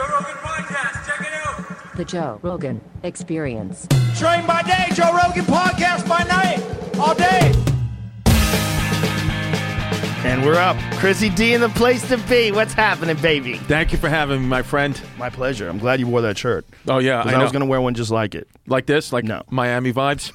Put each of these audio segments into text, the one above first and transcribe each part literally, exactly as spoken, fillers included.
Joe Rogan Podcast. Check it out. The Joe Rogan Experience. Train by day, Joe Rogan Podcast by night, all day. And we're up. Chrissy D in the place to be. What's happening, baby? Thank you for having me, my friend. My pleasure. I'm glad you wore that shirt. Oh, yeah. I, I was going to wear one just like it. Like this? Like no. Miami vibes?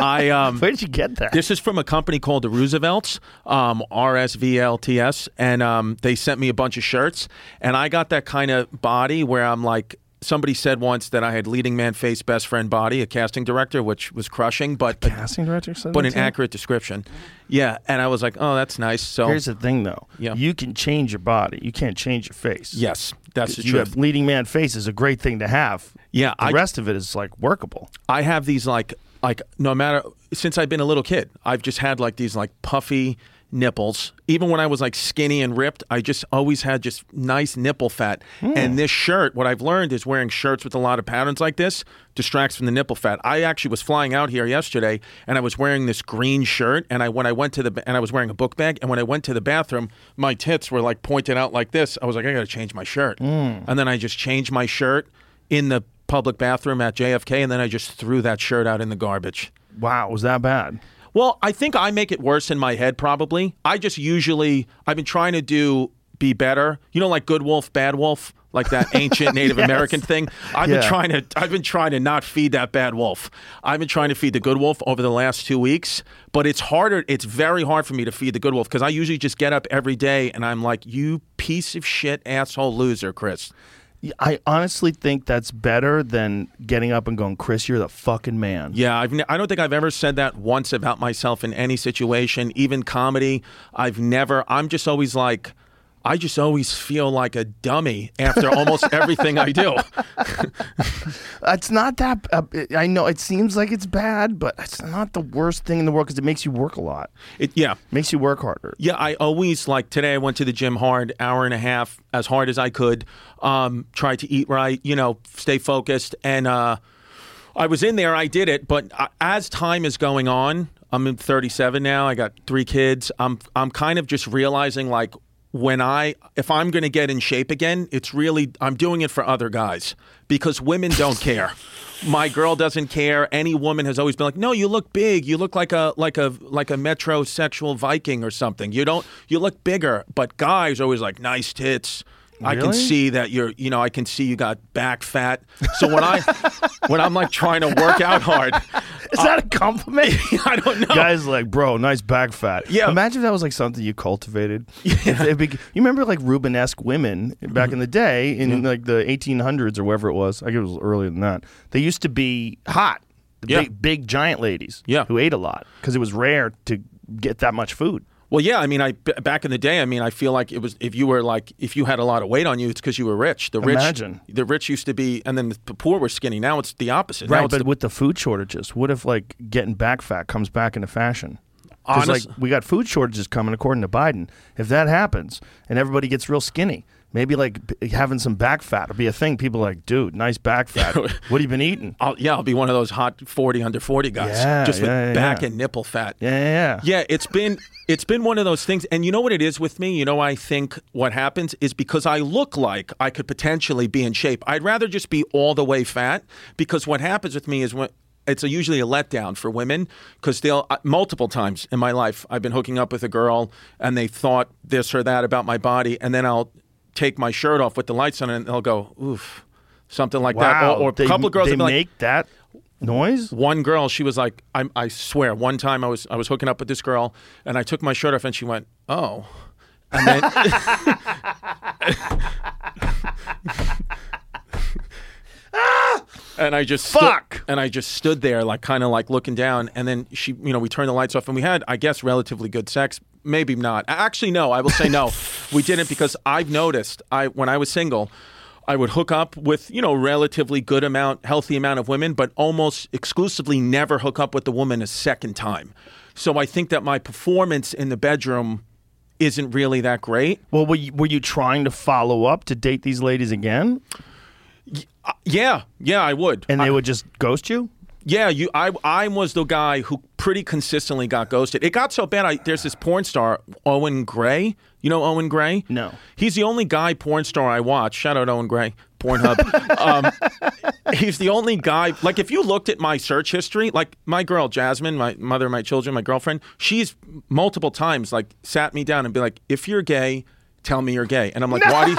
I um, where did you get that? This is from a company called the Roosevelts, um, R S V L T S, and um, they sent me a bunch of shirts. And I got that kind of body where I'm like, somebody said once that I had leading man face, best friend body, a casting director, which was crushing, but a casting director said but an accurate description. Yeah, and I was like, oh, that's nice. So here's the thing, though. Yeah. You can change your body. You can't change your face. Yes, that's the truth. You have leading man face is a great thing to have. Yeah, the I, rest of it is like workable. I have these like like no matter since I've been a little kid, I've just had like these like puffy nipples. Even when I was like skinny and ripped, I just always had just nice nipple fat. Mm. And this shirt, what I've learned is wearing shirts with a lot of patterns like this distracts from the nipple fat. I actually was flying out here yesterday and I was wearing this green shirt and I when I went to the and I was wearing a book bag and when I went to the bathroom, my tits were like pointed out like this. I was like, I gotta change my shirt. Mm. And then I just changed my shirt in the public bathroom at J F K and then I just threw that shirt out in the garbage. Wow, was that bad? Well, I think I make it worse in my head, probably. I just usually, I've been trying to do, be better. You know, like Good Wolf, Bad Wolf, like that ancient Native yes. American thing. I've yeah. been trying to, I've been trying to not feed that bad wolf. I've been trying to feed the good wolf over the last two weeks, but it's harder, it's very hard for me to feed the good wolf because I usually just get up every day and I'm like, you piece of shit, asshole loser, Chris. I honestly think that's better than getting up and going, Chris, you're the fucking man. Yeah, I've ne- I don't think I've ever said that once about myself in any situation, even comedy. I've never, I'm just always like, I just always feel like a dummy after almost everything I do. It's not that, uh, I know it seems like it's bad, but it's not the worst thing in the world because it makes you work a lot. It Yeah. Makes you work harder. Yeah, I always, like today I went to the gym hard, hour and a half, as hard as I could, um, tried to eat right, you know, stay focused. And uh, I was in there, I did it, but uh, as time is going on, I'm in thirty-seven now, I got three kids, I'm I'm kind of just realizing like, When I, if I'm going to get in shape again, it's really, I'm doing it for other guys because women don't care. My girl doesn't care. Any woman has always been like, no, you look big. You look like a, like a, like a metrosexual Viking or something. You don't, you look bigger, but guys are always like, nice tits. Really? I can see that you're, you know, I can see you got back fat. So when I, when I'm like trying to work out hard. Is uh, that a compliment? I don't know. Guys like, bro, nice back fat. Yeah. Imagine if that was like something you cultivated. Yeah. It be, you remember like Rubenesque women back in the day in mm-hmm. like the eighteen hundreds or wherever it was. I think it was earlier than that. They used to be hot. The yeah. big, big giant ladies yeah. who ate a lot because it was rare to get that much food. Well, yeah, I mean, I b- back in the day, I mean, I feel like it was if you were like if you had a lot of weight on you, it's because you were rich. The rich, Imagine. the rich used to be, and then the poor were skinny. Now it's the opposite. Right, now it's but the- with the food shortages, what if like getting back fat comes back into fashion? Because like we got food shortages coming, according to Biden. If that happens and everybody gets real skinny. Maybe like having some back fat would be a thing. People are like, dude, nice back fat. What have you been eating? I'll, yeah, I'll be one of those hot forty under forty guys, yeah, just yeah, with yeah. back and nipple fat. Yeah, yeah, yeah. Yeah, it's been it's been one of those things. And you know what it is with me? You know, I think what happens is because I look like I could potentially be in shape. I'd rather just be all the way fat because what happens with me is when. It's a usually a letdown for women because they'll uh, multiple times in my life I've been hooking up with a girl and they thought this or that about my body and then I'll take my shirt off with the lights on and they'll go oof something like wow. that or, or they, a couple of girls they be make like, that noise. One girl she was like I, I swear one time I was I was hooking up with this girl and I took my shirt off and she went oh and then ah! And I just fuck. Stu- and I just stood there, like kind of like looking down. And then she, you know, we turned the lights off, and we had, I guess, relatively good sex. Maybe not. Actually, no. I will say no. We didn't because I've noticed. I when I was single, I would hook up with you know relatively good amount, healthy amount of women, but almost exclusively never hook up with the woman a second time. So I think that my performance in the bedroom isn't really that great. Well, were you, were you trying to follow up to date these ladies again? Yeah, yeah, I would. And they I, would just ghost you? Yeah, you. I I was the guy who pretty consistently got ghosted. It got so bad, I, there's this porn star, Owen Gray. You know Owen Gray? No. He's the only guy porn star I watch. Shout out Owen Gray. Pornhub. Um, he's the only guy. Like, if you looked at my search history, like my girl Jasmine, my mother, my children, my girlfriend, she's multiple times like sat me down and be like, "If you're gay, tell me you're gay." And I'm like, no. "Why do you?"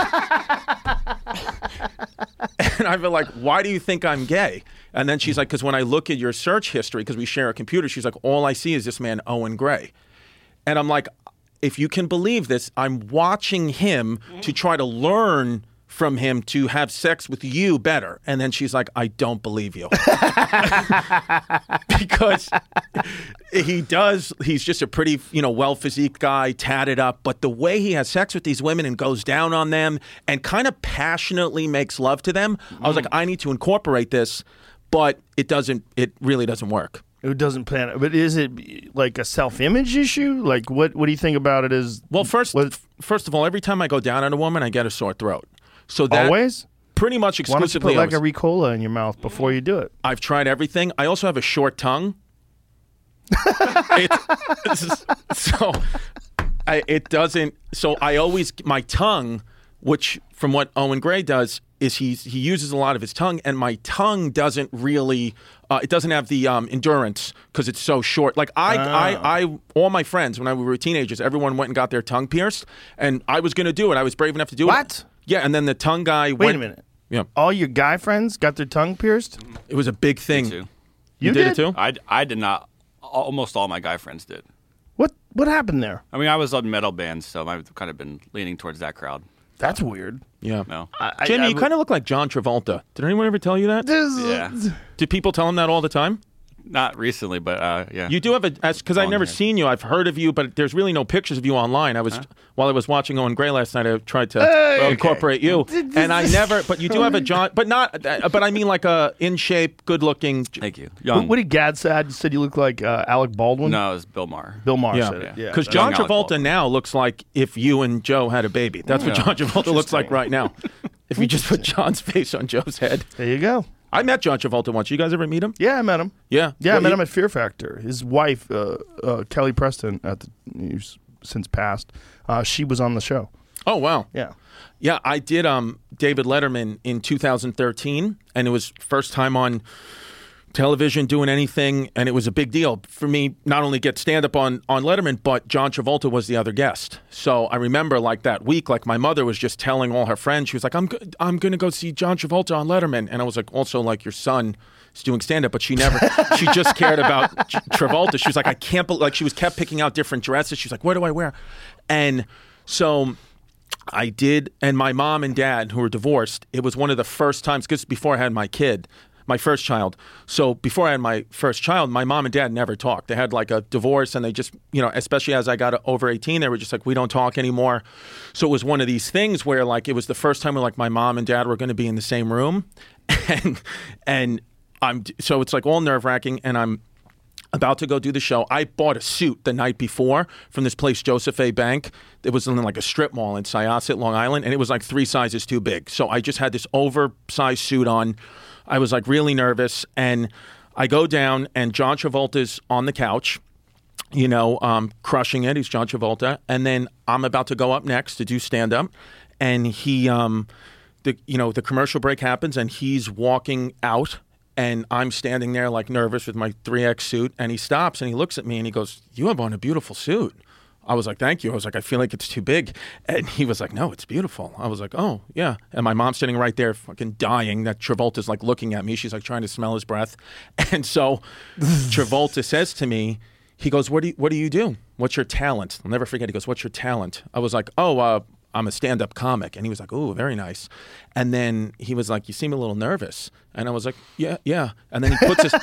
And I've been like, "Why do you think I'm gay?" And then she's like, "Because when I look at your search history, because we share a computer, she's like, all I see is this man Owen Gray," and I'm like, "If you can believe this, I'm watching him to try to learn from him to have sex with you better." And then she's like, "I don't believe you." Because he does, he's just a pretty, you know, well-physiqued guy, tatted up, but the way he has sex with these women and goes down on them and kind of passionately makes love to them, mm. I was like, I need to incorporate this, but it doesn't, it really doesn't work. It doesn't plan, but is it like a self-image issue? Like, what, what do you think about it as? Well, first, what, first of all, every time I go down on a woman, I get a sore throat. So that always? Pretty much exclusively. Why don't you put like a Ricola in your mouth before you do it? I've tried everything. I also have a short tongue. it, it's, so I, it doesn't. So I always my tongue, which from what Owen Gray does is he he uses a lot of his tongue, and my tongue doesn't really uh, it doesn't have the um, endurance because it's so short. Like I, oh. I I all my friends when I we were teenagers, everyone went and got their tongue pierced, and I was going to do it. I was brave enough to do what? it. What? Yeah, and then the tongue guy Wait went, a minute. Yeah. All your guy friends got their tongue pierced? It was a big thing. Me too. You, you did? did it too? I, I did not. Almost all my guy friends did. What What happened there? I mean, I was on metal bands, so I've kind of been leaning towards that crowd. That's uh, weird. Yeah. No. I, Jamie, I, I, you kind of look like John Travolta. Did anyone ever tell you that? Yeah. Did people tell him that all the time? Not recently, but uh, yeah. You do have a, because I've never hair. seen you. I've heard of you, but there's really no pictures of you online. I was, huh? while I was watching Owen Gray last night, I tried to uh, okay. incorporate you. And I never, but you do have a John, but not, but I mean like a in shape, good looking. Thank you. Young. What did Gadd say? Said you look like uh, Alec Baldwin? No, it was Bill Maher. Bill Maher yeah. said it. Because yeah. John Travolta now looks like if you and Joe had a baby. That's yeah. what John Travolta looks like right now. If you just put John's face on Joe's head. There you go. I met John Travolta once. You guys ever meet him? Yeah, I met him. Yeah, yeah, well, I met he... him at Fear Factor. His wife, uh, uh, Kelly Preston, at the, who's since passed, uh, she was on the show. Oh wow! Yeah, yeah, I did um, David Letterman in two thousand thirteen, and it was first time on television doing anything, and it was a big deal for me. Not only get stand up on on Letterman, but John Travolta was the other guest. So I remember like that week, like my mother was just telling all her friends, she was like, I'm go- I'm gonna go see John Travolta on Letterman, and I was like, also like your son is doing stand up, but she never she just cared about Travolta. She was like, I can't believe, like she was kept picking out different dresses. She's like, what do I wear? And so I did, and my mom and dad, who were divorced, it was one of the first times, because before I had my kid. My first child. So before I had my first child, my mom and dad never talked. They had like a divorce, and they just, you know, especially as I got over eighteen, they were just like, we don't talk anymore. So it was one of these things where like it was the first time where like my mom and dad were going to be in the same room, and and I'm so it's like all nerve wracking, and I'm about to go do the show. I bought a suit the night before from this place, Joseph A. Bank. It was in like a strip mall in Syosset, Long Island, and it was like three sizes too big. So I just had this oversized suit on. I was like really nervous, and I go down, and John Travolta's on the couch, you know, um, crushing it. He's John Travolta, and then I'm about to go up next to do stand up, and he, um, the you know, the commercial break happens, and he's walking out, and I'm standing there like nervous with my three X suit, and he stops and he looks at me and he goes, "You have on a beautiful suit." I was like, thank you. I was like, I feel like it's too big. And he was like, no, it's beautiful. I was like, oh, yeah. And my mom's sitting right there fucking dying that Travolta's like looking at me. She's like trying to smell his breath. And so Travolta says to me, he goes, what do you, what do you do? What's your talent? I'll never forget. He goes, what's your talent? I was like, oh, uh, I'm a stand-up comic. And he was like, oh, very nice. And then he was like, you seem a little nervous. And I was like, yeah, yeah. And then he puts his...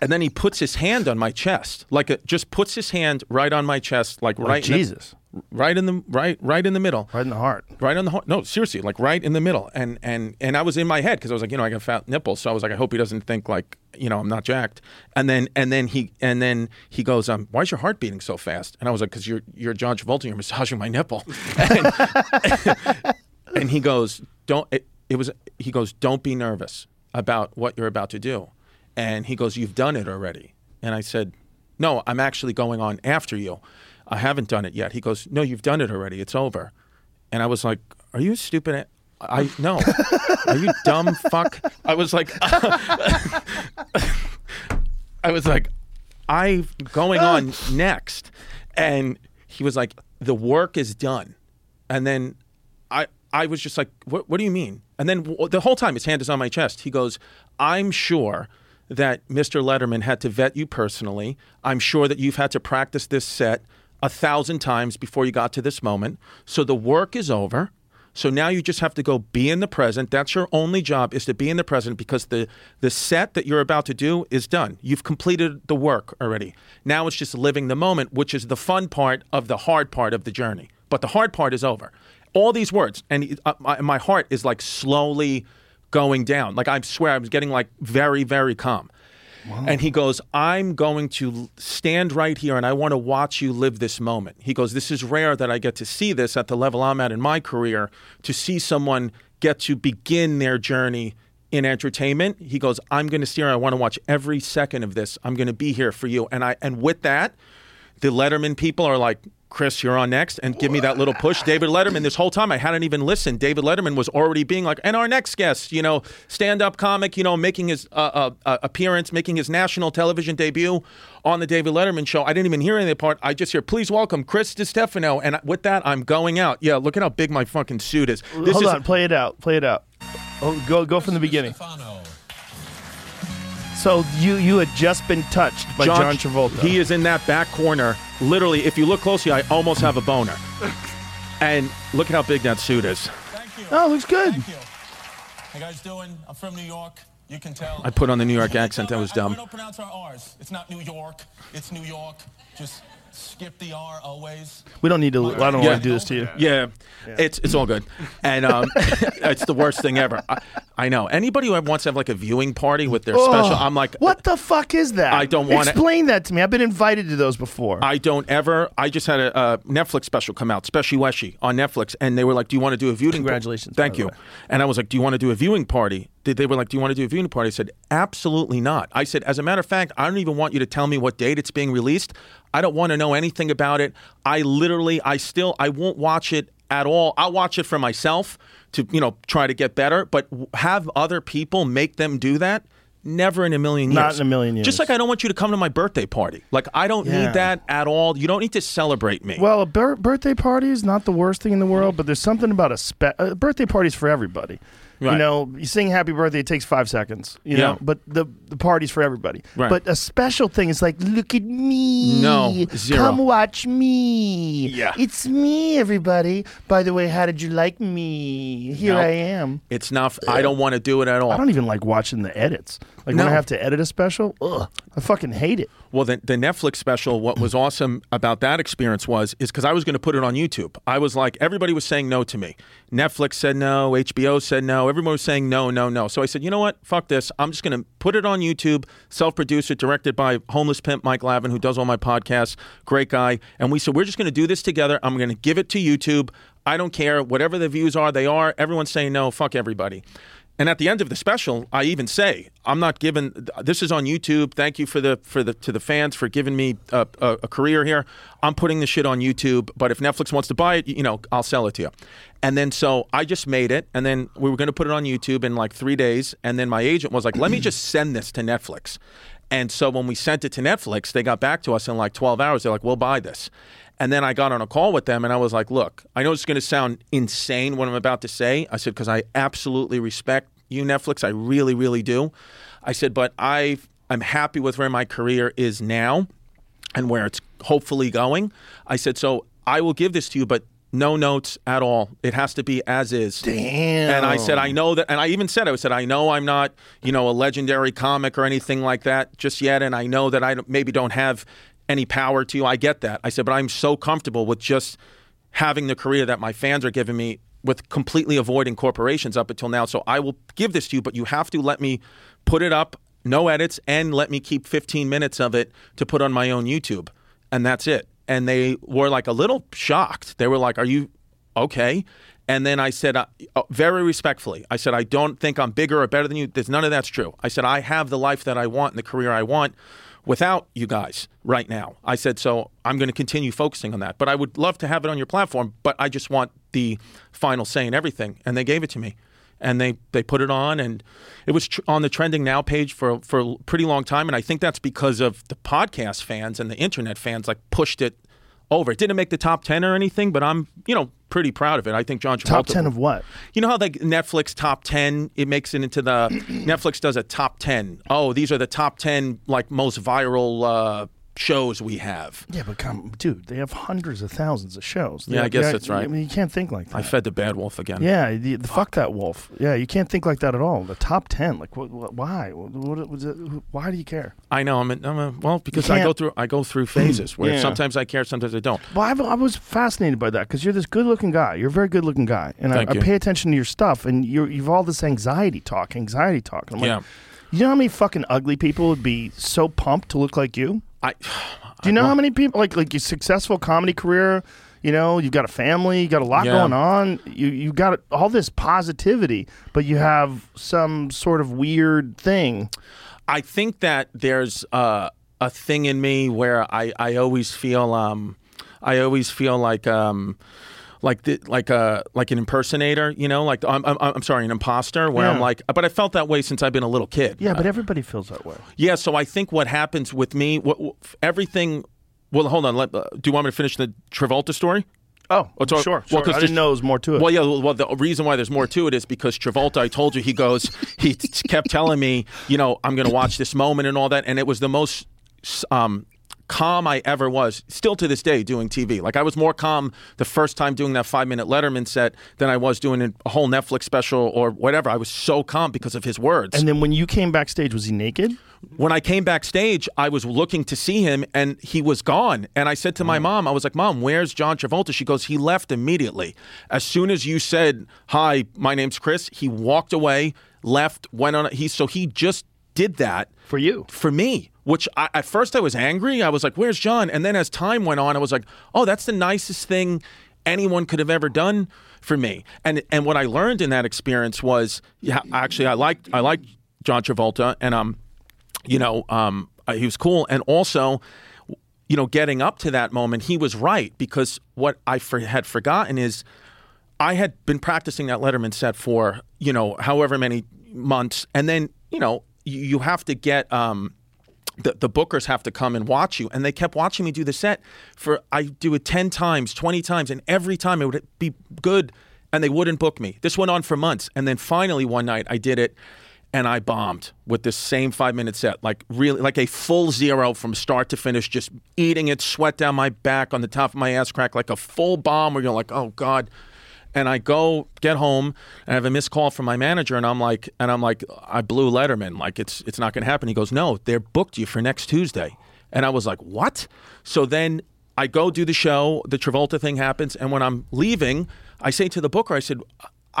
And then he puts his hand on my chest, like a, just puts his hand right on my chest, like right, like Jesus, in the, right in the right, right in the middle, right in the heart, right on the heart. No, seriously, like right in the middle. And and and I was in my head because I was like, you know, I got fat nipples, so I was like, I hope he doesn't think like, you know, I'm not jacked. And then and then he and then he goes, um, why is your heart beating so fast? And I was like, because you're you're John Travolta, you're massaging my nipple. And, and he goes, don't. It, it was. He goes, don't be nervous about what you're about to do. And he goes, you've done it already. And I said, no, I'm actually going on after you. I haven't done it yet. He goes, no, you've done it already. It's over. And I was like, are you stupid? I no. Are you dumb fuck? I was like, uh, I was like, I'm going on next. And he was like, the work is done. And then I I was just like, what, what do you mean? And then w- the whole time his hand is on my chest. He goes, I'm sure that Mister Letterman had to vet you personally. I'm sure that you've had to practice this set a thousand times before you got to this moment. So the work is over. So now you just have to go be in the present. That's your only job, is to be in the present, because the, the set that you're about to do is done. You've completed the work already. Now it's just living the moment, which is the fun part of the hard part of the journey. But the hard part is over. All these words, and uh, my, my heart is like slowly going down. Like I swear I was getting like very, very calm. Wow. And he goes, I'm going to stand right here and I want to watch you live this moment. He goes, this is rare that I get to see this at the level I'm at in my career, to see someone get to begin their journey in entertainment. He goes, I'm going to steer and I want to watch every second of this. I'm going to be here for you. And I, and with that, the Letterman people are like, Chris, you're on next, and give me that little push. David Letterman, this whole time I hadn't even listened. David Letterman was already being like, and our next guest, you know, stand-up comic, you know, making his uh, uh, appearance, making his national television debut on the David Letterman show. I didn't even hear any of that part. I just hear, please welcome Chris DiStefano. And with that, I'm going out. Yeah, look at how big my fucking suit is. This Hold is- on, play it out, play it out. Oh, go go from the beginning. Stefano. So you you had just been touched by John, John Travolta. He is in that back corner. Literally, if you look closely, I almost have a boner. And look at how big that suit is. Thank you. Oh, it looks good. Thank you. How you guys doing? I'm from New York. You can tell. I put on the New York accent. That was dumb. We don't pronounce our R's. It's not New York. It's New York. Just skip the R always. We don't need to. I don't yeah. want to do this to you. Yeah, yeah. it's it's all good. And um, it's the worst thing ever. I, I know. Anybody who wants to have like a viewing party with their oh, special, I'm like, what the fuck is that? I don't want to explain that to me. I've been invited to those before. I don't ever. I just had a, a Netflix special come out, Speci Weshi on Netflix, and they were like, do you want to do a viewing? Congratulations. Pa- Thank you. Way. And I was like, do you want to do a viewing party? They were like, do you want to do a viewing party? I said, absolutely not. I said, as a matter of fact, I don't even want you to tell me what date it's being released. I don't want to know anything about it. I literally, I still, I won't watch it at all. I'll watch it for myself to, you know, try to get better. But have other people make them do that? Never in a million years. Not in a million years. Just like I don't want you to come to my birthday party. Like, I don't yeah. need that at all. You don't need to celebrate me. Well, a ber- birthday party is not the worst thing in the world, but there's something about a, spe- a birthday party's for everybody. Right. You know, you sing happy birthday, it takes five seconds. You yeah. know, but the the party's for everybody. Right. But a special thing is like, look at me. No, zero. Come watch me. Yeah. It's me, everybody. By the way, how did you like me? Here nope. I am. It's not, f- I don't want to do it at all. I don't even like watching the edits. Like no. when I have to edit a special, ugh, I fucking hate it. Well, the, the Netflix special, what was awesome about that experience was, is because I was going to put it on YouTube. I was like, everybody was saying no to me. Netflix said no, H B O said no, everyone was saying no, no, no. So I said, you know what? Fuck this. I'm just going to put it on YouTube, self-produced it, directed by homeless pimp Mike Lavin, who does all my podcasts, great guy. And we said, we're just going to do this together. I'm going to give it to YouTube. I don't care. Whatever the views are, they are. Everyone's saying no. Fuck everybody. And at the end of the special, I even say, I'm not giving, this is on YouTube. Thank you for the for the to the fans for giving me a, a, a career here. I'm putting this shit on YouTube, but if Netflix wants to buy it, you know, I'll sell it to you. And then so I just made it, and then we were going to put it on YouTube in like three days, and then my agent was like, let me just send this to Netflix. And so when we sent it to Netflix, they got back to us in like twelve hours. They're like, we'll buy this. And then I got on a call with them, and I was like, look, I know it's going to sound insane what I'm about to say. I said, because I absolutely respect you, Netflix. I really, really do. I said, but I've, I'm happy with where my career is now and where it's hopefully going. I said, so I will give this to you, but no notes at all. It has to be as is. Damn. And I said, I know that. And I even said, I said, I know I'm not, you know, a legendary comic or anything like that just yet. And I know that I maybe don't have any power to you. I get that. I said, but I'm so comfortable with just having the career that my fans are giving me, with completely avoiding corporations up until now. So I will give this to you, but you have to let me put it up, no edits, and let me keep fifteen minutes of it to put on my own YouTube. And that's it. And they were like a little shocked. They were like, are you okay? And then I said, uh, very respectfully, I said, I don't think I'm bigger or better than you. There's none of that's true. I said, I have the life that I want and the career I want, without you guys right now. I said, so I'm going to continue focusing on that. But I would love to have it on your platform, but I just want the final say in everything. And they gave it to me. And they, they put it on, and it was tr- on the Trending Now page for, for a pretty long time. And I think that's because of the podcast fans and the internet fans, like, pushed it over. It didn't make the top ten or anything, but I'm, you know, pretty proud of it. I think John Travolta. Top ten of what? You know how like Netflix top ten, it makes it into the, Netflix does a top ten. Oh, these are the top ten like most viral uh, shows we have. Yeah, but come, dude, they have hundreds of thousands of shows. They, yeah, I guess they, that's right. I mean, you can't think like that. I fed the bad wolf again. Yeah, the, the fuck. fuck that wolf. Yeah, you can't think like that at all. The top ten, like, what, what, why? What, what, what, why do you care? I know. I'm. A, I'm a, well, because I go through. I go through phases where yeah. sometimes I care, sometimes I don't. Well, I've, I was fascinated by that because you're this good-looking guy. You're a very good-looking guy, and I, I pay attention to your stuff. And you're, you've all this anxiety talk, anxiety talk. I'm like, yeah. You know how many fucking ugly people would be so pumped to look like you? I, Do you know I how many people, like like your successful comedy career, you know, you've got a family, you got a lot yeah. going on, you you got all this positivity, but you have some sort of weird thing. I think that there's uh, a thing in me where I, I always feel um I always feel like um like the, like a like an impersonator, you know, like I'm I'm, I'm sorry, an imposter. Where yeah. I'm like, but I felt that way since I've been a little kid. Yeah, but everybody feels that way. Yeah, so I think what happens with me, what, what everything. Well, hold on. Let, uh, do you want me to finish the Travolta story? Oh, oh sure. sure. Well, 'cause I didn't know there was more to it. Well, yeah. Well, the reason why there's more to it is because Travolta. I told you, he goes. He t- kept telling me, you know, I'm going to watch this moment and all that, and it was the most. Um, calm I ever was, still to this day, doing T V. Like, I was more calm the first time doing that five-minute Letterman set than I was doing a whole Netflix special or whatever. I was so calm because of his words. And then when you came backstage, was he naked? When I came backstage, I was looking to see him, and he was gone. And I said to my mom, I was like, Mom, where's John Travolta? She goes, he left immediately. As soon as you said, hi, my name's Chris, he walked away, left, went on. He So he just did that. For you. For me. Which I, at first I was angry. I was like, where's John? And then as time went on, I was like, oh, that's the nicest thing anyone could have ever done for me. And and what I learned in that experience was, yeah, actually, I liked, I liked John Travolta, and, um, you know, um, he was cool. And also, you know, getting up to that moment, he was right, because what I for, had forgotten is I had been practicing that Letterman set for, you know, however many months. And then, you know, you, you have to get... Um, The, the bookers have to come and watch you, and they kept watching me do the set. For I do it ten times, twenty times, and every time it would be good, and they wouldn't book me. This went on for months, and then finally one night I did it, and I bombed with this same five-minute set, like really, like a full zero from start to finish, just eating it, sweat down my back, on the top of my ass crack, like a full bomb where you're like, oh God. And I go get home, and I have a missed call from my manager, and I'm like, and I'm like, I blew Letterman. Like, it's it's not going to happen. He goes, no, they're booked you for next Tuesday. And I was like, what? So then I go do the show. The Travolta thing happens, and when I'm leaving, I say to the booker, I said,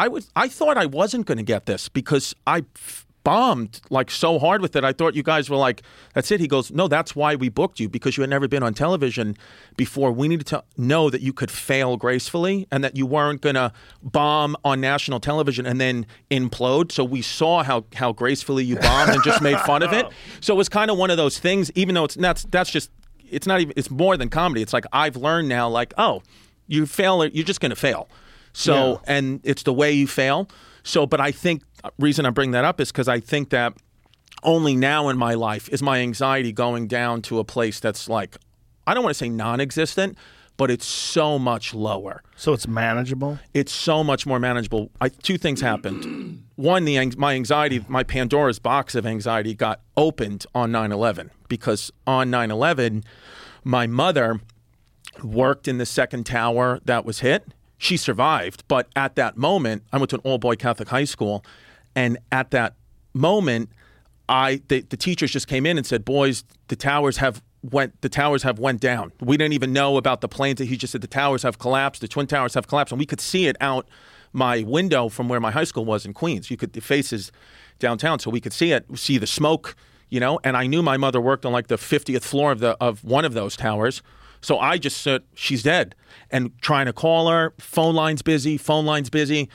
I was, I thought I wasn't going to get this because I f- bombed like so hard with it. I thought you guys were like, that's it. He goes, no, that's why we booked you, because you had never been on television before. We needed to know that you could fail gracefully and that you weren't gonna bomb on national television and then implode. So we saw how how gracefully you bombed and just made fun of it. So it was kind of one of those things, even though it's not, that's just, it's not even, it's more than comedy. It's like, I've learned now, like, oh, you fail, you're just gonna fail. So, yeah. And it's the way you fail. So, but I think the reason I bring that up is because I think that only now in my life is my anxiety going down to a place that's like, I don't want to say non-existent, but it's so much lower. So it's manageable? It's so much more manageable. I, two things happened. One, the my anxiety, my Pandora's box of anxiety got opened on nine eleven, because on nine eleven, my mother worked in the second tower that was hit. She survived, but at that moment, I went to an all-boy Catholic high school, and at that moment, I the, the teachers just came in and said, "Boys, the towers have went the towers have went down." We didn't even know about the planes. He just said the towers have collapsed, the twin towers have collapsed, and we could see it out my window from where my high school was in Queens. You could the faces downtown, so we could see it, see the smoke, you know. And I knew my mother worked on like the fiftieth floor of the of one of those towers. So I just said, she's dead, and trying to call her, phone line's busy, phone line's busy,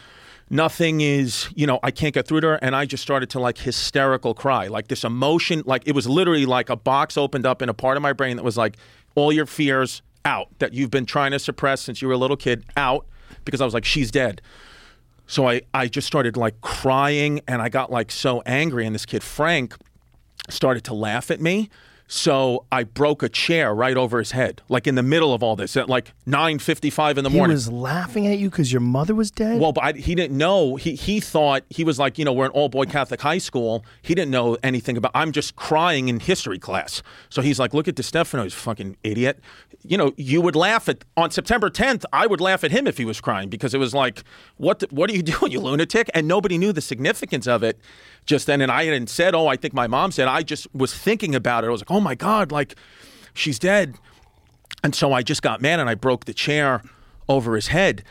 nothing is, you know, I can't get through to her. And I just started to like hysterical cry, like this emotion, like it was literally like a box opened up in a part of my brain that was like, all your fears out that you've been trying to suppress since you were a little kid out, because I was like, she's dead. So I, I just started like crying, and I got like so angry, and this kid, Frank, started to laugh at me. So I broke a chair right over his head, like in the middle of all this, at like nine fifty-five in the he morning. He was laughing at you because your mother was dead? Well, but I, he didn't know. He he thought, he was like, you know, we're an all-boy Catholic high school. He didn't know anything about, I'm just crying in history class. So he's like, look at DiStefano, he's a fucking idiot. You know, you would laugh at, on September tenth, I would laugh at him if he was crying, because it was like, what the, what are you doing, you lunatic? And nobody knew the significance of it just then. And I hadn't said, oh, I think my mom said, I just was thinking about it. I was like, oh my God, like she's dead. And so I just got mad and I broke the chair over his head.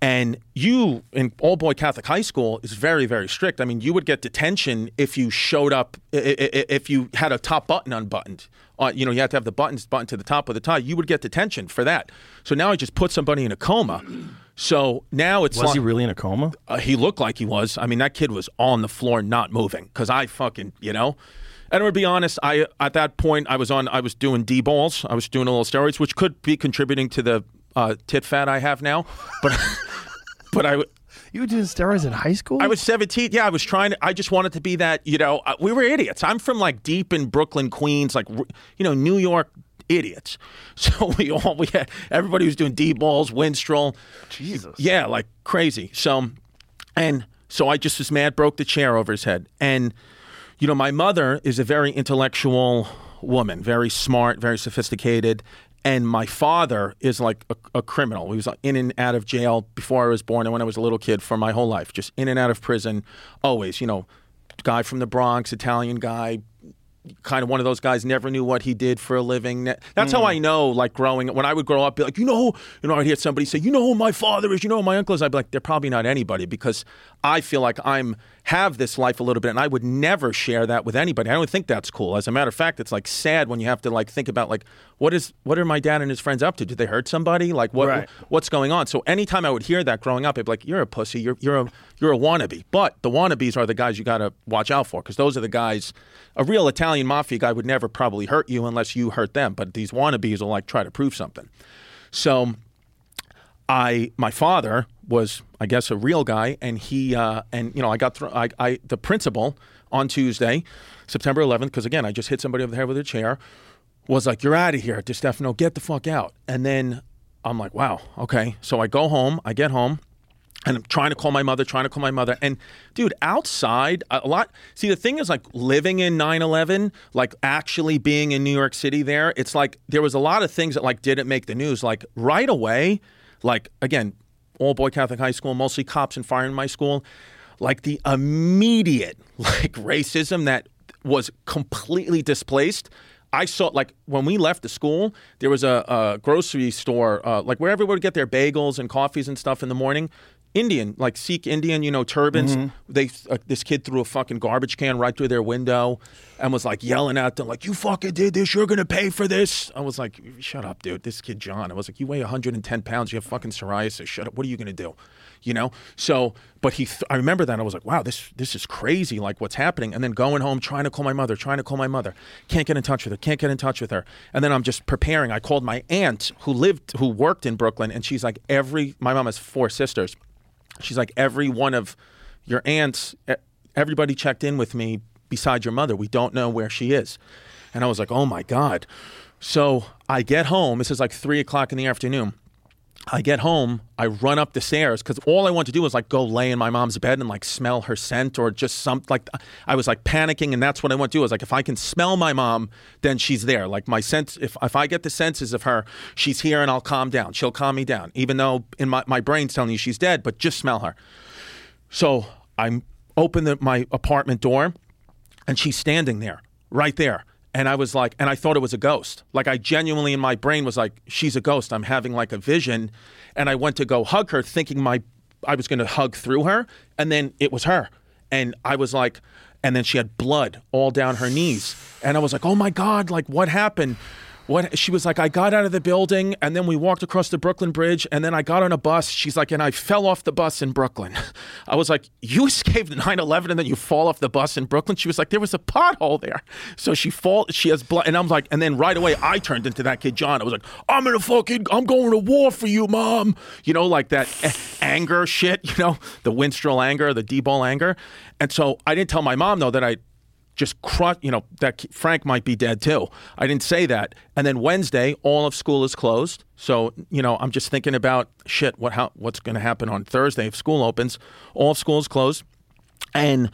And you, in all-boy Catholic high school, is very, very strict. I mean, you would get detention if you showed up, if you had a top button unbuttoned. Uh, you know, you had to have the buttons buttoned to the top of the tie. You would get detention for that. So now I just put somebody in a coma. So now it's Was like, he really in a coma? Uh, he looked like he was. I mean, that kid was on the floor not moving, because I fucking, you know. And to be honest, I at that point, I was on, I was doing D-balls. I was doing a little steroids, which could be contributing to the uh, tit fat I have now. But... But I w- you were doing steroids in high school? I was seventeen. Yeah, I was trying to, I just wanted to be that, you know, uh, we were idiots. I'm from like deep in Brooklyn, Queens, like, you know, New York idiots. So we all, we had, everybody was doing D-balls, Winstrol. Jesus. Yeah, like crazy. So, and so I just was mad, broke the chair over his head. And, you know, my mother is a very intellectual woman, very smart, very sophisticated. And my father is like a, a criminal. He was in and out of jail before I was born and when I was a little kid for my whole life, just in and out of prison, always, you know, guy from the Bronx, Italian guy, kind of one of those guys, never knew what he did for a living. That's mm. how I know, like growing, when I would grow up, be like, you know, you know, I'd hear somebody say, you know who my father is, you know who my uncle is. I'd be like, they're probably not anybody, because I feel like I'm have this life a little bit, and I would never share that with anybody. I don't think that's cool. As a matter of fact, it's like sad when you have to like think about like, what is, what are my dad and his friends up to? Did they hurt somebody? Like what, right. what's going on? So anytime I would hear that growing up, I'd be like, you're a pussy, you're you're a you're a wannabe. But the wannabes are the guys you got to watch out for, because those are the guys. A real Italian mafia guy would never probably hurt you unless you hurt them. But these wannabes will like try to prove something. So, I my father was, I guess, a real guy, and he uh, and you know I got through. I, I the principal on Tuesday, September eleventh, because again I just hit somebody over the head with a chair, was like, "You're out of here, DiStefano, get the fuck out." And then I'm like, "Wow, okay." So I go home. I get home. And I'm trying to call my mother, trying to call my mother. And, dude, outside a lot. See, the thing is, like, living in nine eleven, like, actually being in New York City there, it's like there was a lot of things that, like, didn't make the news. Like, right away, like, again, all-boy Catholic high school, mostly cops and firemen in my school. Like, the immediate, like, racism that was completely displaced. I saw, like, when we left the school, there was a, a grocery store, uh, like, where everyone would get their bagels and coffees and stuff in the morning. Indian, like Sikh Indian, you know, turbans. Mm-hmm. They uh, this kid threw a fucking garbage can right through their window and was like yelling at them, like, "You fucking did this. You're going to pay for this." I was like, "Shut up, dude." This kid, John, I was like, "You weigh one hundred ten pounds. You have fucking psoriasis. Shut up. What are you going to do?" You know? So, but he, th- I remember that. I was like, wow, this, this is crazy. Like what's happening. And then going home, trying to call my mother, trying to call my mother. Can't get in touch with her. Can't get in touch with her. And then I'm just preparing. I called my aunt who lived, who worked in Brooklyn. And she's like, every, my mom has four sisters. She's like, every one of your aunts, everybody checked in with me besides your mother. We don't know where she is. And I was like, oh my God. So I get home. This is like three o'clock in the afternoon. I get home. I run up the stairs because all I want to do is like go lay in my mom's bed and like smell her scent or just something. Like I was like panicking, and that's what I want to do is like if I can smell my mom, then she's there. Like my sense, if if I get the senses of her, she's here and I'll calm down. She'll calm me down, even though in my my brain's telling you she's dead, but just smell her. So I open the, my apartment door, and she's standing there, right there. And I was like, and I thought it was a ghost. Like I genuinely in my brain was like, she's a ghost. I'm having like a vision. And I went to go hug her thinking my, I was going to hug through her. And then it was her. And I was like, and then she had blood all down her knees. And I was like, oh my God, like what happened? What she was like, I got out of the building and then we walked across the Brooklyn Bridge and then I got on a bus. She's like, and I fell off the bus in Brooklyn. I was like, you escaped nine eleven and then you fall off the bus in Brooklyn? She was like, there was a pothole there. So she fall, she has blood. And I'm like, and then right away I turned into that kid, John. I was like, I'm in a fucking, I'm going to war for you, mom. You know, like that a- anger shit, you know, the Winstrol anger, the D-ball anger. And so I didn't tell my mom though that I, just crush, you know, that Frank might be dead too. I didn't say that. And then Wednesday, all of school is closed. So, you know, I'm just thinking about shit, what, how, what's going to happen on Thursday if school opens. All of school is closed. And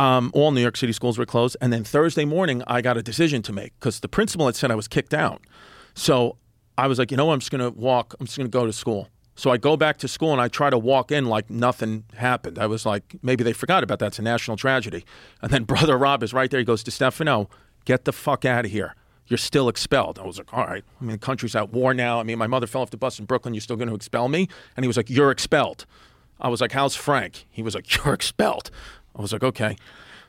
um, all New York City schools were closed. And then Thursday morning, I got a decision to make because the principal had said I was kicked out. So I was like, you know what? I'm just going to walk. I'm just going to go to school. So I go back to school and I try to walk in like nothing happened. I was like, maybe they forgot about that. It's a national tragedy. And then Brother Rob is right there. He goes, DiStefano, get the fuck out of here. You're still expelled. I was like, all right. I mean, the country's at war now. I mean, my mother fell off the bus in Brooklyn. You're still going to expel me? And he was like, you're expelled. I was like, how's Frank? He was like, you're expelled. I was like, okay.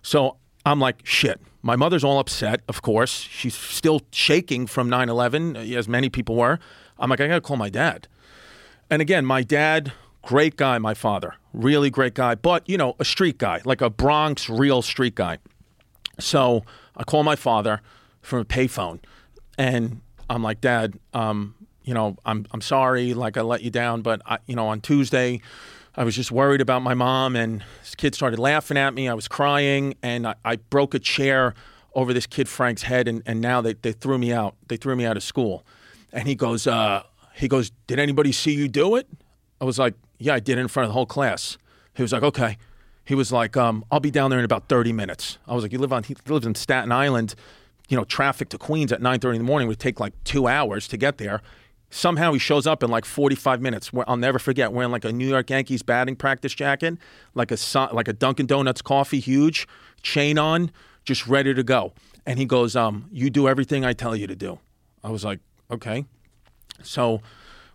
So I'm like, shit. My mother's all upset, of course. She's still shaking from nine eleven, as many people were. I'm like, I got to call my dad. And again, my dad, great guy, my father, really great guy, but, you know, a street guy, like a Bronx real street guy. So I call my father from a payphone and I'm like, Dad, um, you know, I'm I'm sorry, like I let you down, but, I, you know, on Tuesday, I was just worried about my mom and this kid started laughing at me. I was crying and I, I broke a chair over this kid Frank's head and, and now they, they threw me out. They threw me out of school. And he goes, uh... He goes, did anybody see you do it? I was like, yeah, I did in front of the whole class. He was like, okay. He was like, um, I'll be down there in about thirty minutes. I was like, you live on, he lives in Staten Island, you know, traffic to Queens at nine thirty in the morning would take like two hours to get there. Somehow he shows up in like forty-five minutes. Where I'll never forget, wearing like a New York Yankees batting practice jacket, like a, like a Dunkin' Donuts coffee, huge, chain on, just ready to go. And he goes, um, you do everything I tell you to do. I was like, okay. So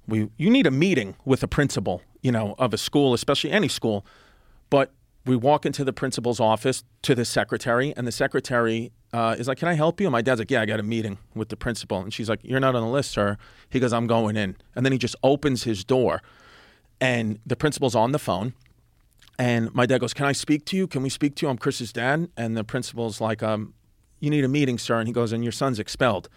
we you need a meeting with a principal, you know, of a school, especially any school. But we walk into the principal's office to the secretary, and the secretary uh, is like, can I help you? And my dad's like, yeah, I got a meeting with the principal. And she's like, you're not on the list, sir. He goes, I'm going in. And then he just opens his door, and the principal's on the phone. And my dad goes, can I speak to you? Can we speak to you? I'm Chris's dad. And the principal's like, um, you need a meeting, sir. And he goes, and your son's expelled.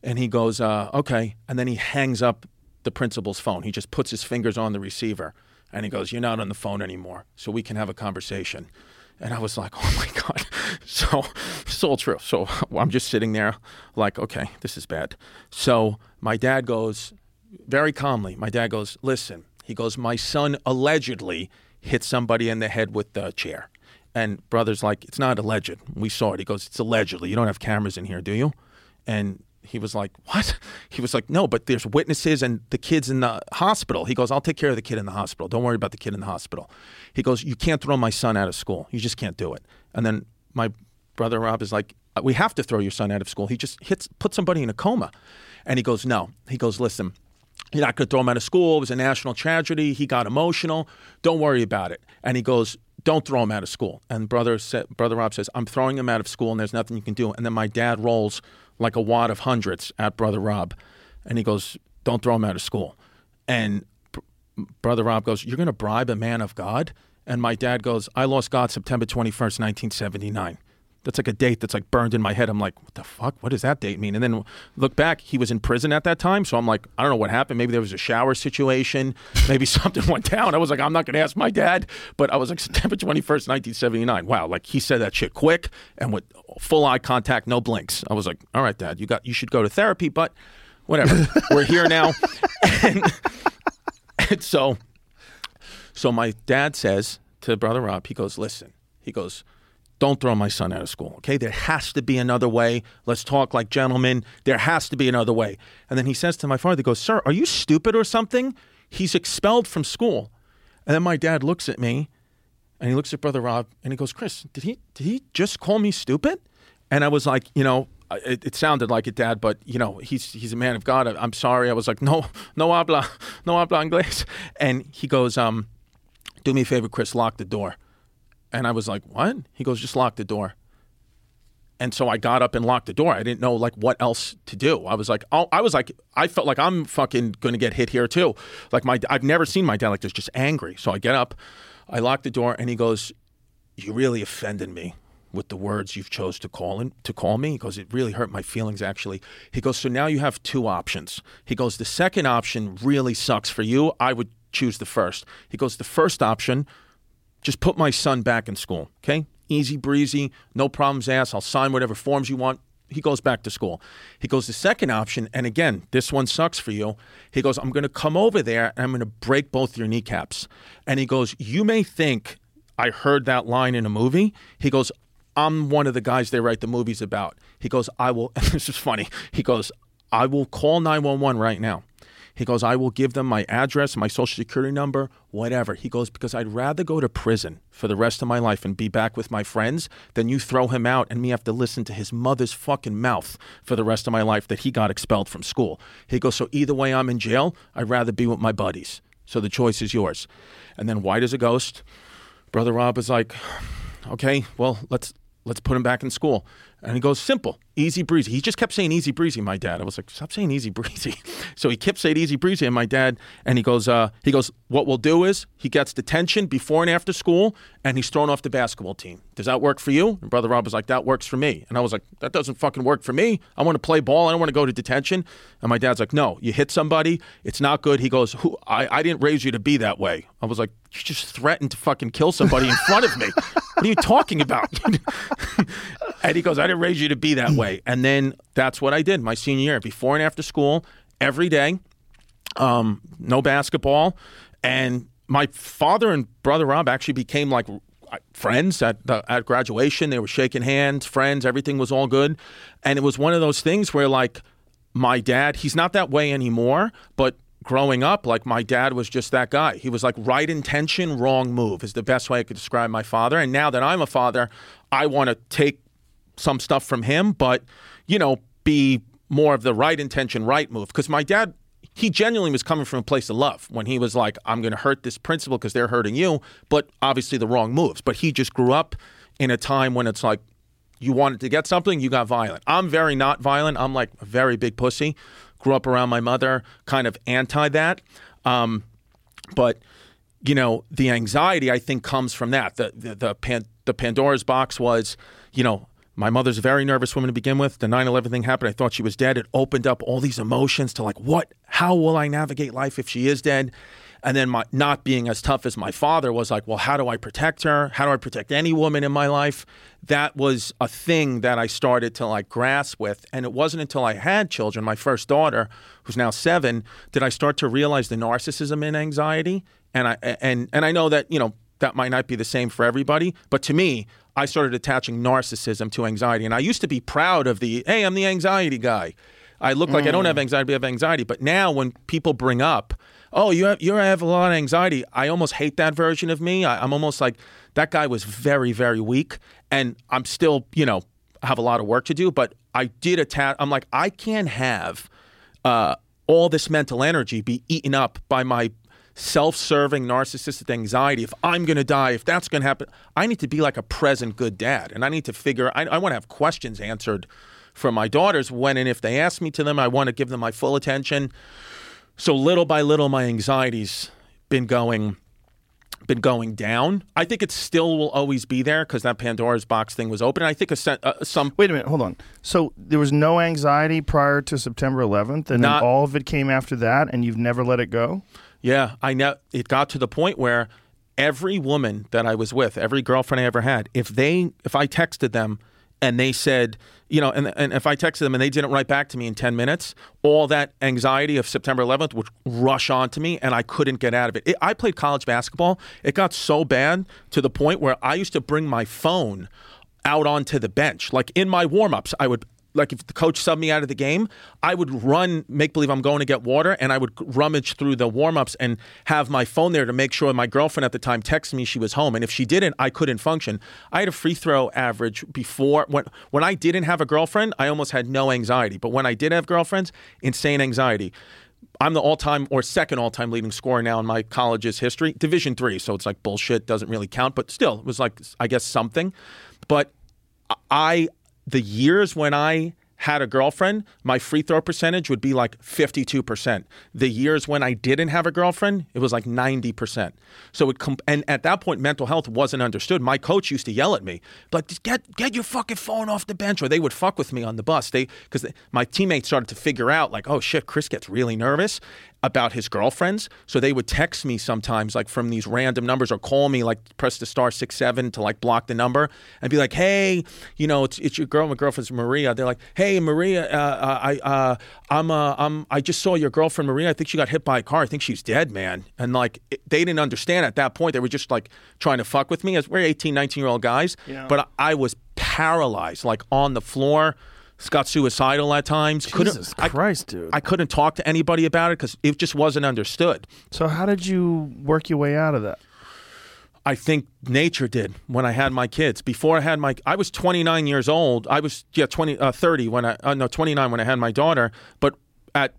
And he goes, uh, okay. And then he hangs up the principal's phone. He just puts his fingers on the receiver. And he goes, you're not on the phone anymore, so we can have a conversation. And I was like, oh, my God. So it's all true. So I'm just sitting there like, okay, this is bad. So my dad goes, very calmly, my dad goes, listen. He goes, my son allegedly hit somebody in the head with the chair. And brother's like, it's not alleged. We saw it. He goes, it's allegedly. You don't have cameras in here, do you? And he was like, what? He was like, no, but there's witnesses and the kid's in the hospital. He goes, I'll take care of the kid in the hospital. Don't worry about the kid in the hospital. He goes, you can't throw my son out of school. You just can't do it. And then my brother Rob is like, we have to throw your son out of school. He just hits, put somebody in a coma. And he goes, no. He goes, listen, you're not going to throw him out of school. It was a national tragedy. He got emotional. Don't worry about it. And he goes, don't throw him out of school. And brother sa- brother Rob says, I'm throwing him out of school and there's nothing you can do. And then my dad rolls like a wad of hundreds at Brother Rob. And he goes, don't throw him out of school. And pr- Brother Rob goes, you're going to bribe a man of God? And my dad goes, I lost God September twenty-first, nineteen seventy-nine. That's like a date that's like burned in my head. I'm like, what the fuck? What does that date mean? And then look back, he was in prison at that time. So I'm like, I don't know what happened. Maybe there was a shower situation. Maybe something went down. I was like, I'm not going to ask my dad. But I was like, September twenty-first, nineteen seventy-nine. Wow. Like he said that shit quick and with full eye contact, no blinks. I was like, all right, Dad, you got, you should go to therapy, but whatever. We're here now. and, and so, so my dad says to Brother Rob, he goes, listen, he goes, don't throw my son out of school, okay? There has to be another way. Let's talk like gentlemen. There has to be another way. And then he says to my father, he goes, sir, are you stupid or something? He's expelled from school. And then my dad looks at me, and he looks at Brother Rob, and he goes, Chris, did he did he just call me stupid? And I was like, you know, it, it sounded like it, Dad, but, you know, he's he's a man of God. I, I'm sorry. I was like, no, no habla, no habla inglés. And he goes, um, do me a favor, Chris, lock the door. And I was like, what? He goes, just lock the door. And so I got up and locked the door. I didn't know like what else to do. I was like, oh, I was like, I felt like I'm fucking going to get hit here too. Like my, I've never seen my dad like this, just angry. So I get up, I lock the door, and he goes, "You really offended me with the words you've chose to call in, to call me." He goes, "It really hurt my feelings, actually." He goes, "So now you have two options." He goes, "The second option really sucks for you. I would choose the first." He goes, "The first option, just put my son back in school, okay? Easy breezy, no problems asked. I'll sign whatever forms you want." He goes back to school. He goes, "The second option, and again, this one sucks for you." He goes, "I'm going to come over there and I'm going to break both your kneecaps." And he goes, "You may think I heard that line in a movie." He goes, "I'm one of the guys they write the movies about." He goes, "I will," and this is funny. He goes, "I will call nine one one right now." He goes, "I will give them my address, my social security number, whatever." He goes, "Because I'd rather go to prison for the rest of my life and be back with my friends than you throw him out and me have to listen to his mother's fucking mouth for the rest of my life that he got expelled from school." He goes, "So either way I'm in jail, I'd rather be with my buddies. So the choice is yours." And then white as a ghost, Brother Rob is like, "Okay, well, let's let's put him back in school." And he goes, "Simple, easy breezy." He just kept saying easy breezy, my dad. I was like, "Stop saying easy breezy." So he kept saying easy breezy, and my dad, and he goes, uh, he goes, "What we'll do is he gets detention before and after school, and he's thrown off the basketball team. Does that work for you?" And Brother Rob was like, "That works for me." And I was like, "That doesn't fucking work for me. I want to play ball. I don't want to go to detention." And my dad's like, "No, you hit somebody. It's not good." He goes, Who, I, I didn't raise you to be that way." I was like, "You just threatened to fucking kill somebody in front of me. What are you talking about?" And he goes, "I didn't raise you to be that way." And then that's what I did my senior year, before and after school, every day, um, no basketball. And my father and Brother Rob actually became like friends at the, at graduation. They were shaking hands, friends, everything was all good. And it was one of those things where like my dad, he's not that way anymore, but growing up, like my dad was just that guy. He was like right intention, wrong move is the best way I could describe my father. And now that I'm a father, I want to take some stuff from him, but, you know, be more of the right intention, right move. Because my dad, he genuinely was coming from a place of love when he was like, "I'm going to hurt this principal because they're hurting you," but obviously the wrong moves. But he just grew up in a time when it's like, you wanted to get something, you got violent. I'm very not violent. I'm like a very big pussy. Grew up around my mother, kind of anti that. Um, but, you know, the anxiety, I think, comes from that. The, the, the, Pan- the Pandora's box was, you know, my mother's a very nervous woman to begin with. The nine eleven thing happened. I thought she was dead. It opened up all these emotions to like, what, how will I navigate life if she is dead? And then my, not being as tough as my father was like, well, how do I protect her? How do I protect any woman in my life? That was a thing that I started to like grasp with. And it wasn't until I had children, my first daughter, who's now seven, did I start to realize the narcissism in anxiety. And I, and, and I know that, you know, that might not be the same for everybody, but to me, I started attaching narcissism to anxiety. And I used to be proud of the, hey, I'm the anxiety guy. I look like mm. I don't have anxiety, but I have anxiety. But now when people bring up, oh, you have, you have a lot of anxiety, I almost hate that version of me. I, I'm almost like, that guy was very, very weak. And I'm still, you know, have a lot of work to do. But I did attach, I'm like, I can't have uh, all this mental energy be eaten up by my self-serving narcissistic anxiety. If I'm going to die, if that's going to happen, I need to be like a present good dad. And I need to figure, I, I want to have questions answered for my daughters when and if they ask me to them. I want to give them my full attention. So little by little, my anxiety's been going, been going down. I think it still will always be there because that Pandora's box thing was open. And I think a, uh, some... Wait a minute, hold on. So there was no anxiety prior to September eleventh, and not, then all of it came after that, and you've never let it go? Yeah, I know. It got to the point where every woman that I was with, every girlfriend I ever had, if they, if I texted them and they said, you know, and, and if I texted them and they didn't write back to me in ten minutes, all that anxiety of September eleventh would rush onto me and I couldn't get out of it. it. I played college basketball. It got so bad to the point where I used to bring my phone out onto the bench. Like in my warm-ups, I would... Like if the coach subbed me out of the game, I would run, make believe I'm going to get water, and I would rummage through the warm-ups and have my phone there to make sure my girlfriend at the time texted me she was home. And if she didn't, I couldn't function. I had a free throw average before. When, when I didn't have a girlfriend, I almost had no anxiety. But when I did have girlfriends, insane anxiety. I'm the all-time or second all-time leading scorer now in my college's history. Division three, so it's like bullshit, doesn't really count. But still, it was like, I guess, something. But I... the years when I had a girlfriend, my free throw percentage would be like fifty-two percent. The years when I didn't have a girlfriend, it was like ninety percent. So it com- and at that point, mental health wasn't understood. My coach used to yell at me, like, get get your fucking phone off the bench, or they would fuck with me on the bus. They because my teammates started to figure out, like, oh shit, Chris gets really nervous about his girlfriends. So they would text me sometimes, like, from these random numbers, or call me, like, press the star six seven to, like, block the number, and be like, hey, you know, it's it's your girl. My girlfriend's Maria. They're like, hey, Maria, uh, I uh, I'm uh, I'm I just saw your girlfriend Maria. I think she got hit by a car. I think she's dead, man. And, like, it, they didn't understand at that point. They were just, like, trying to fuck with me, as we're eighteen, nineteen year old guys. Yeah. But I, I was paralyzed, like, on the floor. Got suicidal at times. Jesus couldn't, Christ, I, dude. I couldn't talk to anybody about it because it just wasn't understood. So how did you work your way out of that? I think nature did when I had my kids. Before I had my, I was twenty-nine years old. I was, yeah, twenty, uh, thirty when I, uh, no, twenty-nine when I had my daughter. But at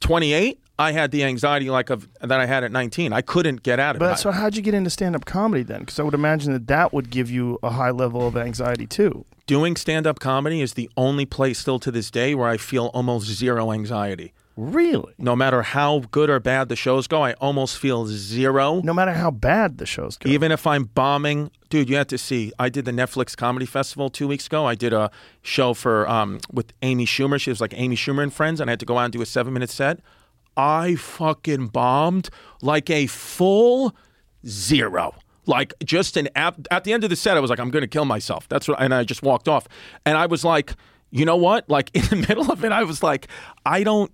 twenty-eight, I had the anxiety like of that I had at nineteen. I couldn't get out of it. But so how'd you get into stand-up comedy then? Because I would imagine that that would give you a high level of anxiety too. Doing stand-up comedy is the only place still to this day where I feel almost zero anxiety. Really? No matter how good or bad the shows go, I almost feel zero. No matter how bad the shows go? Even if I'm bombing. Dude, you have to see. I did the Netflix Comedy Festival two weeks ago. I did a show for um, with Amy Schumer. She was like Amy Schumer and Friends, and I had to go out and do a seven-minute set. I fucking bombed like a full zero. Like, just an app at the end of the set, I was like, I'm going to kill myself. That's what, and I just walked off. And I was like, you know what? Like, in the middle of it, I was like, I don't,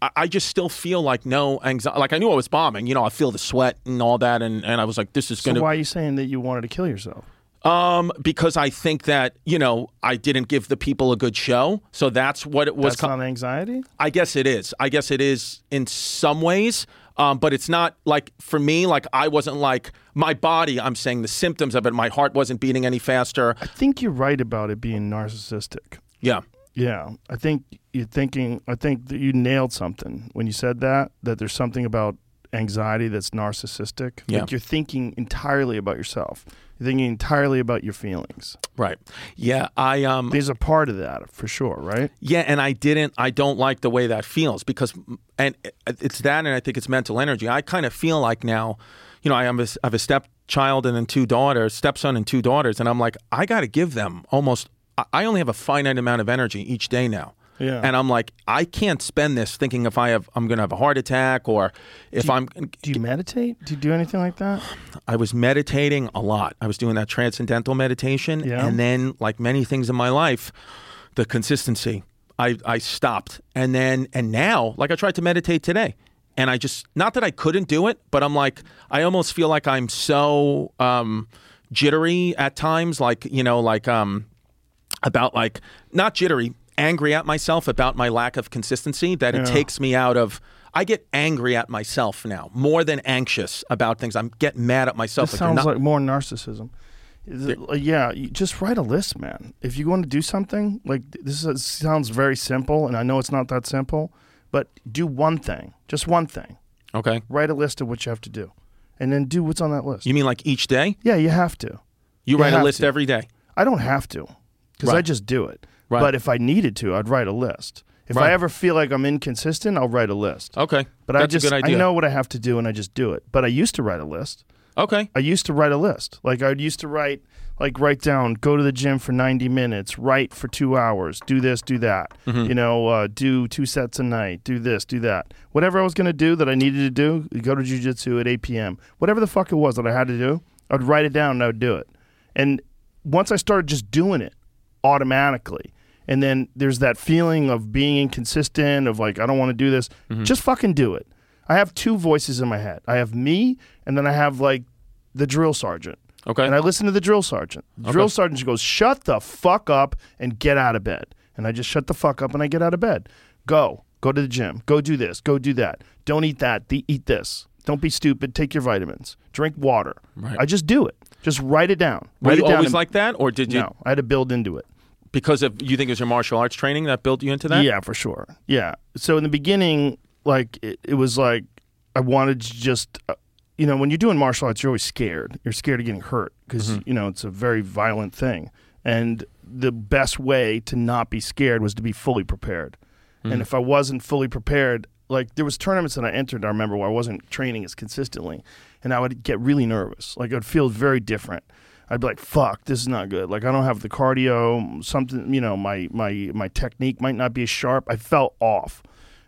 I, I just still feel like no anxiety. Like, I knew I was bombing, you know, I feel the sweat and all that. And, and I was like, this is going to. So why are you saying that you wanted to kill yourself? Um, because I think that, you know, I didn't give the people a good show. So that's what it was. That's com- not anxiety? I guess it is. I guess it is in some ways. Um, but it's not like, for me, like, I wasn't like, my body, I'm saying the symptoms of it, my heart wasn't beating any faster. I think you're right about it being narcissistic. Yeah. Yeah. I think you're thinking, I think that you nailed something when you said that, that there's something about anxiety that's narcissistic. Yeah. Like, you're thinking entirely about yourself. You're thinking entirely about your feelings. Right. Yeah. I um. There's a part of that for sure, right? Yeah, and I didn't, I don't like the way that feels because, and it's that, and I think it's mental energy. I kind of feel like now, you know, I have a, I have a stepchild and then two daughters, stepson and two daughters, and I'm like, I got to give them almost, I only have a finite amount of energy each day now. Yeah. And I'm like, I can't spend this thinking if I have, I'm going to have a heart attack or if do you, I'm. Do you meditate? Do you do anything like that? I was meditating a lot. I was doing that transcendental meditation. Yeah. And then, like many things in my life, the consistency, I, I stopped. And then, and now, like, I tried to meditate today. And I just, not that I couldn't do it, but I'm like, I almost feel like I'm so um, jittery at times, like, you know, like um, about like, not jittery, angry at myself about my lack of consistency, that yeah. it takes me out of, I get angry at myself now, more than anxious about things. I'm getting mad at myself. This like sounds not, like more narcissism. Yeah, you just write a list, man. If you want to do something, like this is, sounds very simple, and I know it's not that simple, but do one thing, just one thing. Okay. Write a list of what you have to do, and then do what's on that list. You mean like each day? Yeah, you have to. You, you write a list to. Every day? I don't have to, because right. I just do it. Right. But if I needed to, I'd write a list. If right. I ever feel like I'm inconsistent, I'll write a list. Okay. But that's I just, a good idea. I know what I have to do and I just do it. But I used to write a list. Okay. I used to write a list. Like I used to write, like write down, go to the gym for ninety minutes, write for two hours, do this, do that, mm-hmm. you know, uh, do two sets a night, do this, do that. Whatever I was going to do that I needed to do, go to jiu-jitsu at eight p.m., whatever the fuck it was that I had to do, I'd write it down and I would do it. And once I started just doing it automatically, and then there's that feeling of being inconsistent, of like, I don't want to do this. Mm-hmm. Just fucking do it. I have two voices in my head. I have me, and then I have like the drill sergeant. Okay. And I listen to the drill sergeant. The okay. drill sergeant just goes, shut the fuck up and get out of bed. And I just shut the fuck up and I get out of bed. Go. Go to the gym. Go do this. Go do that. Don't eat that. The- eat this. Don't be stupid. Take your vitamins. Drink water. Right. I just do it. Just write it down. Were write you it down always and, like that, or did you? No, I had to build into it. Because of you think it was your martial arts training that built you into that? Yeah, for sure. Yeah. So in the beginning, like it, it was like I wanted to just, uh, you know, when you're doing martial arts, you're always scared. You're scared of getting hurt because, mm-hmm. you know, it's a very violent thing. And the best way to not be scared was to be fully prepared. Mm. And if I wasn't fully prepared, like there was tournaments that I entered, I remember, where I wasn't training as consistently, and I would get really nervous. Like I'd feel very different. I'd be like, fuck, this is not good. Like I don't have the cardio, something, you know, my my my technique might not be as sharp. I felt off.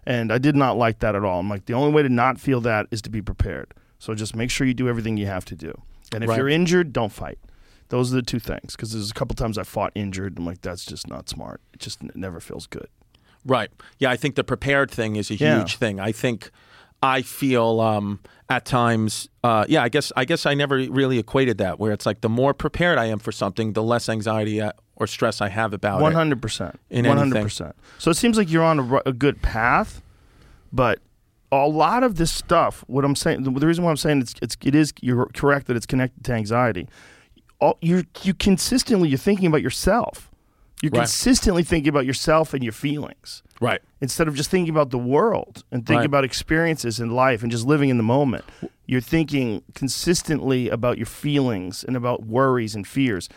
And I did not like that at all. I'm like, the only way to not feel that is to be prepared. So just make sure you do everything you have to do. And if right. you're injured, don't fight. Those are the two things, because there's a couple times I fought injured. I'm like, that's just not smart. It just n- never feels good. Right. Yeah, I think the prepared thing is a huge yeah. thing. I think I feel um, at times, uh, yeah, I guess I guess I never really equated that, where it's like the more prepared I am for something, the less anxiety I, or stress I have about one hundred percent it. one hundred percent. one hundred percent. So it seems like you're on a, a good path, but a lot of this stuff, what I'm saying, the, the reason why I'm saying it's, it's, it is, you're correct that it's connected to anxiety. All, you're, you consistently, you're thinking about yourself. You're right. consistently thinking about yourself and your feelings. Right. Instead of just thinking about the world and thinking right. about experiences in life and just living in the moment, you're thinking consistently about your feelings and about worries and fears.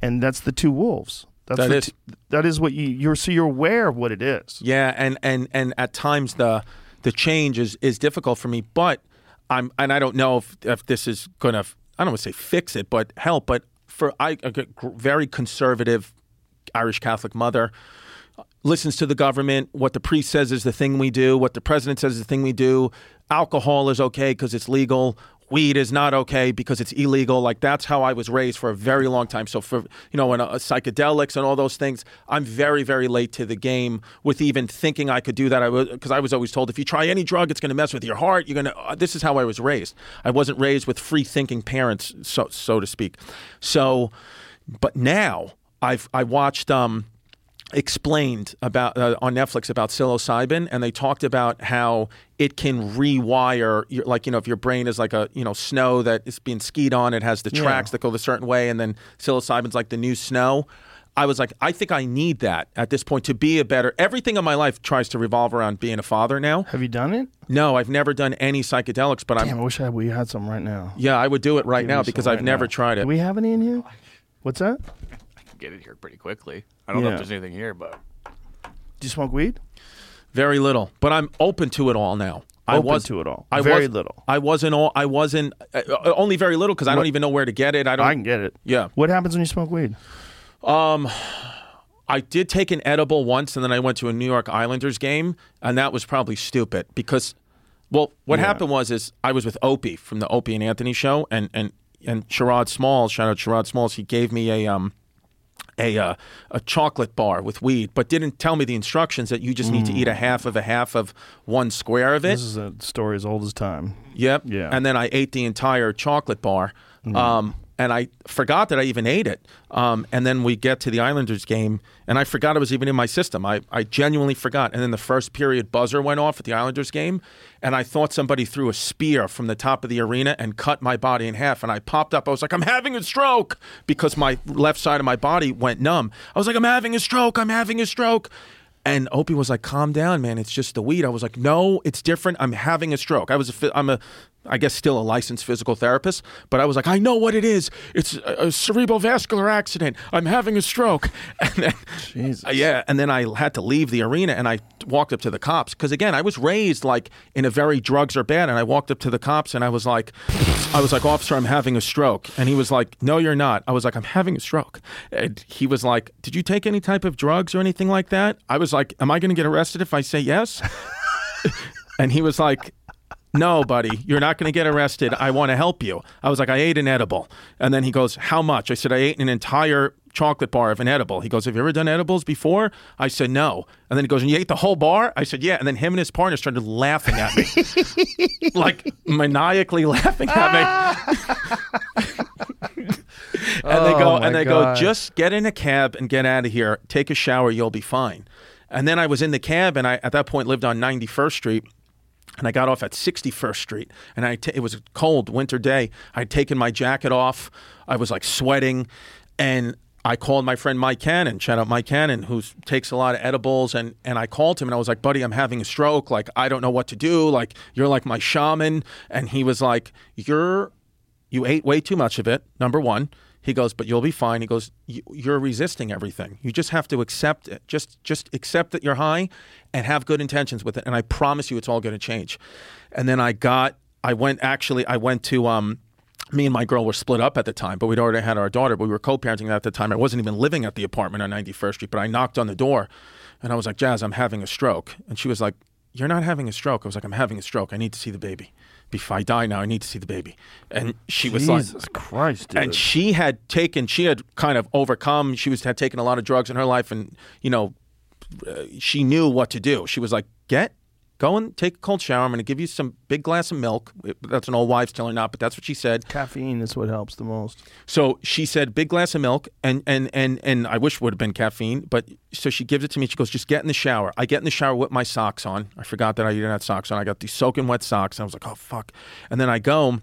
And that's the two wolves. That's that, what is. T- that is what you, you're, so you're aware of what it is. Yeah, and, and, and at times the the change is, is difficult for me, but I'm, and I don't know if, if this is going to, I don't want to say fix it, but help, but for I, a very conservative Irish Catholic mother, listens to the government. What the priest says is the thing we do. What the president says is the thing we do. Alcohol is okay because it's legal. Weed is not okay because it's illegal. Like, that's how I was raised for a very long time. So for, you know, and uh, psychedelics and all those things, I'm very, very late to the game with even thinking I could do that. I was, because I was always told, if you try any drug, it's going to mess with your heart. You're going to, uh, this is how I was raised. I wasn't raised with free thinking parents, so, so to speak. So, but now I've, I watched, um, Explained about uh, on Netflix about psilocybin, and they talked about how it can rewire your, like, you know, if your brain is like a, you know, snow that is being skied on, it has the tracks yeah. that go the certain way, and then psilocybin's like the new snow. I was like, I think I need that at this point to be a better, everything in my life tries to revolve around being a father now. Have you done it? No, I've never done any psychedelics, but I I wish I, we had some right now. Yeah, I would do it right Give now because right I've now. never tried it. Do we have any in here? What's that? Get it here pretty quickly. I don't yeah. know if there's anything here, but do you smoke weed? Very little, but I'm open to it all now. Open I was to it all. I very was, little. I wasn't all. I wasn't uh, only very little because I don't even know where to get it. I don't. I can get it. Yeah. What happens when you smoke weed? Um, I did take an edible once, and then I went to a New York Islanders game, and that was probably stupid because, well, what yeah. happened was is I was with Opie from the Opie and Anthony show, and and and Sherrod Smalls. Shout out Sherrod Smalls. He gave me a um. a uh, a chocolate bar with weed, but didn't tell me the instructions that you just need mm. to eat a half of a half of one square of it. This is a story as old as time. Yep. Yeah. And then I ate the entire chocolate bar, mm. um, and I forgot that I even ate it. Um, and then we get to the Islanders game, and I forgot it was even in my system. I, I genuinely forgot. And then the first period buzzer went off at the Islanders game, and I thought somebody threw a spear from the top of the arena and cut my body in half. And I popped up. I was like, I'm having a stroke, because my left side of my body went numb. I was like, I'm having a stroke. I'm having a stroke. And Opie was like, calm down, man. It's just the weed. I was like, no, it's different. I'm having a stroke. I was a, I'm a, I guess still a licensed physical therapist, but I was like, I know what it is. It's a, a cerebrovascular accident. I'm having a stroke. And then, Jesus. Yeah. And then I had to leave the arena, and I walked up to the cops. Because again, I was raised like in a very drugs are bad. And I walked up to the cops, and I was like, I was like, officer, I'm having a stroke. And he was like, no, you're not. I was like, I'm having a stroke. And he was like, did you take any type of drugs or anything like that? I was like, am I going to get arrested if I say yes? And he was like, no, buddy, you're not going to get arrested. I want to help you. I was like, I ate an edible. And then he goes, how much? I said, I ate an entire chocolate bar of an edible. He goes, have you ever done edibles before? I said, no. And then he goes, and you ate the whole bar? I said, yeah. And then him and his partner started laughing at me, like maniacally laughing at me. And they go, oh and they God. go, just get in a cab and get out of here. Take a shower. You'll be fine. And then I was in the cab, and I, at that point, lived on ninety-first Street. And I got off at sixty-first Street, and I t- it was a cold winter day. I'd taken my jacket off. I was like sweating, and I called my friend Mike Cannon. Shout out Mike Cannon, who takes a lot of edibles. And, and I called him, and I was like, buddy, I'm having a stroke. Like, I don't know what to do. Like, you're like my shaman. And he was like, you're you ate way too much of it, number one. He goes, but you'll be fine. He goes, you're resisting everything. You just have to accept it. Just just accept that you're high and have good intentions with it. And I promise you it's all going to change. And then I got, I went, actually, I went to, um, me and my girl were split up at the time, but we'd already had our daughter, but we were co-parenting at the time. I wasn't even living at the apartment on ninety-first street, but I knocked on the door and I was like, Jazz, I'm having a stroke. And she was like, you're not having a stroke. I was like, I'm having a stroke. I need to see the baby. If I die now, I need to see the baby. And she was like, Jesus Christ, dude. And she had taken, she had kind of overcome, she was had taken a lot of drugs in her life, and, you know, uh, she knew what to do. She was like, get, go and take a cold shower. I'm going to give you some big glass of milk. It, that's an old wives' tale or not, but that's what she said. Caffeine is what helps the most. So she said, big glass of milk, and, and, and, and I wish it would have been caffeine, but so she gives it to me. She goes, just get in the shower. I get in the shower with my socks on. I forgot that I didn't have socks on. I got these soaking wet socks. And I was like, oh, fuck. And then I go.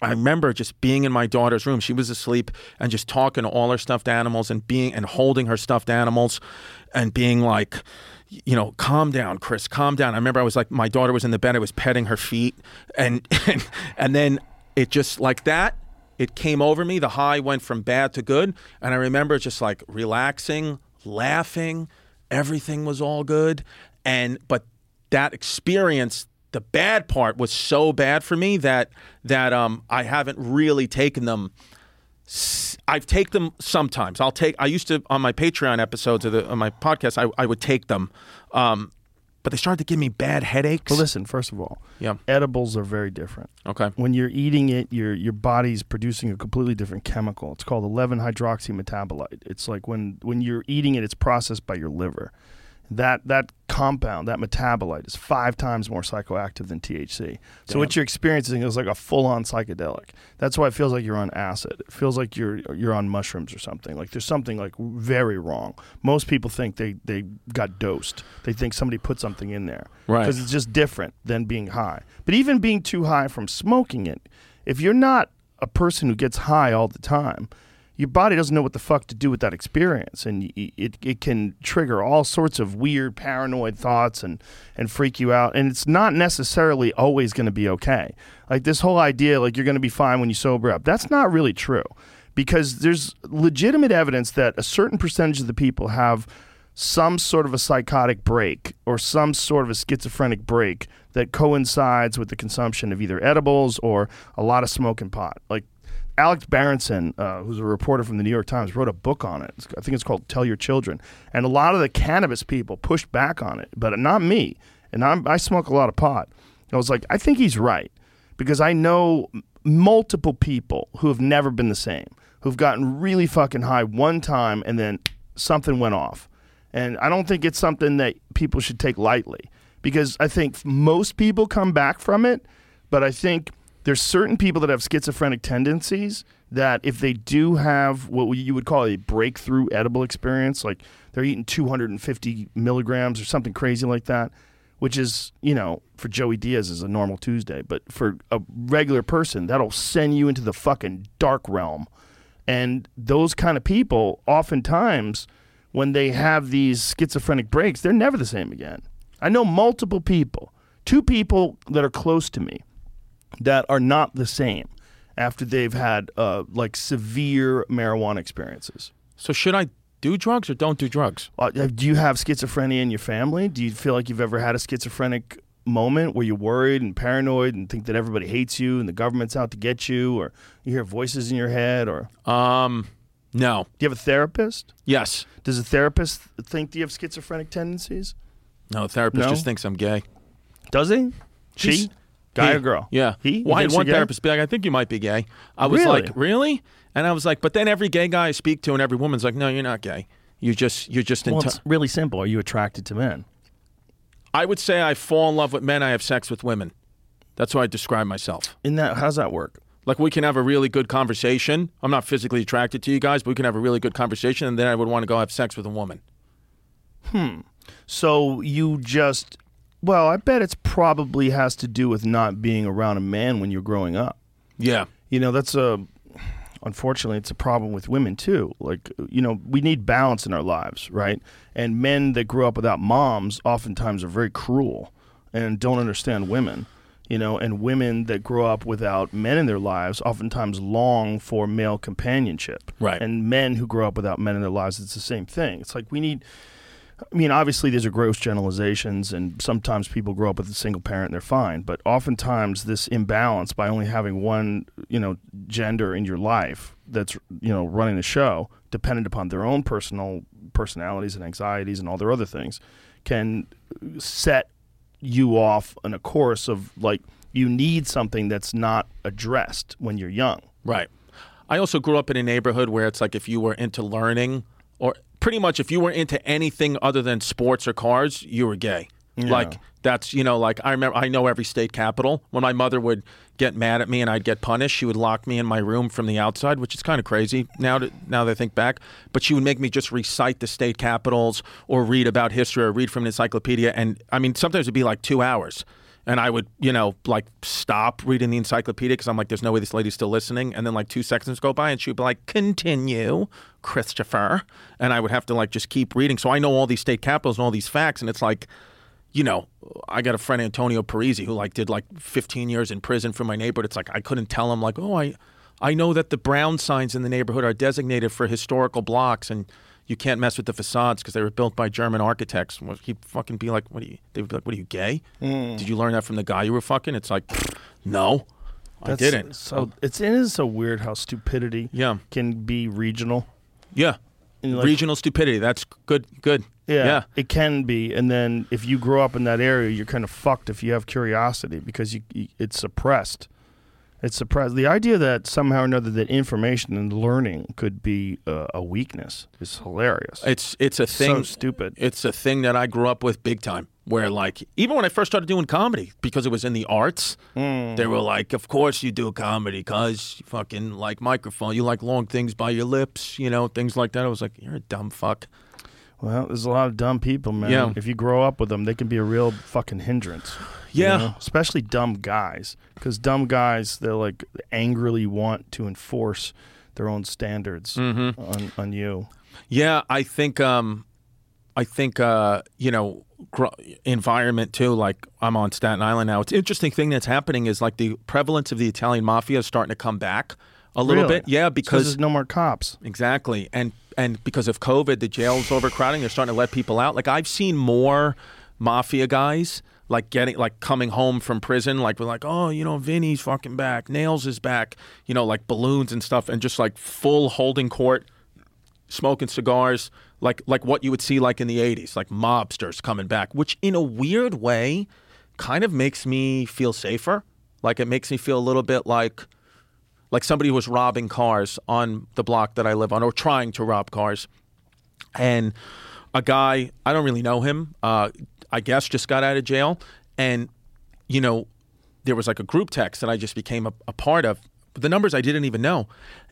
I remember just being in my daughter's room. She was asleep, and just talking to all her stuffed animals and being and holding her stuffed animals and being like, you know, calm down, Chris, calm down. I remember I was like, my daughter was in the bed. I was petting her feet. And and, and then it just like that, it came over me. The high went from bad to good. And I remember just like relaxing, laughing. Everything was all good. And but that experience, the bad part was so bad for me that that um, I haven't really taken them. I've taken them sometimes. I'll take. I used to on my Patreon episodes of the on my podcast. I, I would take them, um, but they started to give me bad headaches. Well, listen. First of all, yeah, edibles are very different. Okay, when you're eating it, your your body's producing a completely different chemical. It's called eleven hydroxy metabolite. It's like when when you're eating it, it's processed by your liver. That that compound, that metabolite, is five times more psychoactive than T H C. So Damn. What you're experiencing is like a full-on psychedelic. That's why it feels like you're on acid. It feels like you're you're on mushrooms or something. Like there's something like very wrong. Most people think they, they got dosed. They think somebody put something in there. Right. Because it's just different than being high. But even being too high from smoking it, if you're not a person who gets high all the time, your body doesn't know what the fuck to do with that experience, and it it can trigger all sorts of weird, paranoid thoughts and, and freak you out. And it's not necessarily always going to be okay. Like this whole idea, like you're going to be fine when you sober up, that's not really true, because there's legitimate evidence that a certain percentage of the people have some sort of a psychotic break or some sort of a schizophrenic break that coincides with the consumption of either edibles or a lot of smoking pot. Like, Alex Berenson, uh, who's a reporter from the New York Times, wrote a book on it. It's, I think it's called Tell Your Children. And a lot of the cannabis people pushed back on it, but not me. And I'm, I smoke a lot of pot. I was like, I think he's right, because I know multiple people who have never been the same, who've gotten really fucking high one time and then something went off. And I don't think it's something that people should take lightly, because I think most people come back from it, but I think there's certain people that have schizophrenic tendencies that if they do have what you would call a breakthrough edible experience, like they're eating two hundred fifty milligrams or something crazy like that, which is, you know, for Joey Diaz is a normal Tuesday, but for a regular person, that'll send you into the fucking dark realm. And those kind of people, oftentimes, when they have these schizophrenic breaks, they're never the same again. I know multiple people, two people that are close to me, that are not the same after they've had uh, like severe marijuana experiences. So should I do drugs or don't do drugs? Uh, do you have schizophrenia in your family? Do you feel like you've ever had a schizophrenic moment where you're worried and paranoid and think that everybody hates you and the government's out to get you, or you hear voices in your head? Or um, no. Do you have a therapist? Yes. Does a therapist think that you have schizophrenic tendencies? No, a therapist no? just thinks I'm gay. Does he? She? He's- Guy he, or girl? Yeah. He? Why did one therapist be like, I think you might be gay? I was really? like, really? And I was like, but then every gay guy I speak to and every woman's like, no, you're not gay. You just, you're just. Well, into- it's really simple. Are you attracted to men? I would say I fall in love with men. I have sex with women. That's how I describe myself. In that, how does that work? Like, we can have a really good conversation. I'm not physically attracted to you guys, but we can have a really good conversation, and then I would want to go have sex with a woman. Hmm. So you just. Well, I bet it's probably has to do with not being around a man when you're growing up. Yeah. You know, that's a, unfortunately, it's a problem with women too. Like, you know, we need balance in our lives, right? And men that grew up without moms oftentimes are very cruel and don't understand women. you know, and women that grow up without men in their lives oftentimes long for male companionship. Right. And men who grow up without men in their lives, it's the same thing. It's like we need... I mean, obviously, these are gross generalizations, and sometimes people grow up with a single parent and they're fine. But oftentimes, this imbalance by only having one, you know, gender in your life that's, you know, running the show, dependent upon their own personal personalities and anxieties and all their other things, can set you off on a course of, like, you need something that's not addressed when you're young. Right. I also grew up in a neighborhood where it's like if you were into learning or... pretty much if you were into anything other than sports or cars, you were gay. Yeah. Like that's, you know, like I remember, I know every state capital. When my mother would get mad at me and I'd get punished, she would lock me in my room from the outside, which is kind of crazy now to, now that I think back. But she would make me just recite the state capitals or read about history or read from an encyclopedia. And I mean, sometimes it'd be like two hours. And I would, you know, like stop reading the encyclopedia because I'm like, there's no way this lady's still listening. And then like two seconds go by and she'd be like, continue, Christopher. And I would have to like just keep reading. So I know all these state capitals and all these facts. And it's like, you know, I got a friend, Antonio Parisi, who like did like fifteen years in prison for my neighborhood. It's like I couldn't tell him like, oh, I, I know that the brown signs in the neighborhood are designated for historical blocks and you can't mess with the facades because they were built by German architects. He'd fucking be like, "What are you?" They would be like, "What are you, gay? Mm. Did you learn that from the guy you were fucking?" It's like, no, That's, I didn't. So it's it is so weird how stupidity yeah. can be regional. Yeah, like, regional stupidity. That's good. Good. Yeah, yeah, it can be. And then if you grow up in that area, you're kind of fucked if you have curiosity because you, you, it's suppressed. It's surprising. The idea that somehow or another that information and learning could be uh, a weakness is hilarious. It's it's a thing. So stupid. It's a thing that I grew up with big time. Where like even when I first started doing comedy, because it was in the arts, mm. they were like, "Of course you do comedy, cause you fucking like microphone, you like long things by your lips, you know, things like that." I was like, "You're a dumb fuck." Well, there's a lot of dumb people, man. Yeah. If you grow up with them, they can be a real fucking hindrance. Yeah. You know? Especially dumb guys. Because dumb guys, they're like angrily want to enforce their own standards mm-hmm. on, on you. Yeah, I think, um, I think uh, you know, gr- environment too, like I'm on Staten Island now. It's an interesting thing that's happening is like the prevalence of the Italian mafia is starting to come back. A little really? bit, yeah, because there's no more cops. Exactly, and and because of COVID, the jail's overcrowding. They're starting to let people out. Like I've seen more mafia guys like getting like coming home from prison. Like we're like, oh, you know, Vinny's fucking back, Nails is back, you know, like balloons and stuff, and just like full holding court, smoking cigars, like like what you would see like in the eighties, like mobsters coming back, which in a weird way, kind of makes me feel safer. Like it makes me feel a little bit like. Like somebody was robbing cars on the block that I live on or trying to rob cars. And a guy, I don't really know him, uh, I guess just got out of jail. And, you know, there was like a group text that I just became a, a part of. The numbers I didn't even know.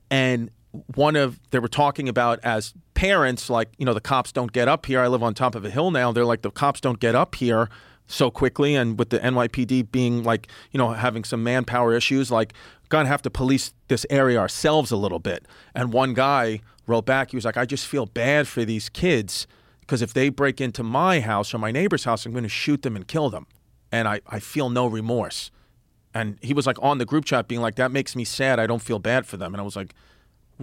And one of, they were talking about as parents, like, you know, the cops don't get up here. I live on top of a hill now. They're like, the cops don't get up here so quickly. And with the N Y P D being like, you know, having some manpower issues, like, gonna have to police this area ourselves a little bit. And one guy wrote back, he was like, I just feel bad for these kids because if they break into my house or my neighbor's house, I'm going to shoot them and kill them. And I, I feel no remorse. And he was like on the group chat being like, that makes me sad. I don't feel bad for them. And I was like,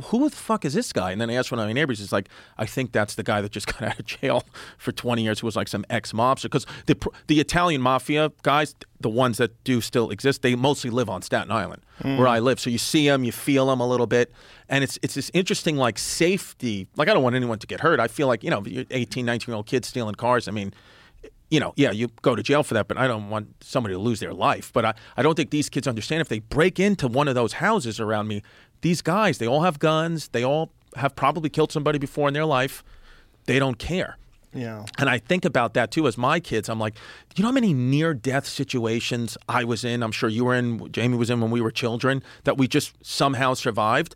who the fuck is this guy? And then I asked one of my neighbors, he's like, I think that's the guy that just got out of jail for twenty years who was like some ex-mobster. Because the the Italian mafia guys, the ones that do still exist, they mostly live on Staten Island, mm. where I live. So you see them, you feel them a little bit. And it's it's this interesting like safety. Like I don't want anyone to get hurt. I feel like, you know, eighteen, nineteen-year-old kids stealing cars. I mean, you know, yeah, you go to jail for that, but I don't want somebody to lose their life. But I, I don't think these kids understand if they break into one of those houses around me, these guys, they all have guns. They all have probably killed somebody before in their life. They don't care. Yeah. And I think about that, too, as my kids. I'm like, you know how many near-death situations I was in? I'm sure you were in, Jamie was in when we were children, that we just somehow survived.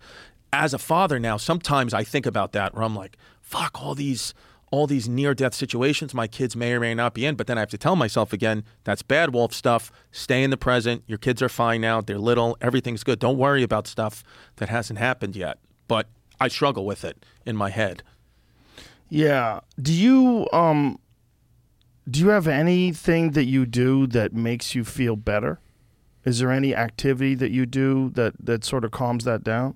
As a father now, sometimes I think about that where I'm like, fuck, all these all these near-death situations my kids may or may not be in. But then I have to tell myself again, that's bad wolf stuff. Stay in the present. Your kids are fine now. They're little. Everything's good. Don't worry about stuff that hasn't happened yet. But I struggle with it in my head. Yeah. Do you um, do you have anything that you do that makes you feel better? Is there any activity that you do that, that sort of calms that down?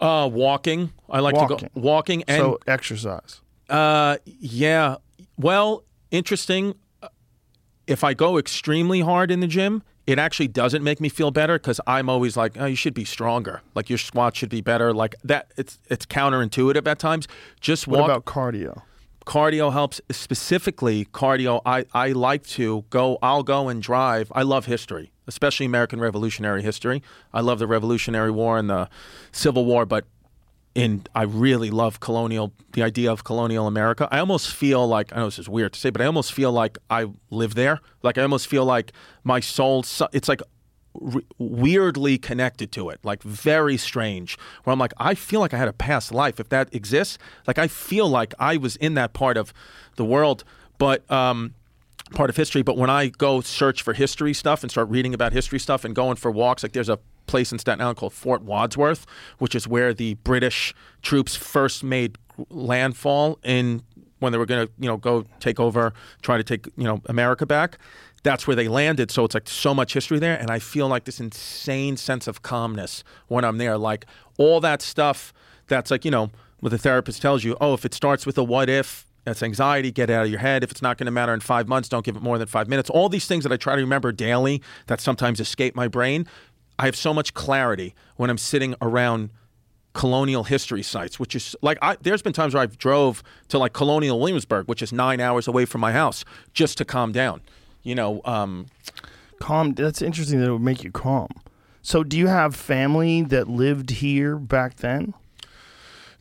Uh, walking. I like walking. to go walking and so exercise. Uh, yeah. Well, interesting. If I go extremely hard in the gym, it actually doesn't make me feel better because I'm always like, oh, you should be stronger. Like your squat should be better. Like that. It's it's counterintuitive at times. Just walk. What about cardio? Cardio helps. Specifically, cardio, I, I like to go, I'll go and drive. I love history, especially American Revolutionary history. I love the Revolutionary War and the Civil War, but in I really love colonial, the idea of colonial America. I almost feel like, I know this is weird to say, but I almost feel like I live there. Like I almost feel like my soul, it's like re- weirdly connected to it, like very strange, where I'm like, I feel like I had a past life, if that exists. Like I feel like I was in that part of the world, but um, part of history. But when I go search for history stuff and start reading about history stuff and going for walks, like there's a place in Staten Island called Fort Wadsworth, which is where the British troops first made landfall in when they were going to, you know, go take over, try to take, you know, America back. That's where they landed. So it's like so much history there. And I feel like this insane sense of calmness when I'm there. Like all that stuff that's like, you know, what the therapist tells you, oh, if it starts with a what if, that's anxiety, get it out of your head. If it's not going to matter in five months, don't give it more than five minutes. All these things that I try to remember daily that sometimes escape my brain. I have so much clarity when I'm sitting around colonial history sites, which is like, I, there's been times where I've drove to like colonial Williamsburg, which is nine hours away from my house, just to calm down. You know, um, calm. That's interesting that it would make you calm. So do you have family that lived here back then?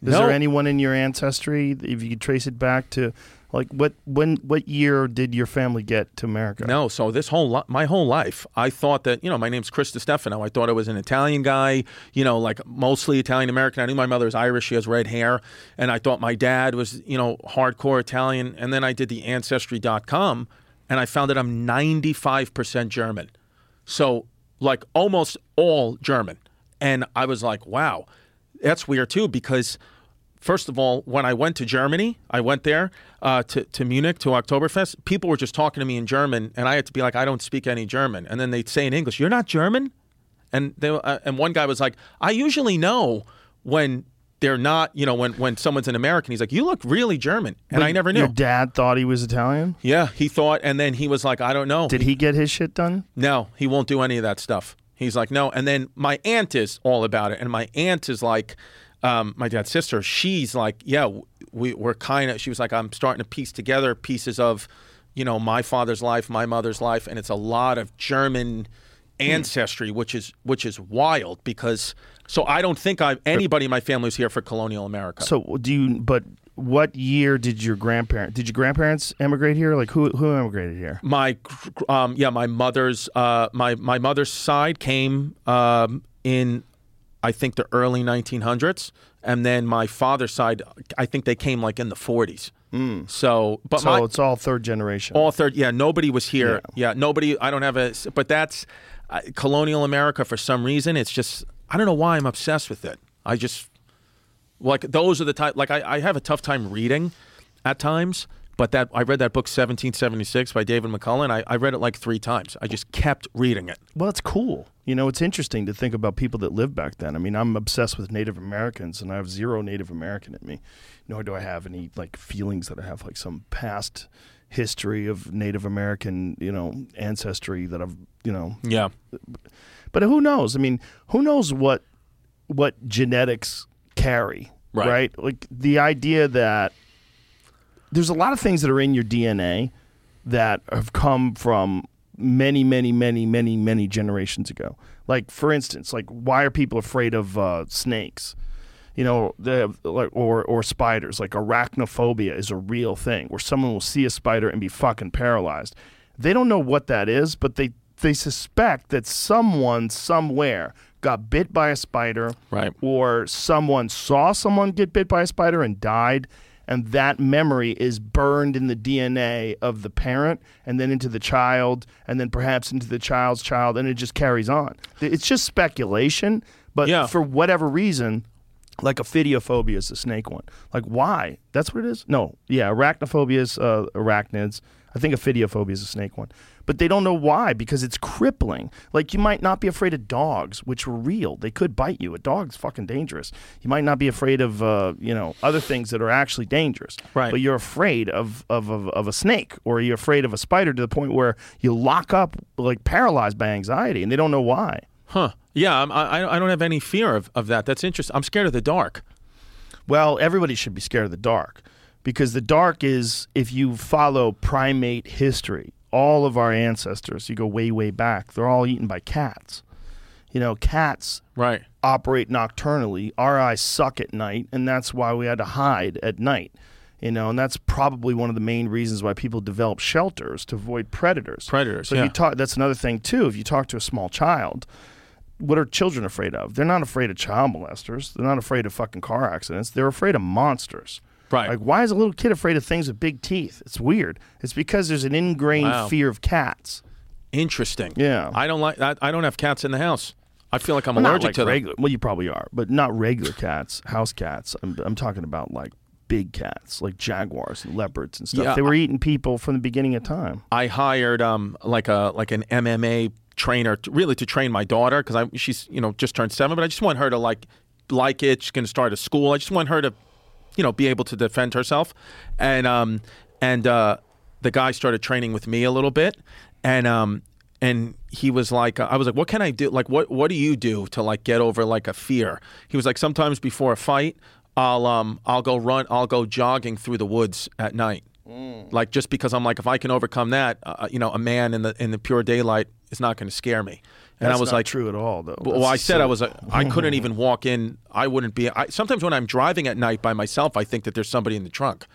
Is no. there anyone in your ancestry, if you could trace it back to, like, what when what year did your family get to America? No, so this whole li- my whole life, I thought that, you know, my name's Chris DiStefano. I thought I was an Italian guy, you know, like mostly Italian American. I knew my mother's Irish. She has red hair, and I thought my dad was, you know, hardcore Italian. And then I did the ancestry dot com, and I found that I'm ninety-five percent German, so like almost all German. And I was like, wow. That's weird, too, because, first of all, when I went to Germany, I went there uh, to, to Munich, to Oktoberfest, people were just talking to me in German, and I had to be like, I don't speak any German. And then they'd say in English, you're not German? And they, uh, and one guy was like, I usually know when they're not, you know, when, when someone's an American. He's like, you look really German. And Wait, I never knew. Your dad thought he was Italian? Yeah, he thought, and then he was like, I don't know. Did he, he get his shit done? No, he won't do any of that stuff. He's like, no. And then my aunt is all about it. And my aunt is like, um, my dad's sister, she's like, yeah, we, we're kind of, she was like, I'm starting to piece together pieces of, you know, my father's life, my mother's life. And it's a lot of German ancestry, mm. which is which is wild because, so I don't think I've, anybody in my family's here for colonial America. So do you, but what year did your grandparents, did your grandparents emigrate here? Like who who emigrated here? My, um, yeah, my mother's, uh, my, my mother's side came um, in, I think the early nineteen hundreds. And then my father's side, I think they came like in the forties. Mm. So, but so my, it's all third generation. All third, yeah, nobody was here. Yeah, yeah nobody, I don't have a, but that's uh, colonial America for some reason. It's just, I don't know why I'm obsessed with it. I just... Like those are the type. Like I, I have a tough time reading, at times. But that I read that book seventeen seventy-six by David McCullough. I, I read it like three times. I just kept reading it. Well, it's cool. You know, it's interesting to think about people that lived back then. I mean, I'm obsessed with Native Americans, and I have zero Native American in me. Nor do I have any like feelings that I have like some past history of Native American, you know, ancestry that I've, you know. Yeah. But who knows? I mean, who knows what what genetics. Carry, right. right? Like the idea that there's a lot of things that are in your D N A that have come from many, many, many, many, many generations ago. Like for instance, like why are people afraid of uh, snakes? You know, the like or or spiders. Like arachnophobia is a real thing where someone will see a spider and be fucking paralyzed. They don't know what that is, but they they suspect that someone somewhere got bit by a spider, right. Or someone saw someone get bit by a spider and died, and that memory is burned in the D N A of the parent and then into the child and then perhaps into the child's child, and it just carries on. It's just speculation, but yeah. For whatever reason, Like ophidiophobia is the snake one. Like, why? That's what it is? No. Yeah, arachnophobia is uh, arachnids. I think ophidiophobia is a snake one. But they don't know why, because it's crippling. Like, you might not be afraid of dogs, which are real. They could bite you. A dog's fucking dangerous. You might not be afraid of, uh, you know, other things that are actually dangerous. Right. But you're afraid of, of, of, of a snake, or you're afraid of a spider to the point where you lock up, like, paralyzed by anxiety, and they don't know why. Huh. Yeah, I'm, I, I don't have any fear of, of that. That's interesting. I'm scared of the dark. Well, everybody should be scared of the dark. Because the dark is, if you follow primate history, all of our ancestors, you go way, way back, they're all eaten by cats. You know, cats right. operate nocturnally. Our eyes suck at night, and that's why we had to hide at night. You know, and that's probably one of the main reasons why people develop shelters to avoid predators. Predators, so yeah. You talk, that's another thing, too. If you talk to a small child, what are children afraid of? They're not afraid of child molesters. They're not afraid of fucking car accidents. They're afraid of monsters. Right. Like, why is a little kid afraid of things with big teeth? It's weird. It's because there's an ingrained wow. fear of cats. Interesting. Yeah. I don't like. I, I don't have cats in the house. I feel like I'm well, allergic like to regular, them. Well, you probably are, but not regular cats, house cats. I'm, I'm talking about like big cats, like jaguars and leopards and stuff. Yeah, they were I, eating people from the beginning of time. I hired um like a like an M M A trainer, to, really to train my daughter because I she's you know just turned seven, but I just want her to like like it. She's going to start a school. I just want her to. You know, be able to defend herself, and um, and uh, the guy started training with me a little bit, and um, and he was like, uh, I was like, what can I do? Like, what what do you do to like get over like a fear? He was like, sometimes before a fight, I'll um, I'll go run, I'll go jogging through the woods at night, mm. like just because I'm like, if I can overcome that, uh, you know, a man in the in the pure daylight is not going to scare me. And That's I was not like, true at all, though. Well, That's I said so... I was. A, I couldn't even walk in. I wouldn't be. I, sometimes when I'm driving at night by myself, I think that there's somebody in the trunk.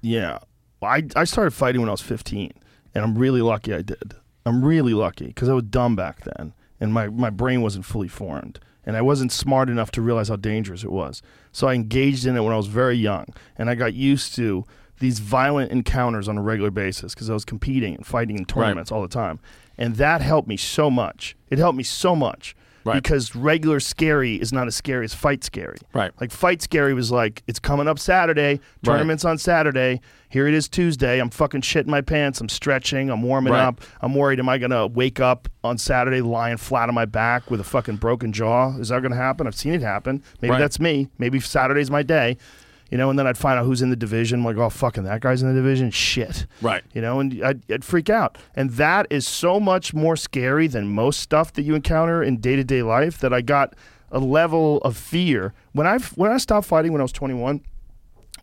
Yeah, well, I I started fighting when I was fifteen, and I'm really lucky I did. I'm really lucky because I was dumb back then, and my, my brain wasn't fully formed, and I wasn't smart enough to realize how dangerous it was. So I engaged in it when I was very young, and I got used to these violent encounters on a regular basis because I was competing and fighting in tournaments right. all the time. And that helped me so much. It helped me so much right. because regular scary is not as scary as fight scary. Right. Like fight scary was like, it's coming up Saturday, tournament's right. on Saturday, here it is Tuesday, I'm fucking shitting my pants, I'm stretching, I'm warming right. up, I'm worried, am I going to wake up on Saturday lying flat on my back with a fucking broken jaw? Is that going to happen? I've seen it happen. Maybe right. that's me. Maybe Saturday's my day. You know, and then I'd find out who's in the division. I'm like, oh, fucking that guy's in the division? Shit. Right. You know, and I'd, I'd freak out. And that is so much more scary than most stuff that you encounter in day-to-day life that I got a level of fear. When I when I stopped fighting when I was twenty-one,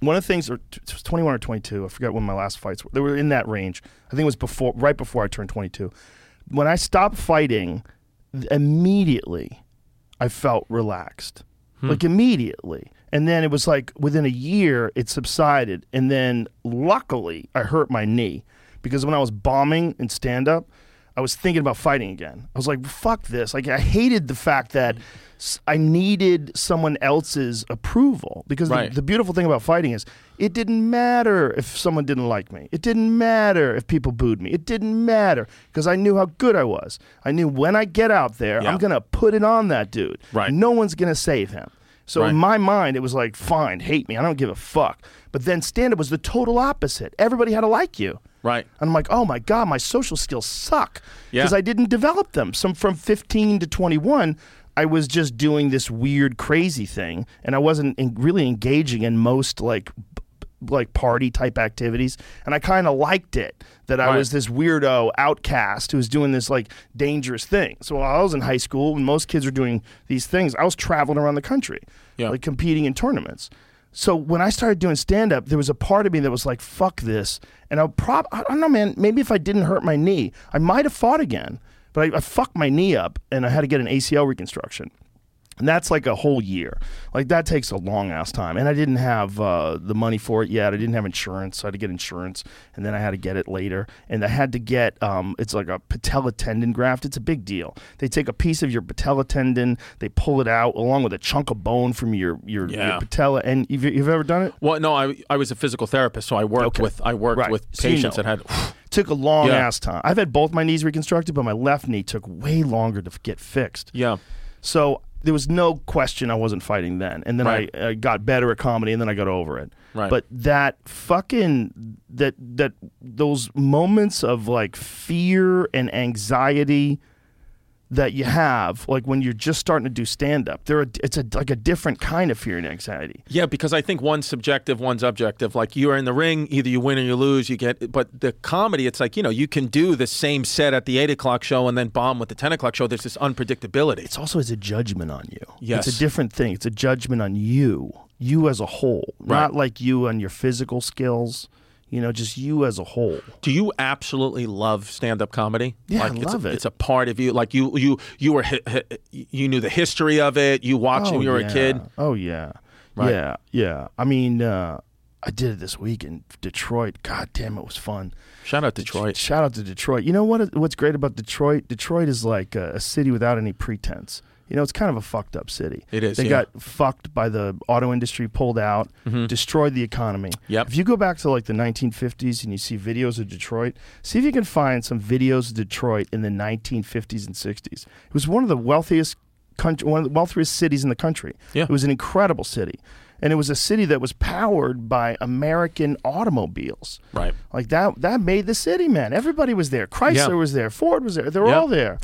one of the things, or it was twenty-one or twenty-two, I forgot when my last fights were. They were in that range. I think it was before, right before I turned twenty-two. When I stopped fighting, immediately I felt relaxed. Hmm. Like immediately. And then it was like within a year, it subsided. And then luckily, I hurt my knee because when I was bombing in stand-up, I was thinking about fighting again. I was like, fuck this. Like, I hated the fact that I needed someone else's approval because right. the, the beautiful thing about fighting is it didn't matter if someone didn't like me. It didn't matter if people booed me. It didn't matter because I knew how good I was. I knew when I get out there, yeah. I'm going to put it on that dude. Right. No one's going to save him. So right. in my mind, it was like, fine, hate me. I don't give a fuck. But then stand-up was the total opposite. Everybody had to like you. Right. And I'm like, oh, my God, my social skills suck. Because yeah. I didn't develop them. So from fifteen to twenty-one, I was just doing this weird, crazy thing. And I wasn't en- really engaging in most, like, b- like party-type activities. And I kind of liked it, that I right. was this weirdo outcast who was doing this, like, dangerous thing. So while I was in high school, when most kids were doing these things, I was traveling around the country. Yeah. Like competing in tournaments. So when I started doing stand-up, there was a part of me that was like, fuck this. And I'll prob- I don't know, man, maybe if I didn't hurt my knee, I might have fought again. But I, I fucked my knee up, and I had to get an A C L reconstruction. And that's like a whole year. Like, that takes a long-ass time. And I didn't have uh, the money for it yet. I didn't have insurance. So I had to get insurance, and then I had to get it later. And I had to get, um, it's like a patella tendon graft. It's a big deal. They take a piece of your patella tendon, they pull it out, along with a chunk of bone from your, your, yeah. your patella. And you've, you've ever done it? Well, no, I I was a physical therapist, so I worked okay. with I worked right. with patients so you know. that had... Took a long-ass yeah. time. I've had both my knees reconstructed, but my left knee took way longer to get fixed. Yeah. So... there was no question I wasn't fighting then. And then right. I, I got better at comedy, and then I got over it. Right. But that fucking, that that those moments of like fear and anxiety that you have, like when you're just starting to do stand-up, there it's a, like a different kind of fear and anxiety. Yeah, because I think one's subjective, one's objective. Like you're in the ring, either you win or you lose. You get, but the comedy, it's like, you know, you can do the same set at the eight o'clock show and then bomb with the ten o'clock show. There's this unpredictability. It's also it's a judgment on you. Yes, it's a different thing. It's a judgment on you, you as a whole, right. Not like you and your physical skills. You know, just you as a whole. Do you absolutely love stand-up comedy? Yeah, like I love it's a, it. It's a part of you. Like you, you, you were, hi, hi, you knew the history of it. You watched oh, it when you were yeah. a kid. Oh yeah, right? yeah, yeah. I mean, uh, I did it this week in Detroit. God damn, it was fun. Shout out Detroit. Shout out to Detroit. You know what? What's great about Detroit? Detroit is like a, a city without any pretense. You know, it's kind of a fucked up city. It is. They yeah. got fucked by the auto industry, pulled out, mm-hmm. destroyed the economy. Yep. If you go back to like the nineteen fifties and you see videos of Detroit, see if you can find some videos of Detroit in the nineteen fifties and sixties. It was one of the wealthiest country, one of the wealthiest cities in the country. Yeah. It was an incredible city. And it was a city that was powered by American automobiles. Right. Like that that made the city, man. Everybody was there. Chrysler yeah. was there. Ford was there. They were yeah. all there.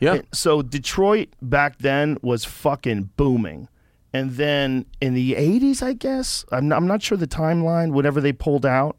Yeah. So Detroit back then was fucking booming. And then in the eighties, I guess, I'm not, I'm not sure the timeline, whatever they pulled out,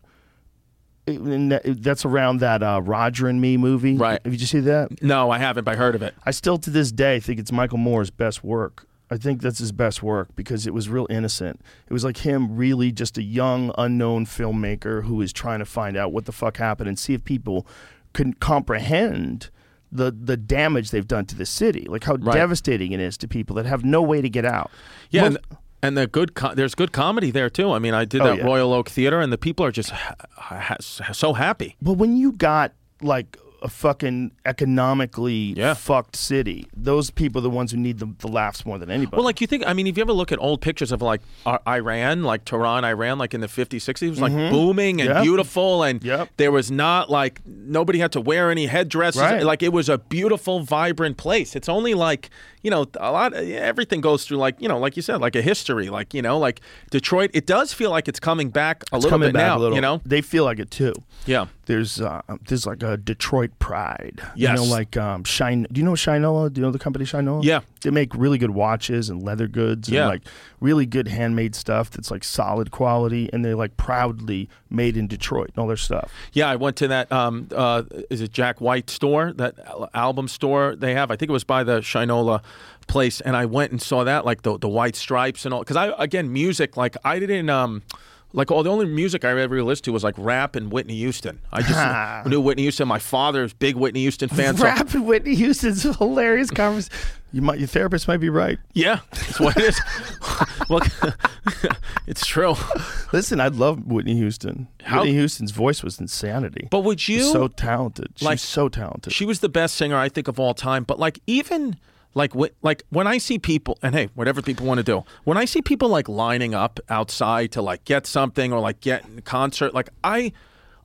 it, and that, that's around that uh, Roger and Me movie. Right. Have you see that? No, I haven't, but I heard of it. I still to this day think it's Michael Moore's best work. I think that's his best work because it was real innocent. It was like him really just a young, unknown filmmaker who is trying to find out what the fuck happened and see if people can comprehend the the damage they've done to the city, like how right. devastating it is to people that have no way to get out. Yeah, Most- and, and the good com- there's good comedy there, too. I mean, I did oh, that yeah. Royal Oak Theater, and the people are just ha- ha- so happy. But when you got, like, a fucking economically yeah. fucked city, those people are the ones who need the, the laughs more than anybody. Well, like, you think, I mean, if you ever look at old pictures of, like, uh, Iran, like, Tehran, Iran, like, in the fifties, sixties, it was, like, mm-hmm. booming and yep. beautiful, and yep. there was not, like, nobody had to wear any headdresses. Right. Like, it was a beautiful, vibrant place. It's only, like, you know, a lot, everything goes through, like, you know, like you said, like a history, like, you know, like Detroit, it does feel like it's coming back a it's little bit now, little. You know? They feel like it, too. Yeah. There's, uh, there's like, a Detroit pride. Yes. You know, like, um, Shine, do you know Shinola? Do you know the company Shinola? Yeah. They make really good watches and leather goods and, yeah. like, really good handmade stuff that's, like, solid quality, and they're, like, proudly made in Detroit and all their stuff. Yeah, I went to that, um, uh, is it Jack White store, that album store they have? I think it was by the Shinola place, and I went and saw that, like, the the white stripes and all, because I, again, music, like, I didn't, um... like, all the only music I ever listened to was, like, rap and Whitney Houston. I just knew Whitney Houston. My father's big Whitney Houston fan. Rap and Whitney Houston's a hilarious conversation. You might, your therapist might be right. Yeah, that's what it is. Look, it's true. Listen, I love Whitney Houston. How? Whitney Houston's voice was insanity. But would you? She's so talented. She's like, so talented. She was the best singer, I think, of all time. But, like, even... Like, like when I see people, and hey, whatever people want to do, when I see people, like, lining up outside to, like, get something or, like, get in a concert, like, I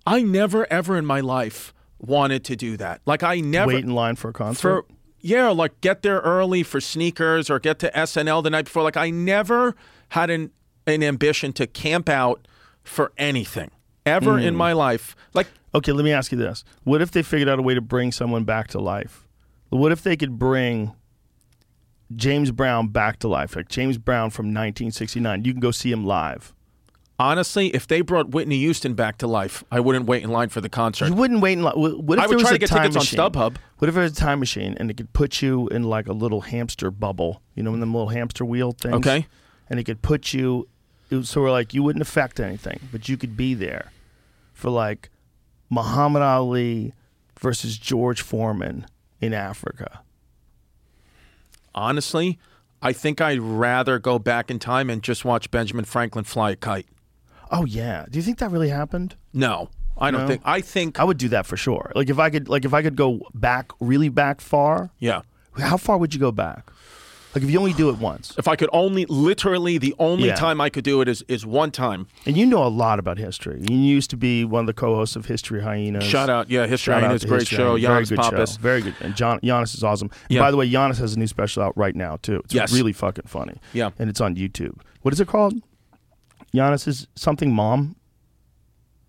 I never ever in my life wanted to do that. Like, I never... Wait in line for a concert? For, yeah, like, get there early for sneakers or get to S N L the night before. Like, I never had an, an ambition to camp out for anything ever mm. in my life. Like, okay, let me ask you this. What if they figured out a way to bring someone back to life? What if they could bring... James Brown back to life, like James Brown from nineteen sixty-nine. You can go see him live. Honestly, if they brought Whitney Houston back to life, I wouldn't wait in line for the concert. You wouldn't wait in line. What if I would try to get tickets on StubHub. What if it was a time machine and it could put you in like a little hamster bubble, you know, in them little hamster wheel things? Okay. And it could put you, it was, so we're like, you wouldn't affect anything, but you could be there for like Muhammad Ali versus George Foreman in Africa. Honestly, I think I'd rather go back in time and just watch Benjamin Franklin fly a kite. Oh, yeah. Do you think that really happened? No, I don't no. think. I think I would do that for sure. Like if I could, like if I could go back really back far. Yeah. How far would you go back? Like, if you only do it once. If I could only, literally the only yeah. time I could do it is, is one time. And you know a lot about history. You used to be one of the co-hosts of History Hyenas. Shout out, yeah, History Shout Hyenas, great History show. Hyenas. Giannis Pappas. Show. Very good. And John, Giannis is awesome. Yeah. By the way, Giannis has a new special out right now, too. It's yes. really fucking funny. Yeah. And it's on YouTube. What is it called? Giannis is something mom?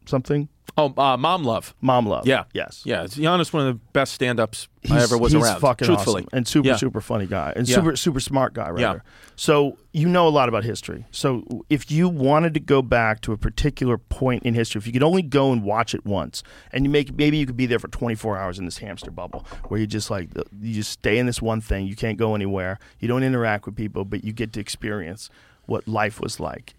Something? Oh, uh, Mom Love. Mom Love. Yeah. Yes. Yeah. It's Giannis, one of the best stand-ups he's, I ever was he's around. He's fucking Truthfully. awesome. And super, yeah. super funny guy. And yeah. super, super smart guy, rather. Yeah. So you know a lot about history. So if you wanted to go back to a particular point in history, if you could only go and watch it once, and you make maybe you could be there for twenty-four hours in this hamster bubble where you just like you just stay in this one thing, you can't go anywhere, you don't interact with people, but you get to experience what life was like.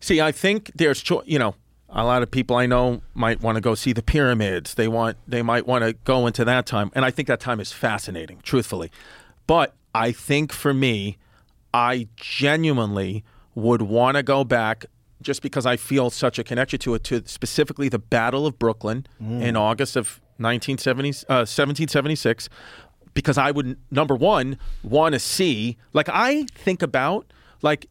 See, I think there's, cho- you know, a lot of people I know might want to go see the pyramids. They want, they might want to go into that time. And I think that time is fascinating, truthfully. But I think for me, I genuinely would want to go back just because I feel such a connection to it, to specifically the Battle of Brooklyn mm. in August of nineteen seventy, uh, seventeen seventy-six, because I would, number one, want to see, like I think about, like,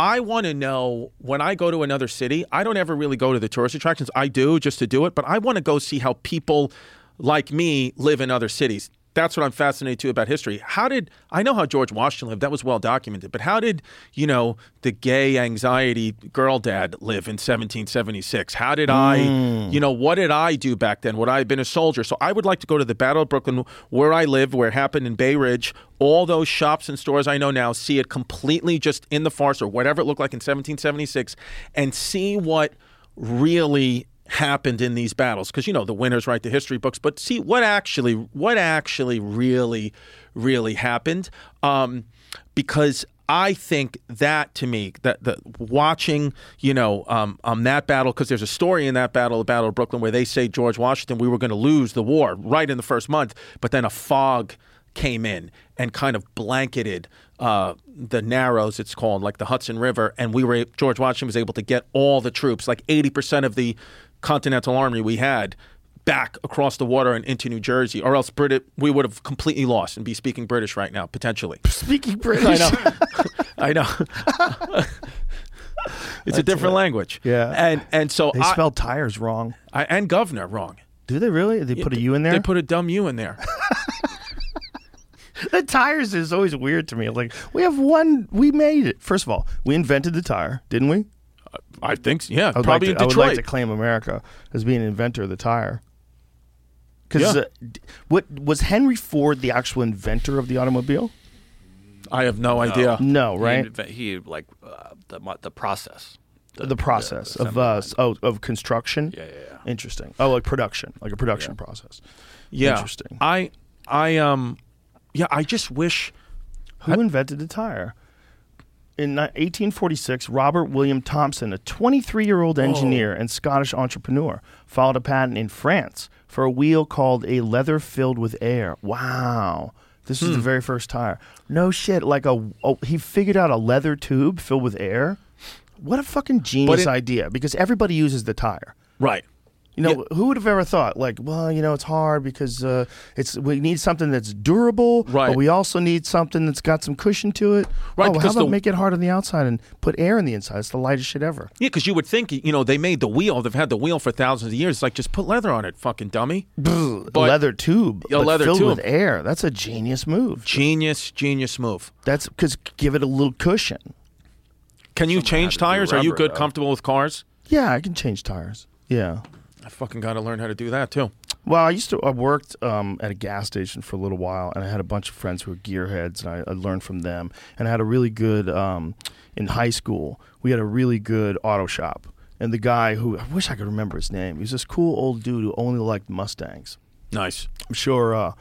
I want to know, when I go to another city, I don't ever really go to the tourist attractions. I do just to do it, but I want to go see how people like me live in other cities. That's what I'm fascinated to about history. How did, I know how George Washington lived, that was well documented, but how did, you know, the gay anxiety girl dad live in seventeen seventy-six? How did I, mm. you know, what did I do back then? Would I have been a soldier? So I would like to go to the Battle of Brooklyn, where I lived, where it happened in Bay Ridge, all those shops and stores I know now, see it completely just in the farce or whatever it looked like in seventeen seventy-six, and see what really happened in these battles, because you know the winners write the history books, but see what actually what actually really really happened, um because I think that, to me, that the watching, you know, um, um that battle, because there's a story in that battle, the Battle of Brooklyn, where they say George Washington, we were going to lose the war right in the first month, but then a fog came in and kind of blanketed uh, the Narrows, it's called, like the Hudson River, and we were George Washington was able to get all the troops, like eighty percent of the Continental Army we had, back across the water and into New Jersey, or else Brit- we would have completely lost and be speaking British right now, potentially. Speaking British? I know. I know. It's That's a different it. language. Yeah. And and so They I, spelled tires wrong. I, and governor wrong. Do they really? They yeah, put a U in there? They put a dumb U in there. The tires is always weird to me. Like, we have one, we made it. First of all, we invented the tire, didn't we? I think so, yeah. I probably like to, in Detroit. I would like to claim America as being an inventor of the tire. Because yeah. uh, what was Henry Ford the actual inventor of the automobile? I have no, no. idea. No, right? He, invent, he like uh, the the process. The, the process the, the of uh, oh, of construction. Yeah, yeah, yeah. Interesting. Oh, like production, like a production yeah. process. Yeah. Interesting. I I um yeah. I just wish. Who I, invented the tire? In eighteen forty-six, Robert William Thompson, a twenty-three-year-old engineer oh. and Scottish entrepreneur, filed a patent in France for a wheel called a leather filled with air. Wow. This is hmm. the very first tire. No shit. Like a, a he figured out a leather tube filled with air. What a fucking genius it, idea, because everybody uses the tire. Right. You know, yeah. who would have ever thought, like, well, you know, it's hard because uh, it's we need something that's durable, right. but we also need something that's got some cushion to it. Right, oh, how about the, make it hard on the outside and put air in the inside? It's the lightest shit ever. Yeah, because you would think, you know, they made the wheel. They've had the wheel for thousands of years. It's like, just put leather on it, fucking dummy. But, a leather tube. A leather filled tube. With air. That's a genius move. Genius, genius move. That's because give it a little cushion. Can you Someone change tires? Rubber, Are you good, though. comfortable with cars? Yeah, I can change tires. Yeah. I fucking got to learn how to do that, too. Well, I used to, I worked um, at a gas station for a little while, and I had a bunch of friends who were gearheads, and I, I learned from them. And I had a really good, um, in high school, we had a really good auto shop. And the guy who, I wish I could remember his name, he was this cool old dude who only liked Mustangs. Nice. I'm sure uh,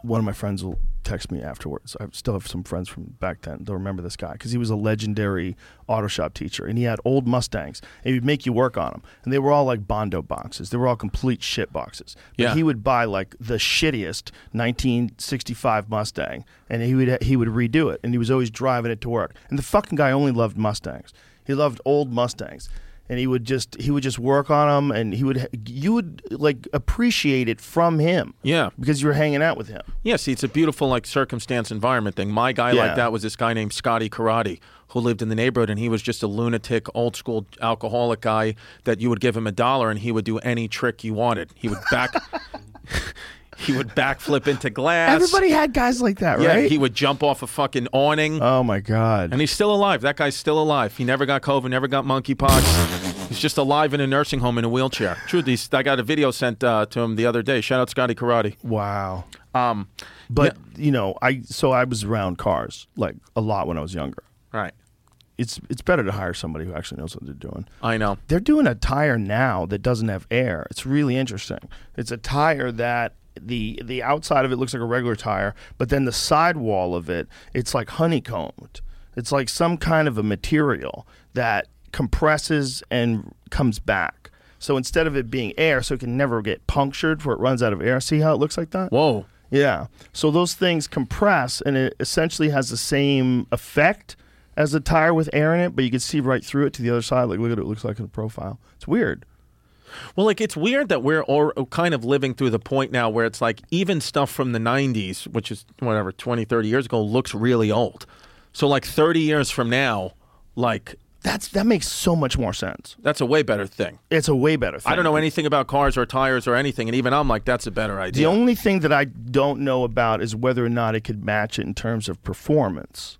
one of my friends will text me afterwards. I still have some friends from back then. They'll remember this guy, because he was a legendary auto shop teacher, and he had old Mustangs, and he would make you work on them, and they were all like Bondo boxes. They were all complete shit boxes. But yeah. he would buy like the shittiest nineteen sixty-five Mustang, and he would he would redo it, and he was always driving it to work. And the fucking guy only loved Mustangs. He loved old Mustangs. and he would just he would just work on them, and he would you would like appreciate it from him. Yeah, because you were hanging out with him. Yeah, see, it's a beautiful like circumstance environment thing. My guy yeah. like that was this guy named Scotty Karate, who lived in the neighborhood, and he was just a lunatic, old school alcoholic guy that you would give him a dollar and he would do any trick you wanted. He would back he would backflip into glass. Everybody had guys like that, yeah, right? He would jump off a fucking awning. Oh my God. And he's still alive. That guy's still alive. He never got COVID, never got monkeypox. He's just alive in a nursing home in a wheelchair. True, I got a video sent uh, to him the other day. Shout out Scotty Karate. Wow. Um, but yeah. you know, I so I was around cars like a lot when I was younger. Right. It's it's better to hire somebody who actually knows what they're doing. I know. They're doing a tire now that doesn't have air. It's really interesting. It's a tire that the the outside of it looks like a regular tire, but then the sidewall of it, it's like honeycombed. It's like some kind of a material that compresses and comes back. So instead of it being air, so it can never get punctured where it runs out of air. See how it looks like that? Whoa. Yeah. So those things compress, and it essentially has the same effect as a tire with air in it, but you can see right through it to the other side. Like, look at what it looks like in the profile. It's weird. Well, like, it's weird that we're all kind of living through the point now where it's like even stuff from the nineties, which is whatever, twenty, thirty years ago, looks really old. So, like, thirty years from now, like... That's that makes so much more sense. That's a way better thing. It's a way better thing. I don't know anything about cars or tires or anything, and even I'm like, that's a better idea. The only thing that I don't know about is whether or not it could match it in terms of performance.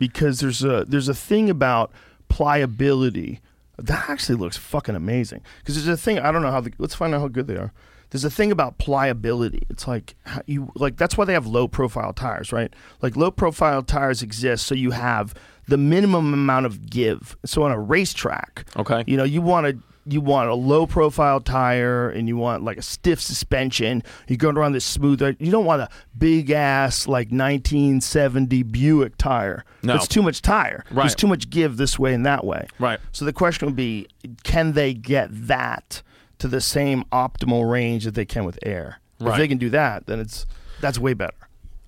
Because there's a there's a thing about pliability that actually looks fucking amazing. Because there's a thing I don't know how the, let's find out how good they are. There's a thing about pliability. It's like how you like that's why they have low profile tires, right? Like low profile tires exist so you have the minimum amount of give. So on a racetrack, okay, you know you want to. You want a low-profile tire, and you want, like, a stiff suspension. You're going around this smooth... You don't want a big-ass, like, nineteen seventy Buick tire. No. It's too much tire. Right. There's too much give this way and that way. Right. So the question would be, can they get that to the same optimal range that they can with air? Right. If they can do that, then it's that's way better.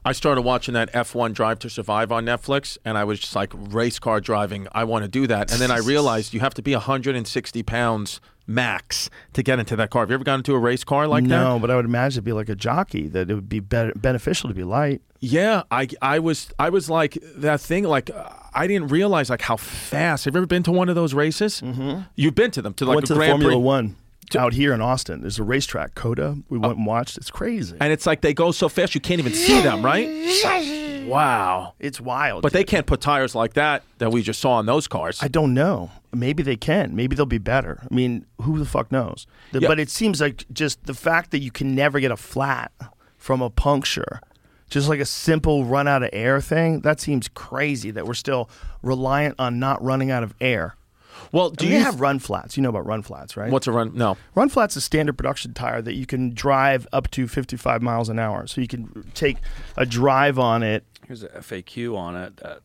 I started watching that F one Drive to Survive on Netflix, and I was just like, race car driving, I want to do that. And then I realized you have to be one hundred sixty pounds max to get into that car. Have you ever gotten into a race car like no, that? No, but I would imagine it'd be like a jockey, that it would be, be- beneficial to be light. Yeah, I, I was I was like, that thing, like, uh, I didn't realize like how fast. Have you ever been to one of those races? Mm-hmm. You've been to them. To like I went a to Grand Formula Prix- One. Out here in Austin, there's a racetrack, COTA. We went and watched. It's crazy. And it's like they go so fast you can't even see them, right? Wow. It's wild. But dude, they can't put tires like that that we just saw on those cars. I don't know. Maybe they can. Maybe they'll be better. I mean, who the fuck knows? The, yeah. But it seems like just the fact that you can never get a flat from a puncture, just like a simple run out of air thing, that seems crazy that we're still reliant on not running out of air. Well, do I mean, you they have run flats? You know about run flats, right? What's a run? No. Run flats is a standard production tire that you can drive up to fifty-five miles an hour. So you can take a drive on it. Here's a F A Q on it. That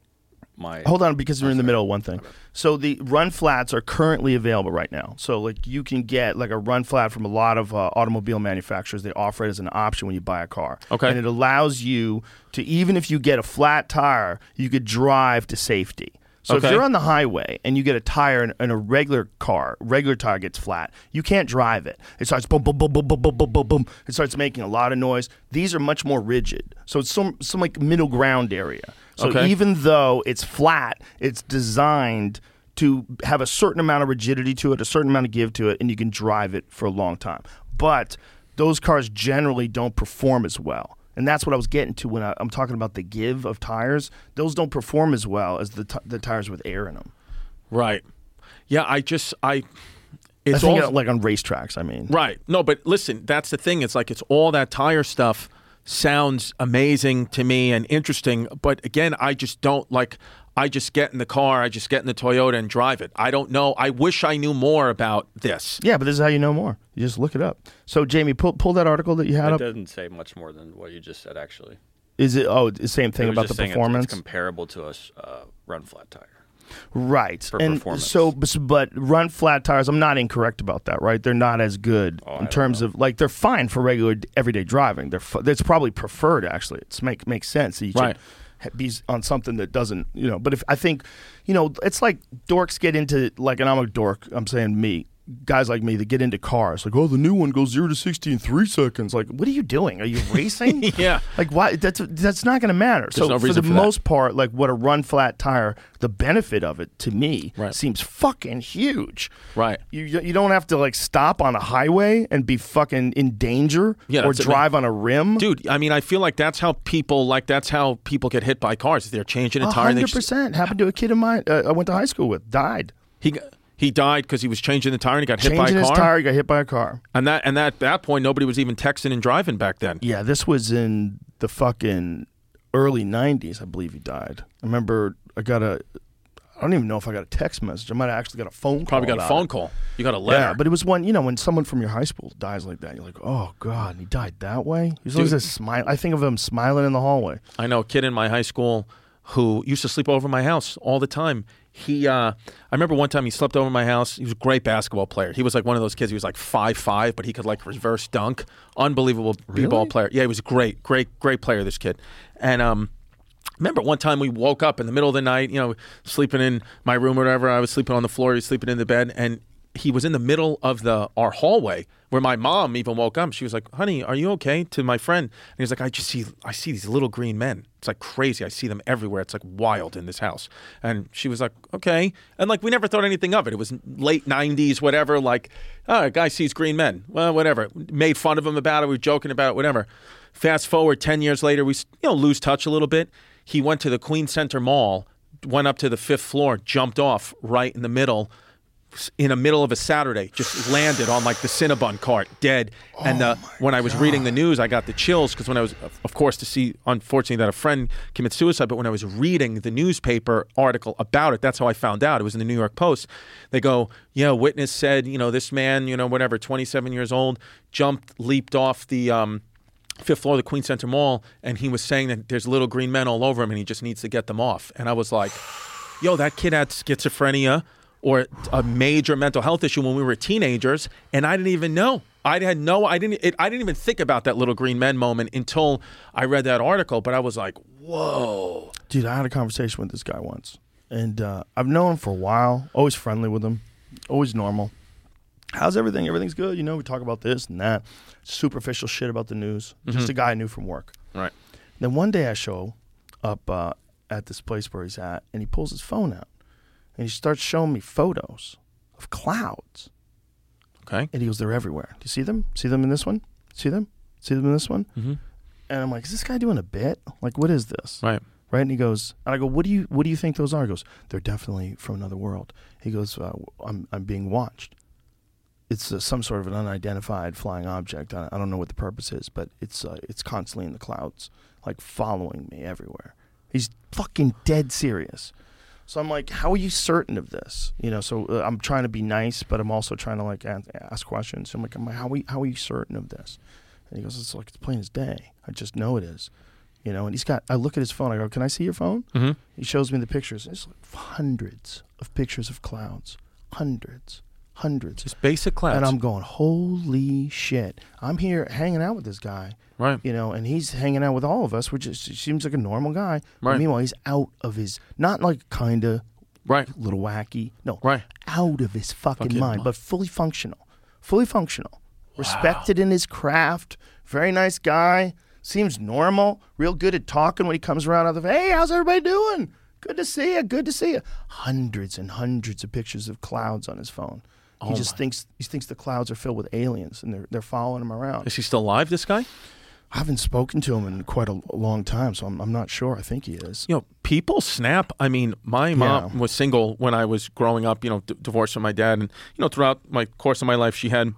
my Hold on, because we're in the middle of one thing. So the run flats are currently available right now. So like you can get like a run flat from a lot of uh, automobile manufacturers. They offer it as an option when you buy a car. Okay. And it allows you to, even if you get a flat tire, you could drive to safety. So okay. if you're on the highway and you get a tire in, in a regular car, regular tire gets flat, you can't drive it. It starts boom, boom, boom, boom, boom, boom, boom, boom, boom. It starts making a lot of noise. These are much more rigid. So it's some, some like middle ground area. So okay. even though it's flat, it's designed to have a certain amount of rigidity to it, a certain amount of give to it, and you can drive it for a long time. But those cars generally don't perform as well. And that's what I was getting to when I, I'm talking about the give of tires. Those don't perform as well as the t- the tires with air in them. Right. Yeah, I just I. It's I think all, like on racetracks. I mean. Right. No, but listen, that's the thing. It's like it's all that tire stuff sounds amazing to me and interesting, but again, I just don't like. I just get in the car, I just get in the Toyota and drive it. I don't know. I wish I knew more about this. Yeah, but this is how you know more. You just look it up. So, Jamie, pull pull that article that you had it up. It doesn't say much more than what you just said, actually. Is it? Oh, the same thing about the performance? It's comparable to a uh, run flat tire. Right. For and performance. So, but run flat tires, I'm not incorrect about that, right? They're not as good oh, in terms of, like, they're fine for regular everyday driving. They're, it's probably preferred, actually. It's make makes sense. That you right. Should, be on something that doesn't, you know. But if I think, you know, it's like dorks get into, like, and I'm a dork, I'm saying me, guys like me that get into cars, like, oh, the new one goes zero to sixty in three seconds. Like, what are you doing? Are you racing? Yeah. Like, why? That's that's not going to matter. There's so no for the for most part, like, what a run flat tire, the benefit of it to me right. seems fucking huge. Right. You you don't have to, like, stop on a highway and be fucking in danger yeah, or drive it, on a rim. Dude, I mean, I feel like that's how people, like, that's how people get hit by cars. They're changing a tire. one hundred percent. Just... Happened to a kid of mine uh, I went to high school with, died. He got... He died because he was changing the tire and he got hit by a car. Changing his tire, he got hit by a car. And that, and that, at that point, nobody was even texting and driving back then. Yeah, this was in the fucking early nineties, I believe he died. I remember I got a, I don't even know if I got a text message. I might have actually got a phone call. Probably got a phone call. You got a letter. Yeah, but it was one, you know, when someone from your high school dies like that, you're like, oh, God, and he died that way? He's always a smile. I think of him smiling in the hallway. I know a kid in my high school who used to sleep over my house all the time. He, uh, I remember one time he slept over my house. He was a great basketball player. He was like one of those kids. He was like five foot five, but he could like reverse dunk. Unbelievable b-ball really? player. Yeah, he was a great, great, great player, this kid. And um, remember one time we woke up in the middle of the night, you know, sleeping in my room or whatever. I was sleeping on the floor. He was sleeping in the bed. And he was in the middle of the our hallway where my mom even woke up. She was like, honey, are you okay? To my friend. And he was like, I just see, I see these little green men. It's like crazy. I see them everywhere. It's like wild in this house. And she was like, okay. And like, we never thought anything of it. It was late nineties, whatever. Like, oh, a guy sees green men. Well, whatever. Made fun of him about it. We were joking about it, whatever. Fast forward ten years later, we, you know, lose touch a little bit. He went to the Queen Center Mall, went up to the fifth floor, jumped off right in the middle in the middle of a Saturday, just landed on like the Cinnabon cart, dead. Oh, and uh, when I was God. reading the news, I got the chills because when I was, of course, to see, unfortunately, that a friend commits suicide, but when I was reading the newspaper article about it, that's how I found out. It was in the New York Post. They go, yeah, witness said, you know, this man, you know, whatever, twenty-seven years old, jumped, leaped off the um, fifth floor of the Queen Center Mall, and he was saying that there's little green men all over him and he just needs to get them off. And I was like, yo, that kid had schizophrenia or a major mental health issue when we were teenagers, and I didn't even know. I had no, I didn't, it, I didn't even think about that little green men moment until I read that article. But I was like, whoa, dude! I had a conversation with this guy once, and uh, I've known him for a while. Always friendly with him, always normal. How's everything? Everything's good, you know. We talk about this and that, superficial shit about the news. Mm-hmm. Just a guy I knew from work. Right. Then one day I show up uh, at this place where he's at, and he pulls his phone out. And he starts showing me photos of clouds. Okay. And he goes, they're everywhere. Do you see them? See them in this one? See them? See them in this one? Mm-hmm. And I'm like, is this guy doing a bit? Like, what is this? Right. Right? And he goes, and I go, what do you what do you think those are? He goes, they're definitely from another world. He goes, uh, I'm I'm being watched. It's uh, some sort of an unidentified flying object. I, I don't know what the purpose is, but it's uh, it's constantly in the clouds, like following me everywhere. He's fucking dead serious. So I'm like, how are you certain of this? You know, so uh, I'm trying to be nice, but I'm also trying to like ask, ask questions. So I'm like, I'm like, how are you, how are you certain of this? And he goes, it's like it's plain as day. I just know it is, you know. And he's got. I look at his phone. I go, can I see your phone? Mm-hmm. He shows me the pictures. It's like hundreds of pictures of clouds, hundreds, hundreds, just basic clouds. And I'm going, holy shit! I'm here hanging out with this guy, right? You know, and he's hanging out with all of us, which is, seems like a normal guy. Right. Meanwhile, he's out of his, not like kinda, right, little wacky, no, right, out of his fucking, fucking mind, mind, but fully functional, fully functional, wow. Respected in his craft, very nice guy, seems normal, real good at talking when he comes around. Out of, hey, how's everybody doing? Good to see you. Good to see you. Hundreds and hundreds of pictures of clouds on his phone. He oh just my. thinks he thinks the clouds are filled with aliens, and they're they're following him around. Is he still alive, this guy? I haven't spoken to him in quite a long time, so I'm I'm not sure. I think he is. You know, people snap. I mean, my mom yeah. was single when I was growing up. You know, d- divorced from my dad, and you know, throughout my course of my life, she had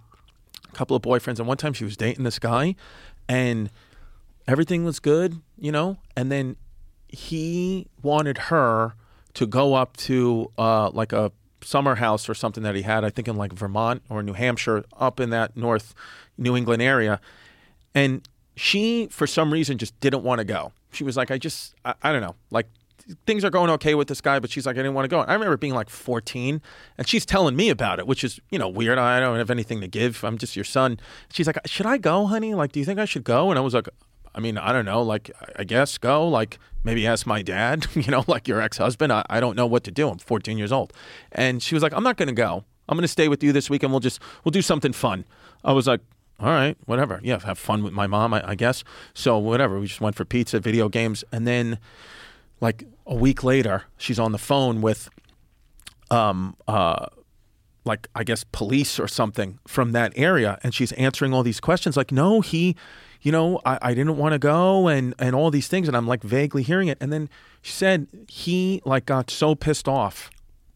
a couple of boyfriends, and one time she was dating this guy, and everything was good, you know, and then he wanted her to go up to uh, like a summer house or something that he had, I think in like Vermont or New Hampshire, up in that North New England area. And she, for some reason, just didn't want to go. She was like, I just, I, I don't know, like things are going okay with this guy, but she's like, I didn't want to go. And I remember being like fourteen and she's telling me about it, which is, you know, weird. I don't have anything to give. I'm just your son. She's like, should I go, honey? Like, do you think I should go? And I was like, I mean, I don't know, like, I guess go, like, maybe ask my dad, you know, like your ex-husband. I, I don't know what to do. I'm fourteen years old. And she was like, I'm not going to go. I'm going to stay with you this week and we'll just, we'll do something fun. I was like, all right, whatever. Yeah, have fun with my mom, I, I guess. So whatever. We just went for pizza, video games. And then like a week later, she's on the phone with, um, uh, like, I guess, police or something from that area. And she's answering all these questions like, no, he, you know, I, I didn't want to go and, and all these things. And I'm like vaguely hearing it. And then she said he like got so pissed off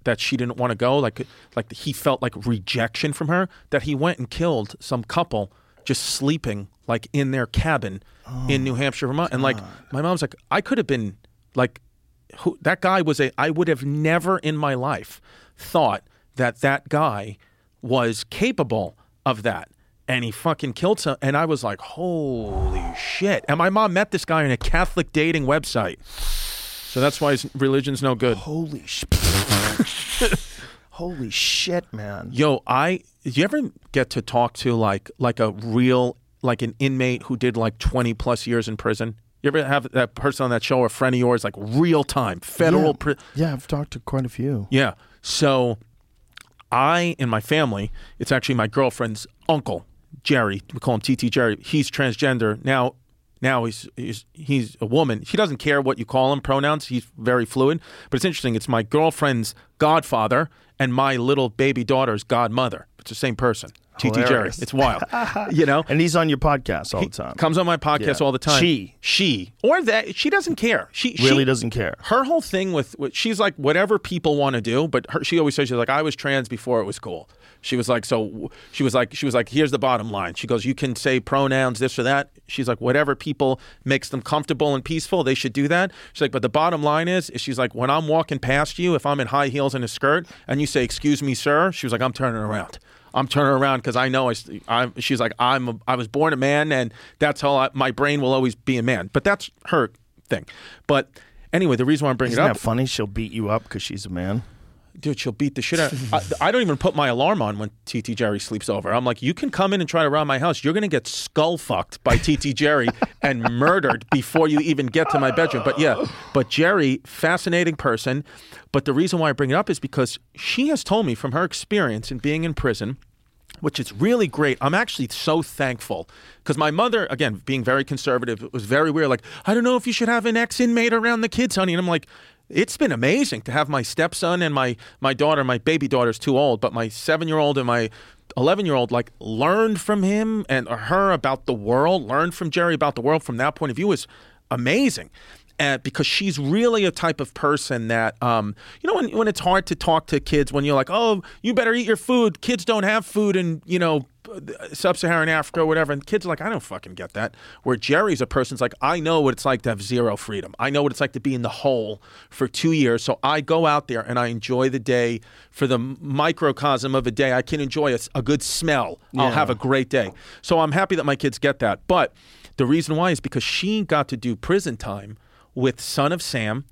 that she didn't want to go. Like, like he felt like rejection from her that he went and killed some couple just sleeping like in their cabin oh, in New Hampshire, Vermont. God. And like, my mom's like, I could have been like, who, that guy was a, I would have never in my life thought that that guy was capable of that. And he fucking killed some. And I was like, holy shit. And my mom met this guy on a Catholic dating website. So that's why his religion's no good. Holy shit. Holy shit, man. Yo, I, did you ever get to talk to like, like a real, like an inmate who did like twenty plus years in prison? You ever have that person on that show or a friend of yours, like real time, federal? Yeah, pri- yeah I've talked to quite a few. Yeah. So I, in my family, it's actually my girlfriend's uncle. Jerry, we call him T T Jerry. He's transgender now. Now he's he's he's a woman. She doesn't care what you call him, pronouns. He's very fluid. But it's interesting. It's my girlfriend's godfather and my little baby daughter's godmother. It's the same person. T T Jerry. It's wild, you know. And he's on your podcast all he the time. Comes on my podcast yeah. all the time. She, she, or that she doesn't care. She really she, doesn't care. Her whole thing with, with she's like whatever people want to do. But her, she always says she's like I was trans before it was cool. She was like so. She was like she was like here's the bottom line. She goes you can say pronouns this or that. She's like whatever people makes them comfortable and peaceful they should do that. She's like but the bottom line is, is she's like when I'm walking past you if I'm in high heels and a skirt and you say excuse me sir she was like I'm turning around. I'm turning around because I know I, I'm, she's like, I'm a, I was born a man and that's how I, my brain will always be a man. But that's her thing. But anyway, the reason why I'm bringing it up. Isn't that funny? She'll beat you up because she's a man. Dude, she'll beat the shit out. I, I don't even put my alarm on when T T Jerry sleeps over. I'm like, you can come in and try to rob my house. You're going to get skull fucked by T T Jerry and murdered before you even get to my bedroom. But yeah, but Jerry, fascinating person. But the reason why I bring it up is because she has told me from her experience in being in prison, which is really great. I'm actually so thankful because my mother, again, being very conservative, it was very weird. Like, I don't know if you should have an ex-inmate around the kids, honey. And I'm like, it's been amazing to have my stepson and my, my daughter, my baby daughter's too old, but my seven-year-old and my eleven-year-old like learned from him and or her about the world, learned from Jerry about the world from that point of view is amazing. Uh, because she's really a type of person that, um, you know, when when it's hard to talk to kids, when you're like, oh, you better eat your food. Kids don't have food in, you know, sub-Saharan Africa or whatever. And kids are like, I don't fucking get that. Where Jerry's a person's like, I know what it's like to have zero freedom. I know what it's like to be in the hole for two years. So I go out there and I enjoy the day for the microcosm of a day. I can enjoy a, a good smell. Yeah. I'll have a great day. So I'm happy that my kids get that. But the reason why is because she got to do prison time with Son of Sam,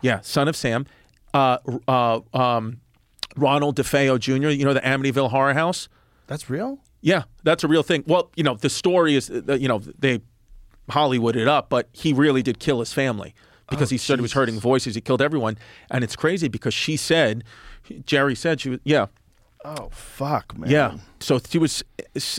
yeah, Son of Sam, uh, uh, um, Ronald DeFeo Junior, you know, the Amityville Horror House? That's real? Yeah, that's a real thing. Well, you know, the story is, you know, they Hollywooded up, but he really did kill his family because oh, he said he was hurting voices. He killed everyone. And it's crazy because she said, Jerry said, she was, yeah. Oh, fuck, man. Yeah. So she was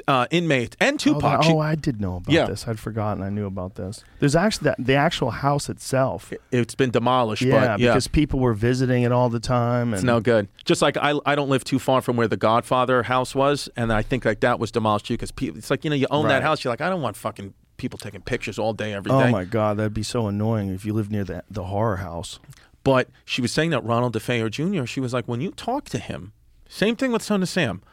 uh, inmate and Tupac. Oh, that, oh she, I did know about yeah. this. I'd forgotten I knew about this. There's actually that, the actual house itself. It, it's been demolished. Yeah, but, yeah, because people were visiting it all the time. And it's no good. Just like I I don't live too far from where the Godfather house was. And I think like that was demolished too because people, it's like, you know, you own right. that house. You're like, I don't want fucking people taking pictures all day, every day. Oh, my God. That'd be so annoying if you lived near the, the horror house. But she was saying that Ronald DeFeo Junior, she was like, when you talk to him, same thing with Son of Sam.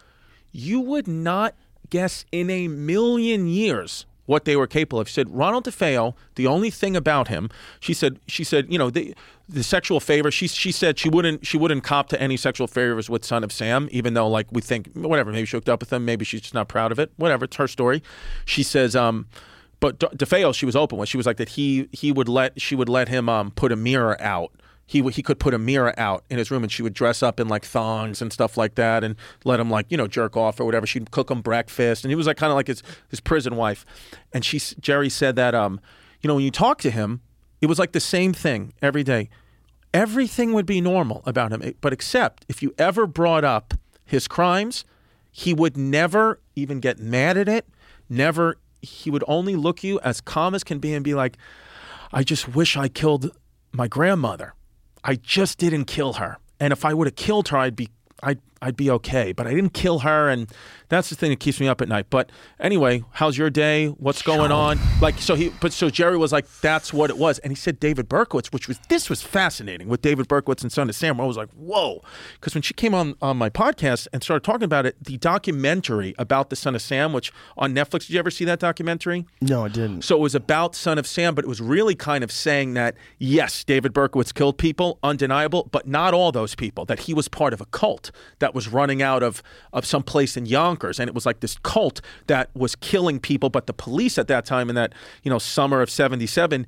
You would not guess in a million years what they were capable of. She said, Ronald DeFeo, the only thing about him, she said, she said, you know, the the sexual favor, she she said she wouldn't she wouldn't cop to any sexual favors with Son of Sam, even though like we think whatever, maybe she hooked up with him, maybe she's just not proud of it. Whatever, it's her story. She says, um, but DeFeo she was open with. She was like that he he would let she would let him um put a mirror out. he he could put a mirror out in his room, and she would dress up in like thongs and stuff like that, and let him like, you know, jerk off or whatever. She'd cook him breakfast, and he was like kind of like his his prison wife. And she Jerry said that um you know, when you talk to him, it was like the same thing every day. Everything would be normal about him, but except if you ever brought up his crimes, he would never even get mad at it. Never. He would only look you as calm as can be and be like, I just wish I killed my grandmother. I just didn't kill her. And if I would have killed her, I'd be I'd, I'd be okay. But I didn't kill her, and that's the thing that keeps me up at night. But anyway, how's your day? What's going on? Like, so he, but so Jerry was like, that's what it was. And he said David Berkowitz, which was, this was fascinating with David Berkowitz and Son of Sam. I was like, whoa. Because when she came on, on my podcast and started talking about it, the documentary about the Son of Sam, which on Netflix, did you ever see that documentary? No, I didn't. So it was about Son of Sam, but it was really kind of saying that, yes, David Berkowitz killed people, undeniable, but not all those people, that he was part of a cult that was running out of, of some place in Yonkers. And it was like this cult that was killing people. But the police at that time, in that, you know, summer of seventy-seven,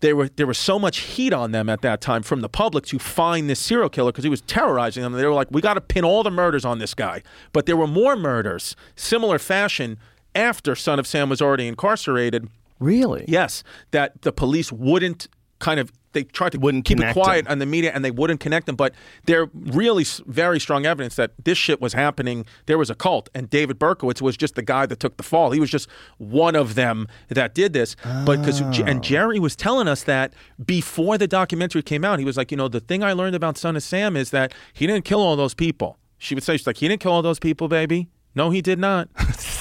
they were, there was so much heat on them at that time from the public to find this serial killer because he was terrorizing them. They were like, we got to pin all the murders on this guy. But there were more murders, similar fashion, after Son of Sam was already incarcerated. Really? Yes. That the police wouldn't kind of, they tried to wouldn't keep it quiet them. On the media, and they wouldn't connect them. But there really very strong evidence that this shit was happening. There was a cult, and David Berkowitz was just the guy that took the fall. He was just one of them that did this. Oh. But because and Jerry was telling us that before the documentary came out, he was like, you know, the thing I learned about Son of Sam is that he didn't kill all those people. She would say, she's like, he didn't kill all those people, baby. No, he did not.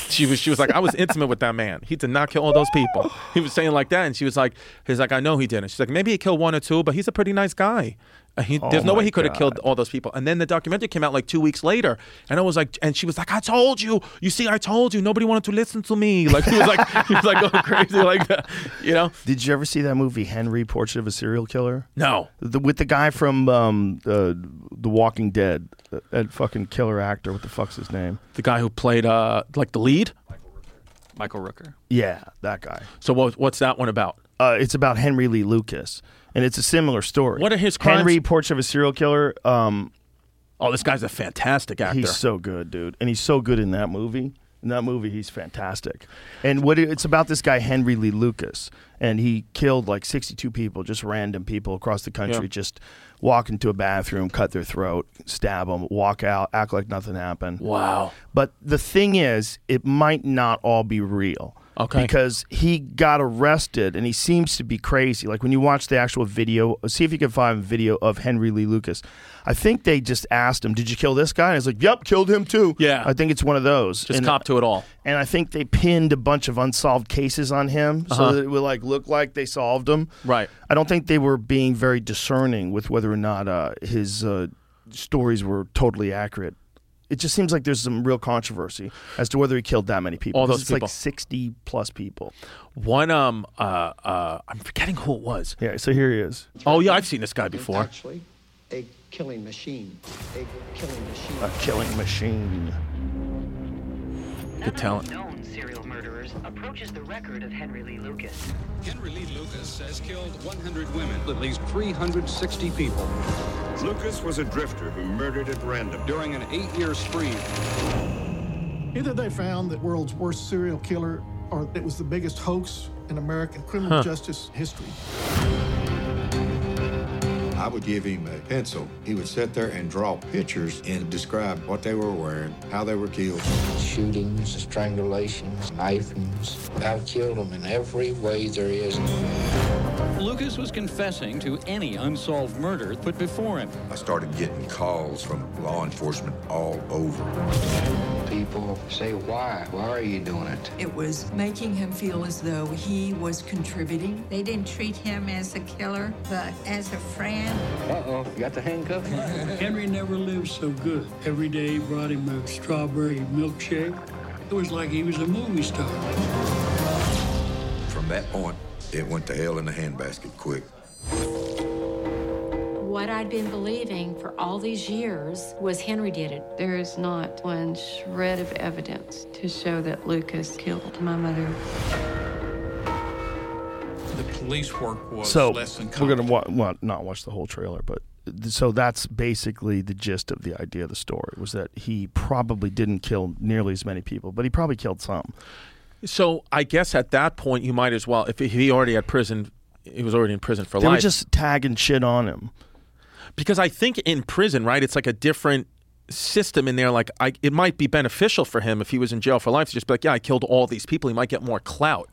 She was she was like, I was intimate with that man. He did not kill all those people. He was saying like that, and she was like, he's like, I know he didn't. She's like, maybe he killed one or two, but he's a pretty nice guy. He, oh there's no way he could have killed all those people. And then the documentary came out like two weeks later, and I was like, and she was like, I told you. You see, I told you. Nobody wanted to listen to me. Like he was like, he was like going crazy, like that, you know. Did you ever see that movie Henry, Portrait of a Serial Killer? No, the, with the guy from um, uh, The Walking Dead, that, that fucking killer actor. What the fuck's his name? The guy who played uh, like the lead, Michael Rooker. Michael Rooker. Yeah, that guy. So what, what's that one about? Uh, it's about Henry Lee Lucas. And it's a similar story. What are his crimes? Henry, Portrait of a Serial Killer. Um, oh, this guy's a fantastic actor. He's so good, dude. And he's so good in that movie. In that movie, he's fantastic. And what it, it's about this guy, Henry Lee Lucas. And he killed like sixty-two people, just random people across the country, yeah. Just walk into a bathroom, cut their throat, stab them, walk out, act like nothing happened. Wow. But the thing is, it might not all be real. Okay. Because he got arrested, and he seems to be crazy. Like, when you watch the actual video, see if you can find a video of Henry Lee Lucas. I think they just asked him, did you kill this guy? And he's like, yep, killed him too. Yeah. I think it's one of those. Just and, cop to it all. And I think they pinned a bunch of unsolved cases on him, so uh-huh. that it would, like, look like they solved them. Right. I don't think they were being very discerning with whether or not uh, his uh, stories were totally accurate. It just seems like there's some real controversy as to whether he killed that many people. All those it's people. Like sixty plus people. One, um, uh, uh, I'm forgetting who it was. Yeah, so here he is. Oh yeah, I've seen this guy before. Actually, a killing machine. A killing machine. A killing machine. Good talent. Known serial murderers approaches the record of Henry Lee Lucas. Henry Lee Lucas has killed one hundred women, at least three hundred sixty people. Lucas was a drifter who murdered at random during an eight-year spree. Either they found the world's worst serial killer, or it was the biggest hoax in American criminal huh. justice history. I would give him a pencil. He would sit there and draw pictures and describe what they were wearing, how they were killed. Shootings, strangulations, knifings. I've killed them in every way there is. Lucas was confessing to any unsolved murder put before him. I started getting calls from law enforcement all over. People say, why? Why are you doing it? It was making him feel as though he was contributing. They didn't treat him as a killer, but as a friend. Uh-oh, you got the handcuff? Henry never lived so good. Every day he brought him a strawberry milkshake. It was like he was a movie star. From that point, it went to hell in the handbasket quick. What I'd been believing for all these years was Henry did it. There is not one shred of evidence to show that Lucas killed my mother. The police work was so less than competent. We're going to wa- well, not watch the whole trailer, but so that's basically the gist of the idea of the story, was that he probably didn't kill nearly as many people, but he probably killed some. So I guess at that point you might as well, if he already had prison, he was already in prison for they life. They were just tagging shit on him. Because I think in prison, right, it's like a different system in there. Like I, it might be beneficial for him if he was in jail for life to just be like, yeah, I killed all these people. He might get more clout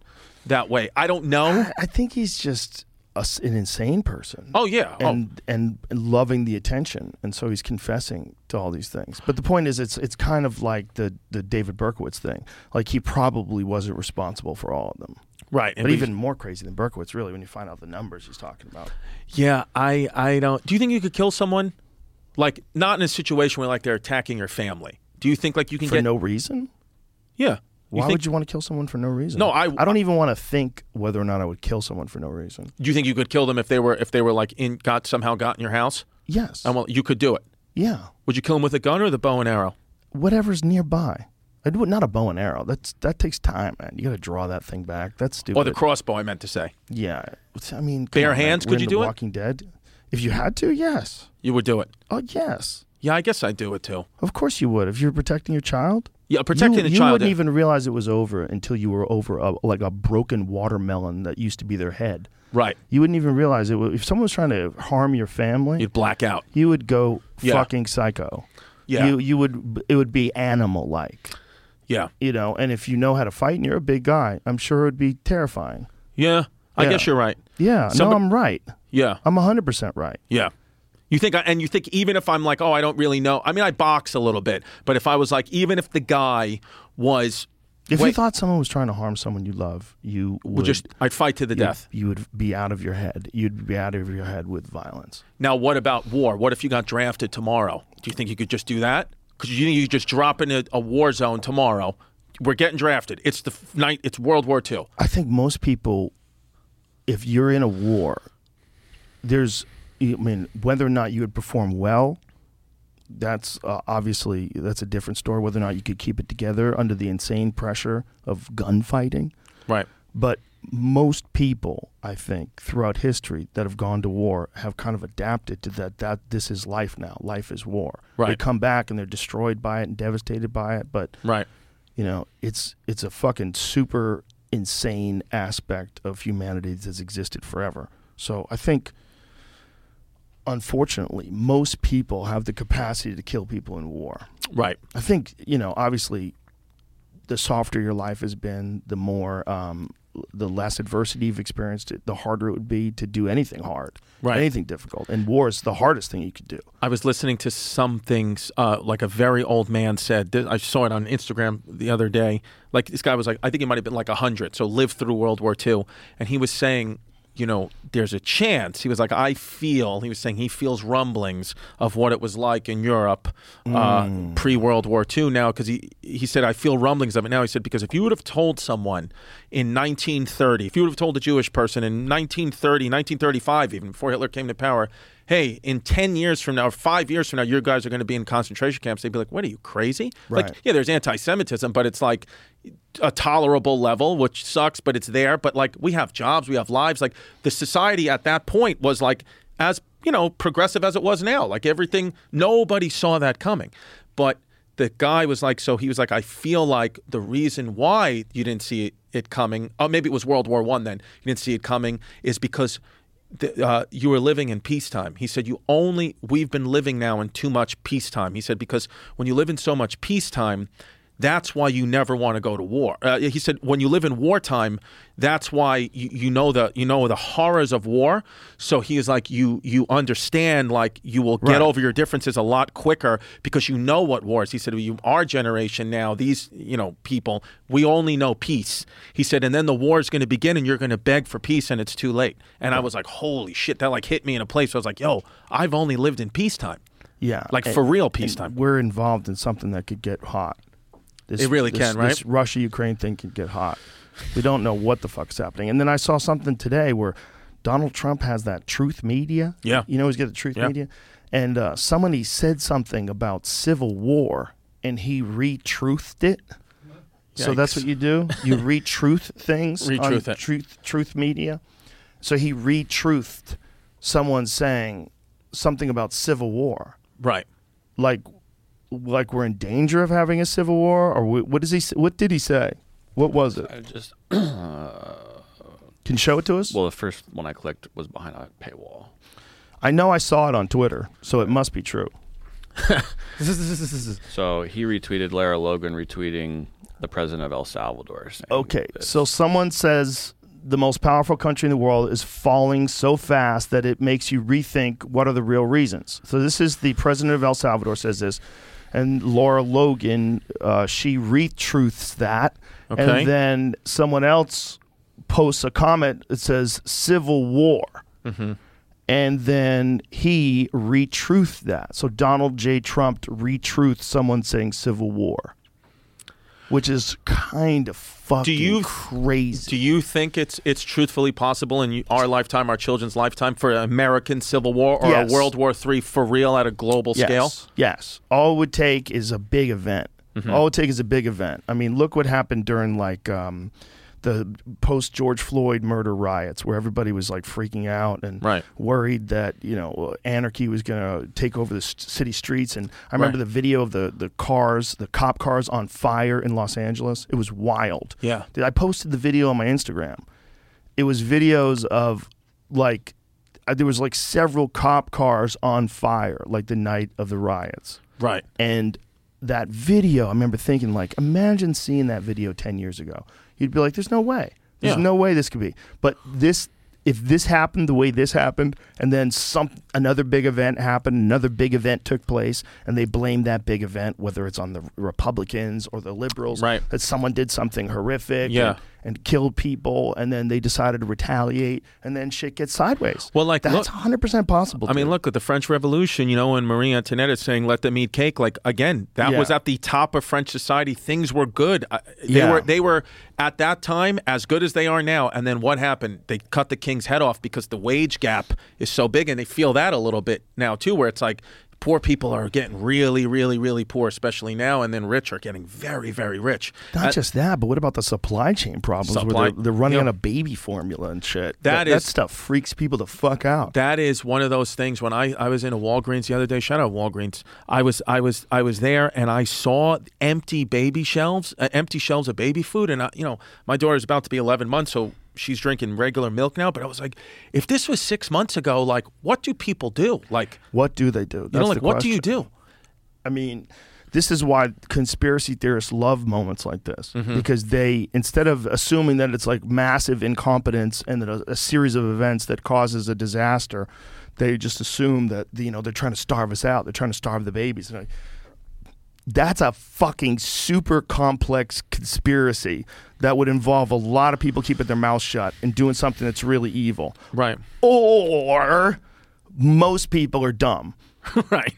that way. I don't know. I think he's just a, an insane person. Oh, yeah. And, oh. and and loving the attention. And so he's confessing to all these things. But the point is, it's it's kind of like the, the David Berkowitz thing. Like he probably wasn't responsible for all of them. Right, but even more crazy than Berkowitz, really, when you find out the numbers he's talking about. Yeah, I, I don't. Do you think you could kill someone, like not in a situation where like they're attacking your family? Do you think like you can for get for no reason? Yeah. Why you think, would you want to kill someone for no reason? No, I. I don't even want to think whether or not I would kill someone for no reason. Do you think you could kill them if they were if they were like in got somehow got in your house? Yes. And well, you could do it. Yeah. Would you kill them with a gun or the bow and arrow? Whatever's nearby. I do it, not a bow and arrow. That's that takes time, man. You got to draw that thing back. That's stupid. Or the crossbow, I meant to say. Yeah, I mean, bare on, hands. We're could you do Walking it? Walking Dead. If you had to, yes. You would do it. Oh yes. Yeah, I guess I'd do it too. Of course you would. If you're protecting your child. Yeah, protecting you, the you child. You wouldn't even realize it was over until you were over a, like a broken watermelon that used to be their head. Right. You wouldn't even realize it. Was, if someone was trying to harm your family, you'd black out. You would go yeah. fucking psycho. Yeah. You you would it would be animal like. Yeah. You know, and if you know how to fight and you're a big guy, I'm sure it would be terrifying. Yeah. I yeah. guess you're right. Yeah. Somebody, no, I'm right. Yeah. I'm one hundred percent right. Yeah. You think, I, and you think even if I'm like, oh, I don't really know. I mean, I box a little bit, but if I was like, even if the guy was. If wait, you thought someone was trying to harm someone you love, you would. would just, I'd fight to the death. You would be out of your head. You'd be out of your head with violence. Now, what about war? What if you got drafted tomorrow? Do you think you could just do that? Because you think you just drop in a, a war zone tomorrow. We're getting drafted. It's the night. It's World War Two. I think most people, if you're in a war, there's, I mean, whether or not you would perform well, that's uh, obviously, that's a different story. Whether or not you could keep it together under the insane pressure of gunfighting. Right. But most people, I think, throughout history that have gone to war have kind of adapted to that, that this is life now. Life is war. Right. They come back and they're destroyed by it and devastated by it. But, right. you know, it's it's a fucking super insane aspect of humanity that's existed forever. So I think, unfortunately, most people have the capacity to kill people in war. Right. I think, you know, obviously, the softer your life has been, the more... Um, the less adversity you've experienced, the harder it would be to do anything hard, right. anything difficult. And war is the hardest thing you could do. I was listening to some things, uh, like a very old man said, I saw it on Instagram the other day, like this guy was like, I think he might have been like one hundred, so lived through World War Two. And he was saying, you know, there's a chance. He was like, I feel, he was saying he feels rumblings of what it was like in Europe uh, mm. pre-World War Two now, because he, he said, I feel rumblings of it now. He said, because if you would have told someone in nineteen thirty, if you would have told a Jewish person in nineteen thirty, nineteen thirty-five, even before Hitler came to power, hey, in ten years from now, or five years from now, your guys are going to be in concentration camps, they'd be like, what are you, crazy? Right. Like, yeah, there's anti-Semitism, but it's like a tolerable level, which sucks, but it's there. But like, we have jobs, we have lives. Like the society at that point was like, as, you know, progressive as it was now, like everything, nobody saw that coming. But the guy was like, so he was like, I feel like the reason why you didn't see it coming, oh, maybe it was World War One then, you didn't see it coming is because The, uh, you were living in peacetime. He said, you only, we've been living now in too much peacetime. He said, because when you live in so much peacetime, that's why you never want to go to war. Uh, he said, when you live in wartime, that's why you, you know the you know the horrors of war. So he is like, you you understand, like you will get right. over your differences a lot quicker because you know what war is. He said, well, you, our generation now, these you know people, we only know peace. He said, and then the war is going to begin, and you're going to beg for peace, and it's too late. And right. I was like, holy shit, that like hit me in a place. Where I was like, yo, I've only lived in peacetime. Yeah, like and, for real peacetime. We're involved in something that could get hot. This, it really this, can, right? This Russia-Ukraine thing can get hot. We don't know what the fuck's happening. And then I saw something today where Donald Trump has that Truth Media. Yeah. You know he's got the Truth yeah. Media? And uh, somebody said something about civil war, and he re-truthed it. Yikes. So that's what you do? You re-truth things re-truth on it. Truth, Truth Media. So he re-truthed someone saying something about civil war. Right. Like, like we're in danger of having a civil war, or what does he? What did he say? What was it? I just uh, can you show it to us? Well, the first one I clicked was behind a paywall. I know I saw it on Twitter, so it must be true. So he retweeted Lara Logan retweeting the president of El Salvador. Okay, this. So someone says the most powerful country in the world is falling so fast that it makes you rethink what are the real reasons. So this is the president of El Salvador says this, and Lara Logan, uh, she retruths that. Okay. And then someone else posts a comment that says civil war. Mm-hmm. And then he retruthed that. So Donald J. Trump retruthed someone saying civil war, which is kind of fucking do you, crazy. Do you think it's it's truthfully possible in our lifetime, our children's lifetime, for an American civil war or yes. a World War Three for real at a global yes. scale? Yes. All it would take is a big event. Mm-hmm. All it would take is a big event. I mean, look what happened during like um, the post-George Floyd murder riots where everybody was like freaking out and right. worried that, you know, anarchy was going to take over the st- city streets. And I remember right. the video of the, the cars, the cop cars on fire in Los Angeles. It was wild. Yeah. I posted the video on my Instagram. It was videos of like, there was like several cop cars on fire, like the night of the riots. Right. And that video, I remember thinking like, imagine seeing that video ten years ago. You'd be like, there's no way. There's yeah. no way this could be. But this, if this happened the way this happened, and then some another big event happened, another big event took place, and they blame that big event, whether it's on the Republicans or the liberals, right. that someone did something horrific yeah. and, and killed people, and then they decided to retaliate, and then shit gets sideways. Well, like, that's look, one hundred percent possible. I mean, it. look, at the French Revolution, you know, when Marie Antoinette is saying, let them eat cake, like, again, that yeah. was at the top of French society. Things were good. Uh, they yeah. were They were, at that time, as good as they are now, and then what happened? They cut the king's head off because the wage gap is so big, and they feel that a little bit now, too, where it's like, poor people are getting really, really, really poor, especially now, and then rich are getting very, very rich. Not uh, just that, but what about the supply chain problems supply, where they're, they're running you know, on a baby formula and shit? That, that, is, that stuff freaks people the fuck out. That is one of those things. When I, I was in a Walgreens the other day, shout out Walgreens, I was I was, I was there and I saw empty baby shelves, uh, empty shelves of baby food, and I, you know, my daughter's about to be eleven months, so she's drinking regular milk now, but I was like, if this was six months ago, like, what do people do? Like, what do they do? That's you know, like, the what do you do? I mean, this is why conspiracy theorists love moments like this, mm-hmm. because they, instead of assuming that it's like massive incompetence and that a, a series of events that causes a disaster, they just assume that, you know, they're trying to starve us out. They're trying to starve the babies. And like, that's a fucking super complex conspiracy that would involve a lot of people keeping their mouths shut and doing something that's really evil. Right. Or most people are dumb. Right.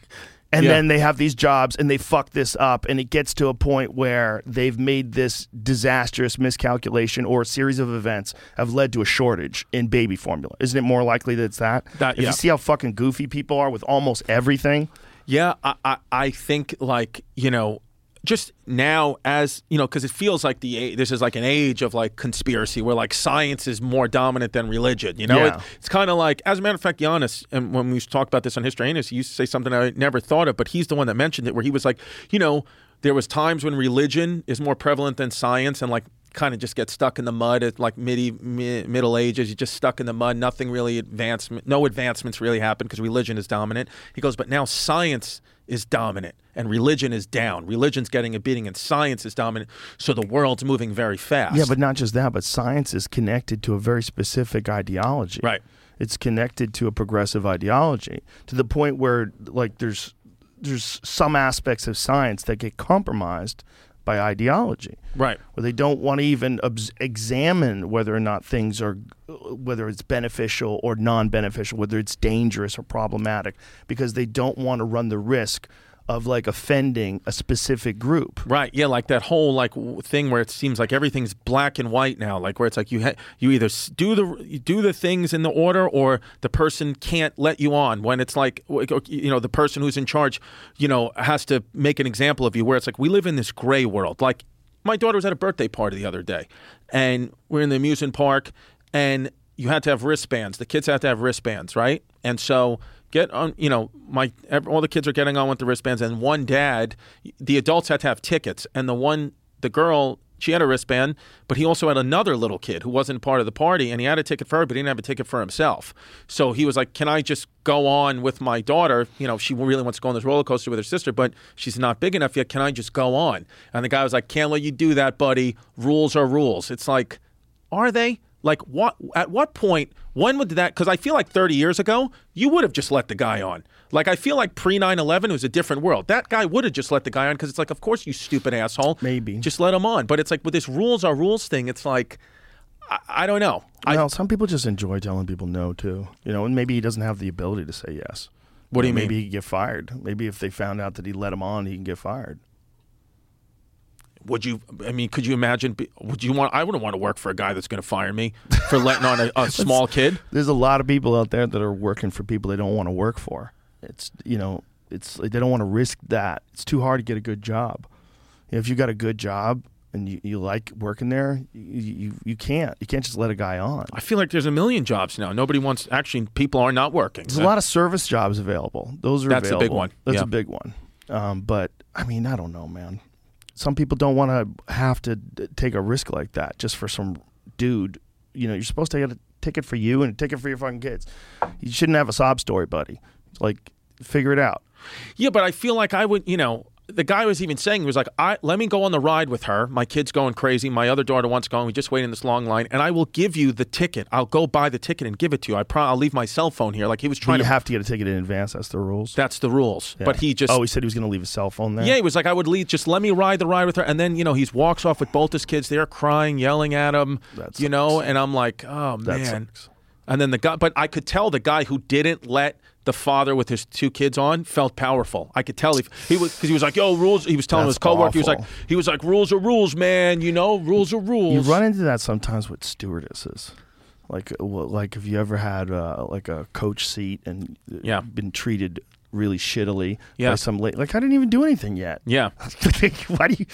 And yeah. then they have these jobs and they fuck this up, and it gets to a point where they've made this disastrous miscalculation or a series of events have led to a shortage in baby formula. Isn't it more likely that it's that? that if yeah. you see how fucking goofy people are with almost everything... Yeah, I, I, I think, like, you know, just now as, you know, because it feels like the this is like an age of, like, conspiracy where, like, science is more dominant than religion, you know? Yeah. It, it's kind of like, as a matter of fact, Giannis, and when we talked about this on History Anus, he used to say something I never thought of, but he's the one that mentioned it, where he was like, you know, there was times when religion is more prevalent than science and, like, kind of just get stuck in the mud at like midi, mi- Middle Ages. You're just stuck in the mud. Nothing really advancement. No advancements really happen because religion is dominant. He goes, but now science is dominant and religion is down. Religion's getting a beating and science is dominant. So the world's moving very fast. Yeah, but not just that, but science is connected to a very specific ideology. Right. It's connected to a progressive ideology to the point where like there's there's some aspects of science that get compromised by ideology, right? Where they don't want to even ob- examine whether or not things are, whether it's beneficial or non-beneficial, whether it's dangerous or problematic, because they don't want to run the risk of like offending a specific group. Right, yeah, like that whole like w- thing where it seems like everything's black and white now, like where it's like you ha- you either do the you do the things in the order or the person can't let you on, when it's like, you know, the person who's in charge, you know, has to make an example of you, where it's like we live in this gray world. Like my daughter was at a birthday party the other day and we're in the amusement park and you had to have wristbands. The kids had to have wristbands, right? And so get on, you know, my all the kids are getting on with the wristbands, and one dad, the adults had to have tickets, and the one, the girl, she had a wristband, but he also had another little kid who wasn't part of the party, and he had a ticket for her, but he didn't have a ticket for himself. So he was like, can I just go on with my daughter? You know, she really wants to go on this roller coaster with her sister, but she's not big enough yet. Can I just go on? And the guy was like, can't let you do that, buddy. Rules are rules. It's like, are they? Like, what? At what point, when would that, because I feel like thirty years ago, you would have just let the guy on. Like, I feel like pre nine eleven was a different world. That guy would have just let the guy on because it's like, of course, you stupid asshole. Maybe. Just let him on. But it's like, with this rules are rules thing, it's like, I, I don't know. Well, I, some people just enjoy telling people no, too. You know, and maybe he doesn't have the ability to say yes. What do you maybe mean? Maybe he could get fired. Maybe if they found out that he let him on, he can get fired. Would you, I mean, could you imagine, would you want, I wouldn't want to work for a guy that's going to fire me for letting on a, a small kid. There's a lot of people out there that are working for people they don't want to work for. It's, you know, it's, they don't want to risk that. It's too hard to get a good job. You know, if you got a good job and you, you like working there, you, you you can't. You can't just let a guy on. I feel like there's a million jobs now. Nobody wants, actually, people are not working. There's so. a lot of service jobs available. Those are that's available. That's a big one. That's yeah. a big one. Um, but, I mean, I don't know, man. Some people don't want to have to take a risk like that just for some dude. You know, you're supposed to get a ticket for you and a ticket for your fucking kids. You shouldn't have a sob story, buddy. It's like, figure it out. Yeah, but I feel like I would, you know, the guy was even saying, he was like, I let me go on the ride with her. My kid's going crazy. My other daughter wants going. We just wait in this long line, and I will give you the ticket. I'll go buy the ticket and give it to you. I pro- I'll leave my cell phone here. Like, he was trying you to. You have to get a ticket in advance. That's the rules. That's the rules. Yeah. But he just. Oh, he said he was going to leave his cell phone there? Yeah, he was like, I would leave. Just let me ride the ride with her. And then, you know, he walks off with both his kids. They're crying, yelling at him, that you know, and I'm like, oh, that man. Sucks. And then the guy, but I could tell the guy who didn't let the father with his two kids on felt powerful. I could tell he, he was, because he was like, yo, rules. He was telling That's his coworker, awful. he was like, he was like, rules are rules, man. You know, rules are rules. You run into that sometimes with stewardesses. Like, like if you ever had uh, like a coach seat and yeah. been treated really shittily yeah. by some lady, like, I didn't even do anything yet. Yeah. why do you,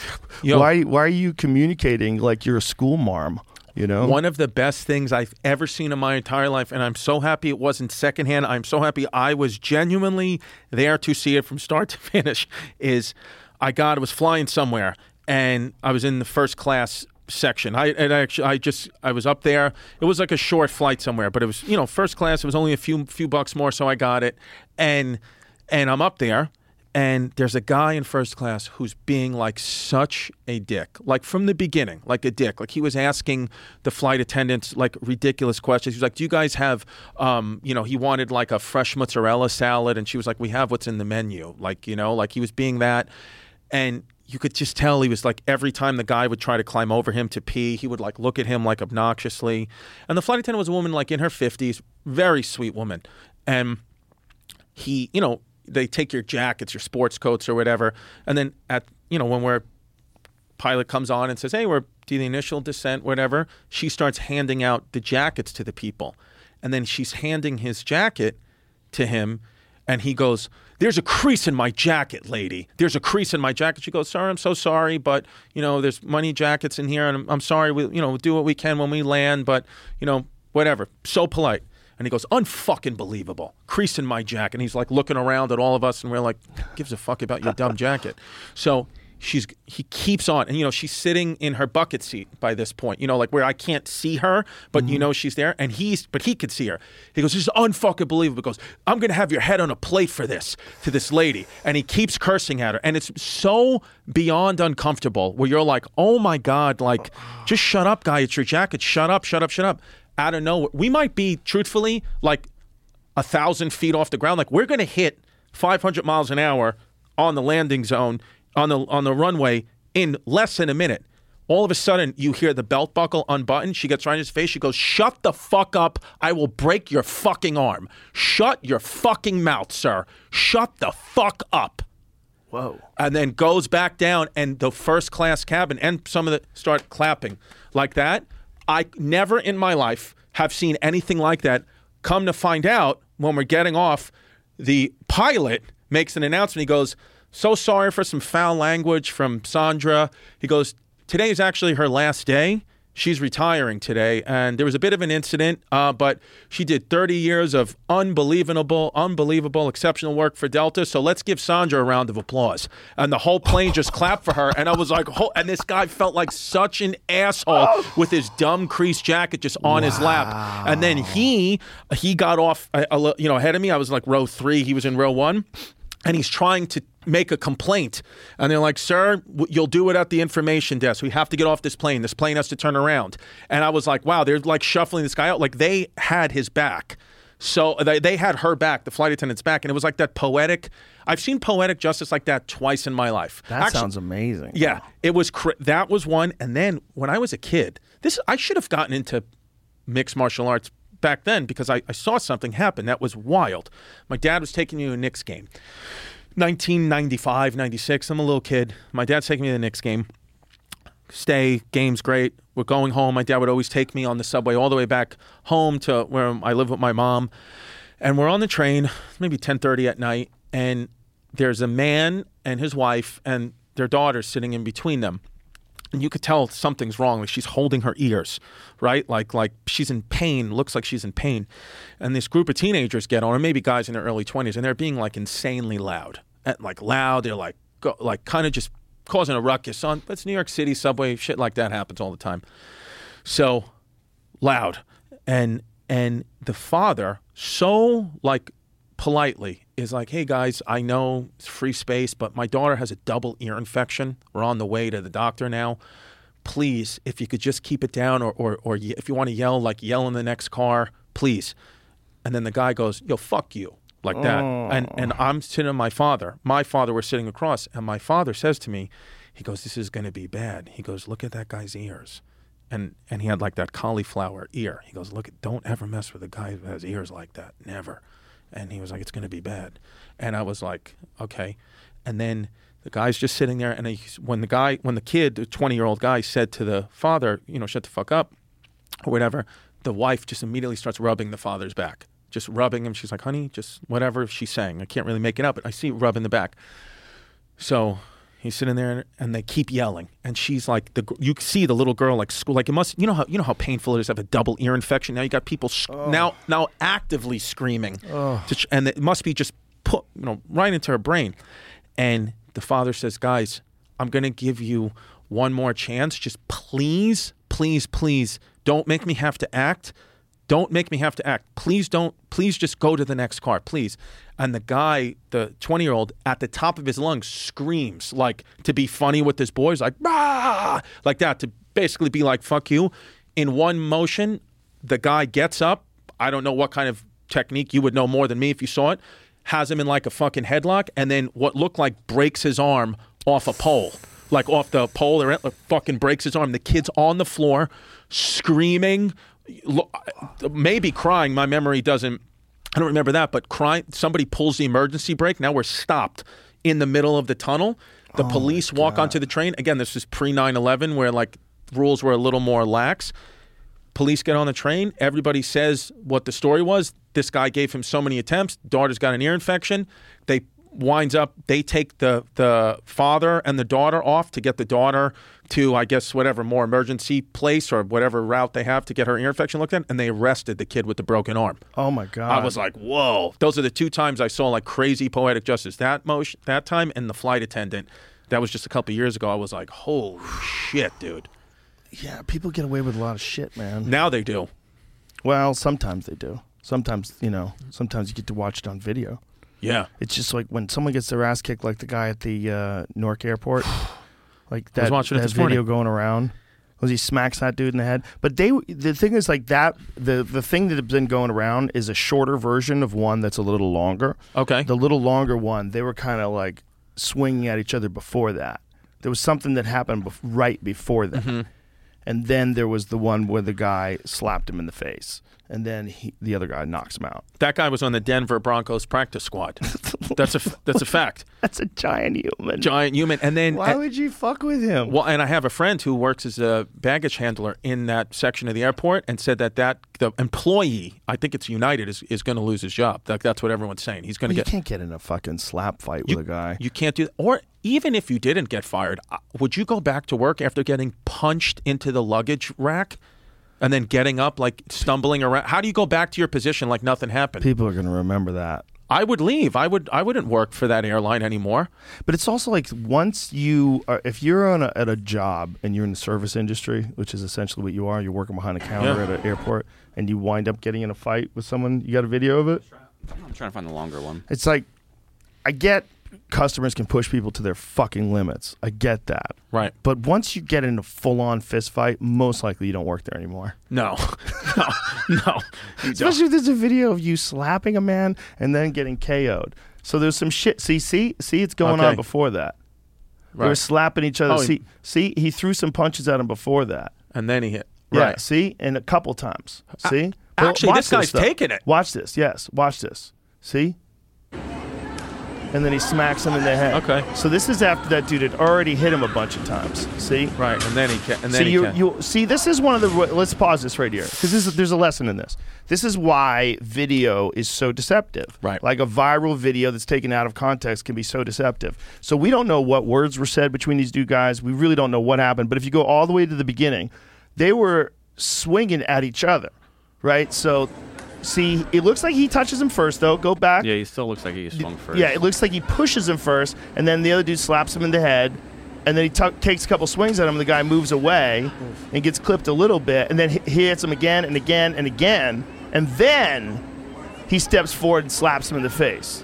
yo. why, why are you communicating like you're a school marm? You know? One of the best things I've ever seen in my entire life, and I'm so happy it wasn't secondhand. I'm so happy I was genuinely there to see it from start to finish. Is I got I was flying somewhere, and I was in the first class section. I and I actually I just I was up there. It was like a short flight somewhere, but it was, you know, first class. It was only a few few bucks more, so I got it. And and I'm up there. And there's a guy in first class who's being like such a dick, like from the beginning, like a dick. Like, he was asking the flight attendants like ridiculous questions. He was like, do you guys have, um, you know, he wanted like a fresh mozzarella salad. And she was like, we have what's in the menu. Like, you know, like he was being that. And you could just tell he was like, every time the guy would try to climb over him to pee, he would like look at him like obnoxiously. And the flight attendant was a woman like in her fifties, very sweet woman. And he, you know, they take your jackets, your sports coats or whatever, and then at you know when we're pilot comes on and says, hey, we're to the initial descent, whatever, she starts handing out the jackets to the people, and then she's handing his jacket to him, and he goes, there's a crease in my jacket, lady. There's a crease in my jacket. She goes, sir, I'm so sorry, but you know there's money jackets in here, and I'm, I'm sorry. We you know we'll do what we can when we land, but you know whatever. So polite. And he goes, unfucking believable. Crease in my jacket. And he's like looking around at all of us, and we're like, gives a fuck about your dumb jacket. So she's he keeps on. And, you know, she's sitting in her bucket seat by this point, you know, like where I can't see her, but, mm-hmm. you know, she's there. And he's, but he could see her. He goes, this is unfucking believable. He goes, I'm going to have your head on a plate for this, to this lady. And he keeps cursing at her. And it's so beyond uncomfortable where you're like, oh, my God, like, just shut up, guy. It's your jacket. Shut up, shut up, shut up. Out of nowhere, we might be truthfully like a thousand feet off the ground. Like, we're going to hit five hundred miles an hour on the landing zone on the on the runway in less than a minute. All of a sudden, you hear the belt buckle unbutton. She gets right in his face. She goes, "Shut the fuck up! I will break your fucking arm. Shut your fucking mouth, sir. Shut the fuck up." Whoa. And then goes back down, and the first class cabin and some of the start clapping like that. I never in my life have seen anything like that. Come to find out, when we're getting off, the pilot makes an announcement. He goes, so sorry for some foul language from Sandra. He goes, today is actually her last day She's retiring today, and there was a bit of an incident, uh, but she did thirty years of unbelievable, unbelievable, exceptional work for Delta. So let's give Sandra a round of applause. And the whole plane just clapped for her, and I was like, oh, and this guy felt like such an asshole with his dumb creased jacket just on wow. his lap. And then he he got off, a, a, you know, ahead of me. I was like row three. He was in row one, and he's trying to make a complaint, and they're like, sir, w- you'll do it at the information desk. We have to get off this plane. This plane has to turn around. And I was like, wow, they're like shuffling this guy out. Like they had his back. So they, they had her back, the flight attendant's back. And it was like that poetic, I've seen poetic justice like that twice in my life. That Actually, sounds amazing. Yeah, it was, cr- that was one. And then when I was a kid, this, I should have gotten into mixed martial arts back then because I, I saw something happen that was wild. My dad was taking me to a Knicks game. nineteen ninety-five, ninety-six, I'm a little kid. My dad's taking me to the Knicks game. Stay, game's great. We're going home. My dad would always take me on the subway all the way back home to where I live with my mom. And we're on the train, maybe ten thirty at night, and there's a man and his wife and their daughter sitting in between them. And you could tell something's wrong. Like she's holding her ears, right? Like like she's in pain, looks like she's in pain. And this group of teenagers get on, or maybe guys in their early twenties, and they're being like insanely loud. And like loud, they're like go, like kind of just causing a ruckus on, it's New York City subway, shit like that happens all the time. So loud. And and the father, so like politely, is like, hey guys, I know it's free space, but my daughter has a double ear infection. We're on the way to the doctor now. Please, if you could just keep it down, or or, or if you want to yell, like yell in the next car, please. And then the guy goes, yo, fuck you, like that. Oh. And and I'm sitting with my father. My father, we're sitting across, and my father says to me, he goes, this is going to be bad. He goes, look at that guy's ears. And and he had like that cauliflower ear. He goes, look, don't ever mess with a guy who has ears like that, never. And he was like, it's going to be bad. And I was like, okay. And then the guy's just sitting there. And he, when the guy, when the kid, the twenty-year-old guy said to the father, you know, shut the fuck up or whatever, the wife just immediately starts rubbing the father's back, just rubbing him. She's like, honey, just whatever she's saying. I can't really make it up, but I see rubbing the back. So he's sitting there, and they keep yelling. And she's like, the you see the little girl like school, like it must. You know how you know how painful it is to have a double ear infection. Now you got people sc- oh. now now actively screaming, oh. to, and it must be just put you know right into her brain. And the father says, guys, I'm gonna give you one more chance. Just please, please, please, don't make me have to act. Don't make me have to act. Please don't. Please just go to the next car, please. And the guy, the twenty-year-old, at the top of his lungs screams, like, to be funny with his boys, like, ah, like that, to basically be like, fuck you. In one motion, the guy gets up. I don't know what kind of technique. You would know more than me if you saw it. Has him in like a fucking headlock, and then what looked like breaks his arm off a pole. Like off the pole, or fucking breaks his arm. The kid's on the floor screaming, maybe crying. My memory doesn't, I don't remember that, but crying. Somebody pulls the emergency brake. Now we're stopped in the middle of the tunnel. The oh police walk onto the train. Again, this is pre nine eleven, where like rules were a little more lax. Police get on the train. Everybody says what the story was. This guy gave him so many attempts. Daughter's got an ear infection. They winds up, they take the, the father and the daughter off to get the daughter to, I guess, whatever more emergency place or whatever route they have to get her ear infection looked at, and they arrested the kid with the broken arm. Oh my God. I was like, whoa. Those are the two times I saw like crazy poetic justice. That motion, that time, and the flight attendant. That was just a couple of years ago. I was like, holy shit, dude. Yeah, people get away with a lot of shit, man. Now they do. Well, sometimes they do. Sometimes, you know, sometimes you get to watch it on video. Yeah. It's just like when someone gets their ass kicked, like the guy at the uh, Newark airport. Like that, that video morning. Going around. Was he smacks that dude in the head? But they, the thing is like that, the, the thing that has been going around is a shorter version of one that's a little longer. Okay. The little longer one, they were kind of like swinging at each other before that. There was something that happened bef- right before that. Mm-hmm. And then there was the one where the guy slapped him in the face. and then he, the other guy knocks him out. That guy was on the Denver Broncos practice squad. That's a that's a fact. That's a giant human. Giant human. And then why and, would you fuck with him? Well, and I have a friend who works as a baggage handler in that section of the airport, and said that that the employee, I think it's United, is, is going to lose his job. That, that's what everyone's saying. He's going to well, get. You can't get in a fucking slap fight you, with a guy. You can't do that. Or even if you didn't get fired, would you go back to work after getting punched into the luggage rack? And then getting up, like stumbling around. How do you go back to your position like nothing happened? People are going to remember that. I would leave. I would. I wouldn't work for that airline anymore. But it's also like once you, are, if you're on a, at a job and you're in the service industry, which is essentially what you are, you're working behind a counter yeah. at an airport, and you wind up getting in a fight with someone. You got a video of it? I'm trying to find the longer one. It's like, I get customers can push people to their fucking limits. I get that. Right. But once you get into full-on fist fight, most likely you don't work there anymore. No. No. No. Especially if there's a video of you slapping a man and then getting K O'd. So there's some shit. See, see, see, it's going okay. on before that. Right. They were slapping each other. Oh, see, he... see, he threw some punches at him before that. And then he hit. Right. Yeah, see? And a couple times. See? I, actually, well, this guy's this taking it. Watch this. Yes. Watch this. See? And then he smacks him in the head. Okay. So this is after that dude had already hit him a bunch of times. See? Right. And then he can. And then so he you, can. You, see, this is one of the. Let's pause this right here because there's a lesson in this. This is why video is so deceptive. Right. Like a viral video that's taken out of context can be so deceptive. So we don't know what words were said between these two guys. We really don't know what happened. But if you go all the way to the beginning, they were swinging at each other, right? So. See, it looks like he touches him first, though. Go back. Yeah, he still looks like he swung first. Yeah, it looks like he pushes him first, and then the other dude slaps him in the head, and then he t- takes a couple swings at him, and the guy moves away and gets clipped a little bit, and then he hits him again and again and again, and then he steps forward and slaps him in the face.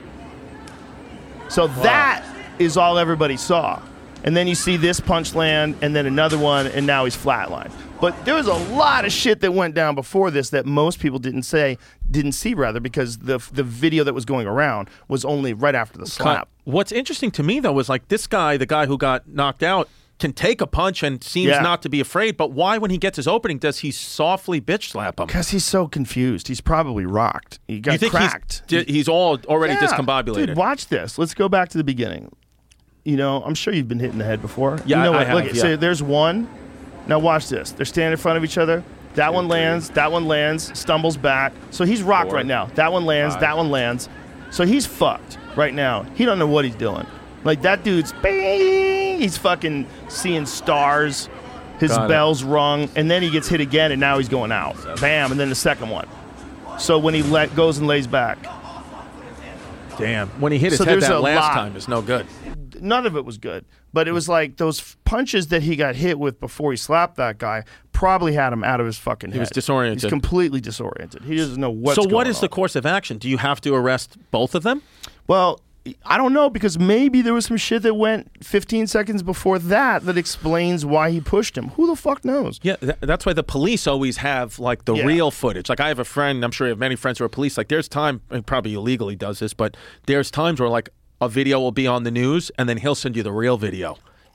So wow. That is all everybody saw. And then you see this punch land, and then another one, and now he's flatlined. But there was a lot of shit that went down before this that most people didn't say, didn't see rather, because the the video that was going around was only right after the slap. What's interesting to me though is like this guy, the guy who got knocked out, can take a punch and seems yeah. not to be afraid. But why, when he gets his opening, does he softly bitch slap him? Because he's so confused. He's probably rocked. He got you think cracked. He's, he's all already yeah. discombobulated. Dude, watch this. Let's go back to the beginning. You know, I'm sure you've been hit in the head before. Yeah, you know I, what? I have, Look, yeah. So there's one. Now watch this. They're standing in front of each other. That one lands. That one lands. Stumbles back. So he's rocked Four, right now. That one lands. Five. That one lands. So he's fucked right now. He don't know what he's doing. Like that dude's, bang, he's fucking seeing stars. His Got bell's it. Rung, and then he gets hit again, and now he's going out. Bam, and then the second one. So when he let goes and lays back. Damn. When he hit his so head that last lot. time, it's no good. None of it was good, but it was like those punches that he got hit with before he slapped that guy probably had him out of his fucking head. He was disoriented. He's completely disoriented. He doesn't know what's going on. So what is the course of action? Do you have to arrest both of them? Well, I don't know, because maybe there was some shit that went fifteen seconds before that that explains why he pushed him. Who the fuck knows? Yeah, th- that's why the police always have like the yeah. real footage. Like I have a friend, I'm sure you have many friends who are police. Like there's time, and probably illegally does this, but there's times where like, a video will be on the news, and then he'll send you the real video.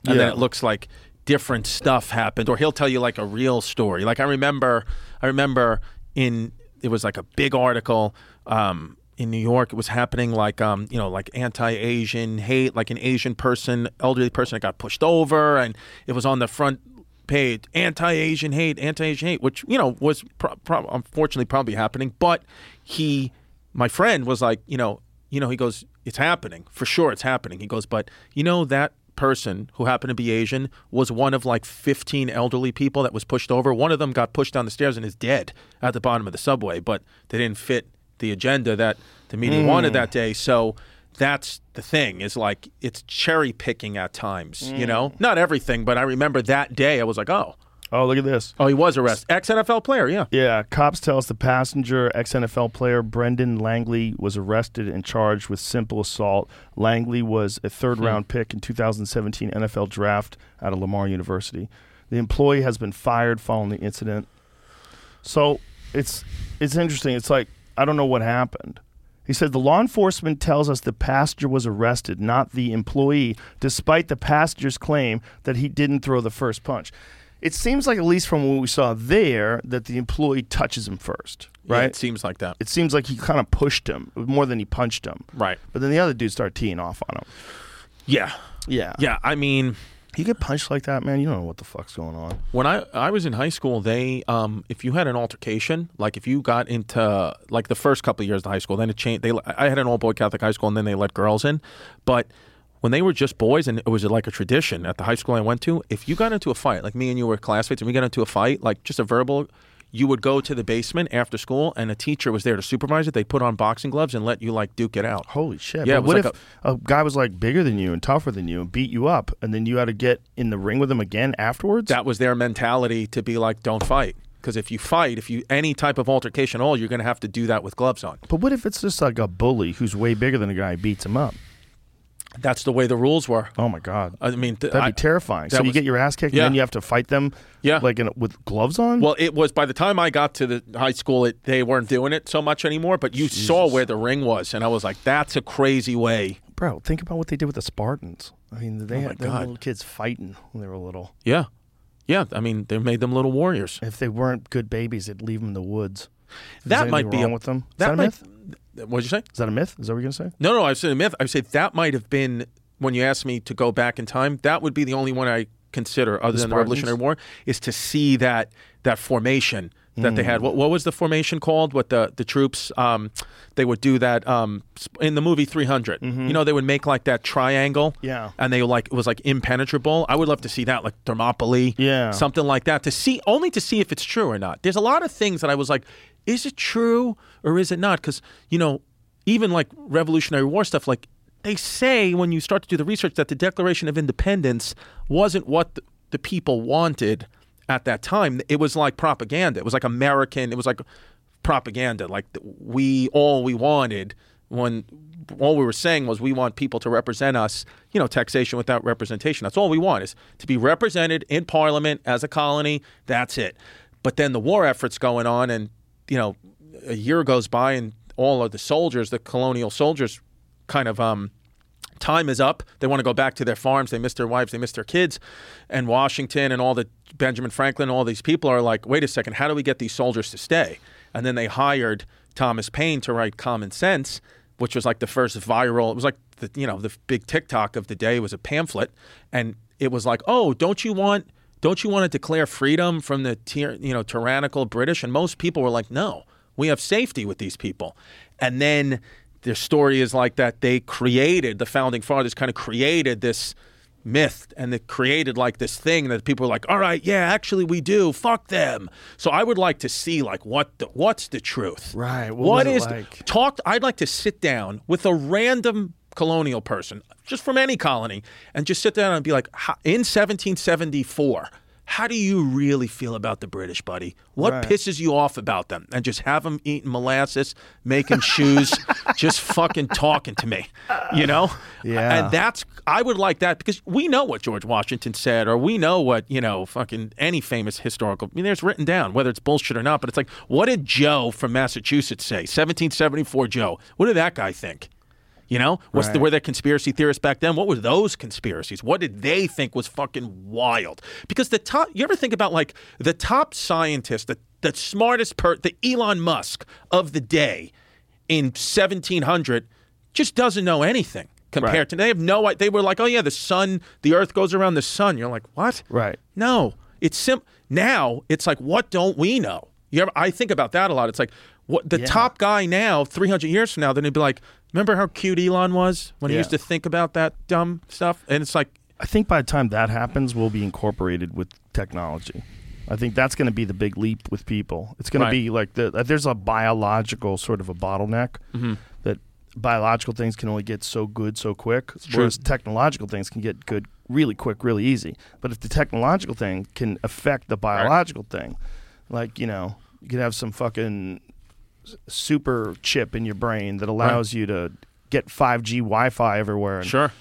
And yeah. then it looks like different stuff happened, or he'll tell you like a real story. Like I remember, I remember in, it was like a big article um, in New York. It was happening like, um, you know, like anti-Asian hate, like an Asian person, elderly person that got pushed over, and it was on the front page, anti-Asian hate, anti-Asian hate, which, you know, was pro- pro- unfortunately probably happening. But he, my friend was like, you know, you know, he goes, it's happening. For sure it's happening. He goes, but you know that person who happened to be Asian was one of like fifteen elderly people that was pushed over. One of them got pushed down the stairs and is dead at the bottom of the subway, but they didn't fit the agenda that the media mm. wanted that day. So that's the thing, is like it's cherry picking at times, mm. you know? Not everything, but I remember that day I was like, oh. Oh, look at this. Oh, he was arrested. Ex-N F L player, yeah. Yeah, cops tell us the passenger, ex-N F L player Brendan Langley, was arrested and charged with simple assault. Langley was a third-round pick in two thousand seventeen N F L draft out of Lamar University. The employee has been fired following the incident. So it's it's interesting. It's like, I don't know what happened. He said the law enforcement tells us the passenger was arrested, not the employee, despite the passenger's claim that he didn't throw the first punch. It seems like, at least from what we saw there, that the employee touches him first, right? Yeah, it seems like that. It seems like he kind of pushed him more than he punched him. Right. But then the other dudes start teeing off on him. Yeah. Yeah. Yeah, I mean... You get punched like that, man, you don't know what the fuck's going on. When I, I was in high school, they, um, if you had an altercation, like if you got into, like the first couple of years of high school, then it changed. They, I had an all-boy Catholic high school, and then they let girls in. But... when they were just boys, and it was like a tradition at the high school I went to, if you got into a fight, like me and you were classmates, and we got into a fight, like just a verbal, you would go to the basement after school, and a teacher was there to supervise it. They put on boxing gloves and let you like duke it out. Holy shit. Yeah, what like if a, a guy was like bigger than you and tougher than you and beat you up, and then you had to get in the ring with him again afterwards? That was their mentality, to be like, don't fight. Because if you fight, if you any type of altercation at all, you're going to have to do that with gloves on. But what if it's just like a bully who's way bigger than a guy who beats him up? That's the way the rules were. Oh, my God. I mean, th- That'd be terrifying. That so you was, get your ass kicked, yeah. and then you have to fight them yeah. like in, with gloves on? Well, it was by the time I got to the high school, it, they weren't doing it so much anymore, but you Jesus. saw where the ring was, and I was like, that's a crazy way. Bro, think about what they did with the Spartans. I mean, they oh had they had little kids fighting when they were little. Yeah. Yeah, I mean, they made them little warriors. If they weren't good babies, they'd leave them in the woods. If that might be wrong a, with them. Is that, that a might, myth? What did you say? Is that a myth? Is that what you're going to say? No, no, I said a myth. I said that might have been, when you asked me to go back in time, that would be the only one I consider, other the than Spartans? the Revolutionary War, is to see that that formation that mm. they had. What, what was the formation called? What the, the troops, um, they would do that um, in the movie three hundred. Mm-hmm. You know, they would make like that triangle. Yeah. And they like, it was like impenetrable. I would love to see that, like Thermopylae. Yeah. Something like that, to see, only to see if it's true or not. There's a lot of things that I was like, is it true or is it not? Because, you know, even like Revolutionary War stuff, like they say when you start to do the research that the Declaration of Independence wasn't what the people wanted at that time. It was like propaganda. It was like American, it was like propaganda. Like we, all we wanted when, all we were saying was we want people to represent us, you know, taxation without representation. That's all we want, is to be represented in Parliament as a colony. That's it. But then the war effort's going on, and you know, a year goes by, and all of the soldiers, the colonial soldiers, kind of um, time is up. They want to go back to their farms. They miss their wives. They miss their kids. And Washington and all the Benjamin Franklin, all these people are like, wait a second, how do we get these soldiers to stay? And then they hired Thomas Paine to write Common Sense, which was like the first viral. It was like, the, you know, the big TikTok of the day. It was a pamphlet. And it was like, oh, don't you want... Don't you want to declare freedom from the tyr- you know, tyrannical British? And most people were like, no, we have safety with these people. And then their story is like that they created, the Founding Fathers kind of created this myth, and they created like this thing that people were like, all right, yeah, actually we do, fuck them. So I would like to see like what the, what's the truth? Right. What, what is like? Talk. I'd like to sit down with a random colonial person, just from any colony, and just sit down and be like, in seventeen seventy-four, how do you really feel about the British, buddy? What right. pisses you off about them? And just have them eating molasses, making shoes, just fucking talking to me, you know? Yeah. And that's, I would like that, because we know what George Washington said, or we know what, you know, fucking any famous historical, I mean, there's written down, whether it's bullshit or not, but it's like, what did Joe from Massachusetts say? seventeen seventy-four Joe. What did that guy think? You know, what's right. the, were there conspiracy theorists back then? What were those conspiracies? What did they think was fucking wild? Because the top, you ever think about like the top scientist, the, the smartest, per, the Elon Musk of the day in seventeen hundred just doesn't know anything compared right. to, they have no, they were like, oh yeah, the sun, the earth goes around the sun. You're like, what? Right. No, it's simple. Now it's like, what don't we know? You ever, I think about that a lot. It's like, what the yeah. top guy now, three hundred years from now, then he'd be like, remember how cute Elon was when yeah. he used to think about that dumb stuff? And it's like... I think by the time that happens, we'll be incorporated with technology. I think that's going to be the big leap with people. It's going right. to be like... the there's a biological sort of a bottleneck mm-hmm. that biological things can only get so good so quick, whereas technological things can get good really quick, really easy. But if the technological thing can affect the biological right. thing, like, you know, you could have some fucking... super chip in your brain that allows right. you to get five G Wi-Fi everywhere. And sure.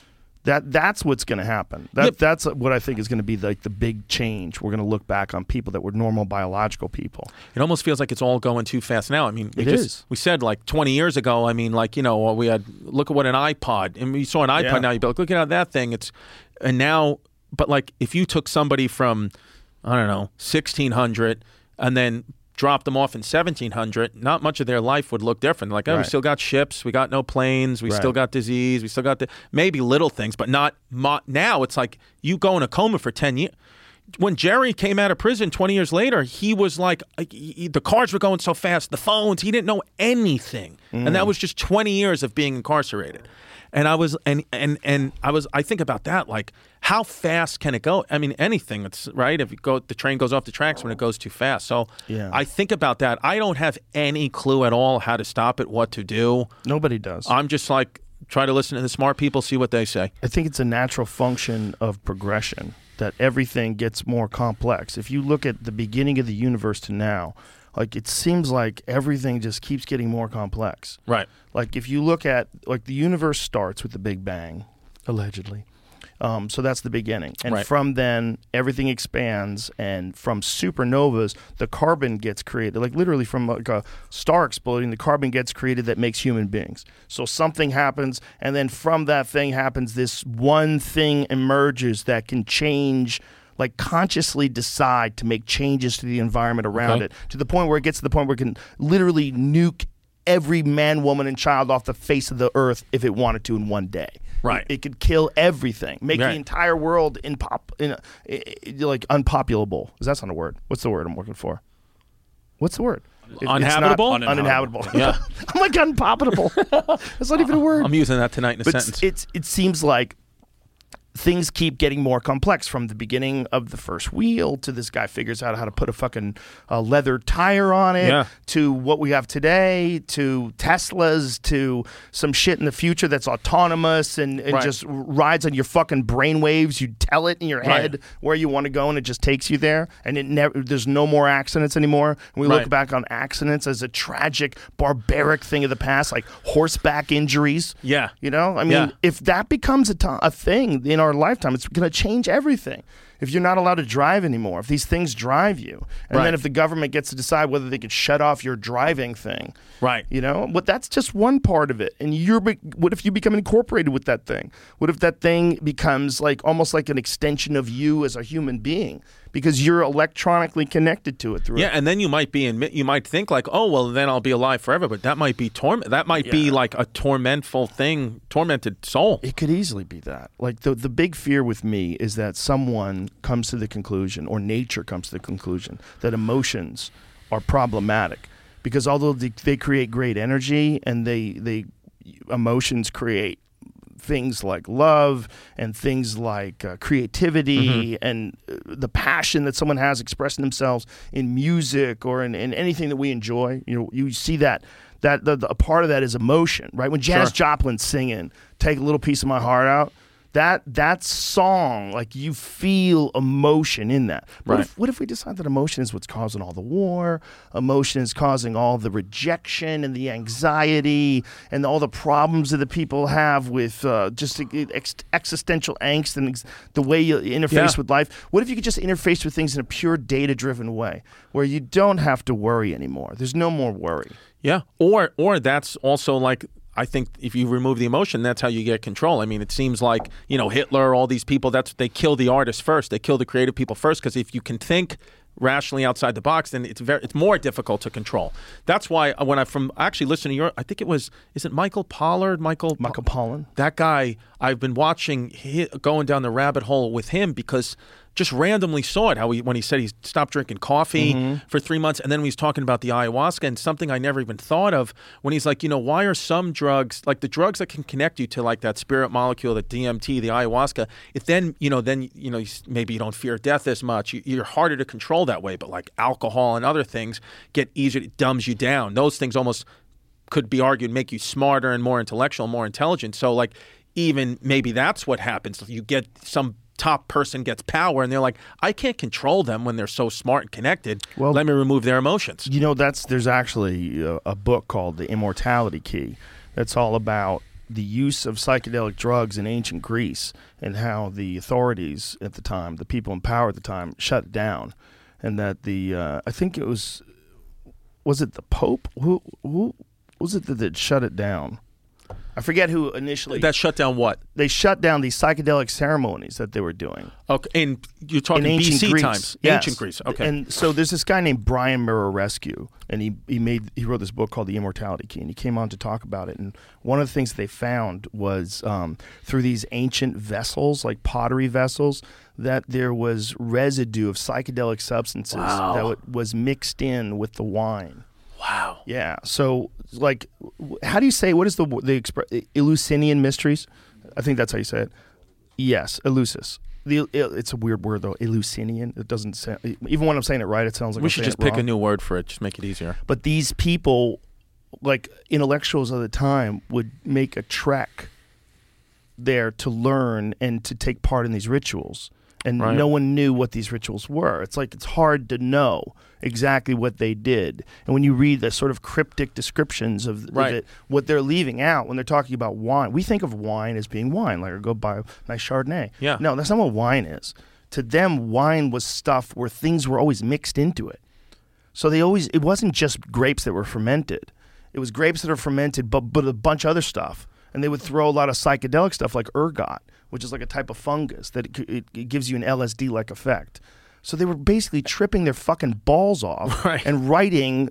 That that's what's going to happen. That yep. that's what I think is going to be like the, the big change. We're going to look back on people that were normal biological people. It almost feels like it's all going too fast now. I mean, we it just, is. We said like twenty years ago. I mean, like you know, we had look at what an iPod, and we saw an iPod. Yeah. Now you'd be like, look at that thing. It's and now, but like if you took somebody from I don't know, sixteen hundred, and then dropped them off in seventeen hundred, not much of their life would look different. Like, oh, right. We still got ships, we got no planes, we right. still got disease, we still got the, maybe little things, but not mo- now. It's like you go in a coma for ten years. When Jerry came out of prison twenty years later, he was like, he, the cars were going so fast, the phones, he didn't know anything. Mm. And that was just twenty years of being incarcerated. And I was, and, and, and I was, I think about that, like, how fast can it go? I mean, anything, it's right. If you go, the train goes off the tracks when it goes too fast. So yeah. I think about that. I don't have any clue at all how to stop it, what to do. Nobody does. I'm just like, try to listen to the smart people, see what they say. I think it's a natural function of progression that everything gets more complex. If you look at the beginning of the universe to now, like, it seems like everything just keeps getting more complex. Right. Like, if you look at, like, the universe starts with the Big Bang, allegedly. Um, so that's the beginning. And right. from then, everything expands, and from supernovas, the carbon gets created. Like, literally from, like, a star exploding, the carbon gets created that makes human beings. So something happens, and then from that thing happens, this one thing emerges that can change, like, consciously decide to make changes to the environment around okay. it, to the point where it gets to the point where it can literally nuke every man, woman, and child off the face of the earth if it wanted to in one day. Right. It, it could kill everything, make right. the entire world in pop, in a, it, like unpopulable. Is that not a word? What's the word I'm looking for? What's the word? It, Uninhabitable? Uninhabitable. Uninhabitable. Yeah. I'm like, unpopulable. That's not even a word. I'm using that tonight in a but sentence. It's, it's, it seems like things keep getting more complex, from the beginning of the first wheel to this guy figures out how to put a fucking uh, leather tire on it yeah. to what we have today, to Teslas, to some shit in the future that's autonomous and, and right. just rides on your fucking brainwaves. You tell it in your head right. where you want to go, and it just takes you there. And it never, there's no more accidents anymore. And we right. look back on accidents as a tragic, barbaric thing of the past, like horseback injuries. Yeah, you know, I mean, yeah. if that becomes a, to- a thing in our Our lifetime, it's going to change everything. If you're not allowed to drive anymore, if these things drive you, and right. then if the government gets to decide whether they could shut off your driving thing, right? You know, but that's just one part of it. And you're, what if you become incorporated with that thing? What if that thing becomes like almost like an extension of you as a human being? Because you're electronically connected to it through. Yeah, it. And then you might be in, you might think like, oh, well, then I'll be alive forever. But that might be torment. That might yeah. be like a tormentful thing, tormented soul. It could easily be that. Like, the the big fear with me is that someone comes to the conclusion, or nature comes to the conclusion, that emotions are problematic, because although they, they create great energy, and they they emotions create things like love and things like uh, creativity mm-hmm. and uh, the passion that someone has expressing themselves in music or in, in anything that we enjoy. You know, you see that that the, the, a part of that is emotion, right? When Janis sure. Joplin's singing "Take a Little Piece of My Heart Out," that that song, like, you feel emotion in that. Right. What if, what if we decide that emotion is what's causing all the war? Emotion is causing all the rejection and the anxiety and all the problems that the people have with uh, just ex- existential angst and ex- the way you interface yeah. with life. What if you could just interface with things in a pure data-driven way where you don't have to worry anymore? There's no more worry. Yeah, or or that's also like, I think if you remove the emotion, that's how you get control. I mean, it seems like, you know, Hitler, all these people, that's, they kill the artists first. They kill the creative people first, because if you can think rationally outside the box, then it's very, it's more difficult to control. That's why when I from actually listening to your, I think it was, is it Michael Pollard? Michael Michael Pollan. That guy, I've been watching his, going down the rabbit hole with him, because just randomly saw it, how he, when he said he stopped drinking coffee mm-hmm. for three months, and then he was talking about the ayahuasca, and something I never even thought of, when he's like, you know, why are some drugs, like the drugs that can connect you to like that spirit molecule, the D M T, the ayahuasca, if then, you know, then, you know, maybe you don't fear death as much, you, you're harder to control that way, but like alcohol and other things get easier, it dumbs you down. Those things almost could be argued make you smarter and more intellectual, more intelligent. So like, even maybe that's what happens. You get some top person gets power, and they're like, I can't control them when they're so smart and connected. Well, let me remove their emotions. You know, that's there's actually a, a book called The Immortality Key that's all about the use of psychedelic drugs in ancient Greece, and how the authorities at the time, the people in power at the time, shut it down. And that the uh, I think it was was it the Pope who who was it that, that shut it down? I forget who initially. That shut down what? They shut down these psychedelic ceremonies that they were doing. Okay, and you're talking B C Greece. Times. Yes. Ancient Greece, okay. And so there's this guy named Brian Mirorescu, and he he made he wrote this book called The Immortality Key, and he came on to talk about it. And one of the things they found was um, through these ancient vessels, like pottery vessels, that there was residue of psychedelic substances wow. that w- was mixed in with the wine. Wow. Yeah. So, like, how do you say, what is the the exp- Eleusinian Mysteries? I think that's how you say it. Yes, Eleusis. The it's a weird word though. Eleusinian. It doesn't sound. Even when I'm saying it right, it sounds like we I'm should just pick wrong. A new word for it. Just make it easier. But these people, like intellectuals of the time, would make a trek there to learn and to take part in these rituals. And right. no one knew what these rituals were. It's like it's hard to know exactly what they did. And when you read the sort of cryptic descriptions of, right. of it, what they're leaving out when they're talking about wine, we think of wine as being wine, like or go buy a nice Chardonnay. Yeah. No, that's not what wine is. To them, wine was stuff where things were always mixed into it. So they always, it wasn't just grapes that were fermented. It was grapes that are fermented, but, but a bunch of other stuff. And they would throw a lot of psychedelic stuff like ergot, which is like a type of fungus that it, it, it gives you an L S D-like effect. So they were basically tripping their fucking balls off right. and writing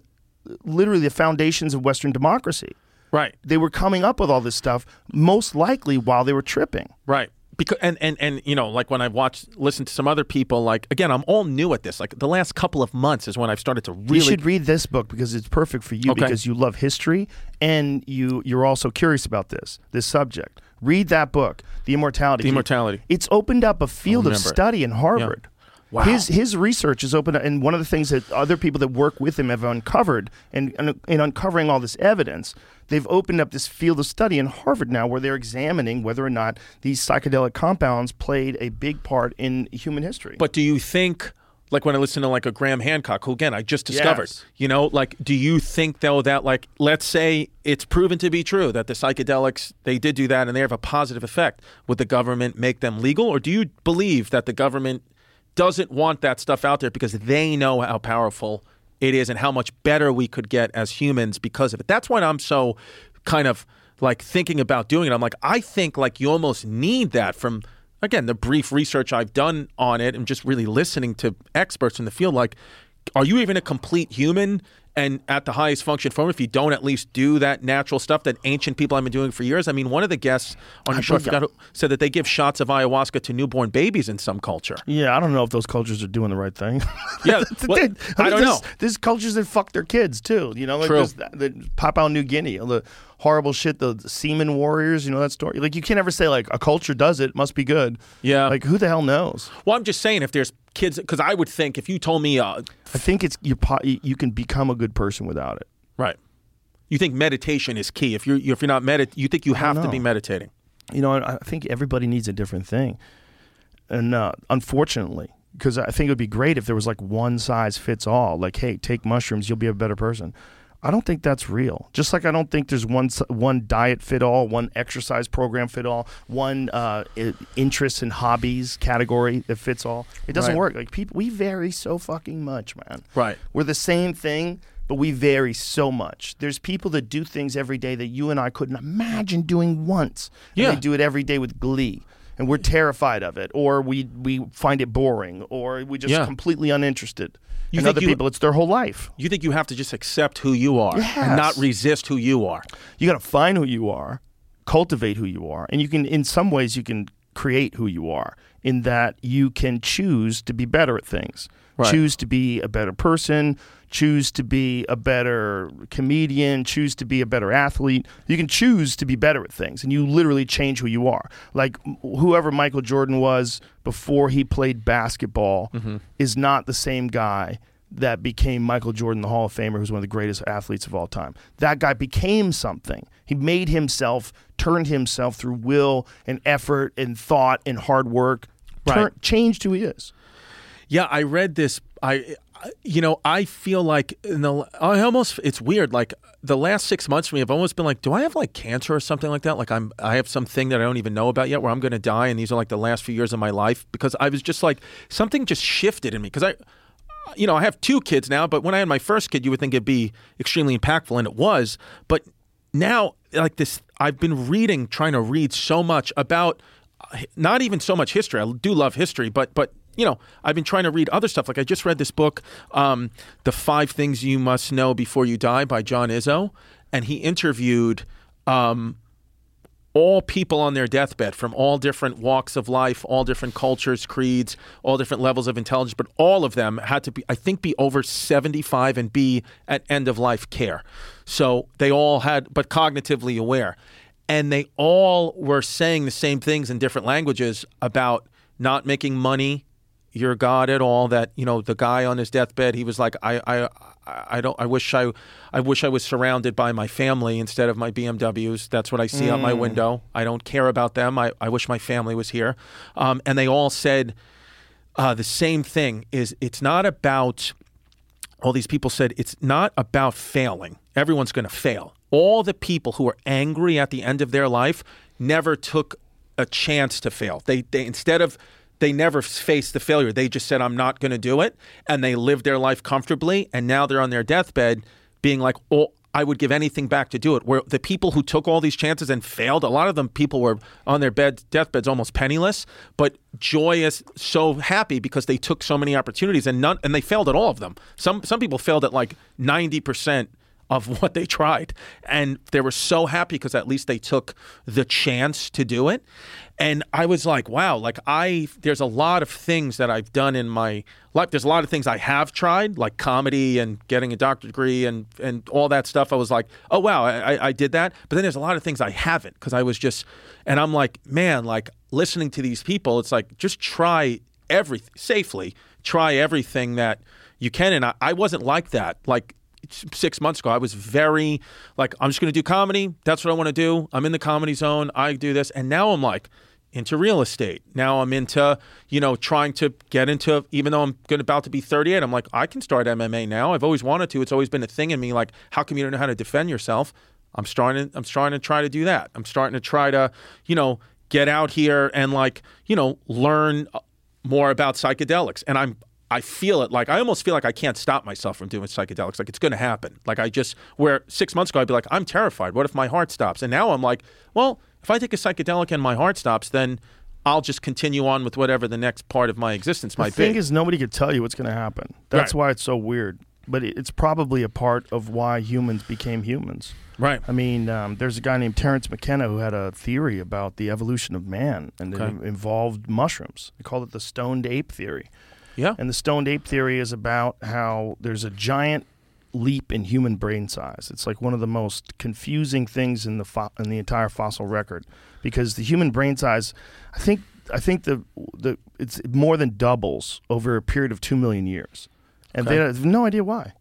literally the foundations of Western democracy. Right. They were coming up with all this stuff, most likely while they were tripping. Right. Because and, and, and you know, like when I've watched, listened to some other people, like, again, I'm all new at this. Like the last couple of months is when I've started to really... You should read this book because it's perfect for you okay. because you love history and you, you're also curious about this, this subject. Read that book, The Immortality. The Immortality. It's opened up a field of study in Harvard. Yeah. Wow. His his research is open, and one of the things that other people that work with him have uncovered, and in uncovering all this evidence, they've opened up this field of study in Harvard now, where they're examining whether or not these psychedelic compounds played a big part in human history. But do you think, like when I listen to like a Graham Hancock, who again I just discovered, yes. you know, like do you think though that like let's say it's proven to be true that the psychedelics they did do that and they have a positive effect, would the government make them legal, or do you believe that the government doesn't want that stuff out there because they know how powerful it is and how much better we could get as humans because of it? That's why I'm so kind of like thinking about doing it. I'm like, I think like you almost need that from, again, the brief research I've done on it and just really listening to experts in the field. Like, are you even a complete human and at the highest function form if you don't at least do that natural stuff that ancient people have been doing for years? I mean, one of the guests on your show said that they give shots of ayahuasca to newborn babies in some culture. Yeah, I don't know if those cultures are doing the right thing. Yeah, well, I, mean, I don't know. There's cultures that fuck their kids too. You know, like True. This, the Papua New Guinea, the horrible shit, the, the semen warriors. You know that story. Like you can't ever say like a culture does it, must be good. Yeah. Like who the hell knows? Well, I'm just saying if there's kids, because I would think if you told me, uh, I think it's you. You can become a good person without it. Right. You think meditation is key. If you're if you're not medit, you think you have to be meditating. You know, I think everybody needs a different thing, and uh, unfortunately, because I think it would be great if there was like one size fits all. Like, hey, take mushrooms, you'll be a better person. I don't think that's real. Just like I don't think there's one one diet fit all, one exercise program fit all, one uh, interests and hobbies category that fits all. It doesn't right. work. Like people, we vary so fucking much, man. Right. We're the same thing, but we vary so much. There's people that do things every day that you and I couldn't imagine doing once. Yeah. And they do it every day with glee. And we're terrified of it, or we we find it boring, or we just yeah. completely uninterested. You and other you, people, it's their whole life. You think you have to just accept who you are yes. and not resist who you are. You got to find who you are, cultivate who you are, and you can, in some ways, you can create who you are in that you can choose to be better at things. Right. Choose to be a better person, choose to be a better comedian, choose to be a better athlete. You can choose to be better at things, and you literally change who you are. Like whoever Michael Jordan was before he played basketball mm-hmm. is not the same guy that became Michael Jordan, the Hall of Famer, who's one of the greatest athletes of all time. That guy became something. He made himself, turned himself through will and effort and thought and hard work, right. turn, changed who he is. Yeah, I read this. I, you know, I feel like in the I almost it's weird. Like the last six months for me, I've almost been like, do I have like cancer or something like that? Like I'm, I have something that I don't even know about yet, where I'm going to die, and these are like the last few years of my life because I was just like something just shifted in me because I, you know, I have two kids now, but when I had my first kid, you would think it'd be extremely impactful, and it was, but now, like this, I've been reading, trying to read so much about, not even so much history. I do love history, but but you know, I've been trying to read other stuff. Like I just read this book, um, "The Five Things You Must Know Before You Die" by John Izzo, and he interviewed um, all people on their deathbed from all different walks of life, all different cultures, creeds, all different levels of intelligence, but all of them had to be, I think, be over seventy-five and be at end-of-life care. So they all had, but cognitively aware. And they all were saying the same things in different languages about not making money your God at all. That, you know, the guy on his deathbed, he was like, I, I, I don't, I wish I, I wish I was surrounded by my family instead of my B M Ws. That's what I see mm. out my window. I don't care about them. I, I wish my family was here. Um, and they all said uh, the same thing: is it's not about. All these people said it's not about failing. Everyone's going to fail. All the people who are angry at the end of their life never took a chance to fail. They, they instead of They never faced the failure. They just said, I'm not going to do it. And they lived their life comfortably. And now they're on their deathbed being like, oh, I would give anything back to do it. Where the people who took all these chances and failed, a lot of them people were on their bed, deathbeds almost penniless, but joyous, so happy because they took so many opportunities and none, and they failed at all of them. Some some people failed at like ninety percent of what they tried. And they were so happy because at least they took the chance to do it. And I was like, wow, like I, there's a lot of things that I've done in my life. There's a lot of things I have tried, like comedy and getting a doctorate degree and, and all that stuff. I was like, oh, wow, I, I did that. But then there's a lot of things I haven't because I was just, and I'm like, man, like listening to these people, it's like, just try everything safely, try everything that you can. And I, I wasn't like that. Like six months ago, I was very like, I'm just going to do comedy. That's what I want to do. I'm in the comedy zone. I do this. And now I'm like into real estate. Now I'm into, you know, trying to get into, even though I'm about to be thirty-eight, I'm like, I can start M M A now. I've always wanted to. It's always been a thing in me. Like, how come you don't know how to defend yourself? I'm starting, I'm starting to try to do that. I'm starting to try to, you know, get out here and like, you know, learn more about psychedelics. And I'm, I feel it. Like I almost feel like I can't stop myself from doing psychedelics. Like it's going to happen. Like I just, where six months ago I'd be like, I'm terrified. What if my heart stops? And now I'm like, well, if I take a psychedelic and my heart stops, then I'll just continue on with whatever the next part of my existence might be. The thing is, nobody could tell you what's going to happen. That's why it's so weird. But it's probably a part of why humans became humans. Right. I mean, um, there's a guy named Terence McKenna who had a theory about the evolution of man, and okay. it involved mushrooms. They called it the stoned ape theory. Yeah. And the stoned ape theory is about how there's a giant leap in human brain size. It's like one of the most confusing things in the fo- in the entire fossil record, because the human brain size, I think I think the the it's it more than doubles over a period of two million years. And okay. they have no idea why.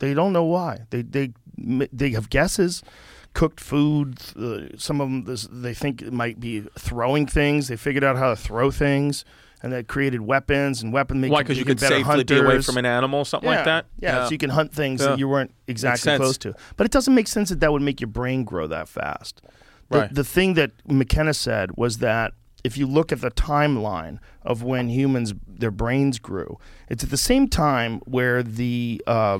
They don't know why. They they they have guesses. Cooked food, uh, some of them this, they think it might be throwing things. They figured out how to throw things. And that created weapons and weapon making. Why? Because you could safely hunters. be away from an animal, something yeah, like that. Yeah, yeah, so you can hunt things yeah. that you weren't exactly close to. But it doesn't make sense that that would make your brain grow that fast. The, right. the thing that McKenna said was that if you look at the timeline of when humans their brains grew, it's at the same time where the uh,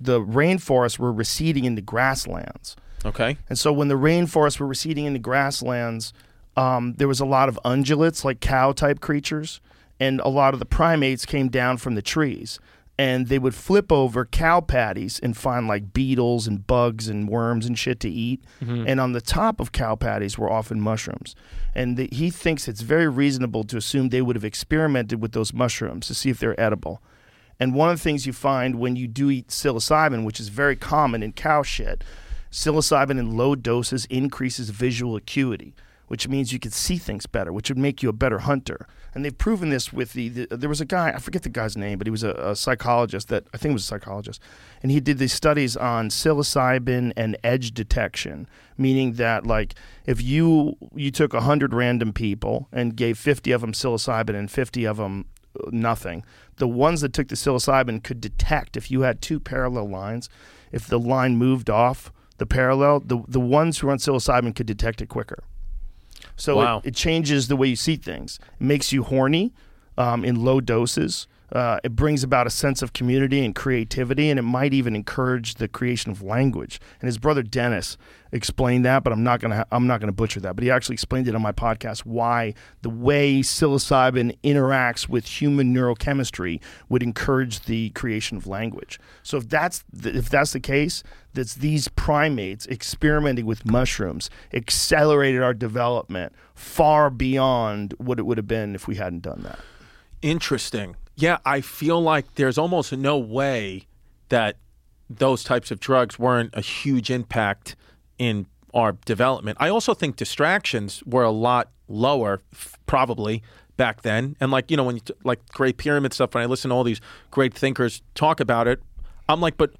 the rainforests were receding into grasslands. Okay. And so when the rainforests were receding into grasslands. Um, there was a lot of ungulates, like cow-type creatures, and a lot of the primates came down from the trees. And they would flip over cow patties and find, like, beetles and bugs and worms and shit to eat. Mm-hmm. And on the top of cow patties were often mushrooms. And the, he thinks it's very reasonable to assume they would have experimented with those mushrooms to see if they're edible. And one of the things you find when you do eat psilocybin, which is very common in cow shit, psilocybin in low doses increases visual acuity, which means you could see things better, which would make you a better hunter. And they've proven this with the, the there was a guy, I forget the guy's name, but he was a, a psychologist that, I think it was a psychologist, and he did these studies on psilocybin and edge detection, meaning that like if you you took one hundred random people and gave fifty of them psilocybin and fifty of them nothing, the ones that took the psilocybin could detect if you had two parallel lines, if the line moved off the parallel, the, the ones who were on psilocybin could detect it quicker. So wow. it, it changes the way you see things. It makes you horny um, in low doses. Uh, it brings about a sense of community and creativity, and it might even encourage the creation of language. And his brother Dennis explained that, but I'm not gonna I'm not gonna butcher that. But he actually explained it on my podcast why the way psilocybin interacts with human neurochemistry would encourage the creation of language. So if that's the, if that's the case, that's these primates experimenting with mushrooms accelerated our development far beyond what it would have been if we hadn't done that. Interesting. Yeah, I feel like there's almost no way that those types of drugs weren't a huge impact in our development. I also think distractions were a lot lower f- probably back then. And like, you know, when you t- like Great Pyramid stuff, when I listen to all these great thinkers talk about it, I'm like, but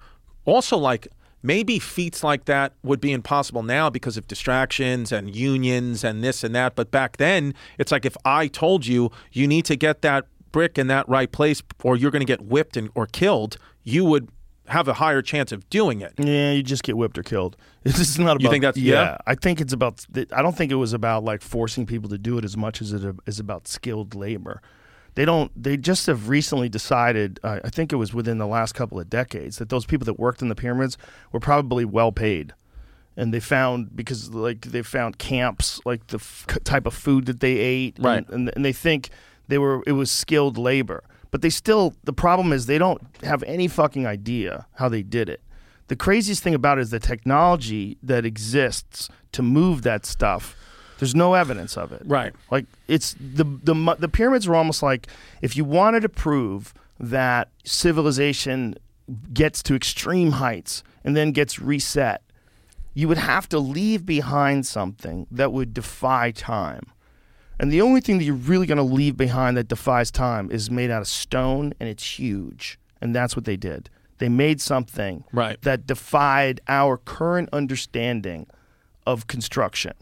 also like maybe feats like that would be impossible now because of distractions and unions and this and that. But back then, it's like if I told you, you need to get that brick in that right place or you're going to get whipped and or killed, you would have a higher chance of doing it. Yeah, you just get whipped or killed. This is not about... You think that's... Yeah, yeah. I think it's about... I don't think it was about like forcing people to do it as much as it is about skilled labor. They don't... They just have recently decided, uh, I think it was within the last couple of decades, that those people that worked in the pyramids were probably well paid. And they found, because like they found camps, like the f- type of food that they ate. Right. And, and, and they think... They were. It was skilled labor, but they still. The problem is they don't have any fucking idea how they did it. The craziest thing about it is the technology that exists to move that stuff. There's no evidence of it. Right. Like it's the the the pyramids were almost like if you wanted to prove that civilization gets to extreme heights and then gets reset, you would have to leave behind something that would defy time. And the only thing that you're really going to leave behind that defies time is made out of stone, and it's huge. And that's what they did. They made something right. that defied our current understanding of construction.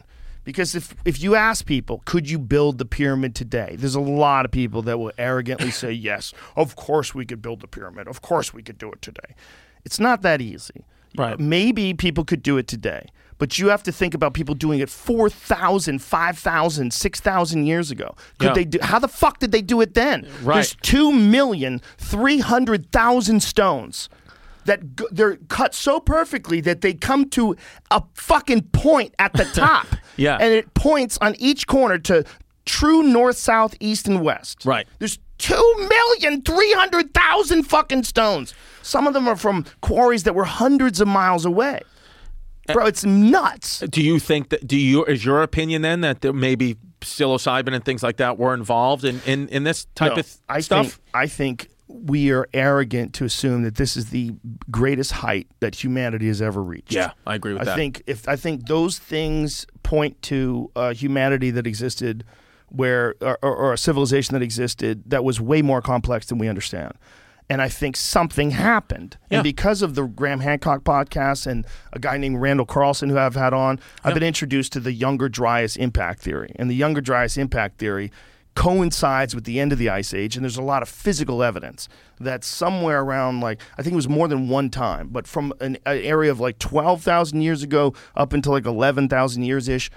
Because if, if you ask people, could you build the pyramid today? There's a lot of people that will arrogantly say, yes, of course we could build the pyramid. Of course we could do it today. It's not that easy. Right. Maybe people could do it today. But you have to think about people doing it four thousand, five thousand, six thousand years ago. Could yeah. they do? How the fuck did they do it then? Right. There's two million three hundred thousand stones that go, they're cut so perfectly that they come to a fucking point at the top. yeah. And it points on each corner to true north, south, east, and west. Right. There's two million three hundred thousand fucking stones. Some of them are from quarries that were hundreds of miles away. Bro, it's nuts. Do you think that? Do you? Is your opinion then that there maybe psilocybin and things like that were involved in in, in this type no, of th- I stuff? Think, I think we are arrogant to assume that this is the greatest height that humanity has ever reached. Yeah, I agree with I that. I think if I think those things point to uh, humanity that existed, where or, or a civilization that existed that was way more complex than we understand. And I think something happened. Yeah. And because of the Graham Hancock podcast and a guy named Randall Carlson who I've had on, I've yeah. been introduced to the Younger Dryas impact theory. And the Younger Dryas impact theory coincides with the end of the Ice Age. And there's a lot of physical evidence that somewhere around, like, I think it was more than one time, but from an, an area of like twelve thousand years ago up until like eleven thousand years-ish,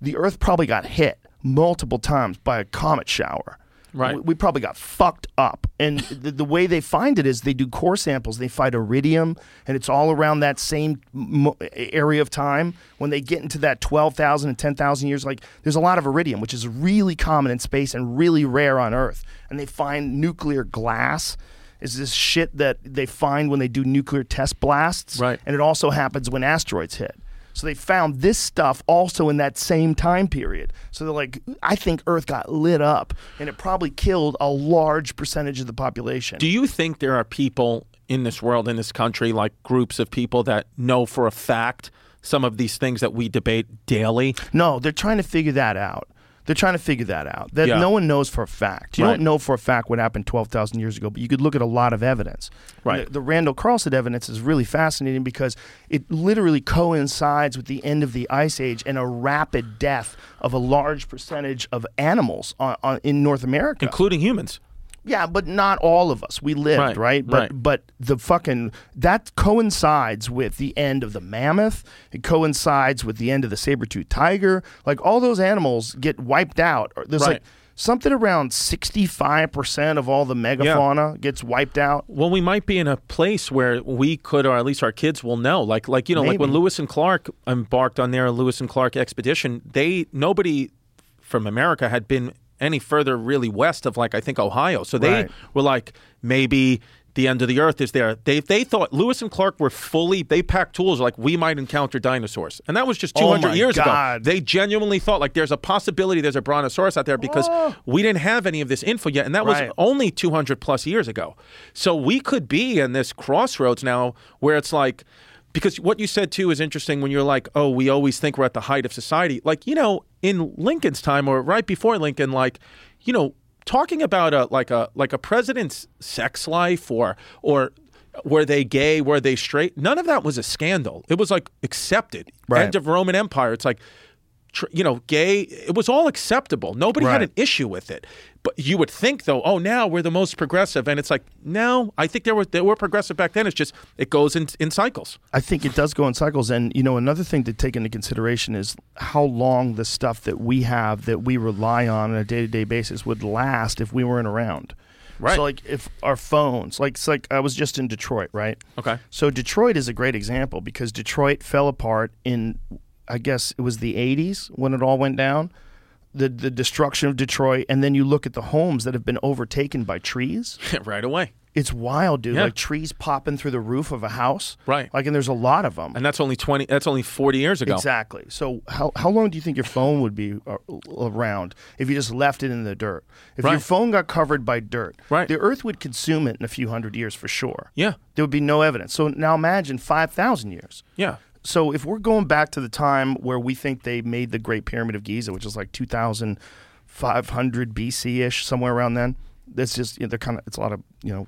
the Earth probably got hit multiple times by a comet shower. Right, we probably got fucked up, and the, the way they find it is they do core samples. They find iridium, and it's all around that same mo- area of time. When they get into that twelve thousand and ten thousand years, like there's a lot of iridium, which is really common in space and really rare on Earth. And they find nuclear glass. Is this shit that they find when they do nuclear test blasts? Right, and it also happens when asteroids hit. So they found this stuff also in that same time period. So they're like, I think Earth got lit up, and it probably killed a large percentage of the population. Do you think there are people in this world, in this country, like groups of people that know for a fact some of these things that we debate daily? No, they're trying to figure that out. They're trying to figure that out. That yeah. No one knows for a fact. You right. don't know for a fact what happened twelve thousand years ago, but you could look at a lot of evidence. Right. The, the Randall Carlson evidence is really fascinating because it literally coincides with the end of the Ice Age and a rapid death of a large percentage of animals on, on, in North America. Including humans. Yeah, but not all of us. We lived, right? right? But right. but the fucking that coincides with the end of the mammoth. It coincides with the end of the saber-toothed tiger. Like all those animals get wiped out. There's right. like something around sixty-five percent of all the megafauna yeah. gets wiped out. Well, we might be in a place where we could, or at least our kids will know. Like, like you know, Maybe. like when Lewis and Clark embarked on their Lewis and Clark expedition, they nobody from America had been any further really west of, like, I think, Ohio. So they right. were like, maybe the end of the earth is there. They they thought Lewis and Clark were fully, they packed tools like we might encounter dinosaurs. And that was just two hundred oh years God. ago. They genuinely thought like there's a possibility there's a brontosaurus out there because oh. we didn't have any of this info yet. And that right. was only two hundred plus years ago. So we could be in this crossroads now where it's like, because what you said too is interesting when you're like, oh, we always think we're at the height of society. Like, you know, in Lincoln's time or right before Lincoln, like, you know, talking about a like a like a president's sex life or or were they gay, were they straight? None of that was a scandal. It was like accepted. Right. End of Roman Empire. It's like, tr- you know, gay. It was all acceptable. Nobody right. had an issue with it. But you would think though, oh, now we're the most progressive, and it's like, no, I think there were there were progressive back then. It's just it goes in in cycles. I think it does go in cycles, and you know, another thing to take into consideration is how long the stuff that we have that we rely on on a day-to-day basis would last if we weren't around. Right. So like if our phones, like it's like I was just in Detroit, right? Okay. So Detroit is a great example because Detroit fell apart in, I guess it was the eighties when it all went down. The, the destruction of Detroit, and then you look at the homes that have been overtaken by trees. Right away. It's wild, dude. Yeah. Like trees popping through the roof of a house. Right. Like, and there's a lot of them. And that's only twenty. That's only forty years ago. Exactly. So how how long do you think your phone would be around if you just left it in the dirt? If right. your phone got covered by dirt, right. the earth would consume it in a few hundred years for sure. Yeah. There would be no evidence. So now imagine five thousand years. Yeah. So if we're going back to the time where we think they made the Great Pyramid of Giza, which is like two thousand five hundred B C-ish, somewhere around then, that's just you know, they're kind of it's a lot of you know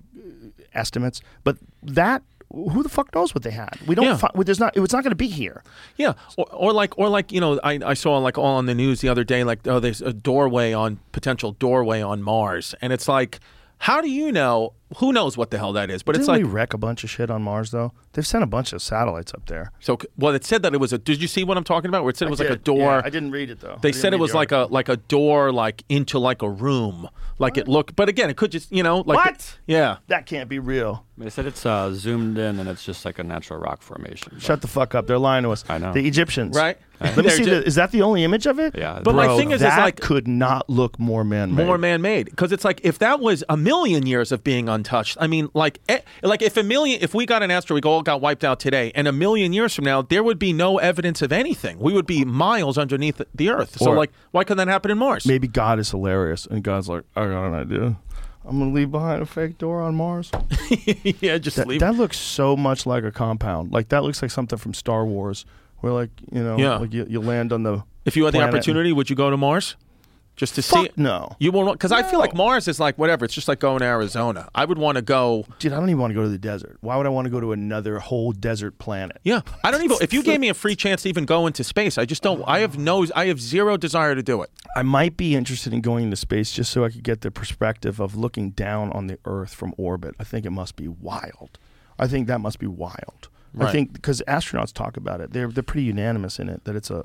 estimates. But that who the fuck knows what they had? We don't. Yeah. Fi- there's not. It's not going to be here. Yeah. Or, or like or like you know I, I saw like all on the news the other day like oh there's a doorway on potential doorway on Mars, and it's like, how do you know? Who knows what the hell that is? But Didn't it's like we wreck a bunch of shit on Mars though. They've sent a bunch of satellites up there. So well, it said that it was a. Did you see what I'm talking about? Where it said it was I like did. a door. Yeah, I didn't read it though. They said it was like a like a door like into like a room. Like what? It looked, but again, it could just you know like what? The, yeah, that can't be real. They said it's uh, zoomed in and it's just like a natural rock formation. Shut the fuck up! They're lying to us. I know the Egyptians, right? Let me see. The, is that the only image of it? Yeah. But bro, my thing is, that is like could not look more man-made. More man-made, because it's like if that was a million years of being untouched. I mean, like, like if a million, if we got an asteroid, we all got wiped out today, and a million years from now, there would be no evidence of anything. We would be miles underneath the Earth. So, or, like, why couldn't that happen in Mars? Maybe God is hilarious, and God's like, I got an idea. I'm going to leave behind a fake door on Mars. yeah, just that, leave. That looks so much like a compound. Like, that looks like something from Star Wars. Where like you know, yeah. like you, you land on the. If you had the opportunity, and... would you go to Mars, just to Fuck see? It? No, you won't. Because no. I feel like Mars is like whatever. It's just like going to Arizona. I would want to go. Dude, I don't even want to go to the desert. Why would I want to go to another whole desert planet? Yeah, I don't even. If you gave me a free chance to even go into space, I just don't. I have no. I have zero desire to do it. I might be interested in going into space just so I could get the perspective of looking down on the Earth from orbit. I think it must be wild. I think that must be wild. Right. I think because astronauts talk about it, they're they're pretty unanimous in it that it's a,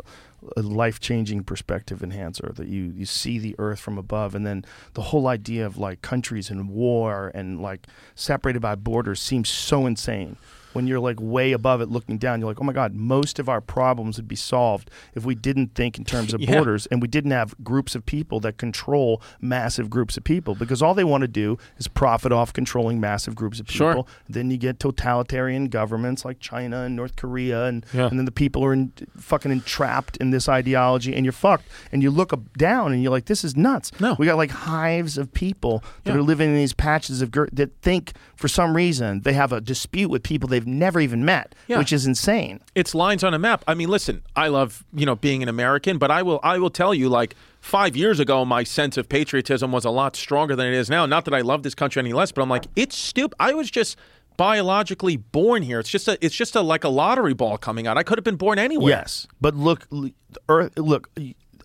a life-changing perspective enhancer that you, you see the Earth from above, and then the whole idea of like countries and war and like separated by borders seems so insane. When you're like way above it looking down, you're like, oh my God, most of our problems would be solved if we didn't think in terms of yeah. borders and we didn't have groups of people that control massive groups of people, because all they want to do is profit off controlling massive groups of people. Sure. Then you get totalitarian governments like China and North Korea, and, yeah. and then the people are in, fucking entrapped in this ideology, and you're fucked. And you look up, down and you're like, this is nuts. No. We got like hives of people that yeah. are living in these patches of gir- that think for some reason they have a dispute with people they've never even met, yeah. which is insane. It's lines on a map. I mean, listen, I love, you know, being an American, but I will I will tell you, like, five years ago, my sense of patriotism was a lot stronger than it is now. Not that I love this country any less, but I'm like, it's stupid. I was just biologically born here. It's just a, it's just a, like a lottery ball coming out. I could have been born anywhere. Yes, but look, Earth, look,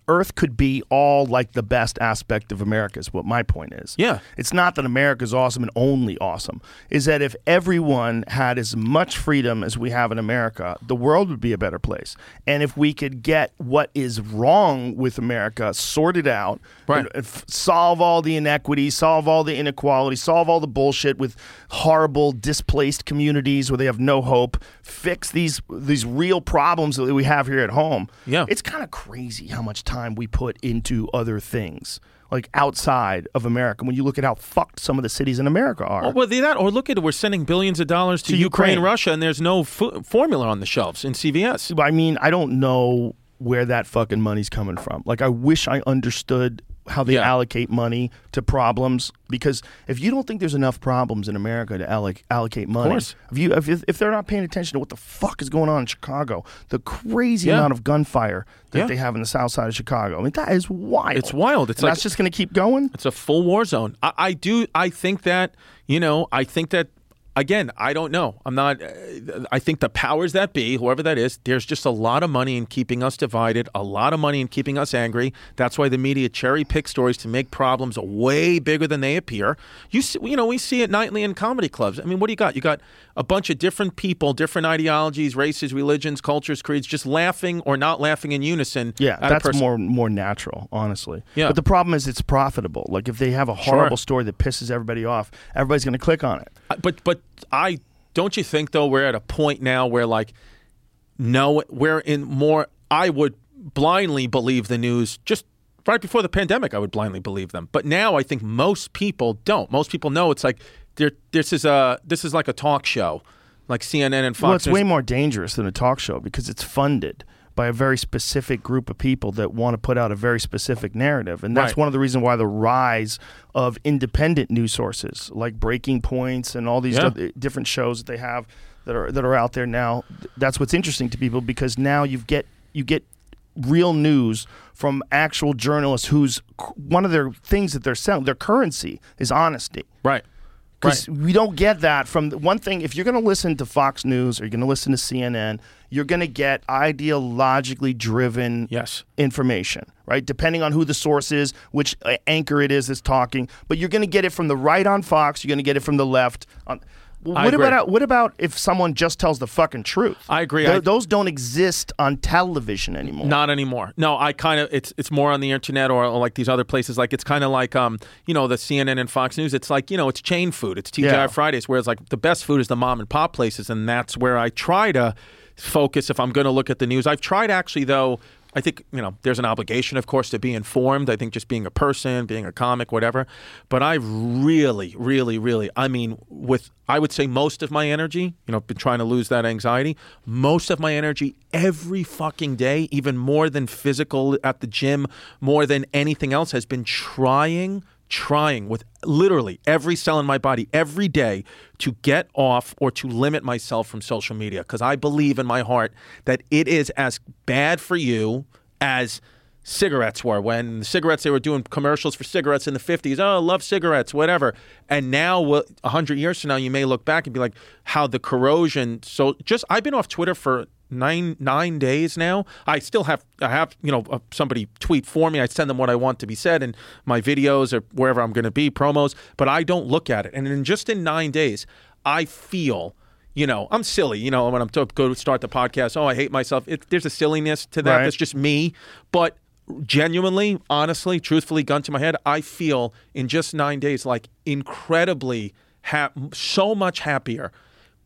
Earth could be all like the best aspect of America is what my point is. Yeah. It's not that America's awesome and only awesome. Is that if everyone had as much freedom as we have in America, the world would be a better place. And if we could get what is wrong with America sorted out, right. and, and solve all the inequities, solve all the inequality, solve all the bullshit with horrible displaced communities where they have no hope, fix these these real problems that we have here at home. Yeah. It's kind of crazy how much time we put into other things, like outside of America, when you look at how fucked some of the cities in America are. Well, that, or look at it, we're sending billions of dollars to, to Ukraine, Ukraine, Russia, and there's no f- formula on the shelves in C V S. I mean, I don't know where that fucking money's coming from. Like, I wish I understood how they yeah. allocate money to problems, because if you don't think there's enough problems in America to alloc- allocate money, of course. if you if, if they're not paying attention to what the fuck is going on in Chicago, the crazy yeah. amount of gunfire that yeah. they have in the south side of Chicago, I mean, that is wild. It's wild. It's and like, that's just going to keep going. It's a full war zone. I, I do. I think that you know. I think that. Again, I don't know. I'm not. Uh, I think the powers that be, whoever that is, there's just a lot of money in keeping us divided, a lot of money in keeping us angry. That's why the media cherry pick stories to make problems way bigger than they appear. You see, you know, we see it nightly in comedy clubs. I mean, what do you got? You got a bunch of different people, different ideologies, races, religions, cultures, creeds, just laughing or not laughing in unison. Yeah, that's pers- more more natural, honestly. Yeah. But the problem is it's profitable. Like if they have a horrible sure. story that pisses everybody off, everybody's going to click on it. Uh, but but. I don't you think though we're at a point now where like no we're in more I would blindly believe the news. Just right before the pandemic I would blindly believe them, but now I think most people don't. Most people know it's like there this is a this is like a talk show like C N N and Fox. Well, it's News. Way more dangerous than a talk show because it's funded by a very specific group of people that want to put out a very specific narrative. And that's right. one of the reasons why the rise of independent news sources, like Breaking Points and all these yeah. d- different shows that they have that are that are out there now, that's what's interesting to people, because now you get you get real news from actual journalists who's one of their things that they're selling, their currency is honesty. Right. Because right. we don't get that from the, one thing. If you're going to listen to Fox News or you're going to listen to C N N, you're going to get ideologically driven yes. information, right? Depending on who the source is, which anchor it is that's talking. But you're going to get it from the right on Fox. You're going to get it from the left on. Well, what about what about if someone just tells the fucking truth? I agree. Th- I, those don't exist on television anymore. Not anymore. No, I kind of it's it's more on the internet or, or like these other places. Like it's kind of like um you know the C N N and Fox News. It's like you know it's chain food. It's T G I yeah. Fridays. Whereas like the best food is the mom and pop places, and that's where I try to focus if I'm going to look at the news. I've tried actually though. I think, you know, there's an obligation, of course, to be informed. I think just being a person, being a comic, whatever. But I really, really, really, I mean, with, I would say most of my energy, you know, I've been trying to lose that anxiety, most of my energy every fucking day, even more than physical at the gym, more than anything else, has been trying, trying with literally every cell in my body every day to get off or to limit myself from social media, because I believe in my heart that it is as bad for you as cigarettes were. When the cigarettes, they were doing commercials for cigarettes in the fifties. Oh, I love cigarettes, whatever. And now, one hundred years from now, you may look back and be like, how the corrosion. So just, I've been off Twitter for Nine nine days now. I still have I have you know somebody tweet for me. I send them what I want to be said in my videos or wherever I'm going to be promos. But I don't look at it. And in just in nine days, I feel you know I'm silly. You know when I'm to go to start the podcast. Oh, I hate myself. It, there's a silliness to that. Right. That's just me. But genuinely, honestly, truthfully, gun to my head, I feel in just nine days like incredibly ha- so much happier,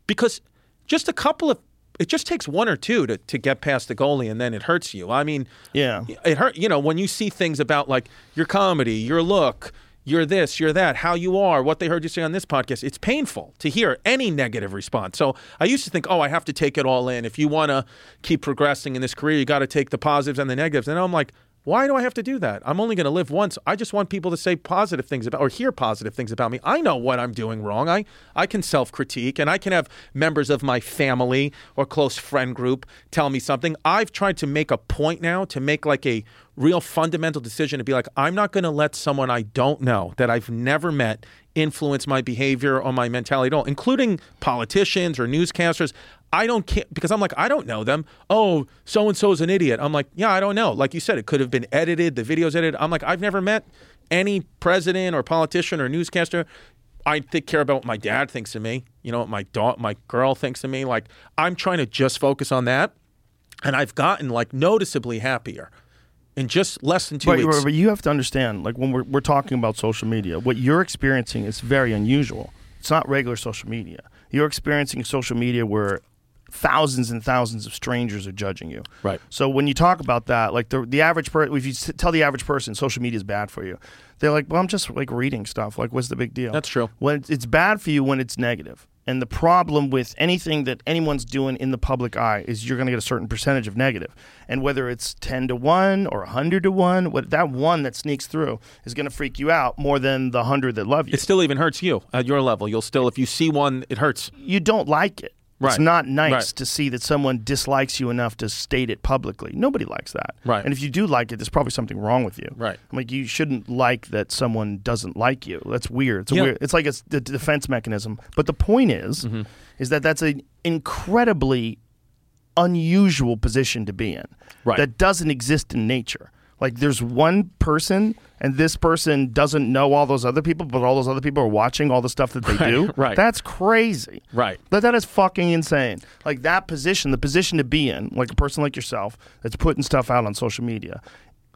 because just a couple of. It just takes one or two to, to get past the goalie, and then it hurts you. I mean, yeah, it hurt. You know, when you see things about like your comedy, your look, your this, your that, how you are, what they heard you say on this podcast, it's painful to hear any negative response. So I used to think, oh, I have to take it all in. If you want to keep progressing in this career, you got to take the positives and the negatives. And I'm like, why do I have to do that? I'm only going to live once. I just want people to say positive things about or hear positive things about me. I know what I'm doing wrong. I, I can self-critique, and I can have members of my family or close friend group tell me something. I've tried to make a point now to make like a real fundamental decision to be like, I'm not going to let someone I don't know that I've never met influence my behavior or my mentality at all, including politicians or newscasters. I don't care because I'm like, I don't know them. Oh, so-and-so's an idiot. I'm like, yeah, I don't know. Like you said, it could have been edited. The video's edited. I'm like, I've never met any president or politician or newscaster. I think, care about what my dad thinks of me. You know, what my daughter, my girl thinks of me. Like, I'm trying to just focus on that. And I've gotten like noticeably happier in just less than two but, weeks. But you have to understand, like when we're, we're talking about social media, what you're experiencing is very unusual. It's not regular social media. You're experiencing social media where thousands and thousands of strangers are judging you. Right. So when you talk about that, like the the average person, if you tell the average person social media is bad for you, they're like, well, I'm just like reading stuff. Like, what's the big deal? That's true. Well, it's bad for you when it's negative. And the problem with anything that anyone's doing in the public eye is you're going to get a certain percentage of negative. And whether it's ten to one or one hundred to one, what, that one that sneaks through is going to freak you out more than the one hundred that love you. It still even hurts you at your level. You'll still, if you see one, it hurts. You don't like it. Right. It's not nice right. to see that someone dislikes you enough to state it publicly. Nobody likes that. Right. And if you do like it, there's probably something wrong with you. Right. I'm like, you shouldn't like that someone doesn't like you. That's weird. It's a yeah. weird. It's like a, a defense mechanism. But the point is, mm-hmm. is that that's an incredibly unusual position to be in. Right. That doesn't exist in nature. Like there's one person and this person doesn't know all those other people, but all those other people are watching all the stuff that they right, do. Right. That's crazy. Right. But that is fucking insane. Like that position, the position to be in, like a person like yourself that's putting stuff out on social media,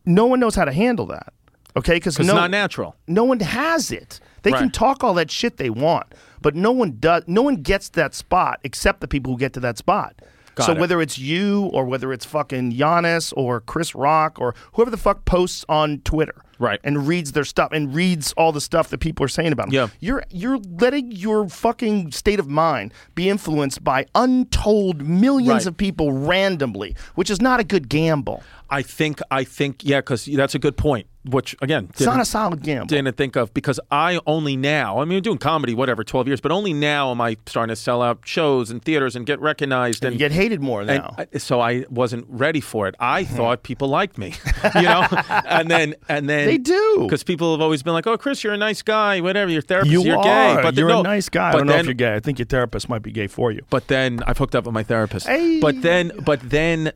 no one knows how to handle that. Okay? Because no, it's not natural. No one has it. They right. can talk all that shit they want, but no one does. No one gets that spot except the people who get to that spot. Got so it. Whether it's you or whether it's fucking Giannis or Chris Rock or whoever the fuck posts on Twitter right. and reads their stuff and reads all the stuff that people are saying about them, yeah. you're you're letting your fucking state of mind be influenced by untold millions right. of people randomly, which is not a good gamble. I think, I think, yeah, because that's a good point, which, again, it's not a solid gamble. Didn't think of, because I only now, I mean, I'm doing comedy, whatever, twelve years, but only now am I starting to sell out shows and theaters and get recognized. And, and you get hated more now. And, so I wasn't ready for it. I thought people liked me, you know? and then, and then. They do. Because people have always been like, oh, Chris, you're a nice guy, whatever, your therapist, you you're are. gay. But you're then, no, a nice guy. I don't then, know if you're gay. I think your therapist might be gay for you. But then, I've hooked up with my therapist. Hey. But then, but then...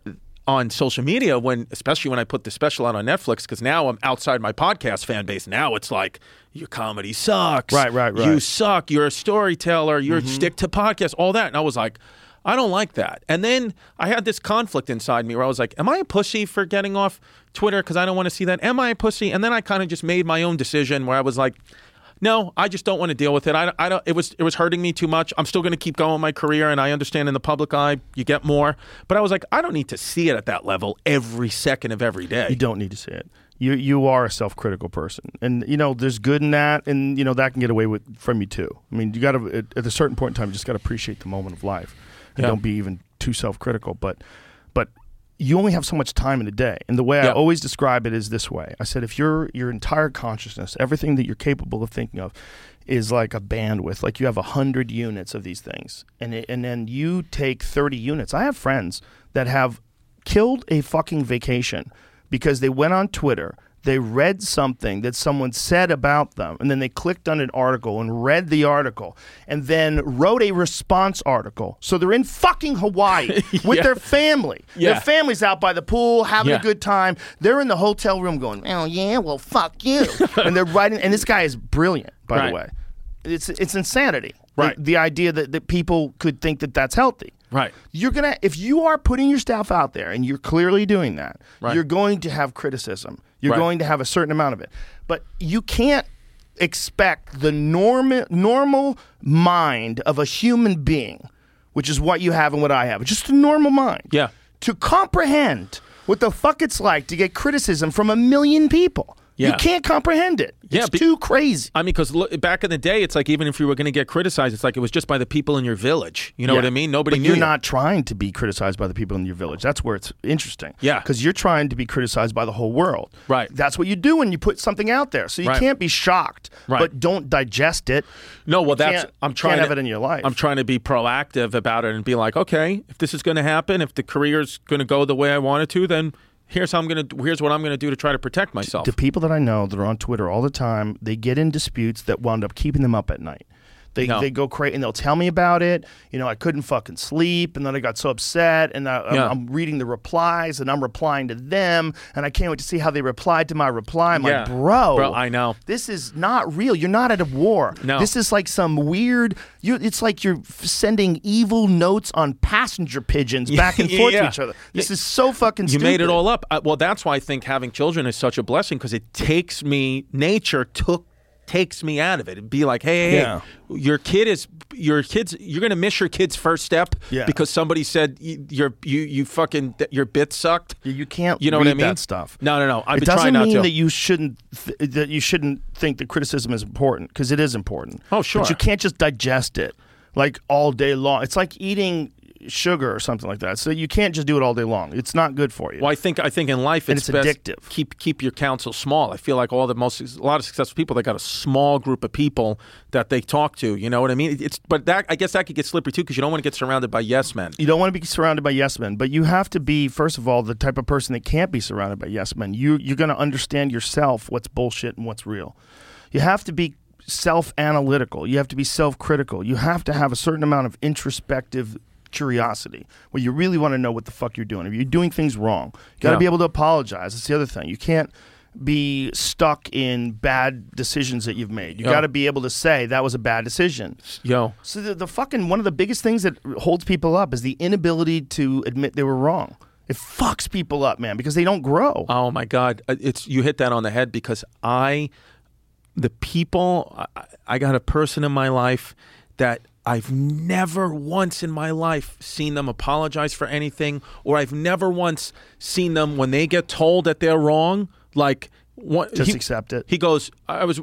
on social media, when especially when I put the special out on Netflix, because now I'm outside my podcast fan base. Now it's like, your comedy sucks. Right, right, right. You suck. You're a storyteller. You're mm-hmm. stick to podcasts, all that. And I was like, I don't like that. And then I had this conflict inside me where I was like, am I a pussy for getting off Twitter because I don't want to see that? Am I a pussy? And then I kind of just made my own decision where I was like, no, I just don't want to deal with it. I, I don't. It was it was hurting me too much. I'm still going to keep going my career, and I understand in the public eye you get more. But I was like, I don't need to see it at that level every second of every day. You don't need to see it. You you are a self-critical person, and you know there's good in that, and you know that can get away with from you too. I mean, you got to at, at a certain point in time, you just got to appreciate the moment of life, and yeah. don't be even too self-critical. But but. You only have so much time in a day. And the way yep. I always describe it is this way. I said, if your your entire consciousness, everything that you're capable of thinking of, is like a bandwidth, like you have one hundred units of these things, and it, and then you take thirty units. I have friends that have killed a fucking vacation because they went on Twitter, they read something that someone said about them, and then they clicked on an article and read the article and then wrote a response article. So they're in fucking Hawaii with yeah. their family. Yeah. Their family's out by the pool having yeah. a good time. They're in the hotel room going, oh yeah, well fuck you. And they're writing, and this guy is brilliant, by right. the way. It's it's insanity. Right. The, the idea that, that people could think that that's healthy. Right. You're gonna if you are putting your stuff out there and you're clearly doing that, right. you're going to have criticism. You're right. going to have a certain amount of it. But you can't expect the norm- normal mind of a human being, which is what you have and what I have, just a normal mind, yeah. to comprehend what the fuck it's like to get criticism from a million people. Yeah. You can't comprehend it. It's yeah, be- too crazy. I mean, because back in the day, it's like even if you were going to get criticized, it's like it was just by the people in your village. You know yeah. what I mean? Nobody but knew. You're not trying to be criticized by the people in your village. That's where it's interesting. Yeah. Because you're trying to be criticized by the whole world. Right. That's what you do when you put something out there. So you right. can't be shocked, right. but don't digest it. No, well, you that's I'm trying to have it in your life. I'm trying to be proactive about it and be like, okay, if this is going to happen, if the career's going to go the way I want it to, then. Here's how I'm gonna. Here's what I'm gonna do to try to protect myself. The people that I know that are on Twitter all the time, they get in disputes that wound up keeping them up at night. They no. they go crazy, and they'll tell me about it. You know, I couldn't fucking sleep, and then I got so upset, and I, I'm, yeah. I'm reading the replies, and I'm replying to them, and I can't wait to see how they replied to my reply. I'm yeah. like, bro, bro, I know. This is not real. You're not at a war. No. This is like some weird, you, it's like you're sending evil notes on passenger pigeons back and yeah, forth yeah. to each other. This yeah. is so fucking stupid. You made it all up. I, well, that's why I think having children is such a blessing, because it takes me, nature took takes me out of it. It'd be like, hey, hey, yeah. hey, your kid is your kids. You're gonna miss your kid's first step yeah. because somebody said you, you're you you fucking your bit sucked. You can't. You know read what I mean? That stuff. No, no, no. I've been trying not to. It doesn't mean that you shouldn't th- that you shouldn't think that criticism is important, because it is important. Oh, sure. But you can't just digest it like all day long. It's like eating sugar or something like that. So you can't just do it all day long. It's not good for you. Well, I think I think in life it's, and it's best addictive. Keep keep your counsel small. I feel like all the most a lot of successful people, they got a small group of people that they talk to. You know what I mean? It's but that I guess that could get slippery too, because you don't want to get surrounded by yes men. You don't want to be surrounded by yes men, but you have to be, first of all, the type of person that can't be surrounded by yes men. You you're going to understand yourself what's bullshit and what's real. You have to be self-analytical. You have to be self-critical. You have to have a certain amount of introspective curiosity, where you really want to know what the fuck you're doing. If you're doing things wrong, you got to yeah. be able to apologize. That's the other thing. You can't be stuck in bad decisions that you've made. You got to be able to say that was a bad decision. Yo. So the, the fucking one of the biggest things that holds people up is the inability to admit they were wrong. It fucks people up, man, because they don't grow. Oh my God, it's you hit that on the head, because I, the people, I, I got a person in my life that I've never once in my life seen them apologize for anything, or I've never once seen them, when they get told that they're wrong, like one, just he, accept it. He goes, I was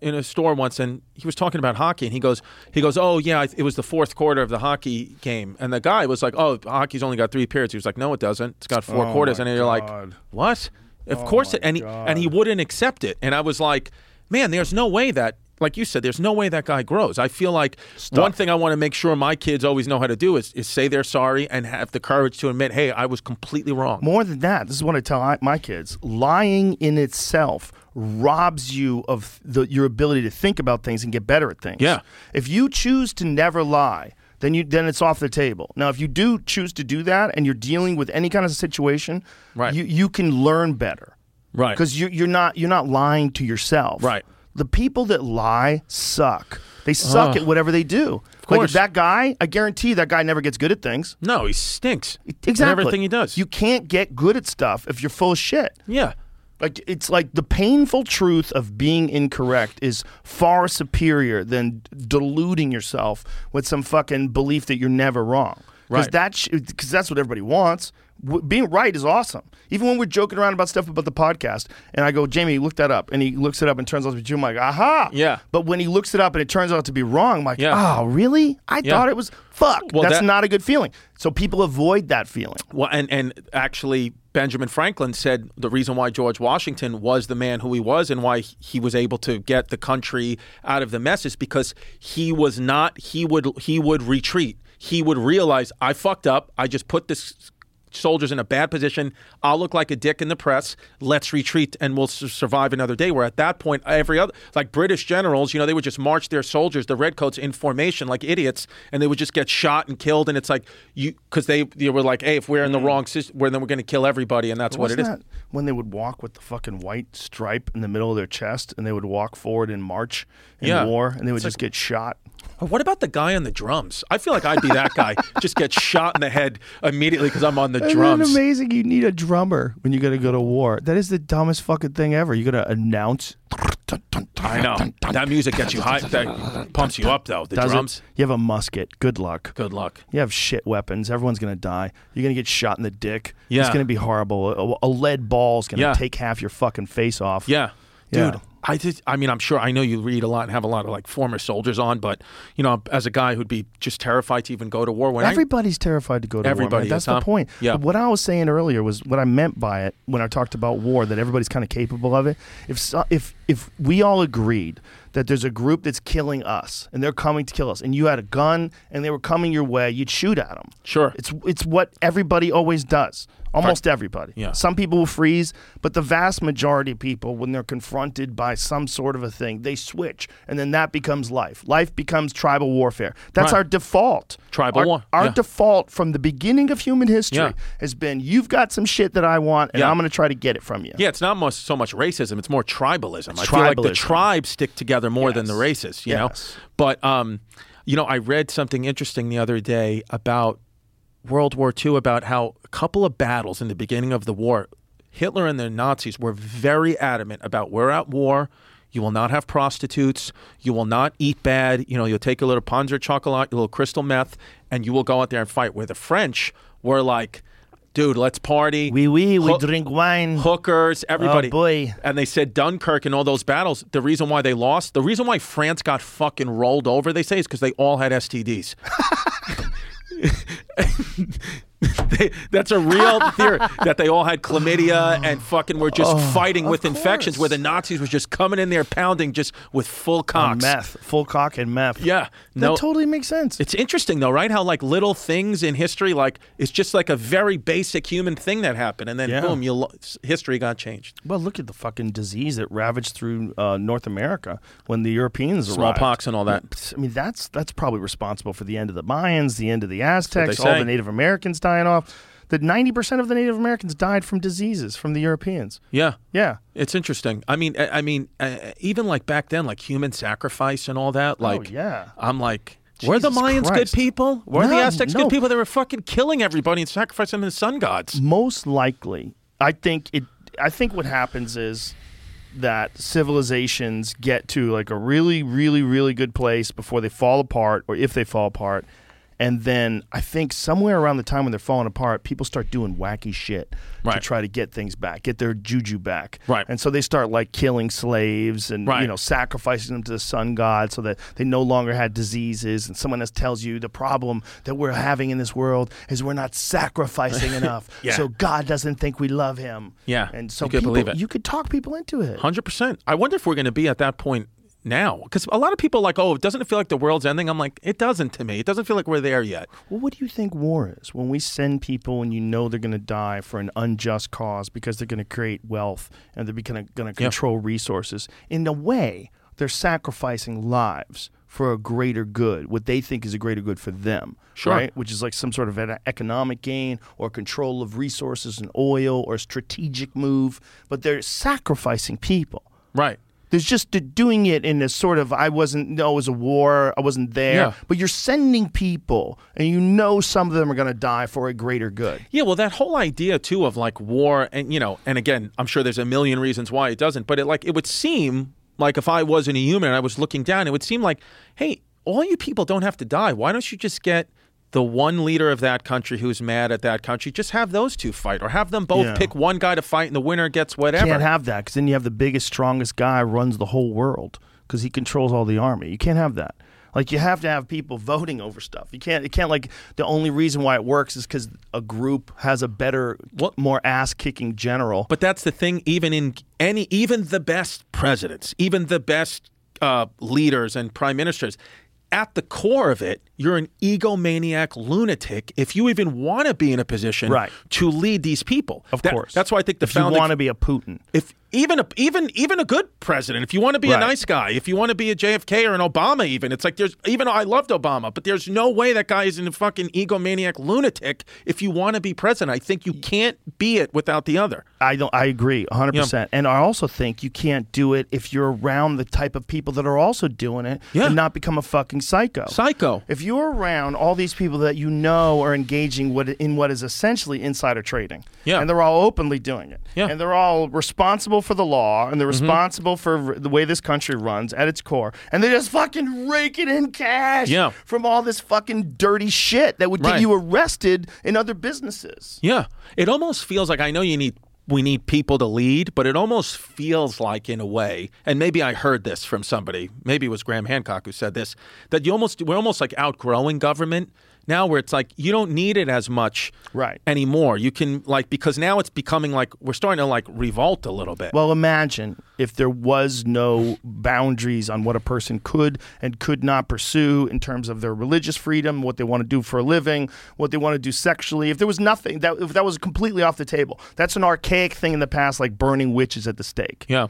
in a store once, and he was talking about hockey, and he goes, he goes, oh yeah, it was the fourth quarter of the hockey game, and the guy was like, oh, hockey's only got three periods. He was like, no, it doesn't. It's got four oh quarters, and you're God. Like, what? Of oh course, it, and he, and he wouldn't accept it, and I was like, man, there's no way that. Like you said, there's no way that guy grows. I feel like Stop. One thing I want to make sure my kids always know how to do is, is say they're sorry and have the courage to admit, hey, I was completely wrong. More than that, this is what I tell my kids. Lying in itself robs you of the, your ability to think about things and get better at things. Yeah. If you choose to never lie, then you then it's off the table. Now, if you do choose to do that and you're dealing with any kind of situation, right. you, you can learn better. Right. Because you, you're not you're not lying to yourself. Right. The people that lie suck. They suck uh, at whatever they do. Of course. Like that guy, I guarantee that guy never gets good at things. No, he stinks. Exactly. In everything he does. You can't get good at stuff if you're full of shit. Yeah. Like it's like the painful truth of being incorrect is far superior than deluding yourself with some fucking belief that you're never wrong. Right. Because that sh- that's what everybody wants. Being right is awesome. Even when we're joking around about stuff about the podcast, and I go, Jamie, look that up, and he looks it up and turns out to be true. I'm like, aha! Yeah. But when he looks it up and it turns out to be wrong, I'm like, yeah. oh, really? I yeah. thought it was fuck. Well, That's that... not a good feeling. So people avoid that feeling. Well, and and actually, Benjamin Franklin said the reason why George Washington was the man who he was and why he was able to get the country out of the mess is because he was not. He would he would retreat. He would realize I fucked up. I just put this. Soldiers in a bad position. I'll look like a dick in the press. Let's retreat and we'll su- survive another day. Where at that point, every other, like British generals, you know, they would just march their soldiers, the redcoats, in formation like idiots, and they would just get shot and killed. And it's like you, because they, they were like, hey, if we're in the wrong system, then we're going to kill everybody, and that's what it is. That when they would walk with the fucking white stripe in the middle of their chest, and they would walk forward in march in yeah. war, and they would it's just like, get shot. What about the guy on the drums? I feel like I'd be that guy. Just get shot in the head immediately because I'm on the drums. Isn't it amazing? You need a drummer when you're going to go to war. That is the dumbest fucking thing ever. You're going to announce. I know. That music gets you high. That pumps you up, though. The Does drums. It? You have a musket. Good luck. Good luck. You have shit weapons. Everyone's going to die. You're going to get shot in the dick. Yeah. It's going to be horrible. A lead ball's going to yeah. take half your fucking face off. Yeah. Dude. Yeah. I just, I mean, I'm sure, I know you read a lot and have a lot of like former soldiers on, but you know, as a guy who'd be just terrified to even go to war. When Everybody's I, terrified to go to everybody war. Everybody That's the huh? point. Yeah. But what I was saying earlier was what I meant by it when I talked about war, that everybody's kind of capable of it. If if if we all agreed that there's a group that's killing us and they're coming to kill us and you had a gun and they were coming your way, you'd shoot at them. Sure. It's, it's what everybody always does. Almost everybody. Yeah. Some people will freeze, but the vast majority of people, when they're confronted by some sort of a thing. They switch, and then that becomes life. Life becomes tribal warfare. That's right. Our default. Tribal war. Our, our yeah. default from the beginning of human history yeah. has been, you've got some shit that I want, and yeah. I'm going to try to get it from you. Yeah, it's not much, so much racism. It's more tribalism. It's I tribalism. feel like the tribes stick together more yes. than the races, you yes. know? But, um, you know, I read something interesting the other day about World War Two, about how a couple of battles in the beginning of the war, Hitler and the Nazis were very adamant about, we're at war, you will not have prostitutes, you will not eat bad, you know, you'll take a little Panzer chocolate, a little crystal meth, and you will go out there and fight. Where the French were like, dude, let's party. Oui, oui, we Ho- drink wine. Hookers, everybody. Oh, boy. And they said Dunkirk and all those battles, the reason why they lost, the reason why France got fucking rolled over, they say, is because they all had S T Ds. they, that's a real theory, that they all had chlamydia and fucking were just oh, fighting with course. infections, where the Nazis was just coming in there pounding just with full cocks. And meth. Full cock and meth. Yeah. No, that totally makes sense. It's interesting though, right? How like little things in history, like it's just like a very basic human thing that happened, and then yeah. boom, you lo- history got changed. Well, look at the fucking disease that ravaged through uh, North America when the Europeans Smallpox arrived. Smallpox and all that. I mean, that's that's probably responsible for the end of the Mayans, the end of the Aztecs, all the Native Americans dying off. That ninety percent of the Native Americans died from diseases from the Europeans. Yeah. Yeah. It's interesting. I mean, I, I mean, uh, even like back then, like human sacrifice and all that. Like, oh, yeah. I'm like, Jesus were the Mayans Christ. good people? Were no, the Aztecs no. good people? They were fucking killing everybody and sacrificing them to the sun gods. Most likely. I think it. I think what happens is that civilizations get to like a really, really, really good place before they fall apart, or if they fall apart. And then I think somewhere around the time when they're falling apart, people start doing wacky shit right. to try to get things back, get their juju back. Right. And so they start like killing slaves and right. you know, sacrificing them to the sun god so that they no longer had diseases. And someone else tells you the problem that we're having in this world is we're not sacrificing enough. yeah. So God doesn't think we love him. Yeah. And so you could, people, believe it. you could talk people into it. one hundred percent. I wonder if we're going to be at that point now, because a lot of people are like, oh, doesn't it feel like the world's ending? I'm like, it doesn't to me. It doesn't feel like we're there yet. Well, what do you think war is? When we send people and you know they're going to die for an unjust cause because they're going to create wealth and they're going to control yeah. resources. In a way, they're sacrificing lives for a greater good, what they think is a greater good for them, sure. right? Which is like some sort of an economic gain or control of resources and oil or a strategic move. But they're sacrificing people. Right. There's just doing it in a sort of, I wasn't, no, it was a war, I wasn't there. Yeah. But you're sending people, and you know some of them are going to die for a greater good. Yeah, well, that whole idea, too, of, like, war, and, you know, and again, I'm sure there's a million reasons why it doesn't, but it, like, it would seem like if I wasn't a human and I was looking down, it would seem like, hey, all you people don't have to die. Why don't you just get the one leader of that country who's mad at that country, just have those two fight, or have them both yeah. pick one guy to fight, and the winner gets whatever. You can't have that, because then you have the biggest, strongest guy runs the whole world, because he controls all the army. You can't have that. Like, you have to have people voting over stuff. You can't, it can't, like, the only reason why it works is because a group has a better, what? more ass-kicking general. But that's the thing, even in any, even the best presidents, even the best uh, leaders and prime ministers, at the core of it, you're an egomaniac lunatic if you even want to be in a position right. to lead these people. Of that, course. That's why I think the if founding... If you want to be a Putin. If even a, even even a good president, if you want to be right. a nice guy, if you want to be a J F K or an Obama even, it's like there's... Even though I loved Obama, but there's no way that guy isn't a fucking egomaniac lunatic if you want to be president. I think you can't be it without the other. I don't. I agree one hundred percent. You know, and I also think you can't do it if you're around the type of people that are also doing it yeah. and not become a fucking psycho. Psycho. If you're around all these people that you know are engaging what, in what is essentially insider trading, yeah. and they're all openly doing it, yeah. and they're all responsible for the law, and they're mm-hmm. responsible for the way this country runs at its core, and they're just fucking raking in cash yeah. from all this fucking dirty shit that would get right. you arrested in other businesses. Yeah. It almost feels like, I know you need... we need people to lead, but it almost feels like, in a way, and maybe I heard this from somebody, maybe it was Graham Hancock who said this, that you almost we're almost like outgrowing government now, where it's like you don't need it as much right. anymore. You can, like, because now it's becoming like we're starting to like revolt a little bit. Well, imagine if there was no boundaries on what a person could and could not pursue in terms of their religious freedom, what they want to do for a living, what they want to do sexually. If there was nothing, that if that was completely off the table. That's an archaic thing in the past, like burning witches at the stake. Yeah.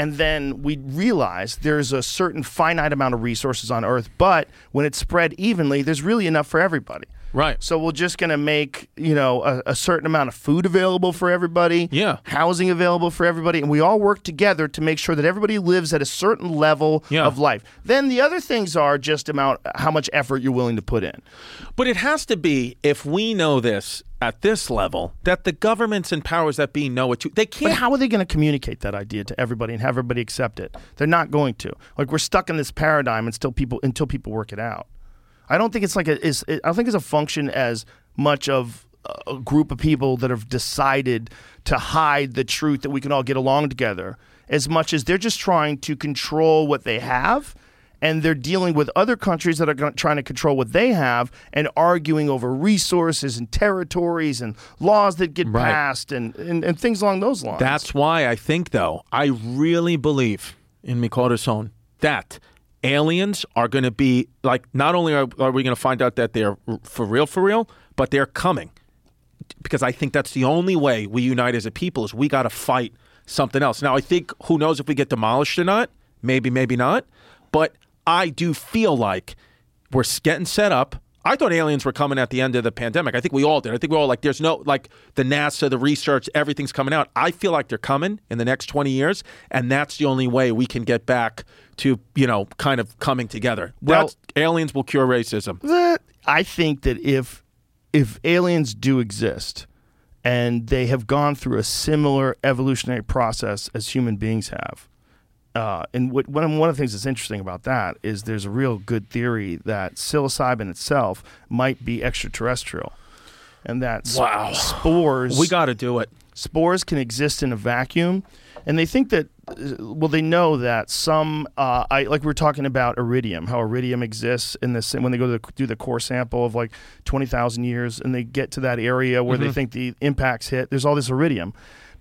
And then we realize there's a certain finite amount of resources on Earth, but when it's spread evenly, there's really enough for everybody. Right. So we're just going to make, you know, a, a certain amount of food available for everybody, yeah, housing available for everybody, and we all work together to make sure that everybody lives at a certain level yeah. of life. Then the other things are just about how much effort you're willing to put in. But it has to be, if we know this at this level, that the governments and powers that be know it too. They can't. But how are they going to communicate that idea to everybody and have everybody accept it? They're not going to. Like, we're stuck in this paradigm until people until people work it out. I don't think it's like a, it's, it, I think it's a function as much of a group of people that have decided to hide the truth that we can all get along together, as much as they're just trying to control what they have, and they're dealing with other countries that are going, trying to control what they have and arguing over resources and territories and laws that get right. passed and, and, and things along those lines. That's why I think, though, I really believe in mi corazón that aliens are going to be, like, not only are, are we going to find out that they're for real, for real, but they're coming. Because I think that's the only way we unite as a people is we got to fight something else. Now, I think, who knows if we get demolished or not? Maybe, maybe not. But I do feel like we're getting set up. I thought aliens were coming at the end of the pandemic. I think we all did. I think we all like, there's no, like, the NASA, the research, everything's coming out. I feel like they're coming in the next twenty years, and that's the only way we can get back to, you know, kind of coming together. Well, that's, aliens will cure racism. That, I think that if if aliens do exist and they have gone through a similar evolutionary process as human beings have, Uh, and what, one of the things that's interesting about that is there's a real good theory that psilocybin itself might be extraterrestrial, and that wow. spores we got to do it. Spores can exist in a vacuum, and they think that well, they know that some uh, I, like we were talking about iridium, how iridium exists in this when they go to the, do the core sample of like twenty thousand years, and they get to that area where mm-hmm. they think the impacts hit. There's all this iridium.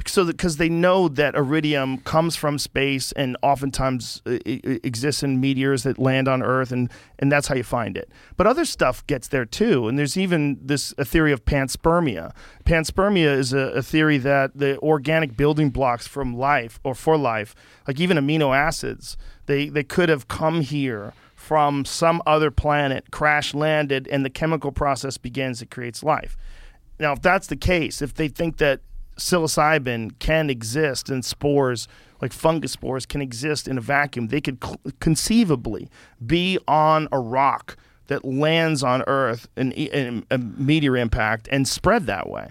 So, because they know that iridium comes from space and oftentimes it, it exists in meteors that land on Earth, and, and that's how you find it. But other stuff gets there too, and there's even this a theory of panspermia. Panspermia is a, a theory that the organic building blocks from life or for life, like even amino acids, they they could have come here from some other planet, crash landed, and the chemical process begins that creates life. Now, if that's the case, if they think that psilocybin can exist and spores, like fungus spores, can exist in a vacuum, they could cl- conceivably be on a rock that lands on Earth in, in a meteor impact and spread that way.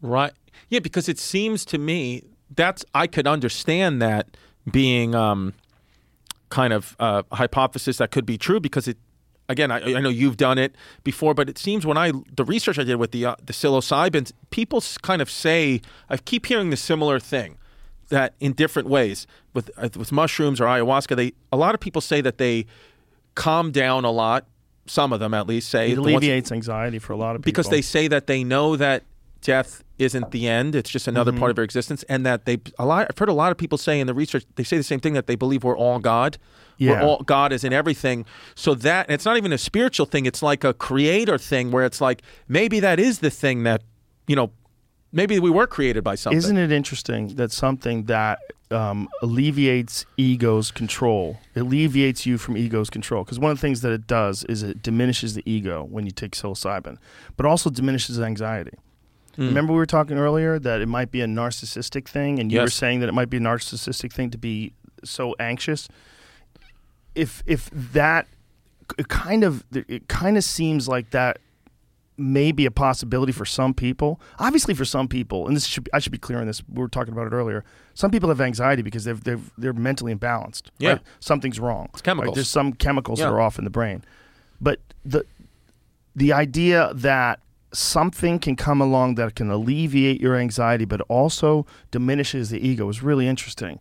Right. Yeah, because it seems to me that's, I could understand that being um, kind of uh, a hypothesis that could be true because it, Again, I, I know you've done it before, but it seems when I the research I did with the uh, the psilocybins, people kind of say I keep hearing the similar thing that in different ways with uh, with mushrooms or ayahuasca, they a lot of people say that they calm down a lot. Some of them, at least, say it alleviates once, anxiety for a lot of people because they say that they know that death isn't the end; it's just another mm-hmm. part of their existence, and that they a lot. I've heard a lot of people say in the research they say the same thing that they believe we're all God. Yeah. Where all, God is in everything. So that, and it's not even a spiritual thing. It's like a creator thing where it's like, maybe that is the thing that, you know, maybe we were created by something. Isn't it interesting that something that um, alleviates ego's control, alleviates you from ego's control? Because one of the things that it does is it diminishes the ego when you take psilocybin, but also diminishes anxiety. Mm. Remember we were talking earlier that it might be a narcissistic thing, and you yes. were saying that it might be a narcissistic thing to be so anxious? If if that it kind of it kind of seems like that may be a possibility for some people. Obviously, for some people, and this should I should be clear on this. We were talking about it earlier. Some people have anxiety because they've they've they're mentally imbalanced. Yeah, right? Something's wrong. It's chemicals. Right? There's some chemicals yeah. that are off in the brain. But the the idea that something can come along that can alleviate your anxiety, but also diminishes the ego is really interesting,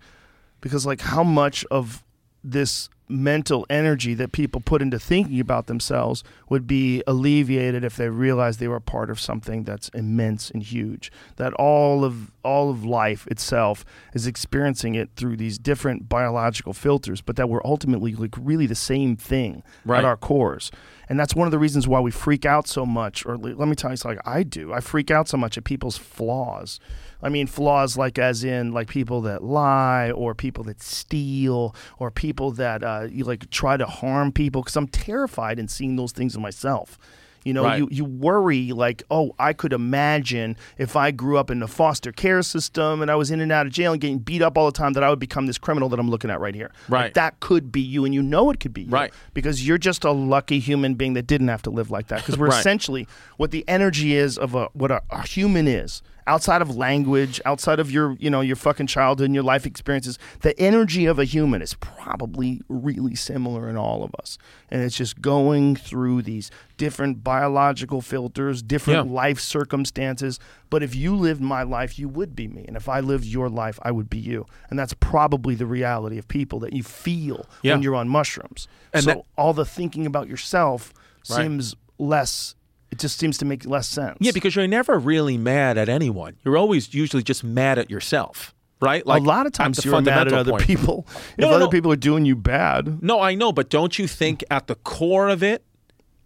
because like how much of this mental energy that people put into thinking about themselves would be alleviated if they realized they were part of something that's immense and huge, that all of all of life itself is experiencing it through these different biological filters, but that we're ultimately like really the same thing right. at our cores. And that's one of the reasons why we freak out so much, or let me tell you, it's like I do. I freak out so much at people's flaws. I mean flaws like as in like people that lie or people that steal or people that uh, you like try to harm people, because I'm terrified in seeing those things in myself. You know, right. you, you worry like, oh, I could imagine if I grew up in the foster care system and I was in and out of jail and getting beat up all the time that I would become this criminal that I'm looking at right here. Right. Like, that could be you, and you know it could be you. Right. Because you're just a lucky human being that didn't have to live like that. Because we're right. essentially what the energy is of a what a, a human is. Outside of language, outside of your, you know, your fucking childhood and your life experiences, the energy of a human is probably really similar in all of us. And it's just going through these different biological filters, different yeah. life circumstances. But if you lived my life, you would be me. And if I lived your life, I would be you. And that's probably the reality of people that you feel yeah. when you're on mushrooms. And so that- all the thinking about yourself right. seems less... It just seems to make less sense. Yeah, because you're never really mad at anyone. You're always usually just mad at yourself, right? Like, a lot of times you're mad at other point. people. No, if no, other no. people are doing you bad. No, I know, but don't you think at the core of it,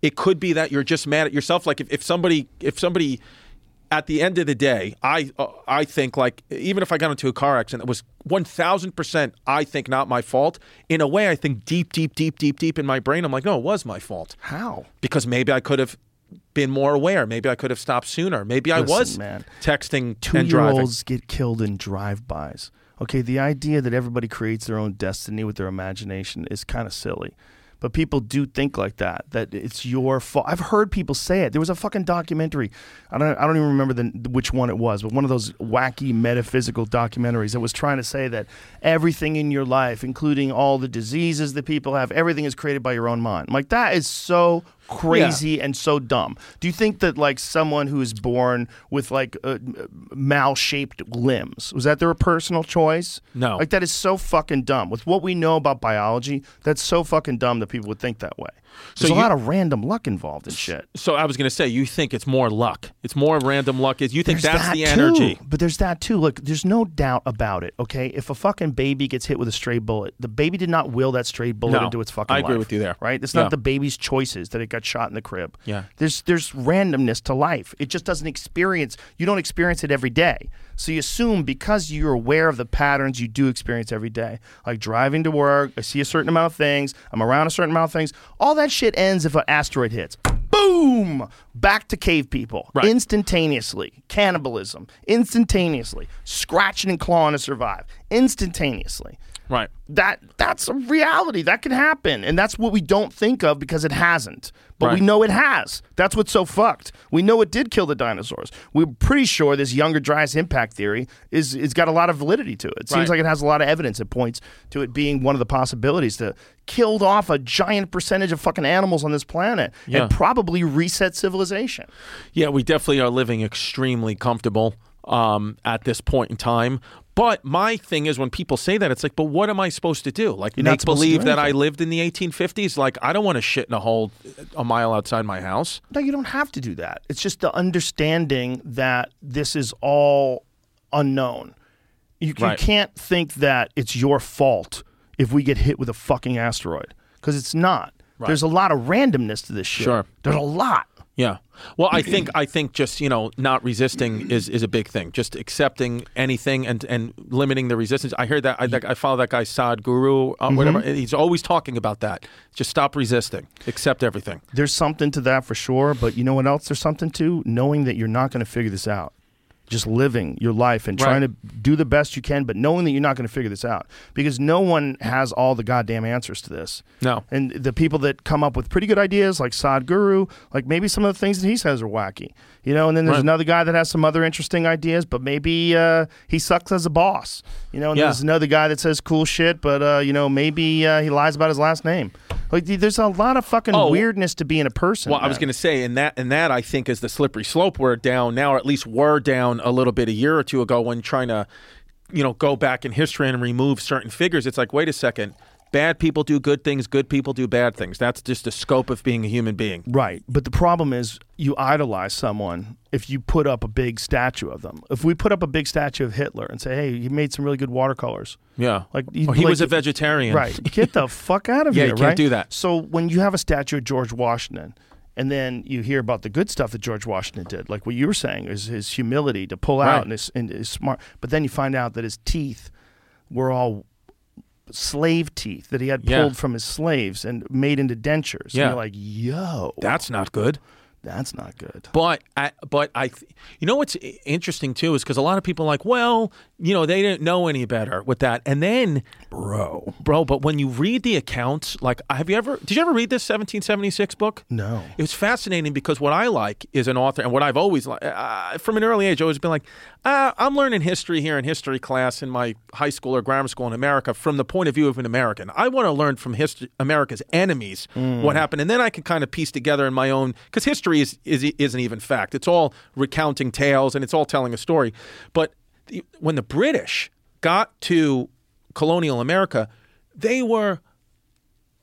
it could be that you're just mad at yourself? Like if, if somebody, if somebody, at the end of the day, I uh, I think like, even if I got into a car accident, it was one thousand percent I think not my fault. In a way, I think deep, deep, deep, deep, deep in my brain, I'm like, no, it was my fault. How? Because maybe I could have... been more aware. Maybe I could have stopped sooner. Maybe Listen, I was man, texting two and driving. Two-year-olds get killed in drive-bys. Okay, the idea that everybody creates their own destiny with their imagination is kind of silly. But people do think like that, that it's your fault. I've heard people say it. There was a fucking documentary. I don't I don't even remember the, which one it was, but one of those wacky metaphysical documentaries that was trying to say that everything in your life, including all the diseases that people have, everything is created by your own mind. I'm like, that is so crazy yeah. and so dumb. Do you think that like someone who is born with like uh, mal-shaped limbs, was that their personal choice? No. Like, that is so fucking dumb. With what we know about biology, that's so fucking dumb that people would think that way. There's so you, a lot of random luck involved in shit. So I was going to say, you think it's more luck. It's more random luck. You think there's that's that the energy. Too, but there's that too. Look, there's no doubt about it, okay? If a fucking baby gets hit with a stray bullet, the baby did not will that stray bullet no, into its fucking life. I agree life, with you there. Right? It's yeah. not the baby's choices that it got shot in the crib. Yeah. There's there's randomness to life. It just doesn't experience, you don't experience it every day. So you assume because you're aware of the patterns you do experience every day, like driving to work, I see a certain amount of things, I'm around a certain amount of things, all that shit ends if an asteroid hits. Boom! Back to cave people. Right. Instantaneously. Cannibalism. Instantaneously. Scratching and clawing to survive. Instantaneously. Right. That that's a reality. That can happen. And that's what we don't think of because it hasn't. But right. we know it has. That's what's so fucked. We know it did kill the dinosaurs. We're pretty sure this Younger Dryas impact theory is it's got a lot of validity to it. It seems right. like it has a lot of evidence. It points to it being one of the possibilities to killed off a giant percentage of fucking animals on this planet yeah. and probably reset civilization. Yeah, we definitely are living extremely comfortable um, at this point in time. But my thing is, when people say that, it's like, but what am I supposed to do? Like, You're make believe that I lived in the eighteen fifties? Like, I don't want to shit in a hole a mile outside my house. No, you don't have to do that. It's just the understanding that this is all unknown. You, right. you can't think that it's your fault if we get hit with a fucking asteroid, because it's not. Right. There's a lot of randomness to this shit. Sure. There's a lot. Yeah. Well, I think I think just, you know, not resisting is, is a big thing. Just accepting anything and, and limiting the resistance. I heard that. I, I follow that guy, Sadhguru, uh, mm-hmm. whatever. He's always talking about that. Just stop resisting. Accept everything. There's something to that for sure. But you know what else there's something to? Knowing that you're not going to figure this out. Just living your life and trying right. to do the best you can, but knowing that you're not going to figure this out, because no one has all the goddamn answers to this. No. And the people that come up with pretty good ideas, like Sadhguru, like maybe some of the things that he says are wacky, you know, and then there's right. another guy that has some other interesting ideas, but maybe uh, he sucks as a boss, you know, and yeah. there's another guy that says cool shit, but, uh, you know, maybe uh, he lies about his last name. Like, there's a lot of fucking oh, weirdness to being a person. Well, man. I was going to say, and that, and that I think is the slippery slope we're down now, or at least were down a little bit a year or two ago when trying to, you know, go back in history and remove certain figures. It's like, wait a second, bad people do good things, good people do bad things. That's just the scope of being a human being. Right. But the problem is you idolize someone if you put up a big statue of them. If we put up a big statue of Hitler and say, hey, he made some really good watercolors. Yeah. Like he, or he like, was a vegetarian. Right. Get the fuck out of yeah, here, right? Yeah, you can't right? do that. So when you have a statue of George Washington And then you hear about the good stuff that George Washington did, like what you were saying, is his humility to pull right. out and his, and his smart. But then you find out that his teeth were all slave teeth that he had yeah. pulled from his slaves and made into dentures. Yeah. And you're like, yo. That's not good. That's not good. But I, but I, you know what's interesting too is because a lot of people are like, well, you know, they didn't know any better with that. And then, bro, bro, but when you read the accounts, like, have you ever? Did you ever read this seventeen seventy-six book? No. It was fascinating because what I like is an author, and what I've always liked uh, from an early age, I've always been like, uh, I'm learning history here in history class in my high school or grammar school in America from the point of view of an American. I want to learn from history, America's enemies, mm. what happened, and then I can kind of piece together in my own because history. Is, is, isn't even fact. It's all recounting tales and it's all telling a story. But the, when the British got to colonial America, they were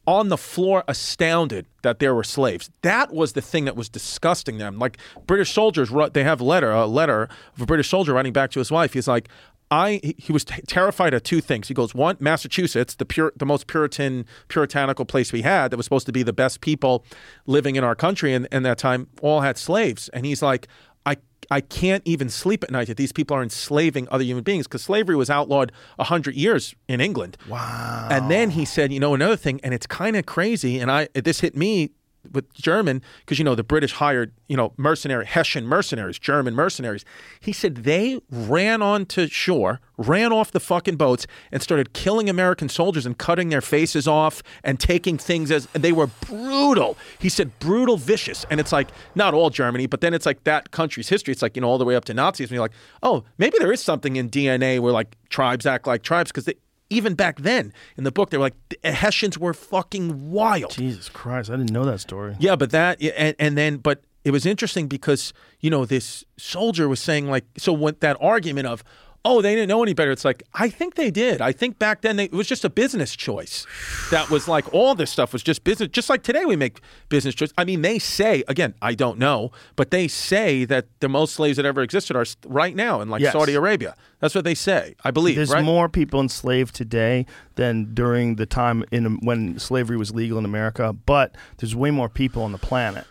on the floor astounded that there were slaves. That was the thing that was disgusting them. Like British soldiers, they have a letter, a letter of a British soldier writing back to his wife. He's like, I, he was t- terrified of two things. He goes, one, Massachusetts, the pure, the most Puritan, puritanical place we had that was supposed to be the best people living in our country in, in that time, all had slaves. And he's like, I, I can't even sleep at night that these people are enslaving other human beings because slavery was outlawed one hundred years in England. Wow. And then he said, you know, another thing, and it's kind of crazy, and I this hit me with German, because, you know, the British hired, you know, mercenary, Hessian mercenaries, German mercenaries. He said they ran onto shore, ran off the fucking boats and started killing American soldiers and cutting their faces off and taking things as, and they were brutal. He said brutal, vicious. And it's like, not all Germany, but then it's like that country's history. It's like, you know, all the way up to Nazis. And you're like, oh, maybe there is something in D N A where like tribes act like tribes because they, even back then, in the book, they were like, the Hessians were fucking wild. Jesus Christ, I didn't know that story. Yeah, but that, and, and then, but it was interesting because, you know, this soldier was saying like, so what that argument of, oh, they didn't know any better. It's like, I think they did. I think back then they, it was just a business choice. That was like, all this stuff was just business. Just like today we make business choices. I mean, they say, again, I don't know, but they say that the most slaves that ever existed are right now in like yes. Saudi Arabia. That's what they say, I believe. There's right? more people enslaved today than during the time in when slavery was legal in America, but there's way more people on the planet.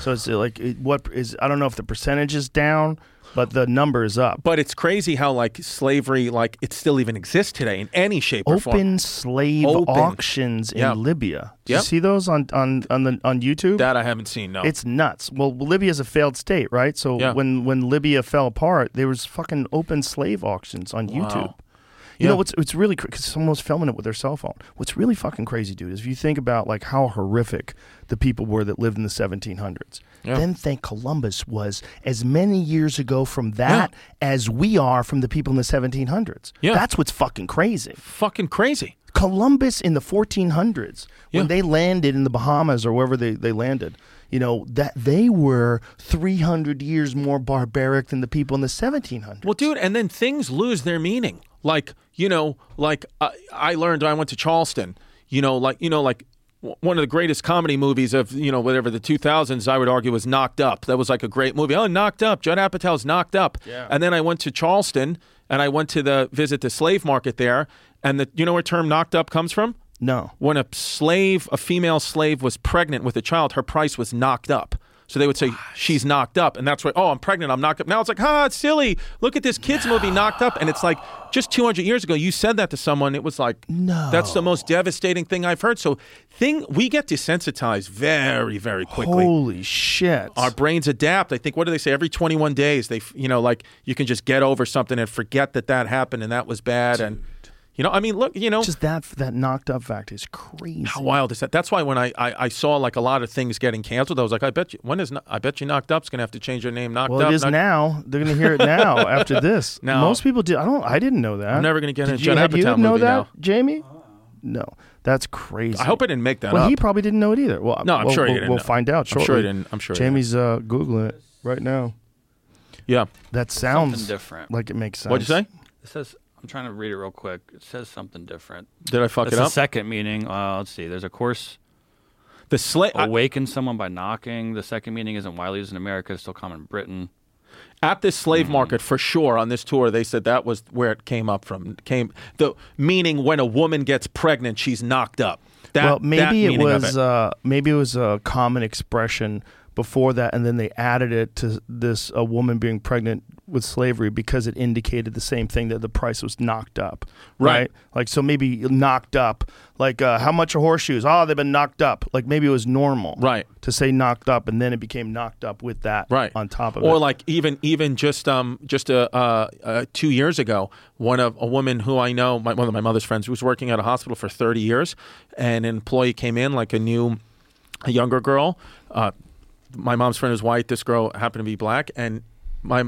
So it's like, what is, I don't know if the percentage is down, but the number is up. But it's crazy how like slavery, like it still even exists today in any shape or form. Open slave Open. auctions in yep. Libya. Did yep. you see those on on on, the, on YouTube? That I haven't seen. No, it's nuts. Well, Libya's a failed state, right? So yeah. when when Libya fell apart, there was fucking open slave auctions on wow. YouTube. You yeah. know what's it's really crazy because someone was filming it with their cell phone. What's really fucking crazy, dude, is if you think about like how horrific the people were that lived in the seventeen hundreds. Yeah. Then think Columbus was as many years ago from that yeah. as we are from the people in the seventeen hundreds. Yeah. That's what's fucking crazy. Fucking crazy. Columbus in the fourteen hundreds yeah. when they landed in the Bahamas or wherever they, they landed. You know, that they were three hundred years more barbaric than the people in the seventeen hundreds. Well, dude, and then things lose their meaning. Like, you know, like I, I learned, I went to Charleston, you know, like, you know, like one of the greatest comedy movies of, you know, whatever the two thousands, I would argue was Knocked Up. That was like a great movie. Oh, Knocked Up. Judd Apatow's Knocked Up. Yeah. And then I went to Charleston and I went to the visit the slave market there. And the, you know where the term Knocked Up comes from? No. When a slave, a female slave was pregnant with a child, her price was knocked up. So they would say, she's knocked up. And that's why, oh, I'm pregnant, I'm knocked up. Now it's like, ah, it's silly. Look at this kids no. movie, Knocked Up. And it's like, just two hundred years ago, you said that to someone. It was like, no. That's the most devastating thing I've heard. So thing we get desensitized very, very quickly. Holy shit. Our brains adapt. I think, what do they say? Every twenty-one days, they, you know, like you can just get over something and forget that that happened and that was bad. Dude. And, you know, I mean, look, you know. Just that that knocked up fact is crazy. How wild is that? That's why when I, I, I saw like a lot of things getting canceled, I was like, I bet you, when is, I bet you Knocked Up's going to have to change their name, Knocked Up. Well, it is now. They're going to hear it now after this. Now, most people do. I don't, I didn't know that. I'm never going to get a Judd Apatow movie now. Did you know that, Jamie? No. That's crazy. I hope I didn't make that well, up. Well, he probably didn't know it either. Well, no, I'm well, sure he we'll, didn't We'll know. Find out shortly. I'm sure he didn't. I'm sure Jamie's uh, Googling it right now. Yeah. That sounds different. Like it makes sense. What'd you say? It says... I'm trying to read it real quick. It says something different. Did I fuck That's it up? It's the second meaning. Uh, let's see. There's a course. The slave awaken I, someone by knocking. The second meaning isn't widely used in America. It's still common in Britain. At this slave mm. market, for sure, on this tour, they said that was where it came up from. Came the meaning when a woman gets pregnant, she's knocked up. That, well, maybe that it was. It. Uh, maybe it was a common expression before that, and then they added it to this a woman being pregnant with slavery because it indicated the same thing, that the price was knocked up, right? right? Like, so maybe knocked up, like uh, how much are horseshoes? Oh, they've been knocked up. Like, maybe it was normal, right, to say knocked up, and then it became knocked up with that, right, on top of or it. Or like even even just um just a uh, uh, two years ago, one of a woman who I know, my, one of my mother's friends, who was working at a hospital for thirty years, and an employee came in, like a new, a younger girl. Uh, my mom's friend is white. This girl happened to be black, and my.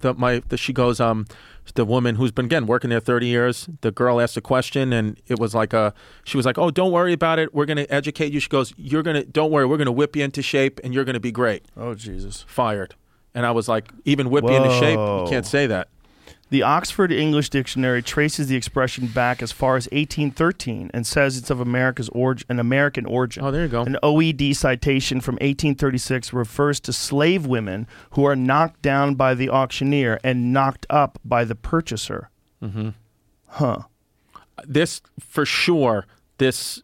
The, my the, she goes, um, the woman who's been, again, working there thirty years, the girl asked a question, and it was like a, she was like, oh, don't worry about it. We're going to educate you. She goes, you're going to, don't worry, we're going to whip you into shape, and you're going to be great. Oh, Jesus. Fired. And I was like, even whip Whoa. you into shape? You can't say that. The Oxford English Dictionary traces the expression back as far as eighteen thirteen and says it's of America's origin, an American origin. Oh, there you go. An O E D citation from eighteen thirty-six refers to slave women who are knocked down by the auctioneer and knocked up by the purchaser. Mm-hmm. Huh. This, for sure, this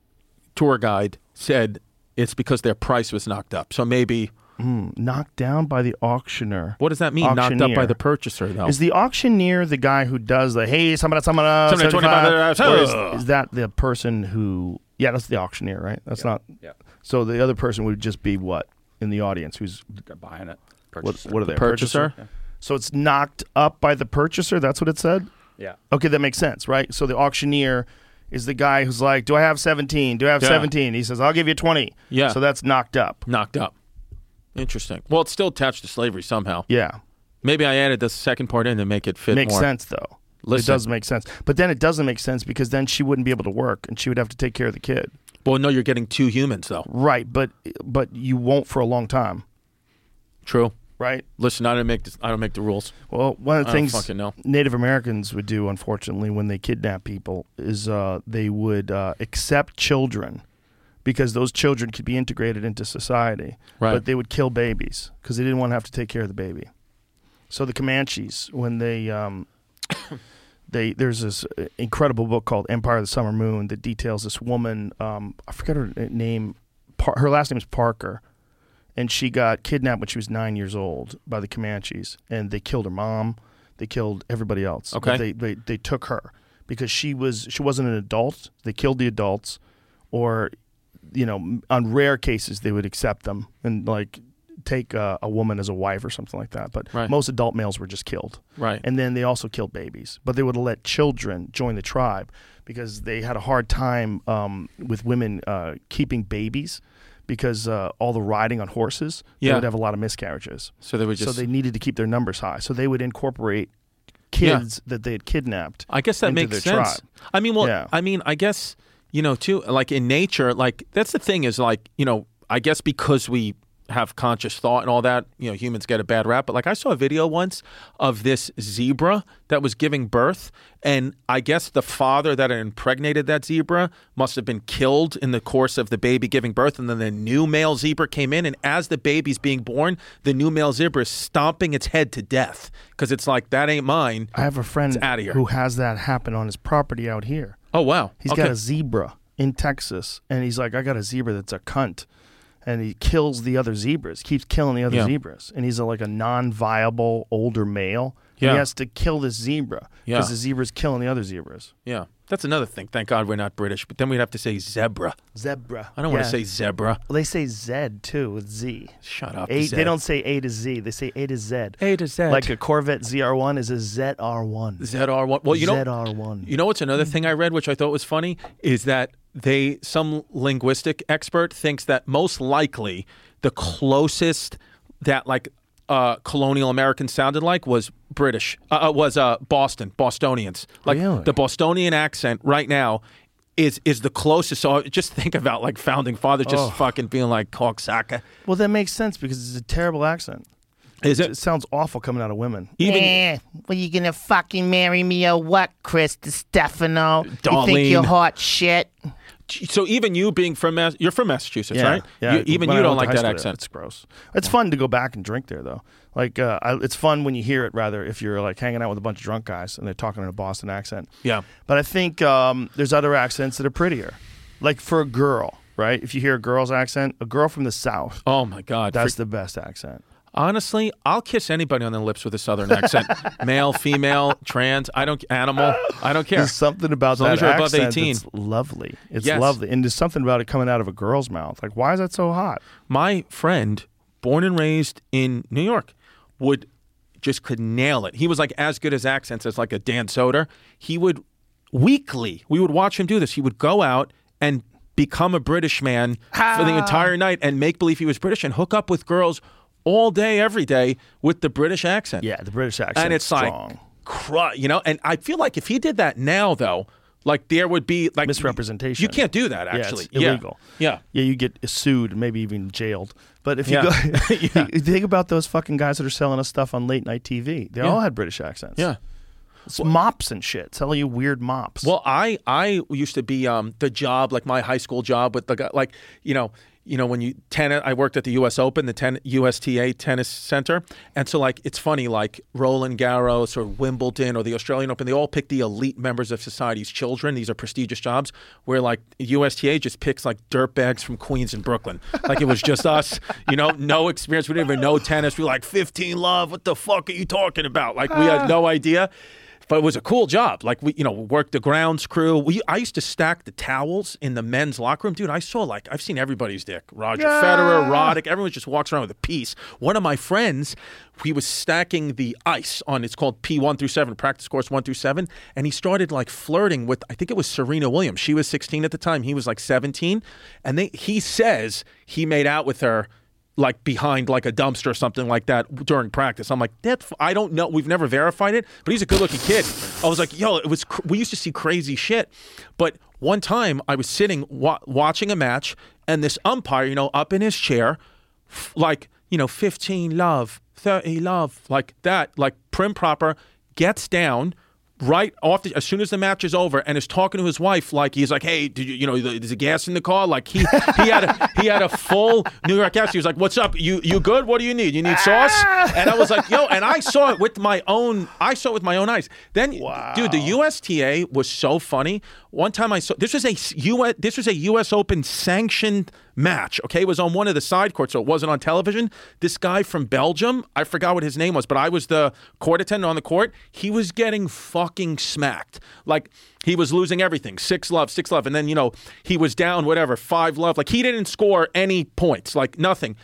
tour guide said it's because their price was knocked up. So maybe... Mm, knocked down by the auctioneer. What does that mean? Auctioneer. Knocked up by the purchaser, though. Is the auctioneer the guy who does the hey, somebody, somebody, uh, somebody twenty-five, or is, is that the person who? Yeah, that's the auctioneer, right? That's yeah. not. Yeah. So the other person would just be what in the audience who's buying it. Purchaser. What, what are they? The purchaser. purchaser? Yeah. So it's knocked up by the purchaser. That's what it said. Yeah. Okay, that makes sense, right? So the auctioneer is the guy who's like, "Do I have seventeen? Do I have yeah. seventeen?" He says, "I'll give you twenty." Yeah. So that's knocked up. Knocked up. Interesting. Well, it's still attached to slavery somehow. Yeah. Maybe I added the second part in to make it fit Makes more. Makes sense, though. Listen. It does make sense. But then it doesn't make sense because then she wouldn't be able to work and she would have to take care of the kid. Well, no, you're getting two humans, though. Right, but but you won't for a long time. True. Right? Listen, I don't make this, I don't make the rules. Well, one of the I things Native Americans would do, unfortunately, when they kidnap people is uh, they would uh, accept children, because those children could be integrated into society. Right. But they would kill babies because they didn't want to have to take care of the baby. So the Comanches, when they, um, they there's this incredible book called Empire of the Summer Moon that details this woman, um, I forget her name, Par- her last name is Parker, and she got kidnapped when she was nine years old by the Comanches, and they killed her mom, they killed everybody else. Okay. But they, they, they took her because she, was, she wasn't an adult. They killed the adults, or... you know, on rare cases, they would accept them and, like, take a, a woman as a wife or something like that. But right. most adult males were just killed. Right. And then they also killed babies. But they would let children join the tribe because they had a hard time um, with women uh, keeping babies because uh, all the riding on horses, yeah. they would have a lot of miscarriages. So they would just... So they needed to keep their numbers high. So they would incorporate kids yeah. that they had kidnapped. I guess that into makes their sense. Tribe. I mean, well, yeah. I mean, I guess... You know, too, like in nature, like that's the thing is like, you know, I guess because we have conscious thought and all that, you know, humans get a bad rap. But like I saw a video once of this zebra that was giving birth. And I guess the father that impregnated that zebra must have been killed in the course of the baby giving birth. And then the new male zebra came in. And as the baby's being born, the new male zebra is stomping its head to death because it's like, that ain't mine. I have a friend who has that happen on his property out here. Oh, wow. He's okay. got a zebra in Texas, and he's like, I got a zebra that's a cunt. And he kills the other zebras, keeps killing the other yeah. zebras. And he's a, like a non-viable older male. Yeah. He has to kill this zebra because yeah. the zebra's killing the other zebras. Yeah. That's another thing. Thank God we're not British. But then we'd have to say zebra. Zebra. I don't yeah. want to say zebra. Well, they say Zed, too, with Z. Shut up, a, They don't say A to Z. They say A to Z. A to Z. Like a Corvette Z R one is a Z R one. Z R one. Well, you know, Z R one. You know what's another thing I read, which I thought was funny, is that they some linguistic expert thinks that most likely the closest that, like, Uh, colonial American sounded like was British, uh, was uh, Boston, Bostonians. Like really? The Bostonian accent right now is is the closest. So just think about like founding fathers just oh. fucking being like cocksucker. Well, that makes sense because it's a terrible accent. Is it? It sounds awful coming out of women. Even, eh, well, you gonna fucking marry me or what, Chris DiStefano? Darlene. You think you're hot shit? So even you being from Mass- you're from Massachusetts, yeah, right? Yeah. You, even when you don't like that accent. There, it's gross. It's fun to go back and drink there, though. Like uh, I, it's fun when you hear it, rather, if you're like hanging out with a bunch of drunk guys and they're talking in a Boston accent. Yeah. But I think um, there's other accents that are prettier. Like for a girl, right? If you hear a girl's accent, a girl from the South. Oh, my God. That's For- the best accent. Honestly, I'll kiss anybody on the lips with a Southern accent. Male, female, trans, I don't, animal, I don't care. There's something about as long that as you're accent above eighteen. It's lovely. It's yes. lovely. And there's something about it coming out of a girl's mouth. Like, why is that so hot? My friend, born and raised in New York, would just could nail it. He was like as good as accents as like a Dan Soder. He would weekly, we would watch him do this. He would go out and become a British man ah. for the entire night and make believe he was British and hook up with girls all day, every day, with the British accent. Yeah, the British accent. And it's strong. like, cr- you know, and I feel like if he did that now, though, like there would be like misrepresentation. You can't do that, actually. Yeah, it's illegal. Yeah. Yeah, yeah you get sued, maybe even jailed. But if you yeah. go, yeah. you think about those fucking guys that are selling us stuff on late night T V, they yeah. all had British accents. Yeah. It's well, mops and shit, telling you weird mops. Well, I, I used to be um, the job, like my high school job with the guy, like, you know, You know, when you tennis, I worked at the U S Open, the ten, U S T A Tennis Center. And so, like, it's funny, like, Roland Garros or Wimbledon or the Australian Open, they all pick the elite members of society's children. These are prestigious jobs where, like, U S T A just picks, like, dirtbags from Queens and Brooklyn. Like, it was just us, you know, no experience. We didn't even know tennis. We were like, fifteen love, what the fuck are you talking about? Like, we had no idea. But it was a cool job. Like, we, you know, worked the grounds crew. We, I used to stack the towels in the men's locker room. Dude, I saw, like, I've seen everybody's dick. Roger yeah. Federer, Roddick. Everyone just walks around with a piece. One of my friends, he was stacking the ice on, it's called P one through seven, practice course one through seven. And he started, like, flirting with, I think it was Serena Williams. She was sixteen at the time. He was, like, seventeen. And they, he says he made out with her, like, behind, like, a dumpster or something like that during practice. I'm like, that, I don't know. We've never verified it, but he's a good-looking kid. I was like, yo, it was, cr- we used to see crazy shit. But one time I was sitting wa- watching a match, and this umpire, you know, up in his chair, f- like, you know, fifteen love, thirty love, like that, like, prim proper, gets down right off the, as soon as the match is over, and is talking to his wife like he's like, hey, did you, you know, there's a gas in the car. Like he, he had a he had a full New York accent. He was like, what's up? You you good? What do you need? You need sauce? And I was like, yo, and I saw it with my own I saw it with my own eyes. Then, wow. dude, the U S T A was so funny. One time I saw this was a U S this was a U S Open sanctioned match. Okay, it was on one of the side courts, so it wasn't on television. This guy from Belgium, I forgot what his name was, but I was the court attendant on the court. He was getting fucking smacked. Like, he was losing everything. Six love, six love. And then, you know, he was down whatever, five love. Like, he didn't score any points, like nothing.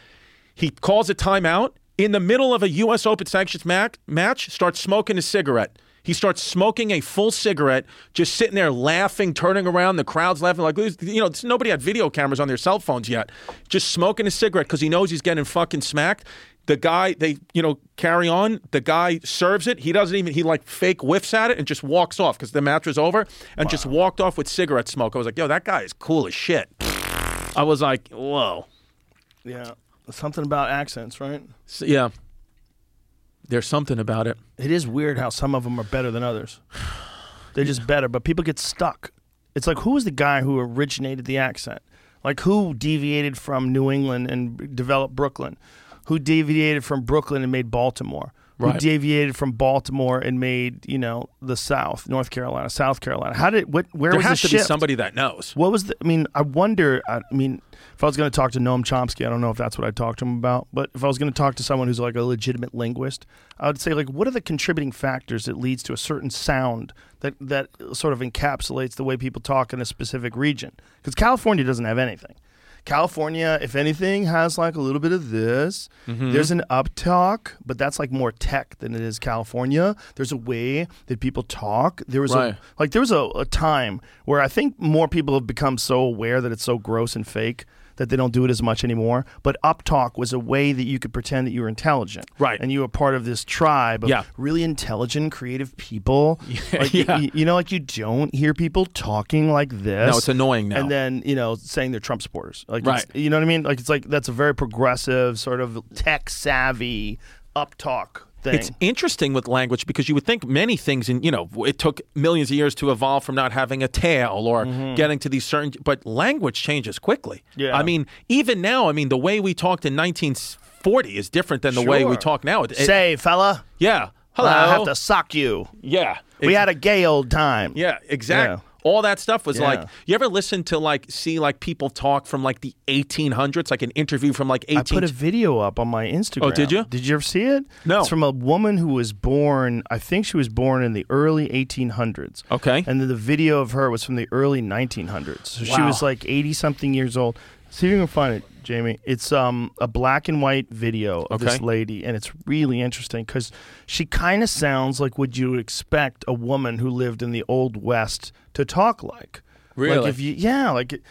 He calls a timeout in the middle of a U S Open sanctions match, match starts smoking a cigarette. He starts smoking a full cigarette, just sitting there laughing, turning around. The crowd's laughing. Like, you know, nobody had video cameras on their cell phones yet. Just smoking a cigarette because he knows he's getting fucking smacked. The guy, they, you know, carry on. The guy serves it. He doesn't even, he like fake whiffs at it and just walks off because the match was over and wow. just walked off with cigarette smoke. I was like, yo, that guy is cool as shit. I was like, whoa. Yeah. Something about accents, right? So, yeah. There's something about it. It is weird how some of them are better than others. They're just better, but people get stuck. It's like, who was the guy who originated the accent? Like, who deviated from New England and developed Brooklyn? Who deviated from Brooklyn and made Baltimore? Right. Who deviated from Baltimore and made, you know, the South, North Carolina, South Carolina? How did what? Where there was the shift? There has to be somebody that knows. What was the? I mean, I wonder. I mean. If I was going to talk to Noam Chomsky, I don't know if that's what I'd talk to him about, but if I was going to talk to someone who's like a legitimate linguist, I would say, like, what are the contributing factors that leads to a certain sound that, that sort of encapsulates the way people talk in a specific region? Because California doesn't have anything. California, if anything, has like a little bit of this. Mm-hmm. There's an up talk, but that's like more tech than it is California. There's a way that people talk. There was right. a, like there was a, a time where I think more people have become so aware that it's so gross and fake that they don't do it as much anymore. But up talk was a way that you could pretend that you were intelligent, right? And you were part of this tribe of yeah. really intelligent, creative people. Yeah, like, yeah. You, you know, like you don't hear people talking like this. No, it's annoying now. And then, you know, saying they're Trump supporters, like right? It's, you know what I mean? Like it's like that's a very progressive, sort of tech savvy up talk. Thing. It's interesting with language because you would think many things, and you know, it took millions of years to evolve from not having a tail or mm-hmm. getting to these certain, but language changes quickly. Yeah. I mean, even now, I mean, the way we talked in nineteen forty is different than the sure. way we talk now. It, Say, fella. Yeah. Hello. I have to sock you. Yeah. Ex- we had a gay old time. Yeah, exactly. Yeah. All that stuff was yeah. like, you ever listen to like, see like people talk from like the eighteen hundreds, like an interview from like eighteen... I put a video up on my Instagram. Oh, did you? Did you ever see it? No. It's from a woman who was born, I think she was born in the early eighteen hundreds. Okay. And then the video of her was from the early nineteen hundreds. So wow. She was like eighty-something years old. See if you can find it, Jamie. It's um, a black and white video of okay. this lady, and it's really interesting because she kind of sounds like what you would expect a woman who lived in the Old West to talk like. Really? Like if you, yeah, like it,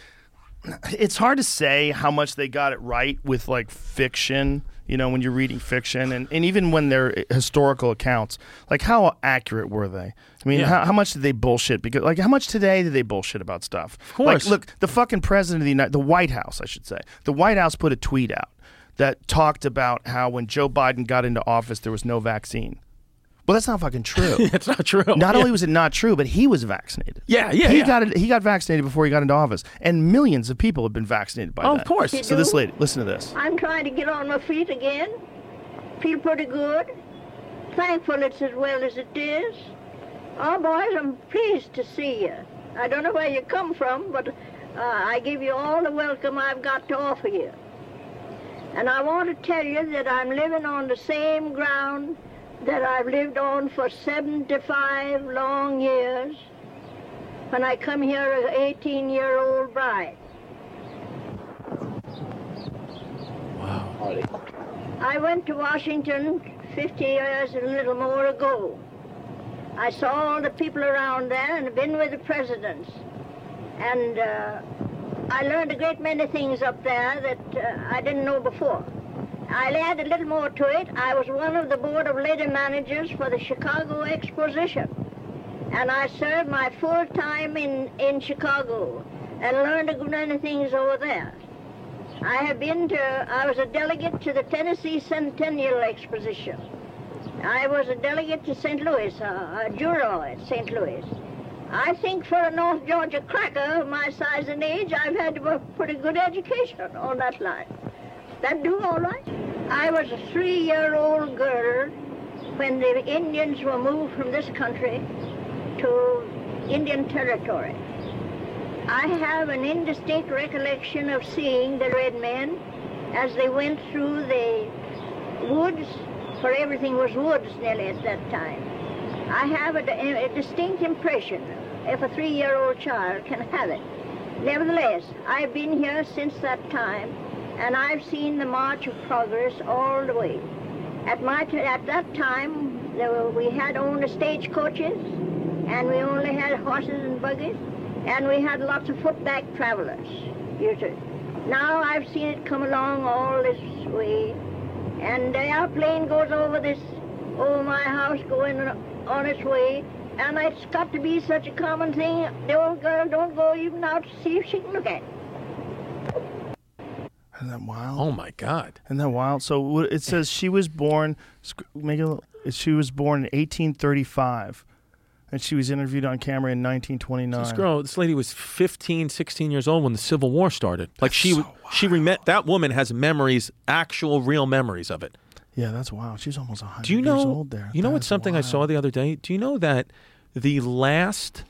it's hard to say how much they got it right with like fiction, you know, when you're reading fiction, and, and even when they're historical accounts, like how accurate were they? I mean, yeah. how, how much did they bullshit? Because, like, how much today do they bullshit about stuff? Of course. Like, look, the fucking president of the United, the White House, I should say, the White House put a tweet out that talked about how when Joe Biden got into office, there was no vaccine. Well, that's not fucking true. That's not true. Not yeah. only was it not true, but he was vaccinated. Yeah, yeah, he yeah. got it, he got vaccinated before he got into office, and millions of people have been vaccinated by oh, that. Of course. You so do? This lady, listen to this. I'm trying to get on my feet again. Feel pretty good. Thankful it's as well as it is. Oh, boys, I'm pleased to see you. I don't know where you come from, but uh, I give you all the welcome I've got to offer you. And I want to tell you that I'm living on the same ground that I've lived on for seventy-five long years when I come here as an eighteen-year-old bride. Wow. I went to Washington fifty years and a little more ago. I saw all the people around there and been with the presidents. And uh, I learned a great many things up there that uh, I didn't know before. I'll add a little more to it. I was one of the board of lady managers for the Chicago Exposition. And I served my full time in, in Chicago and learned a good many things over there. I have been to, I was a delegate to the Tennessee Centennial Exposition. I was a delegate to Saint Louis, a, a juror at Saint Louis. I think for a North Georgia cracker of my size and age, I've had a pretty good education on that line. That do all right? I was a three-year-old girl when the Indians were moved from this country to Indian Territory. I have an indistinct recollection of seeing the red men as they went through the woods, for everything was woods nearly at that time. I have a, a distinct impression, if a three-year-old child can have it. Nevertheless, I've been here since that time, and I've seen the march of progress all the way. At my t- at that time, there were, we had only stagecoaches, and we only had horses and buggies, and we had lots of footback travelers. Now I've seen it come along all this way, and the airplane goes over this, over my house going on its way, and it's got to be such a common thing, the old girl don't go even out to see if she can look at it. Isn't that wild? Oh my God! Isn't that wild? So it says she was born. Make it a little, she was born in eighteen thirty-five, and she was interviewed on camera in nineteen twenty-nine. This girl, this lady, was fifteen, sixteen years old when the Civil War started. Like that's she, so she remet. That woman has memories, actual, real memories of it. Yeah, that's wild. She's almost one hundred Do you know, years old there. You know what's something wild. I saw the other day? Do you know that the last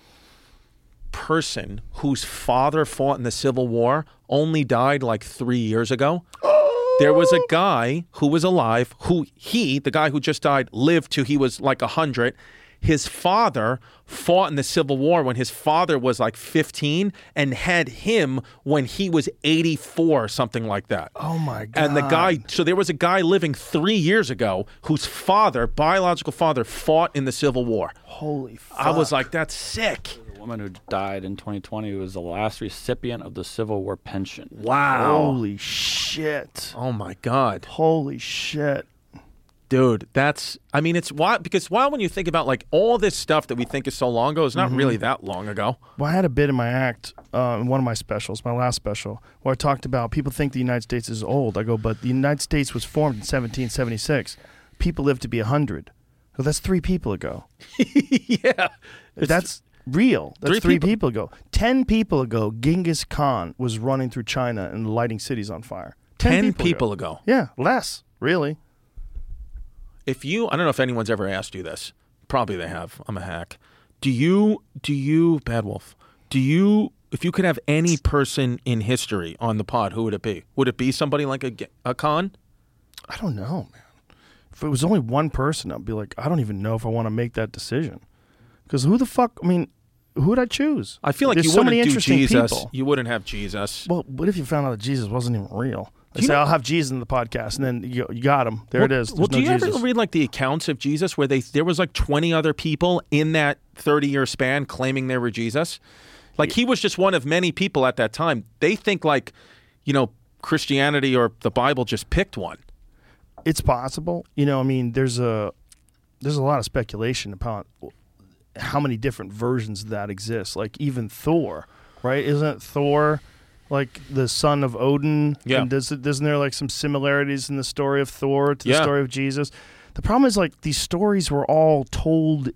person whose father fought in the Civil War only died like three years ago? Oh. There was a guy who was alive who he, the guy who just died, lived till he was like a hundred. His father fought in the Civil War when his father was like fifteen and had him when he was eighty-four, something like that. Oh my God. And the guy, so there was a guy living three years ago whose father, biological father, fought in the Civil War. Holy fuck. I was like, that's sick. The woman who died in twenty twenty was the last recipient of the Civil War pension. Wow. Holy shit. Oh my God. Holy shit. Dude, that's, I mean, it's wild, because wild when you think about, like, all this stuff that we think is so long ago is not mm-hmm. really that long ago. Well, I had a bit in my act, uh, in one of my specials, my last special, where I talked about people think the United States is old. I go, but the United States was formed in seventeen seventy-six. People lived to be one hundred. Well, that's three people ago. Yeah. That's real. That's three, three people. people ago. Ten people ago, Genghis Khan was running through China and lighting cities on fire. Ten, Ten people, people ago. ago. Yeah, less, really. If you, I don't know if anyone's ever asked you this. Probably they have. I'm a hack. Do you, do you, Bad Wolf, do you, if you could have any person in history on the pod, who would it be? Would it be somebody like a, a Khan? I don't know, man. If it was only one person, I'd be like, I don't even know if I want to make that decision. Because who the fuck, I mean, who would I choose? I feel like There's you so wouldn't many do interesting Jesus. People. You wouldn't have Jesus. Well, what if you found out that Jesus wasn't even real? I say, know, I'll have Jesus in the podcast, and then you, you got him. There well, it is. There's well, do no you Jesus. Ever read like the accounts of Jesus where they there was like twenty other people in that thirty-year span claiming they were Jesus? Like he was just one of many people at that time. They think like, you know, Christianity or the Bible just picked one. It's possible. You know, I mean, there's a there's a lot of speculation about how many different versions of that exist. Like even Thor, right? Isn't Thor like the son of Odin? Yeah. And does, isn't there like some similarities in the story of Thor to the yeah. story of Jesus? The problem is like these stories were all told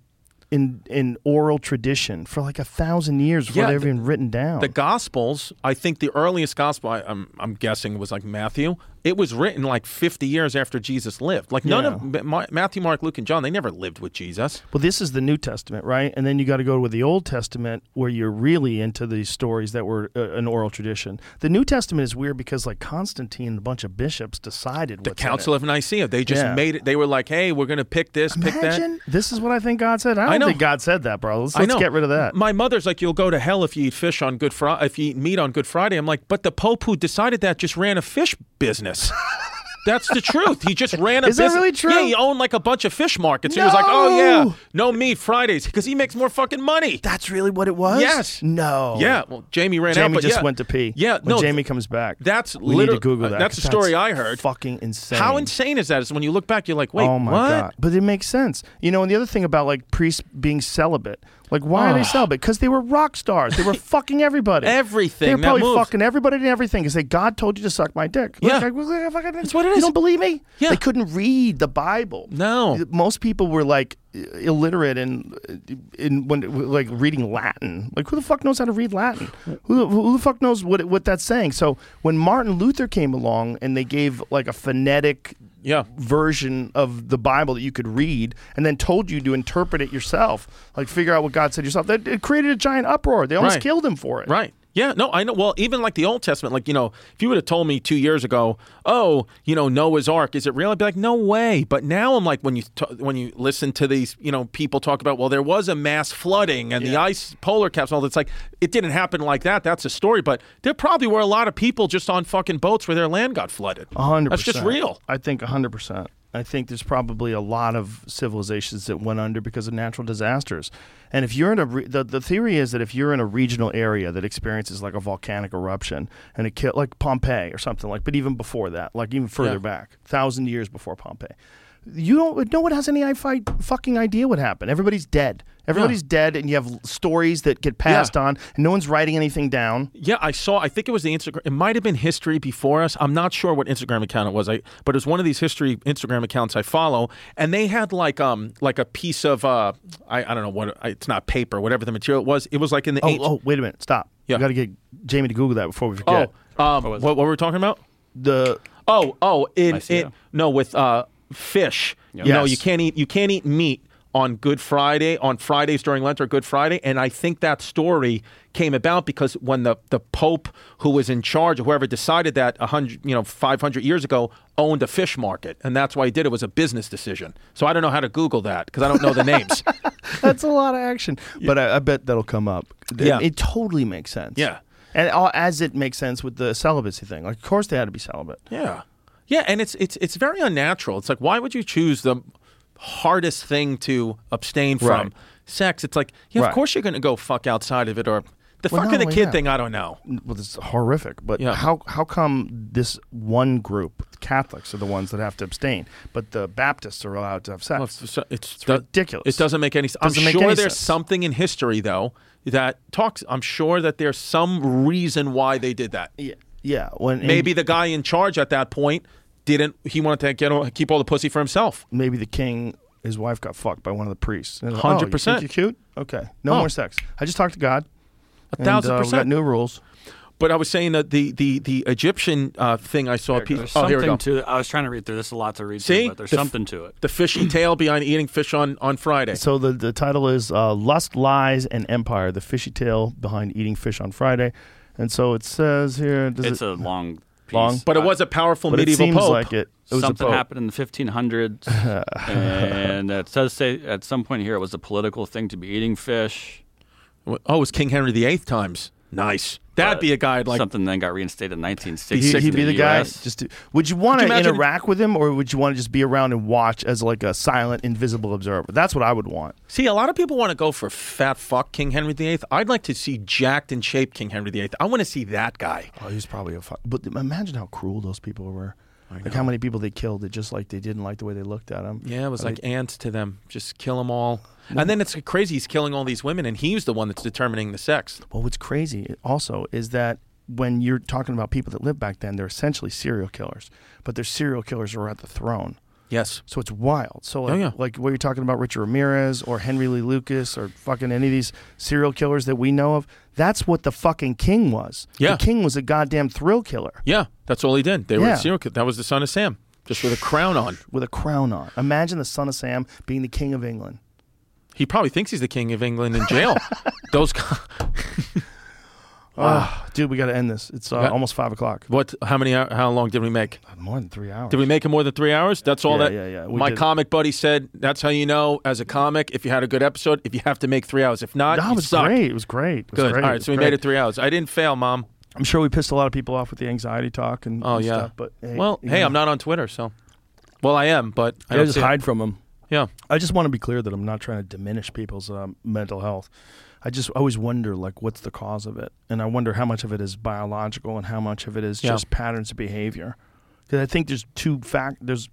in in oral tradition for like a thousand years before yeah, they were even written down. The Gospels, I think the earliest Gospel, I, I'm, I'm guessing, was like Matthew. It was written like fifty years after Jesus lived. Like none yeah. of Matthew, Mark, Luke, and John, they never lived with Jesus. Well, this is the New Testament, right? And then you got to go with the Old Testament where you're really into these stories that were uh, an oral tradition. The New Testament is weird because like Constantine and a bunch of bishops decided what's The Council of Nicaea, they just yeah. made it. They were like, hey, we're going to pick this, Imagine, pick that. Imagine, this is what I think God said. I don't I know. think God said that, bro. Let's, let's get rid of that. My mother's like, you'll go to hell if you eat fish on Good Friday, if you eat meat on Good Friday. I'm like, but the Pope who decided that just ran a fish business. That's the truth. He just ran a Is business. Is that really true? Yeah, he owned like a bunch of fish markets. No! He was like, oh yeah, no meat Fridays because he makes more fucking money. That's really what it was? Yes. No. Yeah, well, Jamie ran Jamie out. Jamie just yeah. went to pee. Yeah, when no. Jamie comes back. That's we literally. Need to Google that. Uh, that's the story that's I heard. Fucking insane. How insane is that? Is when you look back, you're like, wait, oh my what? God. But it makes sense. You know, and the other thing about like priests being celibate. Like, why oh. are they celibate? Because they were rock stars. They were fucking everybody. Everything. They were probably fucking everybody and everything because they, God told you to suck my dick. Yeah. Like, that's what it is. You don't believe me? Yeah. They couldn't read the Bible. No. Most people were like illiterate and in, in when like reading Latin. Like, who the fuck knows how to read Latin? Who, who the fuck knows what what that's saying? So when Martin Luther came along and they gave like a phonetic Yeah. version of the Bible that you could read and then told you to interpret it yourself, like figure out what God said yourself, that it created a giant uproar. They almost right. killed him for it. Right. Yeah, no, I know. Well, even like the Old Testament, like, you know, if you would have told me two years ago, oh, you know, Noah's Ark, is it real? I'd be like, no way. But now I'm like, when you t- when you listen to these, you know, people talk about, well, there was a mass flooding and yeah. the ice polar caps and all that's like, it didn't happen like that. That's a story. But there probably were a lot of people just on fucking boats where their land got flooded. one hundred percent. That's just real. I think one hundred percent. I think there's probably a lot of civilizations that went under because of natural disasters. And if you're in a, re- the, the theory is that if you're in a regional area that experiences like a volcanic eruption and it killed, like Pompeii or something like, but even before that, like even further yeah. back, thousand years before Pompeii, you don't, no one has any fucking idea what happened. Everybody's dead. Everybody's yeah. dead, and you have stories that get passed yeah. on, and no one's writing anything down. Yeah, I saw, I think it was the Instagram, it might have been History Before Us. I'm not sure what Instagram account it was, I, but it was one of these history Instagram accounts I follow, and they had like um like a piece of, uh I, I don't know what, it's not paper, whatever the material was. It was like in the... Oh, eight- oh wait a minute, stop. Yeah. You got to get Jamie to Google that before we forget. Oh, um, what, what were we talking about? The... Oh, oh, it, it no, with uh fish. Yep. Yes. No, you can't eat. You can't eat meat on Good Friday, on Fridays during Lent or Good Friday. And I think that story came about because when the, the Pope who was in charge or whoever decided that one hundred, you know, five hundred years ago owned a fish market. And that's why he did it. It was a business decision. So I don't know how to Google that because I don't know the names. That's a lot of action. Yeah. But I, I bet that'll come up. It, yeah. it totally makes sense. Yeah. And all, as it makes sense with the celibacy thing. Like, of course they had to be celibate. Yeah. Yeah. And it's it's it's very unnatural. It's like, why would you choose the... hardest thing to abstain from right. sex? It's like, yeah, right. of course you're going to go fuck outside of it, or the well, fucking no, the kid yeah. thing. I don't know. Well, it's horrific. But yeah. how how come this one group, Catholics, are the ones that have to abstain, but the Baptists are allowed to have sex? Well, it's, it's, it's ridiculous. It doesn't make any sense. I'm sure there's sense. something in history though that talks. I'm sure that there's some reason why they did that. Yeah, yeah. When maybe in, the guy in charge at that point. Didn't he wanted to get all, keep all the pussy for himself? Maybe the king, his wife got fucked by one of the priests. One hundred percent. You think you're cute? Okay, no oh. more sex. I just talked to God. A thousand and, uh, percent. We got new rules. But I was saying that the the the Egyptian uh, thing I saw. Pe- oh, here we go. To, I was trying to read through. This is a lot to read. See, through, but there's the, something to it. The fishy tale behind eating fish on, on Friday. So the the title is uh, Lust, Lies, and Empire: The Fishy Tale Behind Eating Fish on Friday. And so it says here. Does it's it, a long. Piece. Long, but it was a powerful but medieval it seems pope. Like it. It was Something a pope. happened in the fifteen hundreds, and it does say at some point here it was a political thing to be eating fish. Oh, it was King Henry the Eighth times. Nice. That'd uh, be a guy I'd like. Something then got reinstated in nineteen sixty. He'd be the guy. Just to, would you want to interact with him, or would you want to just be around and watch as like a silent, invisible observer? That's what I would want. See, a lot of people want to go for fat fuck King Henry the Eighth. I'd like to see jacked and shaped King Henry the Eighth. I want to see that guy. Oh, he's probably a fuck. But imagine how cruel those people were. Like how many people they killed that just like they didn't like the way they looked at him. Yeah, it was Are like they... ants to them. Just kill them all. Well, and then it's crazy he's killing all these women and he's the one that's determining the sex. Well, what's crazy also is that when you're talking about people that lived back then, they're essentially serial killers. But their serial killers are at the throne. Yes. So it's wild. So like, oh, yeah. like what you're talking about, Richard Ramirez or Henry Lee Lucas or fucking any of these serial killers that we know of, that's what the fucking king was. Yeah. The king was a goddamn thrill killer. Yeah. That's all he did. They yeah. were serial killers. That was the Son of Sam, just with a crown on. With a crown on. Imagine the Son of Sam being the king of England. He probably thinks he's the king of England in jail. Those guys. Wow. Oh, dude, we got to end this. It's uh, yeah. almost five o'clock. What? How many? How long did we make? More than three hours. Did we make it more than three hours? That's all yeah, that. Yeah, yeah. We my did. comic buddy said that's how you know as a comic if you had a good episode. If you have to make three hours, if not, that no, was suck. great. It was great. It was good. Great. All right, so we great. made it three hours. I didn't fail, Mom. I'm sure we pissed a lot of people off with the anxiety talk and oh and yeah. Stuff, but hey, well, hey, know. I'm not on Twitter, so well, I am, but I, I don't just hide it. from them. Yeah, I just want to be clear that I'm not trying to diminish people's um, mental health. I just always wonder, like, what's the cause of it? And I wonder how much of it is biological and how much of it is yeah. just patterns of behavior. Because I think there's two fact. There's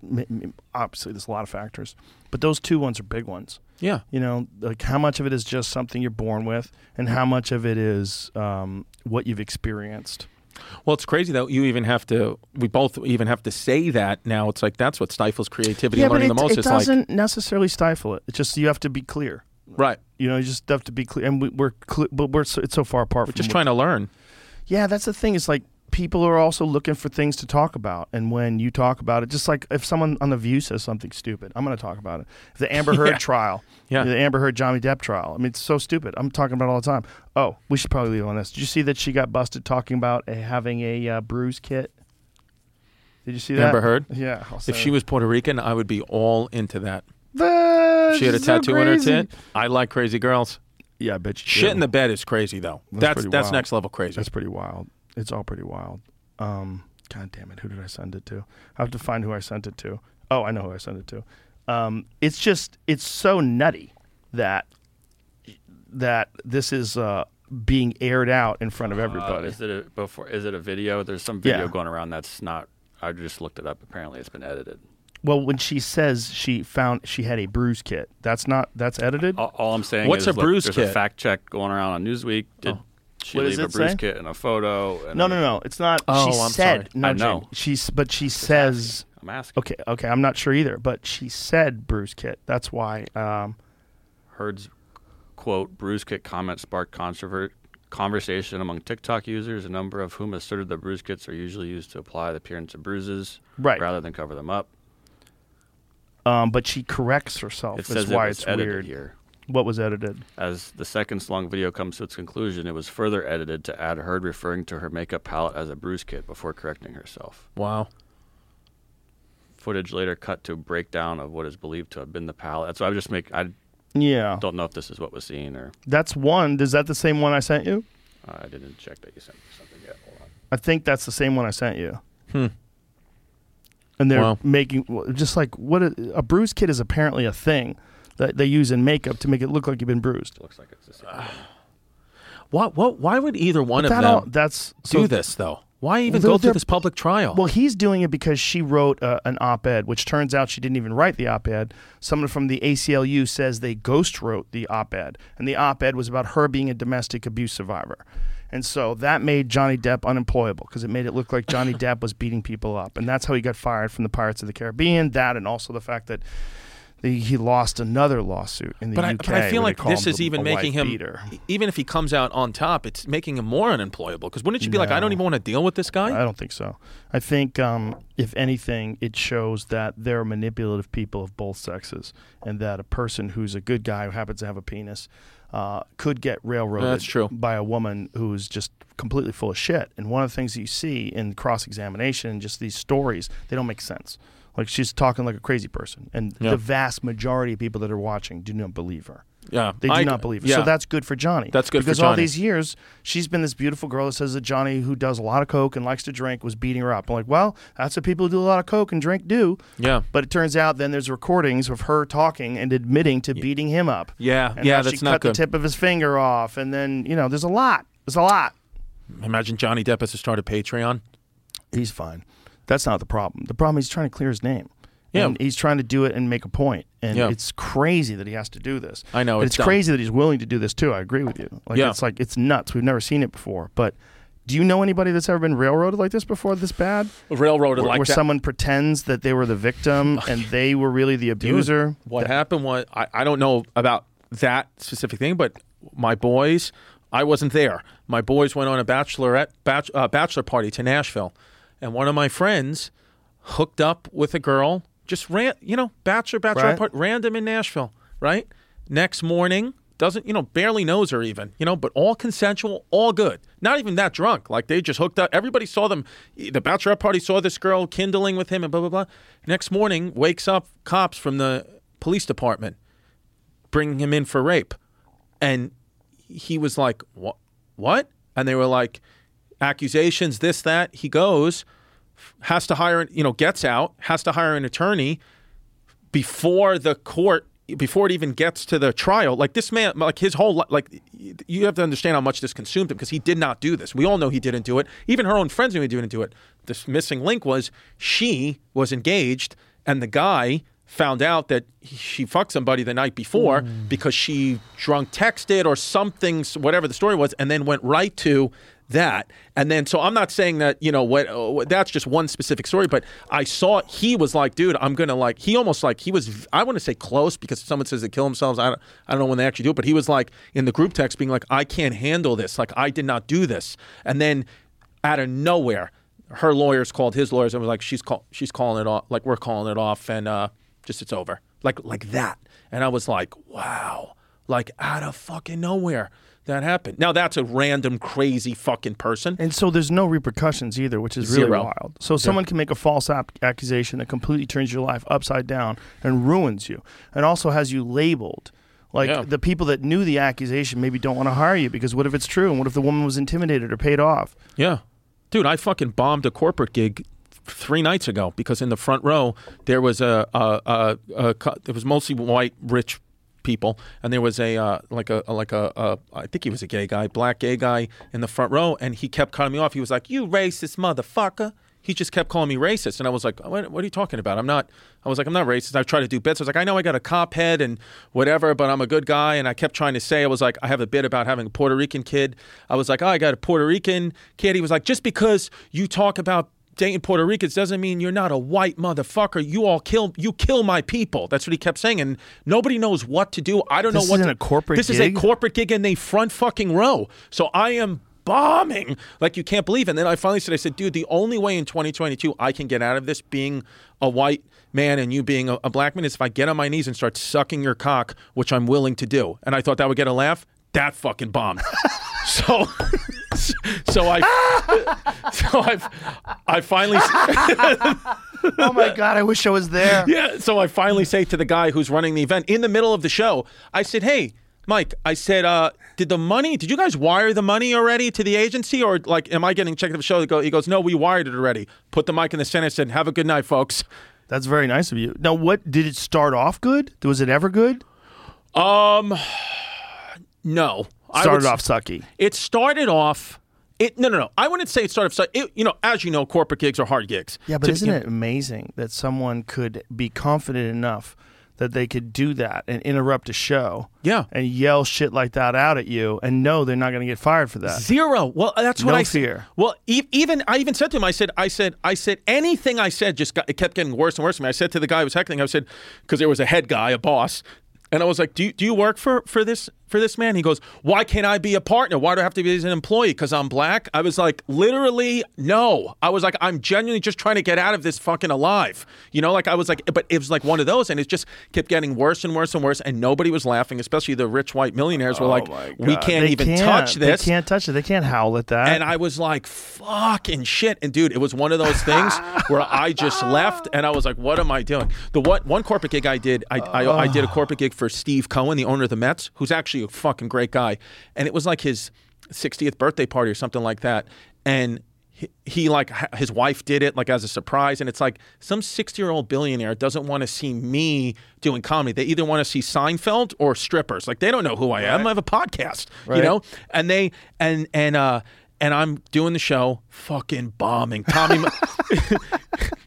obviously there's a lot of factors, but those two ones are big ones. Yeah, you know, like how much of it is just something you're born with, and how much of it is um, what you've experienced. Well, it's crazy that you even have to. We both even have to say that now. It's like that's what stifles creativity. Yeah, and learning but it, the most. It it's doesn't like, necessarily stifle it. It's just you have to be clear. Right, you know, you just have to be clear, and we, we're, cl- but we're so, it's so far apart. We're from just trying to learn. Yeah, that's the thing. It's like people are also looking for things to talk about, and when you talk about it, just like if someone on The View says something stupid, I'm going to talk about it. The Amber Heard yeah. trial, yeah, the Amber Heard Johnny Depp trial. I mean, it's so stupid. I'm talking about it all the time. Oh, we should probably leave on this. Did you see that she got busted talking about a, having a uh, bruise kit? Did you see that? Amber Heard. Yeah. I'll say if she was Puerto Rican, I would be all into that. The, she had a tattoo on her tit. I like crazy girls. Yeah, I bet you Shit do. in the bed is crazy, though. That's that's, that's next level crazy. That's pretty wild. It's all pretty wild. Um, God damn it. Who did I send it to? I have to find who I sent it to. Oh, I know who I sent it to. Um, it's just, it's so nutty that that this is uh, being aired out in front of everybody. Uh, is, it a, before, is it a video? There's some video yeah. going around that's not, I just looked it up. Apparently it's been edited. Well, when she says she found she had a bruise kit, that's not that's edited. All, all I'm saying What's is a look, bruise there's kit? a fact check going around on Newsweek. Did oh. she what leave a bruise say? kit and a photo? And no, no, no. It's not. Oh, she I'm said, sorry. No, I know. She, she's but she says. I'm asking. Okay, okay. I'm not sure either. But she said bruise kit. That's why. Um, Heard's quote bruise kit comment sparked controversy. Conversation among TikTok users, a number of whom asserted that bruise kits are usually used to apply the appearance of bruises right. rather than cover them up. Um, but she corrects herself. It That's why it it's weird. Here. What was edited? As the seconds-long video comes to its conclusion, it was further edited to add Heard referring to her makeup palette as a bruise kit before correcting herself. Wow. Footage later cut to a breakdown of what is believed to have been the palette. So I just make I yeah. don't know if this is what was seen or. That's one. Is that the same one I sent you? Uh, I didn't check that you sent me something yet. Hold on. I think that's the same one I sent you. Hmm. And they're wow. making just like what a, a bruise kit is apparently a thing that they use in makeup to make it look like you've been bruised. It looks like it's the same. Uh, what? What? Why would either one but of that them all, that's, do so, this though? Why even go through this public trial? Well, he's doing it because she wrote uh, an op-ed, which turns out she didn't even write the op-ed. Someone from the A C L U says they ghost wrote the op-ed, and the op-ed was about her being a domestic abuse survivor. And so that made Johnny Depp unemployable because it made it look like Johnny Depp was beating people up. And that's how he got fired from the Pirates of the Caribbean. That and also the fact that he lost another lawsuit in the but U K. I, but I feel like this is even making him, beater. even if he comes out on top, it's making him more unemployable. Because wouldn't you be no. like, I don't even want to deal with this guy? I don't think so. I think, um, if anything, it shows that there are manipulative people of both sexes, and that a person who's a good guy who happens to have a penis uh, could get railroaded That's true. by a woman who's just completely full of shit. And one of the things that you see in cross-examination and just these stories, they don't make sense. Like, she's talking like a crazy person, and yeah. the vast majority of people that are watching do not believe her. Yeah, they do I, not believe her. Yeah. So that's good for Johnny. That's good for Johnny. Because all these years, she's been this beautiful girl that says that Johnny, who does a lot of coke and likes to drink, was beating her up. I'm like, well, that's what people who do a lot of coke and drink do. Yeah. But it turns out then there's recordings of her talking and admitting to yeah. beating him up. Yeah, and yeah, that's she not good. She cut the tip of his finger off, and then, you know, there's a lot. There's a lot. Imagine Johnny Depp has to start a Patreon. He's fine. That's not the problem. The problem is he's trying to clear his name. Yeah. And he's trying to do it and make a point. And yeah. it's crazy that he has to do this. I know. But it's it's crazy that he's willing to do this too. I agree with you. Like yeah. it's like it's nuts. We've never seen it before. But do you know anybody that's ever been railroaded like this before, this bad? Railroaded where, like where that? Where someone pretends that they were the victim and they were really the abuser? Dude, what that- happened was, I, I don't know about that specific thing, but my boys, I wasn't there. My boys went on a bachelorette bach, uh, bachelor party to Nashville. And one of my friends hooked up with a girl, just ran, you know, bachelor, bachelor, right. part, random in Nashville, right? Next morning, doesn't, you know, barely knows her even, you know, but all consensual, all good. Not even that drunk. Like, they just hooked up. Everybody saw them. The bachelorette party saw this girl kindling with him and blah, blah, blah. Next morning, wakes up cops from the police department, bringing him in for rape. And he was like, what? What? And they were like, accusations, this, that. He goes, has to hire, you know, gets out, has to hire an attorney before the court, before it even gets to the trial. Like, this man, like his whole, like, you have to understand how much this consumed him, because he did not do this. We all know he didn't do it. Even her own friends knew he didn't do it. This missing link was she was engaged, and the guy found out that she fucked somebody the night before mm. because she drunk texted or something, whatever the story was, and then went right to that. And then, so I'm not saying that, you know, what, oh, that's just one specific story, but I saw, he was like, dude, I'm going to like, he almost like, he was, I want to say close, because someone says they kill themselves. I don't, I don't know when they actually do it, but he was like in the group text being like, I can't handle this. Like, I did not do this. And then out of nowhere, her lawyers called his lawyers and was like, she's call, she's calling it off. Like, we're calling it off. And, uh, just it's over, like like that. And I was like, wow, like out of fucking nowhere that happened. Now that's a random crazy fucking person. And so there's no repercussions either, which is Zero. really wild. So yeah. someone can make a false ap- accusation that completely turns your life upside down and ruins you, and also has you labeled. Like yeah. the people that knew the accusation maybe don't want to hire you, because what if it's true, and what if the woman was intimidated or paid off? Yeah. Dude, I fucking bombed a corporate gig three nights ago, because in the front row there was a, a, a, a it was mostly white rich people, and there was a uh, like a like a, a I think he was a gay guy, black gay guy in the front row, and he kept cutting me off. He was like, "You racist motherfucker." He just kept calling me racist, and I was like, what, what are you talking about? I'm not, I was like, I'm not racist. I try to do bits. I was like, I know I got a cop head and whatever, but I'm a good guy, and I kept trying to say, I was like, I have a bit about having a Puerto Rican kid. I was like, oh, I got a Puerto Rican kid. He was like, just because you talk about dating Puerto Ricans doesn't mean you're not a white motherfucker. You all kill, you kill my people. That's what he kept saying, and nobody knows what to do. I don't this know what to do. This isn't a corporate this gig? This is a corporate gig in the front fucking row. So I am bombing like you can't believe. And then I finally said, I said, dude, the only way in twenty twenty-two I can get out of this being a white man and you being a, a black man is if I get on my knees and start sucking your cock, which I'm willing to do. And I thought that would get a laugh. That fucking bombed. So, so I, so I, I finally. Oh my God! I wish I was there. Yeah. So I finally say to the guy who's running the event in the middle of the show, I said, "Hey, Mike," I said, uh, "did the money? Did you guys wire the money already to the agency, or like, am I getting checked at the show?" He goes, "No, we wired it already." Put the mic in the center. Said, "Have a good night, folks." That's very nice of you. Now, what did it start off good? Was it ever good? Um. No. Started off sucky. It started off. It no, no, no. I wouldn't say it started off sucky. You know, as you know, corporate gigs are hard gigs. Yeah, but isn't it amazing that someone could be confident enough that they could do that and interrupt a show, yeah, and yell shit like that out at you, and no, they're not going to get fired for that. Zero. Well, that's what no I fear. Said. Well, e- even I even said to him, I said, I said, I said, anything I said just got, it kept getting worse and worse for me. I said to the guy who was heckling, I said, because there was a head guy, a boss, and I was like, do you, do you work for for this for this man? He goes, why can't I be a partner? Why do I have to be as an employee? Because I'm black. I was like, literally, no. I was like, I'm genuinely just trying to get out of this fucking alive. You know, like I was like, but it was like one of those, and it just kept getting worse and worse and worse, and nobody was laughing, especially the rich white millionaires were oh like, we can't they even can't. touch this. They can't touch it. They can't howl at that. And I was like, fucking shit. And dude, it was one of those things where I just left, and I was like, what am I doing? The what one corporate gig I did, I, I, I did a corporate gig for Steve Cohen, the owner of the Mets, who's actually a fucking great guy, and it was like his sixtieth birthday party or something like that, and he, he like his wife did it like as a surprise, and it's like some sixty year old billionaire doesn't want to see me doing comedy. They either want to see Seinfeld or strippers. Like they don't know who I am. Right. I have a podcast, right. You know, and they and and uh and I'm doing the show, fucking bombing. Tommy Ma-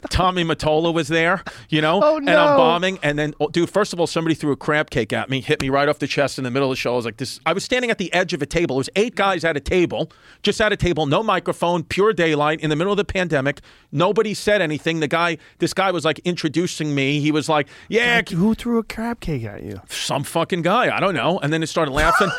Tommy Mottola was there, you know, oh, no. And I'm bombing. And then, oh, dude, first of all, somebody threw a crab cake at me, hit me right off the chest in the middle of the show. I was like, this. I was standing at the edge of a table. It was eight guys at a table, just at a table, no microphone, pure daylight, in the middle of the pandemic. Nobody said anything. The guy, this guy was like introducing me. He was like, yeah. God, who threw a crab cake at you? Some fucking guy. I don't know. And then it started laughing.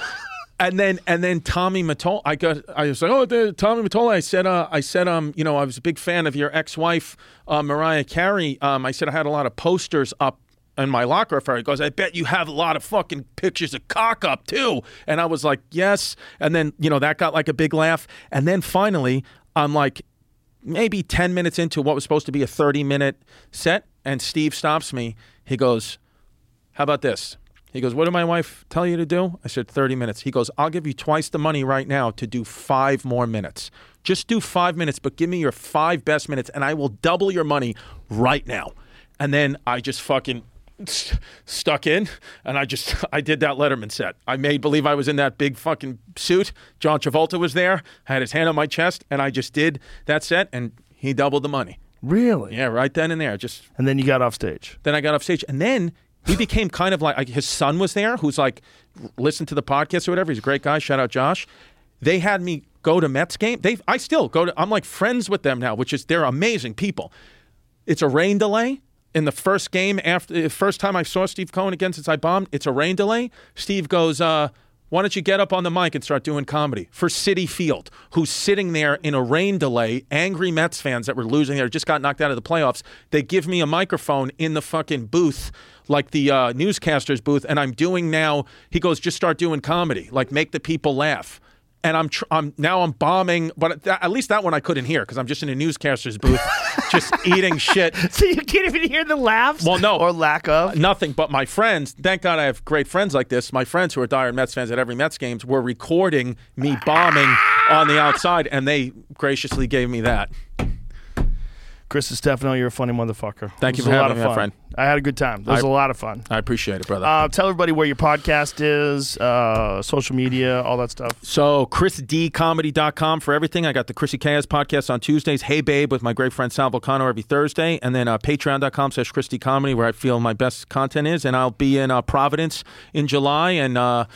And then, and then Tommy Mottola, I got, I was like, oh, the, Tommy Mottola. I said, uh, I said, um, you know, I was a big fan of your ex-wife, uh, Mariah Carey. Um, I said I had a lot of posters up in my locker for her. He goes, I bet you have a lot of fucking pictures of cock up too. And I was like, yes. And then, you know, that got like a big laugh. And then finally, I'm like, maybe ten minutes into what was supposed to be a thirty minute set, and Steve stops me. He goes, how about this? He goes, what did my wife tell you to do? I said, thirty minutes. He goes, I'll give you twice the money right now to do five more minutes. Just do five minutes, but give me your five best minutes, and I will double your money right now. And then I just fucking st- stuck in, and I just, I did that Letterman set. I made believe I was in that big fucking suit. John Travolta was there, had his hand on my chest, and I just did that set, and he doubled the money. Really? Yeah, right then and there. Just. And then you got off stage. Then I got off stage, and then... He became kind of like, like, his son was there, who's like, listened to the podcast or whatever. He's a great guy. Shout out Josh. They had me go to Mets game. They, I still go to, I'm like friends with them now, which is, they're amazing people. It's a rain delay. In the first game, after the first time I saw Steve Cohen again since I bombed, it's a rain delay. Steve goes, uh, why don't you get up on the mic and start doing comedy for Citi Field, who's sitting there in a rain delay, angry Mets fans that were losing there, just got knocked out of the playoffs. They give me a microphone in the fucking booth, like the uh, newscaster's booth, and I'm doing now, he goes, just start doing comedy, like make the people laugh. And I'm, tr- I'm now I'm bombing, but th- at least that one I couldn't hear because I'm just in a newscaster's booth, just eating shit. So you can't even hear the laughs? Well, no. Or lack of? Nothing, but my friends, thank God I have great friends like this. My friends who are diehard Mets fans at every Mets games were recording me bombing on the outside, and they graciously gave me that. Chris DiStefano, you're a funny motherfucker. Thank you for having me, my friend. I had a good time. It was I, a lot of fun. I appreciate it, brother. Uh, tell everybody where your podcast is, uh, social media, all that stuff. So, chris d comedy dot com for everything. I got the Chrissy Chaos podcast on Tuesdays. Hey Babe with my great friend Sal Volcano every Thursday. And then uh, patreon dot com slash christy comedy where I feel my best content is. And I'll be in uh, Providence in July and... Uh,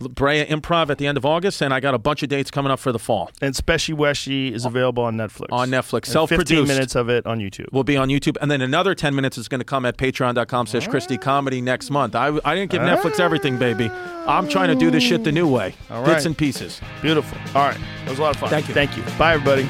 Brea Improv at the end of August, and I got a bunch of dates coming up for the fall. And Speshy Weshy is available on Netflix. On Netflix. And self-produced. fifteen minutes of it on YouTube. Will be on YouTube. And then another ten minutes is going to come at patreon dot com slash christy comedy next month. I, I didn't give Netflix everything, baby. I'm trying to do this shit the new way. All right. Bits and pieces. Beautiful. All right. That was a lot of fun. Thank you. Thank you. Bye, everybody.